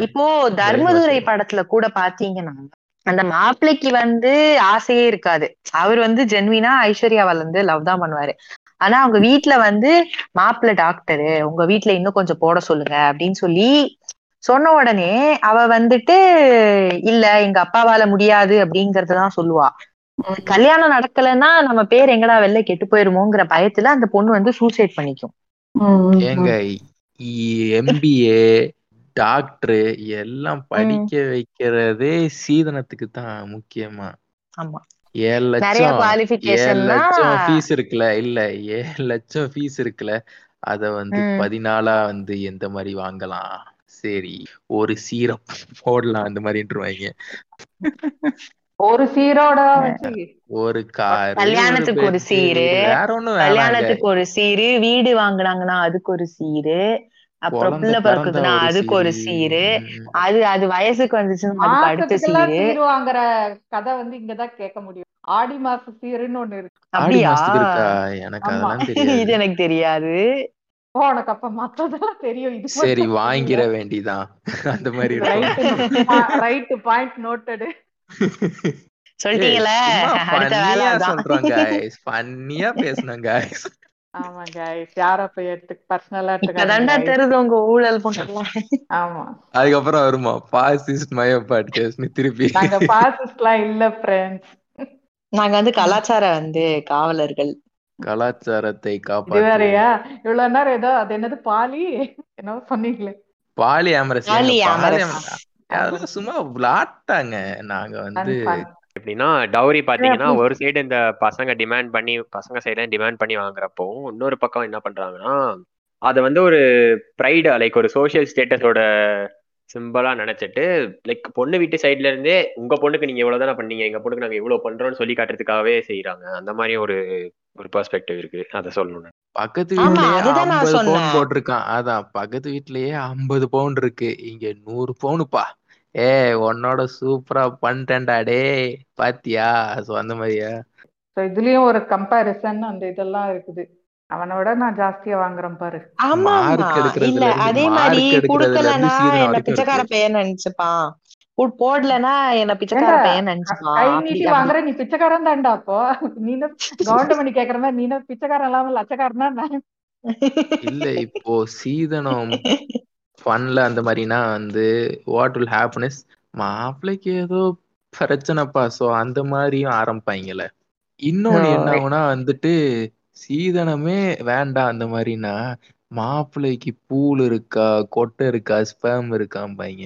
இப்போ தர்மதுரை படத்துல கூட பாத்தீங்கன்னா அந்த மாப்பிள்ளைக்கு வந்து ஆசையே இருக்காது. அவர் வந்து ஜென்வினா ஐஸ்வர்யாவில இருந்து லவ் தான் பண்ணுவாரு. ஆனா அவங்க வீட்டுல வந்து மாப்பிள்ளை டாக்டரு, உங்க வீட்டுல இன்னும் கொஞ்சம் போட சொல்லுங்க அப்படின்னு சொல்லி சொன்ன உடனே அவ வந்துட்டு இல்ல எங்க அப்பாவால முடியாது அப்படிங்கறதுதான் சொல்லுவா. கல்யாணம் நடக்கலன்னா நம்ம பேர் எங்கடா வெளில கெட்டு போயிருமோங்கிற பயத்துல அந்த பொண்ணு வந்து சூசைட் பண்ணிக்கும். எங்க எம்பிஏ டாக்டர் எல்லாம் படிக்க வைக்கிறதே சீதனத்துக்கு தான் முக்கியமா. ஆமா, 7 லட்சம் ஃபீஸ் இருக்குல்ல, இல்ல 7 லட்சம் ஃபீஸ் இருக்குல்ல, அத வந்து 14 வந்து எந்த மாதிரி வாங்கலாம், சரி ஒரு சீரப் போடலாம் அந்த மாதிரின்றுவாங்க. ஒரு சீரோட ஒரு கார், கல்யாணத்துக்கு ஒரு சீரு, கல்யாணத்துக்கு ஒரு சீரு, வீடு வாங்கினாங்கன்னா அதுக்கு ஒரு சீரு, அப்புறம் பிள்ளை பிறக்குதுன்னா அதுக்கு ஒரு சீரு, அது வயசுக்கு வந்துச்சுன்னா அதுக்கு அடுத்த சீரு வாங்குற கதை வந்து இங்கதான் கேட்க முடியும். ஆடி மாச சீருன்னு ஒண்ணு இருக்கு. அப்படியா? எனக்கு இது எனக்கு தெரியாது. உனக்கு அப்ப மத்ததெல்லாம் தெரியும், இது சரி வாங்கிற வேண்டிதான் அந்த மாதிரி. Right, point noted. சொல்றீங்களா? அடுத்த வேளை சொல்றோம் गाइस, ஃபன்னியா பேசணும் गाइस. ஆமா गाइस, யாரோ போய் எடுத்து பர்சனலா எடுத்து அதாண்டா தெரிது உங்க ஊழல் பண்ணலாம். ஆமா, அதுக்கு அப்புறம் வருமா பாசிஸ்ட் மய பாட்காஸ்ட் திருப்பி. நாங்க பாசிஸ்ட்லாம் இல்ல फ्रेंड्स, நாங்க வந்து கலாச்சார வந்து காவலர்கள், கலாச்சாரத்தை காப்பாற்றுறியா. இவ்வளவு நேரம் ஏதோ அது என்னது பாலி என்ன சொன்னீங்களே, பாலி ஆமரஸ் அதெல்லாம் சும்மா விளாட்டாங்க. நாங்க வந்து எப்படின்னா டவுரி பாத்தீங்கன்னா ஒரு சைடு இந்த பசங்க சைடு டிமாண்ட் பண்ணி வாங்குறப்போ, இன்னொரு பக்கம் என்ன பண்றாங்கன்னா அதை வந்து ஒரு ப்ரைடு லைக் ஒரு சோசியல் ஸ்டேட்டஸோட சிம்பிளா நினைச்சிட்டு லைக் பொண்ணு வீட்டு சைட்ல இருந்தே உங்க பொண்ணுக்கு நீங்க இவ்வளவு தானே பண்ணீங்க, எங்க பொண்ணுக்கு நாங்க இவ்வளவு பண்றோம்னு சொல்லி காட்டுறதுக்காகவே செய்யறாங்க. அந்த மாதிரி ஒரு ஒரு பெர்ஸ்பெக்டிவ் இருக்கு, அதை சொல்லணும். பக்கத்து வீட்லயே போட்டிருக்கான், அதான் பக்கத்து வீட்லயே 50 பவுண்ட் இருக்கு, இங்க 100 பவுனுப்பா, ஏ உன்னோட சூப்பரா பண்ணிட்டேன்டா டே பாத்தியா. சோ அந்த மாதிரியா, இதுலயும் ஒரு கம்பாரிசன் அந்த இதெல்லாம் இருக்குது, அவனோட நான் ஜாஸ்தியா வாங்குறேன் பாரு. ஆமா இல்ல அதே மாதிரி குடுக்கலன்னா என்ன பிச்சைக்கார பையன் நினைச்சுப்பான், போடலன்னா என்ன பிச்சைக்கார பையன் நினைச்சுப்பான். வாங்குற நீ பிச்சைக்காரன் தான்டா, அப்போ நீன கவுண்ட் பண்ணி கேக்குற மாதிரி நீன பிச்சைக்காரன் இல்லாம லட்சக்காரன் தான் இல்ல. இப்போ சீதனம் ஃபன்ல அந்த மாதிரினா வந்து வாட் வில் ஹேப்பன் இஸ், மாப்பிளைக்கு ஏதோ பிரச்சனைப்பா, சோ அந்த மாதிரியும் ஆரம்பிப்பாங்கல்ல. இன்னொன்னு என்ன ஆகுனா வந்துட்டு சீதனமே வேண்டாம் அந்த மாதிரினா, மாப்பிள்ளைக்கு பூல் இருக்கா, கொட்டை இருக்கா, ஸ்பேம் இருக்காம்பாங்க.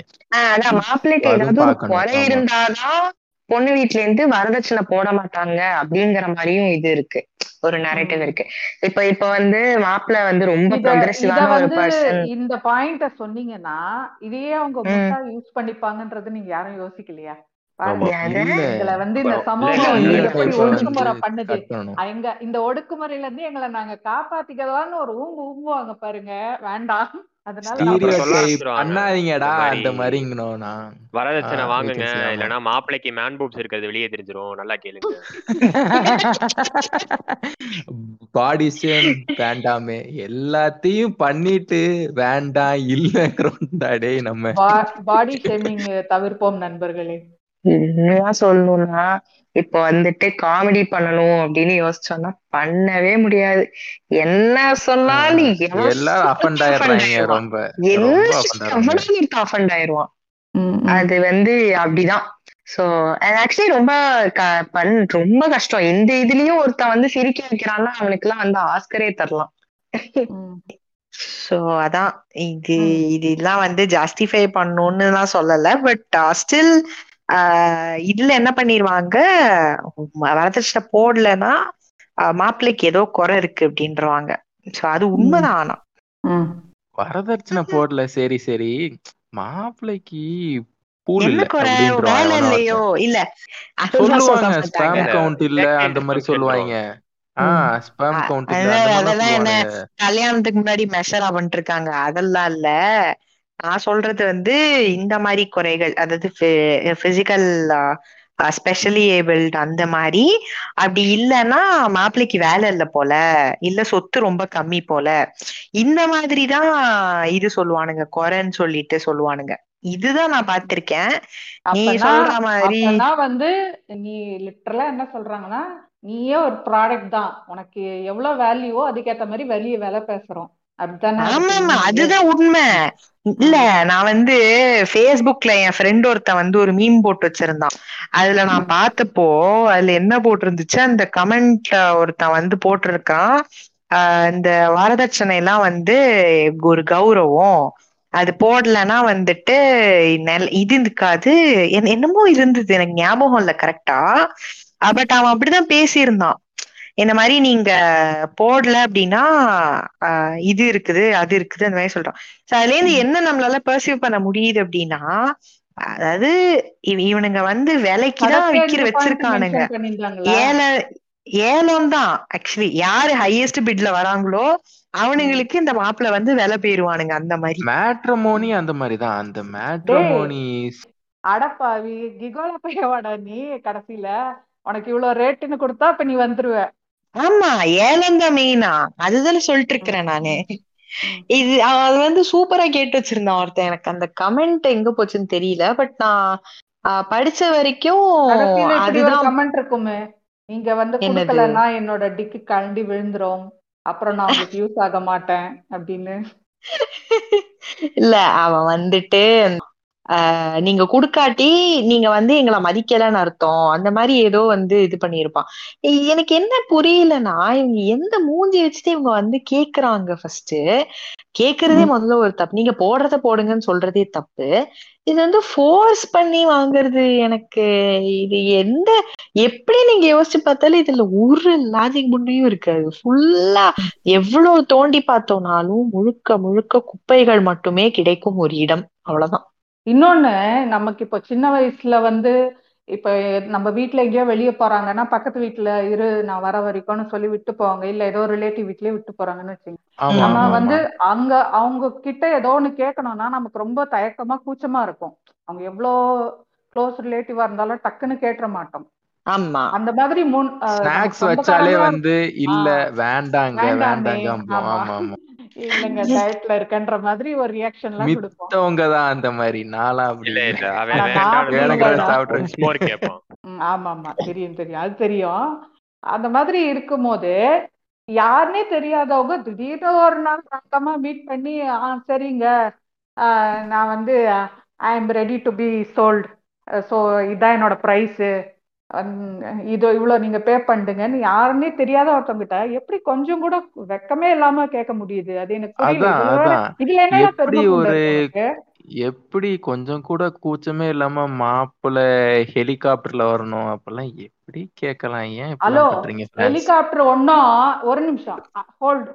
மாப்பிள்ளைக்கு ஏதாவது கொலை இருந்தாதான் பொண்ணு வீட்டுல இருந்து வரதட்சணை போட மாட்டாங்க அப்படிங்கிற மாதிரியும் இது இருக்கு, ஒரு நரேட்டிவ் இருக்கு. இப்ப இப்ப வந்து மாப்பிள்ள வந்து ரொம்ப ப்ரொக்ரெசிவான ஒரு பர்சன், இந்த பாயிண்ட சொன்னீங்கன்னா இதையே அவங்க முட்டா யூஸ் பண்ணிப்பாங்கன்றது நீங்க யாரும் யோசிக்கலையா? இதுல வந்து இந்த சமூகம் ஒடுக்குமுறை பண்ணுது, எங்க இந்த ஒடுக்குமுறையில இருந்து எங்களை நாங்க காப்பாத்திக்கலாம்னு ஒரு ஊம்பு ஊம்புவாங்க பாருங்க, வேண்டாம் வரதட்சணை வாங்குங்க, இல்லன்னா மாப்பிளைக்கு மேன் பூப்ஸ் இருக்கிறது வெளியே தெரிஞ்சிரும், நல்லா கேளுங்க. பாடி ஷேம் வேண்டாமே, எல்லாத்தையும் பண்ணிட்டு வேண்டாம் இல்லங்கிறோம்டாடே. நம்ம பாடி ஷேமிங் தவிர்ப்போம் நண்பர்களே. சொல்லணும்னா இப்ப வந்துட்டு காமெடி பண்ணணும் அப்படின்னு யோசிச்சோம்னா பண்ணவே முடியாது, என்ன சொன்னாலும் அஃபண்ட் ஆயிருவான். அது வந்து அப்படிதான். சோ ஆக்சுவலி ரொம்ப ரொம்ப கஷ்டம். இந்த இதுலயும் ஒருத்தன் வந்து சிரிக்க வைக்கிறான்னா அவனுக்கு எல்லாம் வந்து ஆஸ்கரே தரலாம். சோ அதான் இது இதெல்லாம் வந்து ஜஸ்டிஃபை பண்ணணும்னு நான் சொல்லல, பட் ஸ்டில் இதுல என்ன பண்ணிருவாங்க, வரதட்சணை போடலன்னா மாப்பிள்ளைக்கு ஏதோ குறை இருக்கு அப்படின்றவாங்க. சோ அது உண்மைதான். ஆனா வரதட்சணை போடல, சரி சரி மாப்பிள்ளைக்கு என்ன குறை, வேலை இல்லையோ இல்ல ஸ்பேம் கவுண்ட் இல்ல அந்த மாதிரி சொல்லுவாங்க. அதெல்லாம் என்ன கல்யாணத்துக்கு முன்னாடி மெஷரா பண்ணிட்டு இருக்காங்க, அதெல்லாம் இல்ல. நான் சொல்றது வந்து இந்த மாதிரி குறைகள், அதாவது பிசிக்கல் ஸ்பெஷலி ஏபிள்ட் அந்த மாதிரி. அப்படி இல்லைன்னா மாப்பிள்ளைக்கு வேலை இல்லை போல, இல்ல சொத்து ரொம்ப கம்மி போல, இந்த மாதிரிதான் இது சொல்லுவானுங்க, குறைன்னு சொல்லிட்டு சொல்லுவானுங்க. இதுதான் நான் பார்த்திருக்கேன். நீ சொல்ற மாதிரி வந்து நீ லிட்டரலா என்ன சொல்றாங்கன்னா, நீயே ஒரு ப்ராடக்ட் தான், உனக்கு எவ்வளவு வேல்யூவோ அதுக்கேத்த மாதிரி வெளியே வேலை பேசுறோம். ஆமாமா அதுதான் உண்மை. இல்ல நான் வந்து பேஸ்புக்ல என் ஃப்ரெண்ட் ஒருத்த வந்து ஒரு மீம் போட்டு வச்சிருந்தான், அதுல நான் பார்த்தப்போ அதுல என்ன போட்டிருந்துச்சு, அந்த கமெண்ட்ல ஒருத்த வந்து போட்டிருக்கான், இந்த வரதட்சணை எல்லாம் வந்து ஒரு கௌரவம், அது போடலன்னா வந்துட்டு இது இருக்காது, என்னமோ இருந்தது எனக்கு ஞாபகம் இல்லை கரெக்டா. பட் அவன் அப்படிதான் பேசியிருந்தான், இந்த மாதிரி நீங்க போடல அப்படின்னா இது இருக்குது அது இருக்குது அந்த மாதிரி சொல்றான். சோ அதுல இருந்து என்ன நம்மளால பர்சீவ் பண்ண முடியுது அப்படின்னா, அதாவது இவனுங்க வந்து விலைக்குதான் விக்கிற வச்சிருக்கானுங்க, ஏலம் தான் ஆக்சுவலி. யாரு ஹையஸ்ட் பிட்ல வராங்களோ அவனுங்களுக்கு இந்த மாப்பிள்ள வந்து விலை போயிருவானுங்க. அந்த மாதிரி மேட்ரமோனி அந்த மாதிரிதான், அந்த மேட்ரமோனி அடப்பாவி கிகோல போயவாடா நீ, கடைசியில உனக்கு இவ்வளவு ரேட்டுன்னு கொடுத்தா அப்ப நீ வந்துருவ. ஆமா ஏலந்தா மெயினா, அதுதான் சொல்லிட்டு இருக்கிறேன் நானு. இது அது வந்து சூப்பரா கேட்டு வச்சிருந்தான் ஒருத்தன். எனக்கு அந்த கமெண்ட் எங்க போச்சுன்னு தெரியல, பட் நான் படிச்ச வரைக்கும் அதுதான் கமெண்ட் இருக்குமே. நீங்க வந்து குடுக்கலன்னா என்னோட டிக்கு கழண்டி விழுந்துரும், அப்புறம் நான் உங்களுக்கு யூஸ் ஆக மாட்டேன் அப்படின்னு. இல்ல அவன் வந்துட்டு நீங்க குடுக்காட்டி நீங்க வந்து எங்களை மதிக்கலன்னு அர்த்தம், அந்த மாதிரி ஏதோ வந்து இது பண்ணிருப்பான். எனக்கு என்ன புரியலன்னா இவங்க எந்த மூஞ்சி வச்சுட்டு இவங்க வந்து கேக்குறாங்க. ஃபர்ஸ்ட் கேக்குறதே முதல்ல ஒரு தப்பு, நீங்க போடுறத போடுங்கன்னு சொல்றதே தப்பு. இது வந்து ஃபோர்ஸ் பண்ணி வாங்குறது எனக்கு இது எந்த எப்படி நீங்க யோசிச்சு பார்த்தாலும் இதுல ஒரு லாஜிக் முன்னையும் இருக்காது. ஃபுல்லா எவ்வளவு தோண்டி பார்த்தோம்னாலும் முழுக்க முழுக்க குப்பைகள் மட்டுமே கிடைக்கும் ஒரு இடம், அவ்வளவுதான். இன்னொன்னு, நமக்கு இப்போ சின்ன வயசுல வந்து இப்ப நம்ம வீட்டுல எங்கேயோ வெளியே போறாங்கன்னா பக்கத்து வீட்டுல இரு நான் வர வரைக்கும்னு சொல்லி விட்டு போவாங்க, இல்ல ஏதோ ரிலேட்டிவ் வீட்லயே விட்டு போறாங்கன்னு வச்சுக்கோங்க. நம்ம வந்து அங்க அவங்க கிட்ட ஏதோ ஒண்ணு கேட்கணும்னா நமக்கு ரொம்ப தயக்கமா கூச்சமா இருக்கும். அவங்க எவ்வளோ க்ளோஸ் ரிலேட்டிவா இருந்தாலும் டக்குன்னு கேட்டுற மாட்டோம். ஆமா, அந்த மாதிரி இல்ல வேண்டாங்க வேண்டாங்க இருக்கும்போது யாருன்னே தெரியாதவங்க திடீர்னு ஒரு நாள் ரத்தமா மீட் பண்ணி சரிங்க நான் வந்து I am ready to be sold, so இதான் என்னோட பிரைஸ், இதோ இவ்வளவு நீங்க பே பண்ணுங்கன்னு யாருன்னே தெரியாத ஒருத்தவங்கிட்ட எப்படி கொஞ்சம் கூட வெக்கமே இல்லாம கேட்க முடியுது? அது எனக்கு ஒரு எப்படி கொஞ்சம் கூட கூச்சமே இல்லாம மாப்பிள்ள ஹெலிகாப்டர்ல வரணும் அப்பெல்லாம் எப்படி கேட்கலாம்? ஏன் ஹெலிகாப்டர் ஒன்னும் ஒரு நிமிஷம்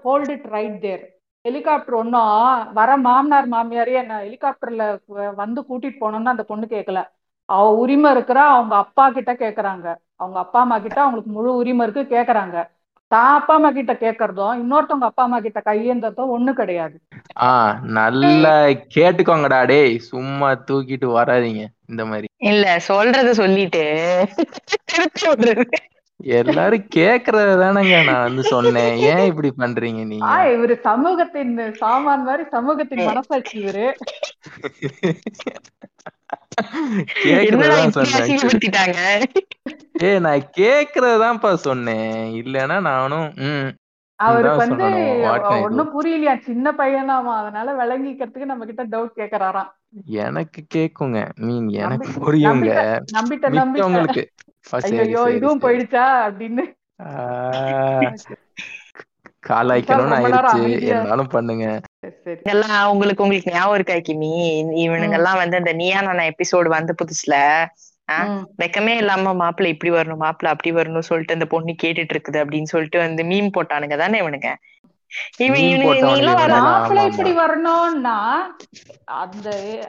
hold it right there. Helicopter ஒன்னும் வர மாமனார் மாமியாரே என்ன ஹெலிகாப்டர்ல வந்து கூட்டிட்டு போனோம்னு அந்த பொண்ணு கேட்கல. அவ உரிமை இருக்கிற அவங்க அப்பா கிட்ட கேக்குறாங்க, அவங்க அப்பா அம்மா கிட்ட அவங்களுக்கு முழு உரிமை இருக்கு கேக்குறாங்க. தான் அப்பா அம்மா கிட்ட கேக்குறதும் இன்னொருத்தவங்க அப்பா அம்மா கிட்ட கையேந்ததும் ஒண்ணு கிடையாது. நல்லா கேட்டுக்கோங்கடா டேய், சும்மா தூக்கிட்டு வராதீங்க இந்த மாதிரி. இல்ல சொல்றத சொல்லிட்டு எல்லாரும் கேக்குறது தானங்க நான் வந்து சொன்னேன், ஏன் இப்படி பண்றீங்க நீங்க? இவரு சமூகத்தின் சாமான் மாதிரி, சமூகத்தின் மனசாட்சி இவரு. நான் கேக்குறதுதான்ப்பா சொன்னேன், இல்லன்னா நானும் அவருக்கு வந்து ஒன்னும் புரியலையா, சின்ன பையனாமா, அதனால விளங்கிக்கிறதுக்கு நம்ம கிட்ட டவுட் கேக்குறாராம். எனக்கு கேக்குங்க மீன் எனக்கு புரியுங்க, நம்பிட்டவங்களுக்கு ஐயோ இதுவும் போயிடுச்சா அப்படின்னு காலாய்க்கணும்னு ஆயிடுச்சு. என்னாலும் பண்ணுங்க. இதெல்லாம் உங்களுக்கு உங்களுக்கு ஞாபகம் இருக்கா கிமி? இவனுங்க எல்லாம் வந்து அந்த நீயா நானா எபிசோடு வந்த புதுசுல வெக்கமே இல்லாம மாப்பிள்ள இப்படி வரணும் மாப்பிள்ள அப்படி வரணும் சொல்லிட்டு அந்த பொண்ணு கேட்டுட்டு இருக்குது அப்படின்னு சொல்லிட்டு வந்து மீம் போட்டானுங்க தானே இவனுங்க. மாப்பிள்ள இப்படி வரணும்னா அந்த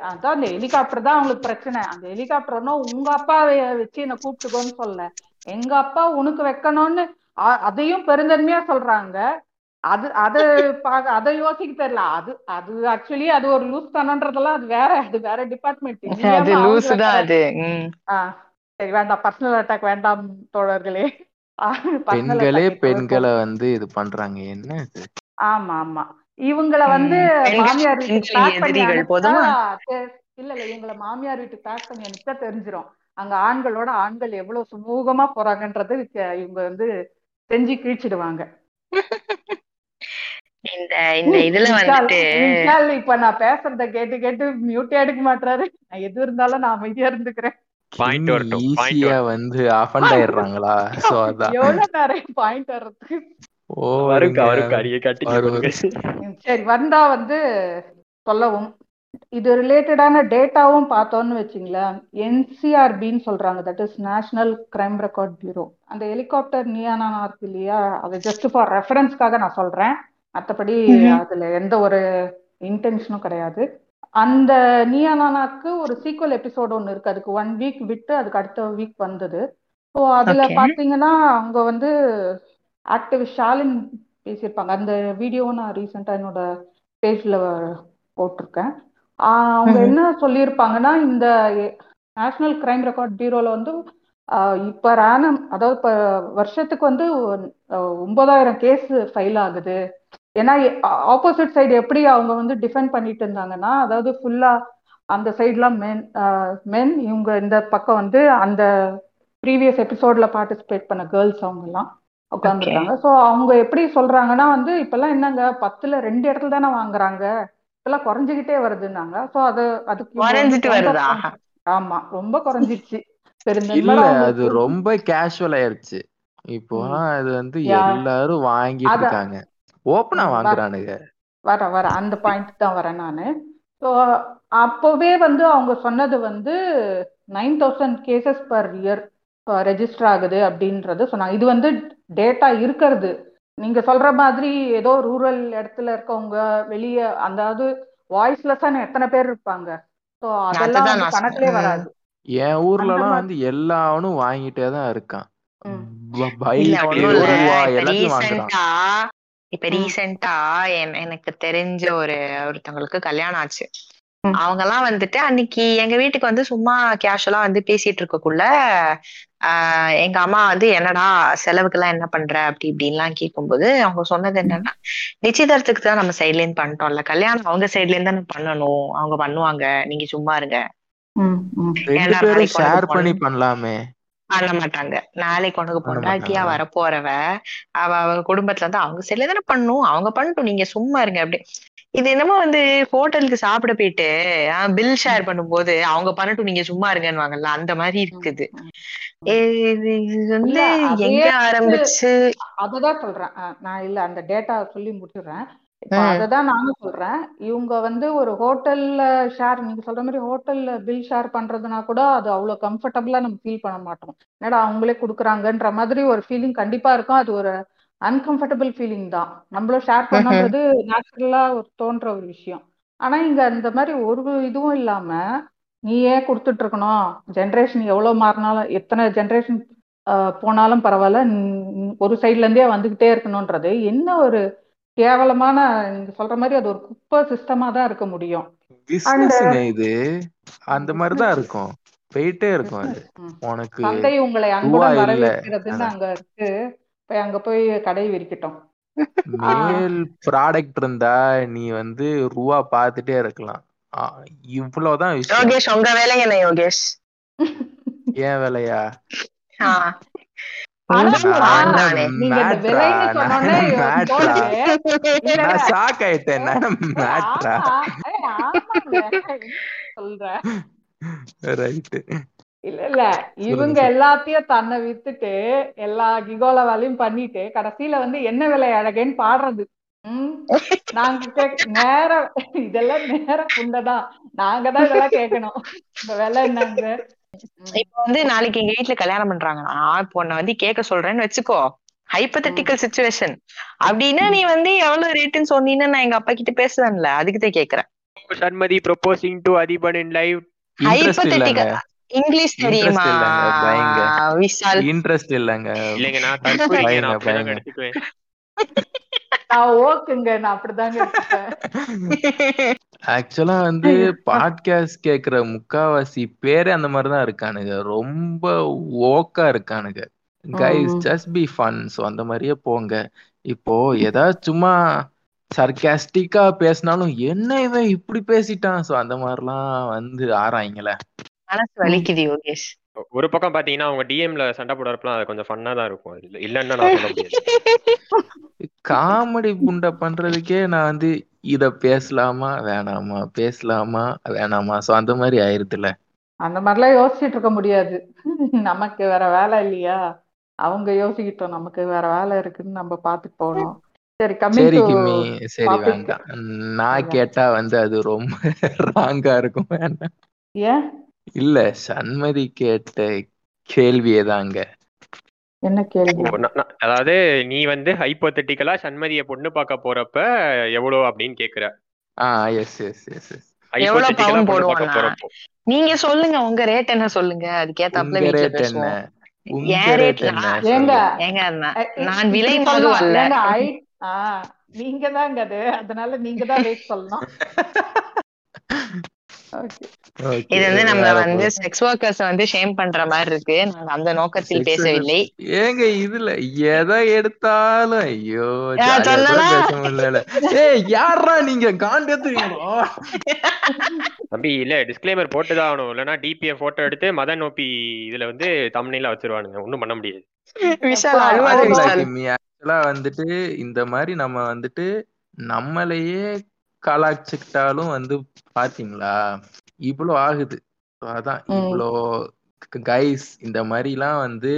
அதான் அந்த ஹெலிகாப்டர் தான் அவங்களுக்கு பிரச்சனை. அந்த ஹெலிகாப்டர்னா உங்க அப்பாவை வச்சு என்ன கூப்பிட்டுக்கோன்னு சொல்ல, எங்க அப்பா உனக்கு வைக்கணும்னு அதையும் பெருந்தன்மையா சொல்றாங்க. அது அது அதை யோசிக்க தெரியல. அது அது ஆக்சுவலி அது ஒரு லூஸ் தானன்றதெல்லாம் அது வேற, அது வேற டிபார்ட்மெண்ட். வேண்டாம் பர்சனல் அட்டாக் வேண்டாம் தோழர்களே. பெண்களே பெண்களை வந்து இது பண்றாங்க என்ன? ஆமா ஆமா, இவங்களை வந்து மாமியார் வீட்டுக்கு பேக் பண்ணி இல்ல இல்ல இவங்களை மாமியார் வீட்டுக்கு பேக் பண்ணி அனுப்பிச்சா தெரிஞ்சிடும் அங்க ஆண்களோட ஆண்கள் எவ்வளவு சுமூகமா போறாங்கன்றது இவங்க வந்து செஞ்சு கிழிச்சிடுவாங்க. இப்ப நான் பேசுறத கேட்டு கேட்டு மியூட்டே எடுக்க மாட்டாரு. நான் எது இருந்தாலும் நான் அமைதியா இருந்துக்கிறேன். சரி வந்தா வந்து சொல்லவும் இது ரிலேட்டடான டேட்டாவும் பார்த்தோம்னு வச்சுங்களேன். என்சிஆர்பின்னு சொல்றாங்க, that is national crime record bureau. அந்த ஹெலிகாப்டர் நியானா இருக்கு இல்லையா, அது ஜஸ்ட் ஃபார் ரெஃபரன்ஸ்க்காக நான் சொல்றேன், மற்றபடி அதுல எந்த ஒரு இன்டென்ஷனும் கிடையாது. அந்த நியானாக்கு ஒரு சீக்வல் எபிசோடு ஒன்று இருக்கு, அதுக்கு 1 வீக் விட்டு அதுக்கு அடுத்த வீக் வந்தது. ஸோ அதுல பாத்தீங்கன்னா அவங்க வந்து ஆக்டிவிஸ்ட் ஷாலின் பேசியிருப்பாங்க. அந்த வீடியோவும் நான் ரீசெண்டா என்னோட பேஜ்ல போட்டிருக்கேன். அவங்க என்ன சொல்லியிருப்பாங்கன்னா, இந்த நேஷனல் கிரைம் ரெக்கார்ட் பியூரோல வந்து இப்ப ஆனம், அதாவது இப்ப வருஷத்துக்கு வந்து 9000 கேஸ் ஃபைல் ஆகுது, ஏன்னா ஆப்போசிட் சைடு எப்படி அவங்க வந்து டிஃபெண்ட் பண்ணிட்டு இருந்தாங்கன்னா, அதாவது ஃபுல்லா அந்த சைட்லாம் மென், இவங்க இந்த பக்கம் வந்து அந்த ப்ரீவியஸ் எபிசோட்ல பார்ட்டிசிபேட் பண்ண கேர்ள்ஸ் அவங்க எல்லாம் உட்காந்துருக்காங்க. ஸோ அவங்க எப்படி சொல்றாங்கன்னா வந்து இப்பெல்லாம் என்னங்க 10ல் 2 இடத்துல தானே வாங்குறாங்க, இப்பெல்லாம் குறைஞ்சுக்கிட்டே வருதுன்னாங்க. ஸோ அதுக்கு ஆமா ரொம்ப குறைஞ்சிச்சு, அது ரொம்ப கேஷுவல் ஆயிருச்சு. இப்போ இது வந்து எல்லாரும் வாங்கிட்டு இருக்காங்க, ஓபனா வாங்குறானுங்க. வர அந்த பாயிண்ட் தான் வரேன் நானு. ஸோ அப்போவே வந்து அவங்க சொன்னது வந்து 9,000 கேசஸ் பர் இயர் ரெஜிஸ்டர் ஆகுது அப்படின்றது சொன்னாங்க. இது வந்து டேட்டா இருக்கிறது. நீங்க சொல்ற மாதிரி ஏதோ ரூரல் இடத்துல இருக்கவங்க வெளியே, அதாவது வாய்ஸ்லெஸ்ஸான எத்தனை பேர் இருப்பாங்க, ஸோ அதெல்லாம் கணக்கிலே வராது. என் ஊர்ல எல்லாம் வந்து எல்லாரும் வாங்கிட்டே தான் இருக்கான். இப்ப ரீசெண்டா எனக்கு தெரிஞ்ச ஒருத்தவங்களுக்கு கல்யாணம் ஆச்சு. அவங்க எல்லாம் வந்துட்டு அன்னைக்கு எங்க வீட்டுக்கு வந்து சும்மா கேஷுவலா வந்து பேசிட்டு இருக்கக்குள்ள எங்க அம்மா வந்து என்னடா செலவுக்கு எல்லாம் என்ன பண்ற அப்படி இப்படின்லாம் கேட்கும்போது அவங்க சொன்னது என்னன்னா, நிச்சயதார்த்தத்துக்கு தான் நம்ம சைட்ல இருந்து பண்ணிட்டோம்ல, கல்யாணம் அவங்க சைட்ல இருந்து தான் பண்ணணும், அவங்க பண்ணுவாங்க, நீங்க சும்மா இருங்க, பண்ண மாட்டாங்க, நாளைக்கு உனக்கு பொண்டாட்டியா வரப்போறவ அவங்க குடும்பத்துல இருந்து அவங்க சைட்ல தானே பண்ணும், அவங்க பண்ணட்டும், நீங்க சும்மா இருங்க அப்படி. இது என்னமோ வந்து ஹோட்டலுக்கு சாப்பிட போயிட்டு பில் ஷேர் பண்ணும்போது அவங்க பண்ணட்டும் நீங்க சும்மா இருங்கன்னு வாங்கல, அந்த மாதிரி இருக்குது. அததான் சொல்றேன் நான், இல்ல அந்த டேட்டா சொல்லி முடிச்சுடுறேன். அததான் நானும் சொல்றேன். இவங்க வந்து ஒரு ஹோட்டல்ல ஷேர், நீங்க சொல்ற மாதிரி ஹோட்டல்ல பில் ஷேர் பண்றதுனா கூட அது அவ்வளவு கம்ஃபர்டபுளா நம்ம ஃபீல் பண்ண மாட்டோம். என்னடா அவங்களே குடுக்குறாங்கன்ற மாதிரி ஒரு ஃபீலிங் கண்டிப்பா இருக்கும். அது ஒரு அன்கம்ஃபர்டபுள் ஃபீலிங் தான், நம்மளும் ஷேர் பண்ணுறது நேச்சுரலா ஒரு தோன்ற ஒரு விஷயம். ஆனா இங்க அந்த மாதிரி ஒரு இதுவும் இல்லாம நீ ஏன் கொடுத்துட்டு இருக்கணும், ஜென்ரேஷன் எவ்வளவு மாறினாலும் எத்தனை ஜென்ரேஷன் போனாலும் பரவாயில்ல ஒரு சைட்ல இருந்தே வந்துகிட்டே இருக்கணும்ன்றது என்ன ஒரு கேவலமான, நீங்க சொல்ற மாதிரி அது ஒரு குப்பை சிஸ்டமா தான் இருக்க முடியும். இது அந்த மாதிரிதான் இருக்கும், போயிட்டே இருக்கும். அது உனக்கு சந்தை உங்களை அன்புடன் வரவேற்கிறதுன்னு அங்க இருக்கு, போய் அங்க போய் கடை விரிக்கட்டும். மேல் ப்ராடக்ட் இருந்தா நீ வந்து ரூவா பாத்துட்டே இருக்கலாம். இவ்வளவுதான் யோகேஷ் உங்க வேலை. என்ன யோகேஷ் ஏன் வேலையா? இல்ல இல்ல இவங்க எல்லாத்தையும் தன்னை வித்துட்டு எல்லா கிகோல வேலையும் பண்ணிட்டு கடைசியில வந்து என்ன விலை அழகேன்னு பாடுறது. நாங்க நேர இதெல்லாம் நேர புண்டதான், நாங்கதான் இதெல்லாம் கேட்கணும். இந்த விலை என்னங்க இப்ப வந்து நாளைக்கு எங்க வீட்டுல கல்யாணம் பண்றாங்கன்னா இப்போ உன்ன வந்து கேட்க சொல்றேன்னு வச்சுக்கோ, ஹைப்போதெட்டிக்கல் சிச்சுவேஷன் அப்படின்னா நீ வந்து எவ்வளவு ரேட்டுன்னு சொன்னீங்கன்னா நான் எங்க அப்பா கிட்ட பேசுவேன்ல, அதுக்குதான் கேக்குறேன். Shanmathi proposing to Athiban in live. Hypothetical English தெரியுமா விஷால்? இன்ட்ரெஸ்ட் இல்லங்க. இல்லங்க நான் தப்பு எடுத்துக்குவேன். ஆக்சுவலா வந்து பாட்காஸ்ட் கேக்குற முக்காவாசி பேரே அந்த மாதிரிதான் இருக்கானுங்க, ரொம்ப ஓக்கா இருக்கானுங்க. Guys just be fun, so அந்த மாதிரியே போங்க. இப்போ ஏதாவது சும்மா சர்காஸ்டிக்கா பேசினாலும் என்ன இவன் இப்படி பேசிட்டான், சோ அந்த மாதிரிலாம் வந்து ஆராய்ங்களே, மனசு வலிக்குது யோகேஷ். ஒரு பக்கம் பாத்தீங்கன்னா அவங்க டிஎம்ல சண்டை போடுறப்பலாம் அது கொஞ்சம் ஃபன்னா தான் இருக்கும். இல்லன்னா நான் சொல்ல முடியாது. காமெடி புண்டை பண்றதுக்கே நான் வந்து இத பேசலாமா வேணாமா, பேசலாமா வேணாமா, சோ அந்த மாதிரி ஆயிருதுல. அந்த மாதிரிலாம் யோசிச்சுட்டு இருக்க முடியாது, நமக்கு வேற வேலை இல்லையா? அவங்க யோசிக்கிட்டோம், நமக்கு வேற வேலை இருக்குன்னு நம்ம பாத்துட்டு போனோம். சரி சரி கிமி, சரி வேண்டாம். நான் கேட்டா வந்து அது ரொம்ப ராங்கா இருக்கும். வேண்டாம். ஏன்? இல்ல சண்மதி கேட்ட கேள்வியேதாங்க. என்ன கேள்வி? அதாவது நீ வந்து ஹைபோதெட்டிக்கலா சண்மதிய பொண்ணு பார்க்க போறப்ப எவ்வளவு அப்படின்னு கேக்குற. Yes yes yes yes. ஹைபோதெட்டிக்கலா பொண்ணு பார்க்க போறப்போ நீங்க சொல்லுங்க உங்க ரேட் என்ன சொல்லுங்க, அதுக்கேத்தாப்ல வீட்ல பேசுவோம். உங்க ரேட் என்ன? ஏங்க ஏங்க நான் விலை மாகுவல்ல. நீங்க தாங்க அது, அதனால நீங்க தான் ரேட் சொல்லணும். இது வந்து நம்ம வந்து செக்ஸ் வர்க்கர்ஸ் வந்து ஷேம் பண்ற மாதிரி இருக்கு. நாங்க அந்த நோக்கத்தில் பேசவில்லை. ஏங்க இதுல எதை எடுத்தாலும் ஐயோ யாரா நீங்க காண்டத்துறீங்களோ தம்பி. இல்ல டிஸ்க்ளைமர் போட்டுதான் ஆகணும், இல்லைன்னா டிபிஎஃப் போட்டோ எடுத்து மத நோப்பி இதுல வந்து தம்ப்நெயிலா வச்சிருவானுங்க, ஒன்னும் பண்ண முடியாது. வந்துட்டு இந்த மாதிரி நம்ம வந்துட்டு நம்மளையே கலாச்சிக்கிட்டாலும் வந்து பாத்தீங்களா இவ்வளோ ஆகுது. அதான் இவ்வளோ கைஸ் இந்த மாதிரிலாம் வந்து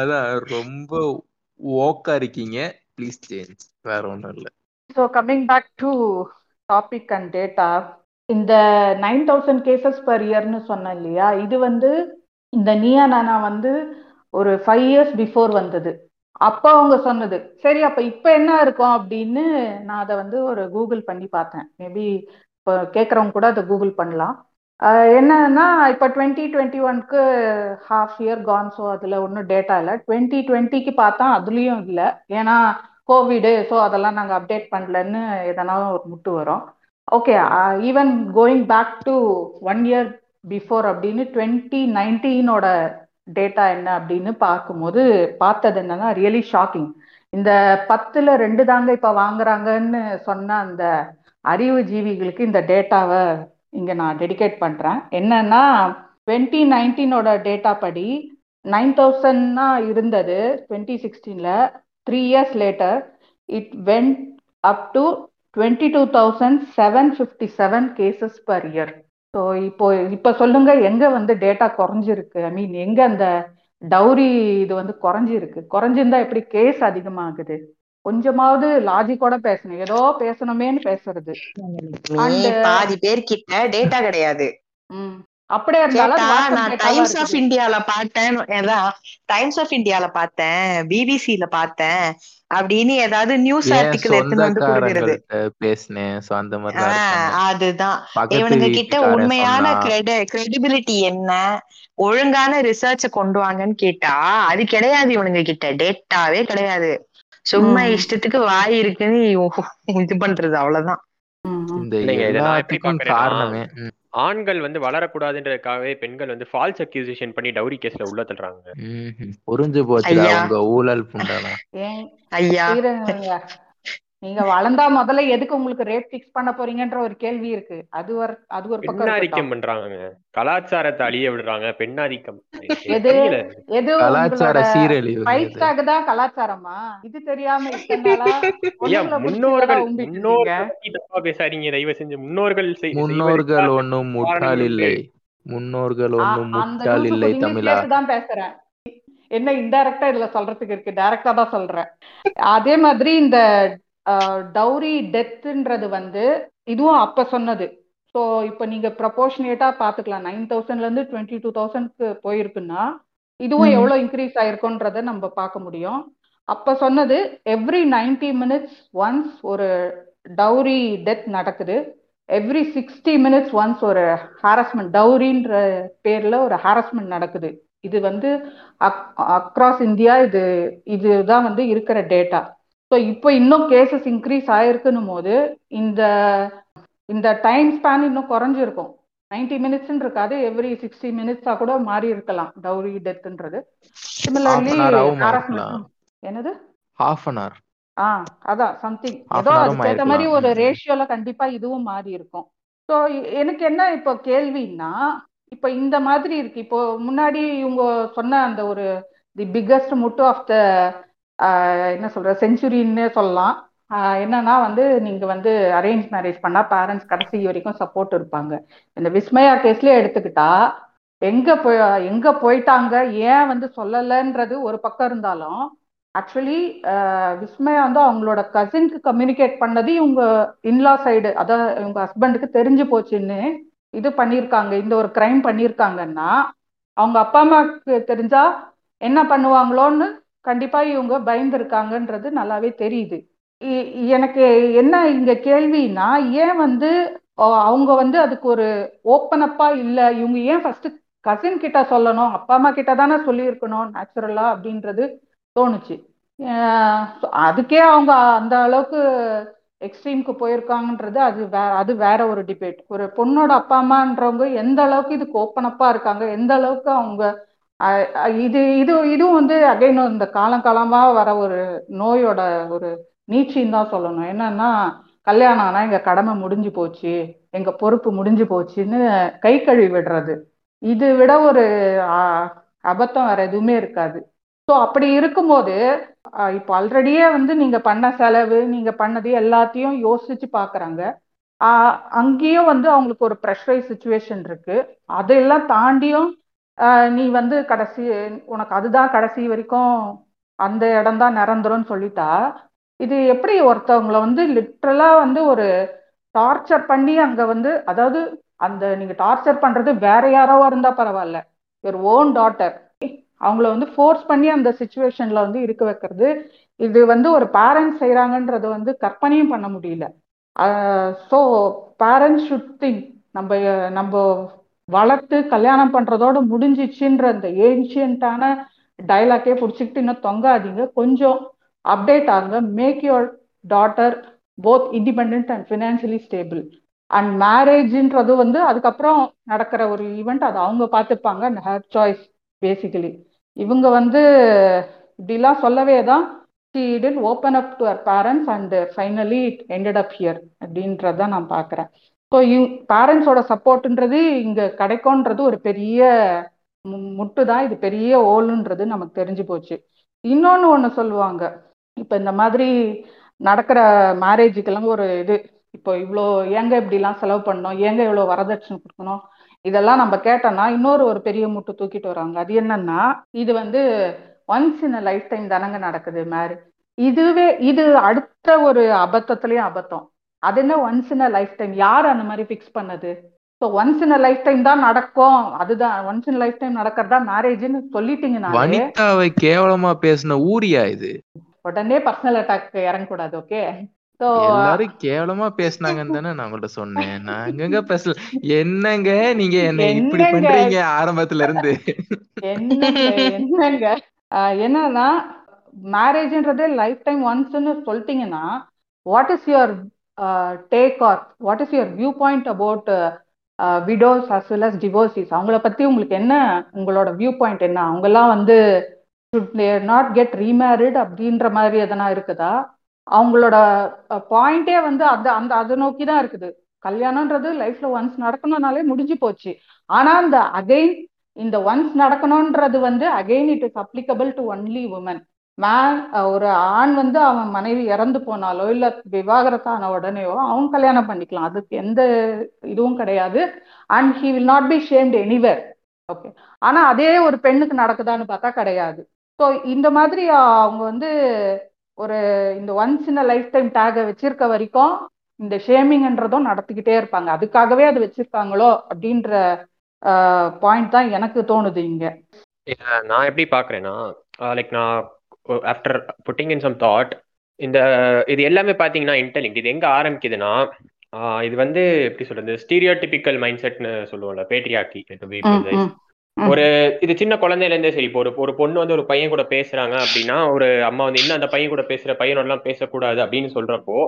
அதான் ரொம்ப ஓக்கா இருக்கீங்க, ப்ளீஸ் சேஞ்ச், வேற ஒன்றும் இல்லை. So coming back to topic and data, இந்த 9000 cases per yearனு சொன்னேன் இல்லையா, இது வந்து இந்த நீயா நானா வந்து ஒரு 5 இயர்ஸ் பிஃபோர் வந்தது. அப்போ அவங்க சொன்னது சரி, அப்போ இப்போ என்ன இருக்கும் அப்படின்னு நான் அதை வந்து ஒரு கூகுள் பண்ணி பார்த்தேன். மேபி இப்போ கேட்குறவங்க கூட அதை கூகுள் பண்ணலாம். என்னன்னா இப்போ 2021க்கு ஹாஃப் இயர் கான், ஸோ அதில் ஒன்றும் டேட்டா இல்லை. 2020க்கு பார்த்தா அதுலேயும் இல்லை, ஏன்னா கோவிடு, ஸோ அதெல்லாம் நாங்கள் அப்டேட் பண்ணலன்னு எதனா ஒரு முட்டு வரும். Okay, even going back to one year before அப்படின்னு 2019ஓட டேட்டா என்ன அப்படின்னு பார்க்கும்போது பார்த்தது என்னன்னா ரியலி ஷாக்கிங். இந்த 10ல் 2 தாங்க இப்போ வாங்குறாங்கன்னு சொன்ன அந்த அறிவு ஜீவிகளுக்கு இந்த டேட்டாவை இங்கே நான் டெடிகேட் பண்ணுறேன். என்னன்னா 2019ஓட டேட்டா படி 9000னா இருந்தது 2016ல். 3 years later it went up to 22,757 cases per year. So இப்போ சொல்லுங்க எங்க வந்து டேட்டா குறைஞ்சிருக்கு, ஐ மீன் எங்க அந்த டவுரி இது வந்து குறைஞ்சிருக்கு? குறைஞ்சிருந்தா எப்படி கேஸ் அதிகமாகுது? கொஞ்சமாவது லாஜிக்கோட பேசணும், ஏதோ பேசணுமேன்னு பேசுறது. பாதி பேர்கிட்ட டேட்டா கிடையாது. அப்படியே இருந்தாலும் டைம்ஸ் ஆஃப் இந்தியால பார்த்தேன், டைம்ஸ் ஆஃப் இந்தியால பார்த்தேன், பிபிசில பார்த்தேன் அப்படின்னு ஏதாவது நியூஸ் ஆர்டிகல் எடுத்து வந்து கொடுக்கிறது. பேசனேன் சோ அந்த மாதிரி அதுதான். இவனுங்க கிட்ட உண்மையான கிரெடிபிலிட்டி என்ன, ஒழுங்கான ரிசர்ச்ச கொண்டு வாங்கன்னு கேட்டா அது கிடையாது. இவனுங்க கிட்ட டேட்டாவே கிடையாது, சும்மா இஷ்டத்துக்கு வாய் இருக்குன்னு இது பண்றது, அவ்வளவுதான். காரணமே ஆண்கள் வந்து வளரக்கூடாதுன்றதுக்காகவே பெண்கள் வந்து ஃபால்ஸ் அக்யூசேஷன் பண்ணி டவுரி கேஸ்ல உள்ள தள்ளுறாங்க. புரிஞ்சு போச்சுடா உங்க ஊழல் புண்டானா. ஐயா நீங்க வளர்ந்தா முதல்ல எதுக்கு உங்களுக்கு ரேட் ஃபிக்ஸ் பண்ண போறீங்கன்ற ஒரு கேள்வி இருக்கு. அது ஒரு பக்கம் பெண்ணாதிக்கம் பண்றாங்க, கலாச்சாரத்தை அழிய விடுறாங்க. பெண்ணாதிக்கம் எது கலாச்சார சீரழிவு பைக்காக தான் கலாச்சாரமா? இது தெரியாம தப்பா பேசாதீங்க தயவு செஞ்சு. முன்னோர்கள் ஒன்னும் முட்டாள் இல்லை, முன்னோர்கள் ஒன்னும் முட்டாள் இல்லை. தமிழா தான் பேசுறேன், என்ன இன்டைரக்டா இதுல சொல்றதுக்கு இருக்கு, டைரக்டா தான் சொல்றேன். அதே மாதிரி இந்த டவுரி டெத்துன்றது வந்து இதுவும் அப்ப சொன்னது. ஸோ இப்போ நீங்க ப்ரொபோர்ஷனேட்டா பாத்துக்கலாம், 9000லேருந்து 22,000க்கு போயிருக்குன்னா இதுவும் எவ்வளோ இன்க்ரீஸ் ஆயிருக்குன்றத நம்ம பார்க்க முடியும். அப்ப சொன்னது எவ்ரி 90 minutes ஒன்ஸ் ஒரு டவுரி டெத் நடக்குது, எவ்ரி 60 minutes ஒன்ஸ் ஒரு ஹாரஸ்மெண்ட், டவுரின்ற பேர்ல ஒரு ஹாரஸ்மெண்ட் நடக்குது. இது வந்து அக்ராஸ் இந்தியா இதுதான் வந்து இருக்கிற டேட்டா. ஸோ இப்போ இன்னும் கேசஸ் இன்க்ரீஸ் ஆயிருக்குன்னும் போது இந்த டைம் ஸ்பேன் இன்னும் குறைஞ்சிருக்கும். 90 minutes இருக்காது, எவ்ரி 60 minutes கூட மாறி இருக்கலாம் டவுரி டெத்ன்றது. சிமிலர்லி என்னது அதான் சம்திங் ஏதோ அதுக்கேற்ற மாதிரி ஒரு ரேஷியோல கண்டிப்பா இதுவும் மாறி இருக்கும். ஸோ எனக்கு என்ன இப்போ கேள்வின்னா, இப்போ இந்த மாதிரி இருக்கு. இப்போ முன்னாடி இவங்க சொன்ன அந்த ஒரு தி பிக்கஸ்ட் முட்டு ஆஃப் த என்ன சொல்ற செஞ்சுரின்னு சொல்லலாம். என்னன்னா வந்து நீங்க வந்து அரேஞ்ச் மேரேஜ் பண்ணா பேரண்ட்ஸ் கடைசி வரைக்கும் சப்போர்ட் இருப்பாங்க. இந்த விஸ்மயா கேஸ்லயே எடுத்துக்கிட்டா எங்க போயிட்டாங்க ஏன் வந்து சொல்லலைன்றது ஒரு பக்கம் இருந்தாலும், ஆக்சுவலி விஸ்மயா வந்து அவங்களோட கசின்க்கு கம்யூனிகேட் பண்ணது இவங்க இன்லா சைடு, அதான் இவங்க ஹஸ்பண்டுக்கு தெரிஞ்சு போச்சுன்னு இது பண்ணியிருக்காங்க. இந்த ஒரு கிரைம் பண்ணியிருக்காங்கன்னா அவங்க அப்பா அம்மாவுக்கு தெரிஞ்சா என்ன பண்ணுவாங்களோன்னு கண்டிப்பா இவங்க பயந்துருக்காங்கன்றது நல்லாவே தெரியுது. எனக்கு என்ன இங்க கேள்வின்னா, ஏன் வந்து அவங்க வந்து அதுக்கு ஒரு ஓப்பனப்பா இல்ல, இவங்க ஏன் ஃபர்ஸ்ட் கசின் கிட்ட சொல்லணும், அப்பா அம்மா கிட்ட தானே சொல்லியிருக்கணும் நேச்சுரலா அப்படின்றது தோணுச்சு. அதுக்கே அவங்க அந்த அளவுக்கு எக்ஸ்ட்ரீமுக்கு போயிருக்காங்கன்றது அது வேற ஒரு டிபேட். ஒரு பொண்ணோட அப்பா அம்மான்றவங்க எந்த அளவுக்கு இதுக்கு ஓப்பனப்பா இருக்காங்க, எந்த அளவுக்கு அவங்க இதுவும் அகைன் இந்த காலங்காலமா வர ஒரு நோயோட ஒரு நீட்சின்னு தான் சொல்லணும். என்னன்னா கல்யாணம் ஆனா எங்க கடமை முடிஞ்சு போச்சு, எங்க பொறுப்பு முடிஞ்சு போச்சுன்னு கை கழுவி விடுறது, இது விட ஒரு அபத்தம் வேற எதுவுமே இருக்காது. ஸோ அப்படி இருக்கும்போது இப்போ ஆல்ரெடியே நீங்க பண்ண செலவு, நீங்க பண்ணது எல்லாத்தையும் யோசிச்சு பாக்குறாங்க. அங்கேயும் அவங்களுக்கு ஒரு ப்ரெஷரைஸ் சுச்சுவேஷன் இருக்கு. அதெல்லாம் தாண்டியும் நீ கடைசி உனக்கு அதுதான் கடைசி வரைக்கும் அந்த இடம் தான் நிரந்தரம்னு சொல்லிட்டா இது எப்படி ஒருத்தவங்களை லிட்ரலா ஒரு டார்ச்சர் பண்ணி அங்க அதாவது அந்த நீங்க டார்ச்சர் பண்றது வேற யாரோ இருந்தா பரவாயில்ல, யுவர் ஓன் டாட்டர் அவங்கள ஃபோர்ஸ் பண்ணி அந்த சிச்சுவேஷன்ல இருக்க வைக்கிறது, இது ஒரு பேரண்ட்ஸ் செய்யறாங்கன்றது கற்பனையும் பண்ண முடியல. ஸோ பேரண்ட்ஸ் ஷுட் திங்க், நம்ம வளர்த்து கல்யாணம் பண்றதோட முடிஞ்சிச்சுன்ற அந்த ஏன்ஷியன்டான டைலாக்கே பிடிச்சிக்கிட்டு இன்னும் தொங்காதீங்க, கொஞ்சம் அப்டேட் ஆகுங்க. Make your daughter both independent and financially stable. And மேரேஜ்ன்றது அதுக்கப்புறம் நடக்கிற ஒரு ஈவெண்ட், அது அவங்க பார்த்துப்பாங்க, அண்ட் ஹர் சாய்ஸ் பேசிக்கலி. இவங்க இப்படிலாம் சொல்லவே தான் she didn't open up to her parents and finally it ended up here அப்படின்றதான் நான் பார்க்குறேன். ஸோ பேரண்ட்ஸோட சப்போர்ட்டுன்றது இங்கே கிடைக்கும்ன்றது ஒரு பெரிய முட்டு தான், இது பெரிய ஓலுன்றது நமக்கு தெரிஞ்சு போச்சு. இன்னொன்று ஒன்று சொல்லுவாங்க, இப்போ இந்த மாதிரி நடக்கிற மேரேஜுக்கெல்லாம் ஒரு இது, இப்போ இவ்வளோ ஏங்க இப்படிலாம் செலவு பண்ணணும், ஏங்க இவ்வளோ வரதட்சணை கொடுக்கணும், இதெல்லாம் நம்ம கேட்டோம்னா இன்னொரு ஒரு பெரிய முட்டு தூக்கிட்டு வராங்க. அது என்னன்னா இது once in a lifetime தானங்க நடக்குது மேரேஜ், இது அடுத்த ஒரு அபத்தத்துலேயும் அபத்தம். அது என்ன once in a lifetime, யார் அந்த மாதிரி ஃபிக்ஸ் பண்ணது? So once in a lifetime தான் நடக்கும், அதுதான் ஒன்ஸ் இன் லைஃப் டைம் நடக்கிறதா மேரேஜ்னு சொல்லிட்டீங்கன்னா கேவலமா பேசின ஊரியா இது. உடனே பர்சனல் அட்டாக் இறங்கக்கூடாது, ஓகே? எல்லாரும் கேவலமா பேசினாங்கன்னு தானே நான் உங்கள்கிட்ட சொன்னேன். நாங்க பேசல, என்னங்க நீங்க என்ன இப்படி பண்றீங்க ஆரம்பத்துல இருந்து? என்னன்னா மேரேஜ்ன்றதே லைஃப் டைம் ஒன்ஸ்ன்னு சொல்லிட்டீங்கன்னா what is your take or what is your view point about widows as well as divorcees? அவங்கள பத்தி உங்களுக்கு என்ன, உங்களோட வியூ பாயிண்ட் என்ன? அவங்க எல்லாம் should not get remarried அப்படின்ற மாதிரி எதனா இருக்குதா? அவங்களோட பாயிண்டே அதை நோக்கி தான் இருக்குது. கல்யாணம்ன்றது லைஃப்ல ஒன்ஸ் நடக்கணும்னாலே முடிஞ்சு போச்சு. ஆனா அந்த அகைன் இந்த ஒன்ஸ் நடக்கணும்ன்றது again it is applicable to only women. ஒரு ஆண் அவன் மனைவி இறந்து போனாலோ இல்ல விவாகரத்தான உடனேயோ அவன் கல்யாணம் பண்ணிக்கலாம், அதுக்கு எந்த இதுவும் கிடையாது. And he will not be shamed anywhere, okay? ஆனா அதே ஒரு பெண்ணுக்கு நடக்குதான்னு பார்த்தா கிடையாது. ஸோ இந்த மாதிரி அவங்க ஒரு இந்த once in a lifetime டேகை வச்சிருக்க வரைக்கும் இந்த ஷேமிங்ன்றதும் நடத்திக்கிட்டே இருப்பாங்க. அதுக்காகவே அது வச்சிருக்காங்களோ அப்படின்ற பாயிண்ட் தான் எனக்கு தோணுது இங்க. நான் எப்படி பாக்குறேன்னா, லைக் நான் after putting in some thought, இந்த இது எல்லாமே பாத்தீங்கன்னா இன்டர்லிங்க். இது எங்க ஆரம்பிக்குதுன்னா, இது எப்படி சொல்றது, ஸ்டீரியோடிபிக்கல் மைண்ட் செட்னு சொல்லுவோம்ல, பேட்ரியார்கி. ஒரு இது சின்ன குழந்தையில இருந்தே சரி, இப்போ ஒரு பொண்ணு ஒரு பையன் கூட பேசுறாங்க அப்படின்னா, ஒரு அம்மா இன்னும் அந்த பையன் கூட பேசுற பையனோட எல்லாம் பேசக்கூடாது அப்படின்னு சொல்றப்போ,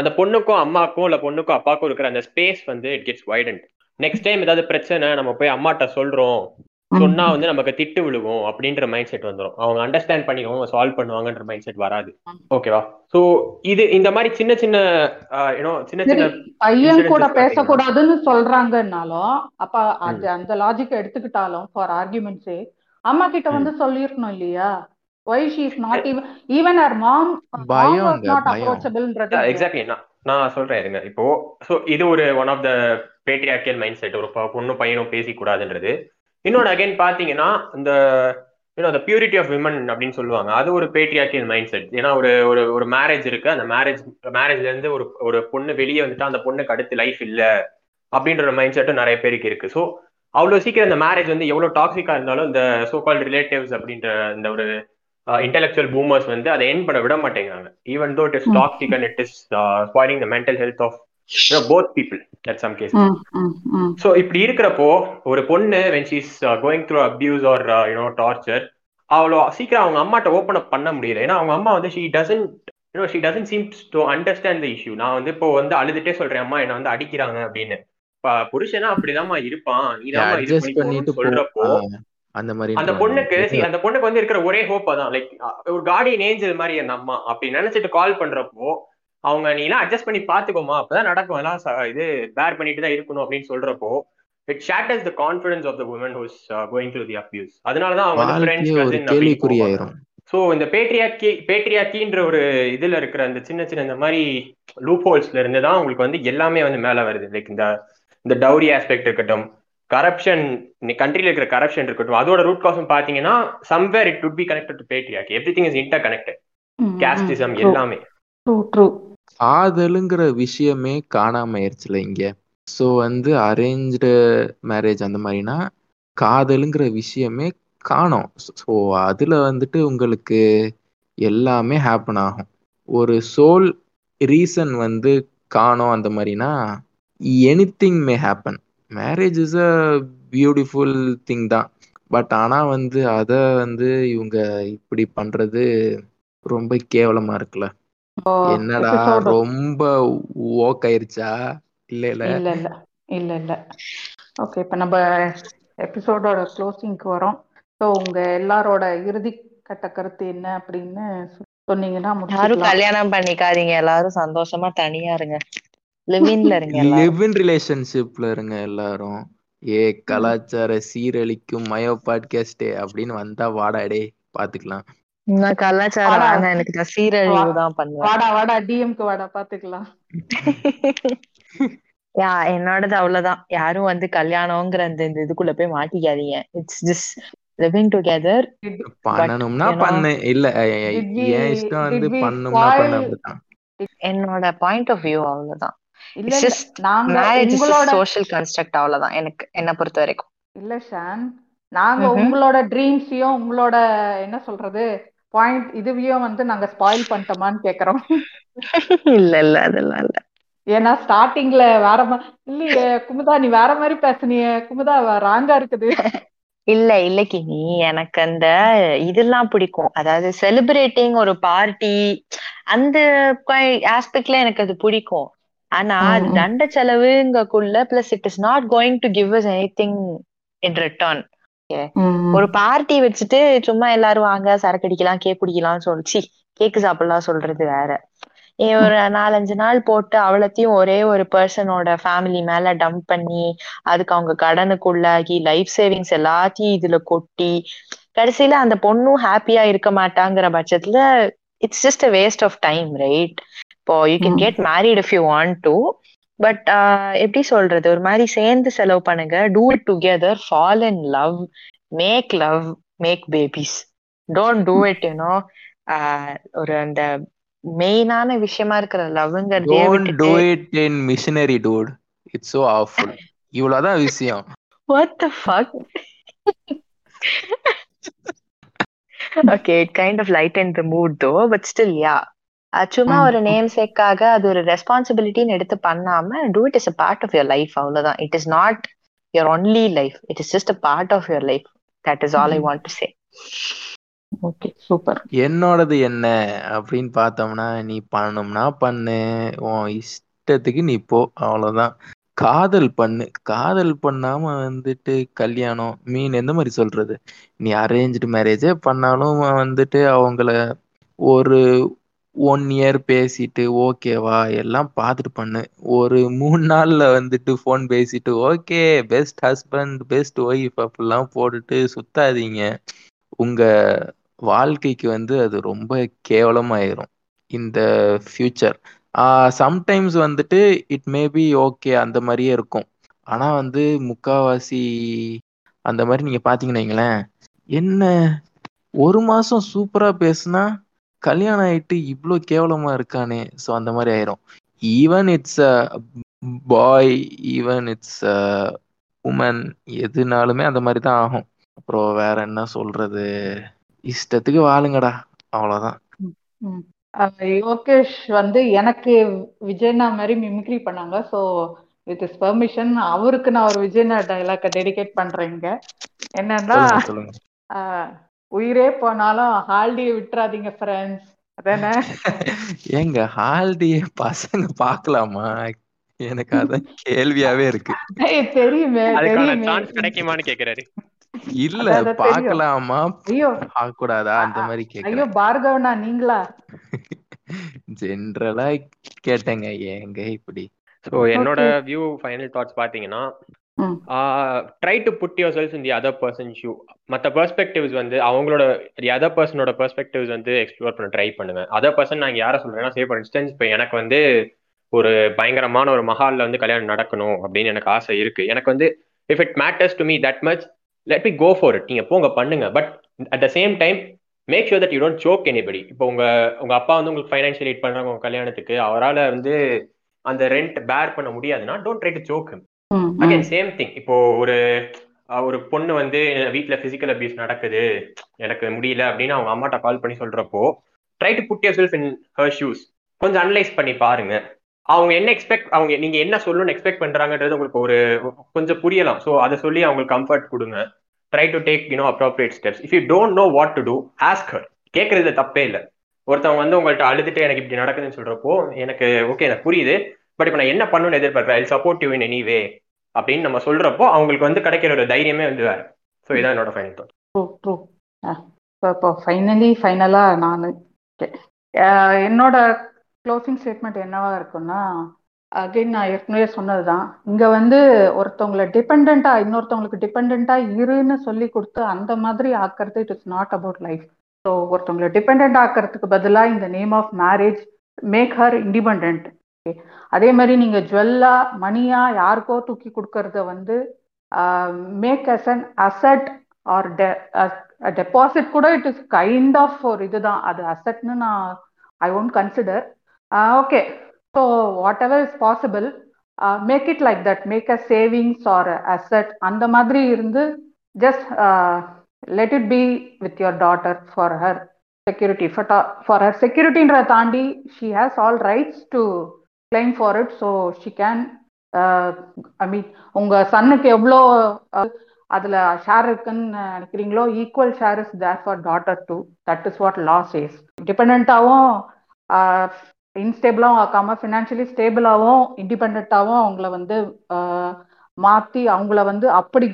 அந்த பொண்ணுக்கும் அம்மாக்கும் இல்ல பொண்ணுக்கும் அப்பாக்கும் இருக்கிற அந்த space it gets widened. Next time ஏதாவது பிரச்சனை நம்ம போய் அம்மாட்ட சொல்றோம், சொன்னா நமக்கு திட்டு விழுவோம் அப்படின்ற மைண்ட் செட் வந்துடும். அவங்க அண்டர்ஸ்டாண்ட் பண்ணிக்கோங்க, சால்வ் பண்ணுவாங்கன்ற மைண்ட் செட் வராது, ஓகேவா? சோ இது இந்த மாதிரி சின்ன சின்ன பையன் கூட பேசக்கூடாதுன்னு சொல்றாங்கன்னாலும், அப்ப அது அந்த லாஜிக் எடுத்துக்கிட்டாலும் ஃபார் ஆர்குமெண்ட்ஸே அம்மா கிட்ட சொல்லிருக்கணும் இல்லையா? Why she is not even her mom was not approachableன்றது. எக்ஸாக்ட்லி நான் சொல்றேன் இருங்க. இப்போ இது ஒரு one of the patriarchal mindset, ஒரு பொண்ணு பையனும் பேசிக்கூடாதுன்றது. இன்னொன்று அகைன் பார்த்தீங்கன்னா இந்த the purity of women அப்படின்னு சொல்லுவாங்க, அது ஒரு பேட்ரியார்க்கியல் மைண்ட் செட். ஏன்னா ஒரு மேரேஜ் இருக்கு, அந்த மேரேஜ்ல இருந்து ஒரு பொண்ணு வெளியே வந்துட்டா அந்த பொண்ணுக்கு அடுத்து லைஃப் இல்லை அப்படின்ற ஒரு மைண்ட் செட்டும் நிறைய பேருக்கு இருக்கு. ஸோ அவ்வளோ சீக்கிரம் இந்த மேரேஜ் எவ்வளோ டாக்ஸிக்கா இருந்தாலும் இந்த சோகால் ரிலேட்டிவ்ஸ் அப்படின்ற இந்த ஒரு இன்டெலெக்சுவல் பூமர்ஸ் அதை என் பண்ண விட மாட்டேங்கிறாங்க. Even though it is toxic and it is spoiling the mental health of both people at some cases. So இப்படி இருக்கிறப்போ ஒரு பொண்ணு when she's going through abuse or torture, அவ்வளோ சீக்கிரம் அவங்க அம்மாட்ட ஓப்பன் அப் பண்ண முடியல. ஏன்னா அவங்க அம்மா she doesn't you know, she doesn't seem to understand the issue. நான் வந்து இப்போ வந்து அழுதுட்டே சொல்றேன் அம்மா என்ன வந்து அடிக்கிறாங்க அப்படின்னு. புருஷனா அப்படிதான்மா இருப்பான், நீதான் சொல்றப்போ அந்த மாதிரி அந்த பொண்ணுக்கு வந்து இருக்கிற ஒரே ஹோப்பா தான், லைக் ஒரு கார்டியன் ஏஞ்சல் மாதிரி அந்த அம்மா அப்படி நினைச்சிட்டு கால் பண்றப்போ அவங்க நீ எல்லாம் அட்ஜஸ்ட் பண்ணி பாத்துக்கோமா அப்பதான் நடக்கும் எல்லாம் இது பேர் பண்ணிட்டு தான் இருக்கணும் அப்படின்னு சொல்றப்போ it shatters the confidence of the woman who's going through the abuse. அதனால தான் அவங்க வந்து friends cousin கேள்விக்குரிய ஆயிரும். சோ இந்த பேட்ரியாக்கின்ற ஒரு இதுல இருக்கிற அந்த சின்ன சின்ன இந்த மாதிரி லூப் ஹோல்ஸ்ல இருந்து தான் உங்களுக்கு வந்து எல்லாமே வந்து மேல வருது. லைக் இந்த டவுரி ஆஸ்பெக்ட் இருக்கட்டும், கரப்ஷன், கண்ட்ரியில இருக்கிற கரப்ஷன் இருக்கட்டும், அதோட ரூட் காசும் பாத்தீங்கன்னா somewhere it would be connected to patriarchy. everything is interconnected. casteism எல்லாமே ஆதலுங்கிற விஷயமே காணாம ஆயிடுச்சுல இங்க. ஸோ வந்து அரேஞ்சு மேரேஜ் அந்த மாதிரினா காதலுங்கிற விஷயமே காணோம். ஸோ அதில் வந்துட்டு உங்களுக்கு எல்லாமே ஹேப்பன் ஆகும். ஒரு சோல் ரீசன் வந்து காணோம் அந்த மாதிரினா anything may happen. Marriage is a beautiful thing தான், பட் ஆனால் வந்து அதை வந்து இவங்க இப்படி பண்ணுறது ரொம்ப கேவலமாக இருக்குல்ல. என்னடா ரொம்ப ஓக் ஆயிருச்சா? இல்ல ஓகே, இப்ப நம்ம எபிசோடோட க்ளோசிங்க்கு வரோம். ஸோ உங்க எல்லாரோட இறுதி கட்ட கருத்து என்ன அப்படின்னு சொன்னீங்கன்னா, யாரும் கல்யாணம் பண்ணிக்காதீங்க, எல்லாரும் சந்தோஷமா தனியா இருங்க, லிவ்இன்ல இருங்க, லிவ்இன் ரிலேஷன்ஷிப்ல இருங்க எல்லாரும். ஏ கலாச்சார சீரழிக்கும் மயோ பாட்காஸ்டே அப்படின்னு வந்தா வாடாடே பாத்துக்கலாம். நான் கலாச்சாரம் எனக்கு சீரழிவு தான் பண்ணுவேன். வாடா வாடா டிஎம்க்கு வாடா பாத்துக்கலாம். என்னோடது அவ்வளவுதான். யாரும் வந்து கல்யாணம்ங்கிற அந்த இந்த இதுக்குள்ள போய் மாட்டிக்காதீங்க. It's just living together. பண்ணனும்னா பண்ணு, இல்ல ஏன் இஷ்டம் வந்து பண்ணனும்னா பண்ணு. என்னோட பாயிண்ட் ஆஃப் வியூ அவ்வளவுதான். It's just marriage is a social construct அவ்வளவுதான் எனக்கு, என்ன பொறுத்த வரைக்கும். இல்ல ஷான், நாங்க உங்களோட ட்ரீம்ஸையும் உங்களோட என்ன சொல்றது பாயிண்ட் இதுவையும் வந்து நாங்க ஸ்பாயில் பண்ணிட்டோமான்னு கேக்குறோம். இல்ல இல்ல அதெல்லாம் இல்ல. ஏன்னா ஸ்டார்டிங்ல வேற மாதிரி இல்லையே குமுதா, நீ வேற மாதிரி பேசுனிய குமுதா, ராங்கா இருக்குது. இல்ல இல்ல கிமி, எனக்கு அந்த இதெல்லாம் பிடிக்கும். அதாவது செலிப்ரேட்டிங் ஒரு பார்ட்டி அந்த ஆஸ்பெக்ட்ல எனக்கு அது பிடிக்கும். ஆனா அது தண்ட செலவுங்கக்குள்ள plus it is not going to give us anything in return. ஒரு பார்ட்டி வச்சுட்டு சும்மா எல்லாரும் வாங்க சரக்கு அடிக்கலாம் கேக் குடிக்கலாம் சொல்லிச்சு கேக்கு சாப்பிடலாம் சொல்றது வேற. ஒரு 4-5 நாள் போட்டு அவ்வளத்தையும் ஒரே ஒரு பர்சனோட ஃபேமிலி மேல டம்ப் பண்ணி அதுக்கு அவங்க கடனுக்குள்ளாகி லைஃப் சேவிங்ஸ் எல்லாத்தையும் இதுல கொட்டி கடைசியில அந்த பொண்ணும் ஹாப்பியா இருக்க மாட்டாங்கிற பட்சத்துல it's just a waste of time, right? இப்போ you can get married if you want to, but எப்படி சொல்றது, ஒரு மாதிரி சேர்ந்து செலவு பண்ணுங்க. Do it together, fall in love, make love, make babies. Don't do it you know ஒரு அந்த மெயினான விஷயமா இருக்கிற லவ்ங்கிறது. Don't do it in missionary dude, it's so awful. இவ்வளவுதான் விஷயம். What the fuck. Okay, it kind of lightened the mood தோ, but still yeah, சும்மா ஒரு நேம் சேக்காக அது ஒரு ரெஸ்பான்சிபிலிட்டின்னு எடுத்து பண்ணாம do it is a part of your life அவ்வளவுதான். It is not your only life, it is just a part of your life. That is all I want to say. Okay super. என்னோடது என்ன அப்படின்னு பார்த்தோம்னா, நீ பண்ணணும்னா பண்ணு, உன் இஷ்டத்துக்கு நீ போ, அவ்வளோதான். காதல் பண்ணு, காதல் பண்ணாம வந்துட்டு கல்யாணம் மீன் எந்த மாதிரி சொல்றது, நீ அரேஞ்சு மேரேஜே பண்ணாலும் வந்துட்டு அவங்கள ஒரு 1 year பேசிட்டு ஓகேவா எல்லாம் பார்த்துட்டு பண்ணு. ஒரு 3 நாள்ல வந்துட்டு ஃபோன் பேசிட்டு okay best husband best wife அப்படிலாம் போட்டுட்டு சுத்தாதீங்க. உங்க வாழ்க்கைக்கு வந்து அது ரொம்ப கேவலமாயிரும் இந்த ஃபியூச்சர். சம்டைம்ஸ் வந்துட்டு இட் மேபி ஓகே அந்த மாதிரியே இருக்கும். ஆனால் வந்து முக்காவாசி அந்த மாதிரி நீங்கள் பார்த்தீங்கன்னு வைங்களேன், என்ன 1 மாதம் சூப்பராக பேசுனா கல்யாணம் ஆகிட்டு இவ்வளோ கேவலமாக இருக்கானே, ஸோ அந்த மாதிரி ஆயிரும். Even it's a boy, even it's a woman, எதுனாலுமே அந்த மாதிரி தான் ஆகும். அப்புறம் வேற என்ன சொல்றது, இஷ்டத்துக்கு வாழுங்கடா அவ்வளவுதான். யோகேஷ் வந்து எனக்கு விஜய்னா மாதிரி மிமிக்ரி பண்ணாங்க. ஸோ வித் இஸ் பெர்மிஷன் அவருக்கு நான் ஒரு விஜய்னா டைலாக டெடிகேட் பண்றேங்க. என்னன்னா, உயிரே போனாலும் ஹால்டியை விட்டுறாதீங்க ஃப்ரெண்ட்ஸ், அதானே எங்க ஹால்டி பசங்க பாக்கலாமா? எனக்கு அதான் கேள்வியாவே இருக்கு. தெரியுமே கிடைக்குமான்னு கேக்குறாரு. இல்ல பாக்கலாமா கூடாதா அந்த மாதிரி கேக்குறேன். பார்கவனா நீங்களா? ஜென்ரலா கேட்டேங்க ஏங்க இப்படி. சோ என்னோட வியூ ஃபைனல் தாட்ஸ் பாத்தீங்கன்னா, try to put yourself in the other person's shoe. மற்ற பெர்ஸ்பெக்டிவ்ஸ் வந்து அவங்களோட அதர் பர்சனோட பெர்ஸ்பெக்டிவ்ஸ் வந்து எக்ஸ்ப்ளோர் பண்ண ட்ரை பண்ணுவேன். அதர் பர்சன் நான் யாரை சொல்றேன்னா, சே ஃபார் இன்ஸ்டன்ஸ் இப்போ எனக்கு வந்து ஒரு பயங்கரமான ஒரு மஹாலில் வந்து கல்யாணம் நடக்கணும் அப்படின்னு எனக்கு ஆசை இருக்கு. எனக்கு வந்து if it matters to me that much, let me go for it. நீங்க போங்க பண்ணுங்க. But at the same time make sure that you don't joke anybody. இப்போ உங்க அப்பா வந்து உங்களுக்கு ஃபைனான்ஷியல் ஹெல்ப் பண்றாங்க உங்க கல்யாணத்துக்கு, அவரால் வந்து அந்த ரெண்ட் பேர் பண்ண முடியாதுன்னா don't try to joke him. Again same thing. இப்போ ஒரு பொண்ணு வந்து வீட்டுல பிசிக்கல் அபியூஸ் நடக்குது, எனக்கு முடியல அப்படின்னு அவங்க அம்மாட்ட கால் பண்ணி சொல்றப்போ, try to put yourself in her shoes. கொஞ்சம் அனலைஸ் பண்ணி பாருங்க அவங்க என்ன எக்ஸ்பெக்ட், அவங்க நீங்க என்ன சொல்லணும்னு எக்ஸ்பெக்ட் பண்றாங்கன்றது உங்களுக்கு ஒரு கொஞ்சம் புரியலாம். ஸோ அதை சொல்லி அவங்களுக்கு கம்ஃபர்ட் கொடுங்க. Try to take appropriate steps. If you don't know what to do, ask her. கேட்கறது தப்பே இல்லை. ஒருத்தவங்க வந்து உங்கள்கிட்ட அழுதுட்டு எனக்கு இப்படி நடக்குதுன்னு சொல்றப்போ, எனக்கு ஓகே எனக்கு புரியுது, பட் இப்போ நான் என்ன பண்ணணும்னு எதிர்பார்க்குறேன், I will support you in any way அப்படின்னு நம்ம சொல்றப்போ அவங்களுக்கு வந்து கிடைக்கிற ஒரு தைரியமே வந்து வேற. ஸோ இதான் என்னோட ஃபைனல் தாட். இப்போ ஃபைனலா நான் என்னோட க்ளோசிங் ஸ்டேட்மெண்ட் என்னவா இருக்குன்னா, அகைன் நான் ஏற்கனவே சொன்னது தான். இங்கே வந்து ஒருத்தவங்களை டிபெண்ட்டாக இன்னொருத்தவங்களுக்கு டிபெண்ட்டாக இருன்னு சொல்லி கொடுத்து அந்த மாதிரி ஆக்கிறது it is not about life. So ஒருத்தவங்களை டிபெண்ட் ஆக்கிறதுக்கு பதிலாக இந்த name of marriage make her independent. அதே மாதிரி நீங்க ஜுவல்லா மணியா யாருக்கோ தூக்கி கொடுக்கறத வந்து make as an asset or deposit கூட இட் இஸ் கைண்ட் ஆஃப் ஒரு இதுதான். அது அசட்னு நான் I won't consider. Okay, so whatever is possible make it like that. Make a savings or asset அந்த மாதிரி இருந்து just let it be with your daughter for her security. For her செக்யூரிட்டின்றத தாண்டி she has all rights to claim for it, so she can I mean unga sonukku evlo adula share irukku nenikiringlo equal share is there for daughter too. That is what law says. Dependent avum instable avum financially stable avum independent avum avungala vandu maati avungala vandu appadi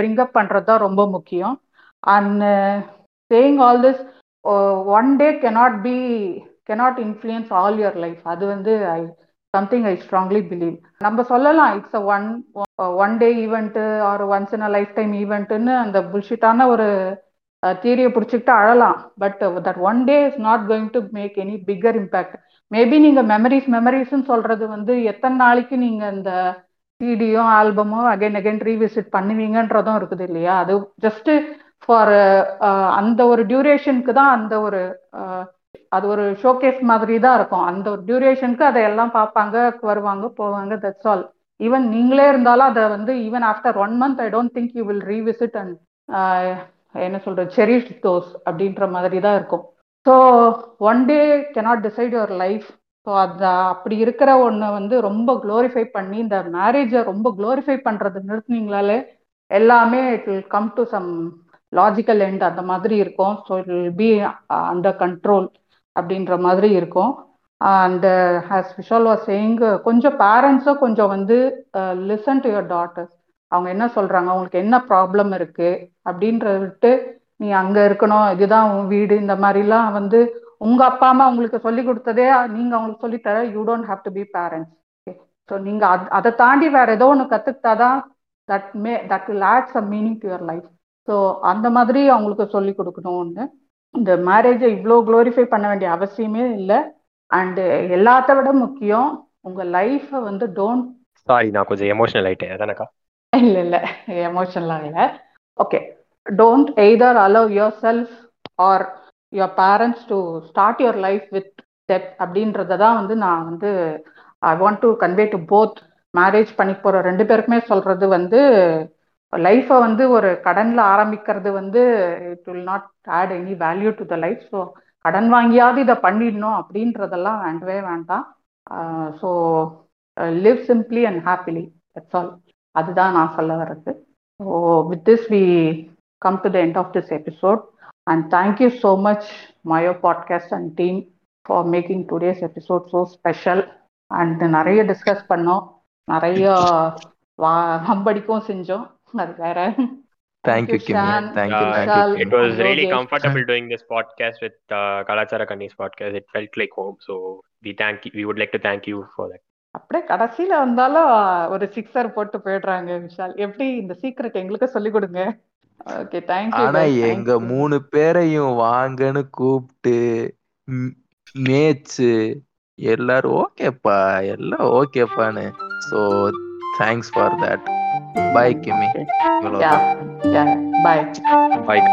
bring up pandrathu romba mukkiyam. And saying all this one day cannot influence all your life. adu vandu I something I strongly believe. நம்ம சொல்லலாம் it's a one day event or once in a lifetime ஈவெண்ட்னு அந்த புல்ஷிட்டான ஒரு தியரியை பிடிச்சிக்கிட்டு அழலாம். But that one day is not going to make any bigger impact. Maybe நீங்க மெமரிஸ்ன்னு சொல்றது வந்து எத்தனை நாளைக்கு நீங்க இந்த சிடியும் ஆல்பமும் அகைன் ரீவிசிட் பண்ணுவீங்கன்றதும் இருக்குது இல்லையா? அது ஜஸ்ட் ஃபார் அந்த ஒரு டியூரேஷனுக்கு தான் அந்த ஒரு அது ஒரு ஷோகேஸ் மாதிரி தான் இருக்கும். அந்த ஒரு டியூரேஷனுக்கு அதை எல்லாம் பார்ப்பாங்க, வருவாங்க போவாங்க, தட்ஸ் ஆல். ஈவன் நீங்களே இருந்தாலும் அதை வந்து even after one month I don't think you will revisit and என்ன சொல்றது செரிஷ் தோஸ் அப்படின்ற மாதிரி தான் இருக்கும். So one day cannot decide your life. So அதை அப்படி இருக்கிற ஒன்றை வந்து ரொம்ப க்ளோரிஃபை பண்ணி இந்த மேரேஜை ரொம்ப க்ளோரிஃபை பண்ணுறது நிறுத்தினீங்களாலே எல்லாமே it will come to some logical end அந்த மாதிரி இருக்கும். So it will be under control அப்படின்ற மாதிரி இருக்கும். And as Vishal was saying, கொஞ்சம் பேரண்ட்ஸும் கொஞ்சம் வந்து லிசன் டு யுவர் டாட்டர்ஸ். அவங்க என்ன சொல்றாங்க, அவங்களுக்கு என்ன ப்ராப்ளம் இருக்கு அப்படின்றத விட்டு நீ அங்கே இருக்கணும், இதுதான் உன் வீடு, இந்த மாதிரிலாம் வந்து உங்க அப்பா அம்மா உங்களுக்கு சொல்லி கொடுத்ததே நீங்க அவங்களுக்கு சொல்லித்தர. You don't have to be parents. So நீங்க அதை தாண்டி வேற ஏதோ ஒன்று கத்துக்கிட்டாதான் that will add some meaning to your life. So அந்த மாதிரி அவங்களுக்கு சொல்லி கொடுக்கணும். ஒன்று, இந்த மேரேஜை இவ்வளோ க்ளோரிஃபை பண்ண வேண்டிய அவசியமே இல்லை. அண்டு எல்லாத்த விட முக்கியம் உங்க லைஃபை வந்து டோன்ட் சாரி நான் கொஞ்சம் எமோஷனல் ஆயிட்டேன் அதானக்கா. இல்லை எமோஷனலாக இல்லை. Okay, don't either allow yourself or your parents to start your life with death அப்படின்றத தான் வந்து நான் வந்து I want to convey to both. Marriage பண்ணி போகிற ரெண்டு பேருக்குமே சொல்றது வந்து லைஃபை வந்து ஒரு கடனில் ஆரம்பிக்கிறது வந்து it will not add any value to the life. So கடன் வாங்கியாவது இதை பண்ணிடணும் அப்படின்றதெல்லாம் வேண்டவே வேண்டாம். So live simply and happily, that's all. அதுதான் நான் சொல்ல வர்றது. So with this we come to the end of this episode. And thank you so much மயோ பாட்காஸ்ட் and team for making today's episode so special. And நிறைய discuss பண்ணோம், நிறைய ஹம்படிக்கும் செஞ்சோம். அது வேற. Thank you, Kimi. Thank you, Vishal. It was really comfortable doing this podcast with Kalachara Kanni's podcast. It felt like home. So we would like to thank you for that. அப்படியே கடைசியில வந்தால ஒரு sixer போட்டு போயிடுறாங்க விஷால். எப்படி இந்த secret எங்களுக்கு சொல்லி கொடுங்க. Okay, thank you. ஆனா எங்க மூணு பேரையும் வாங்கன்னு கூப்பிட்டு மேட்ச் எல்லாரும் ஓகேப்பா, எல்லாம் ஓகேப்பான்னு. So thanks for that. Bye, Kimi. Yeah. Bye. Bye.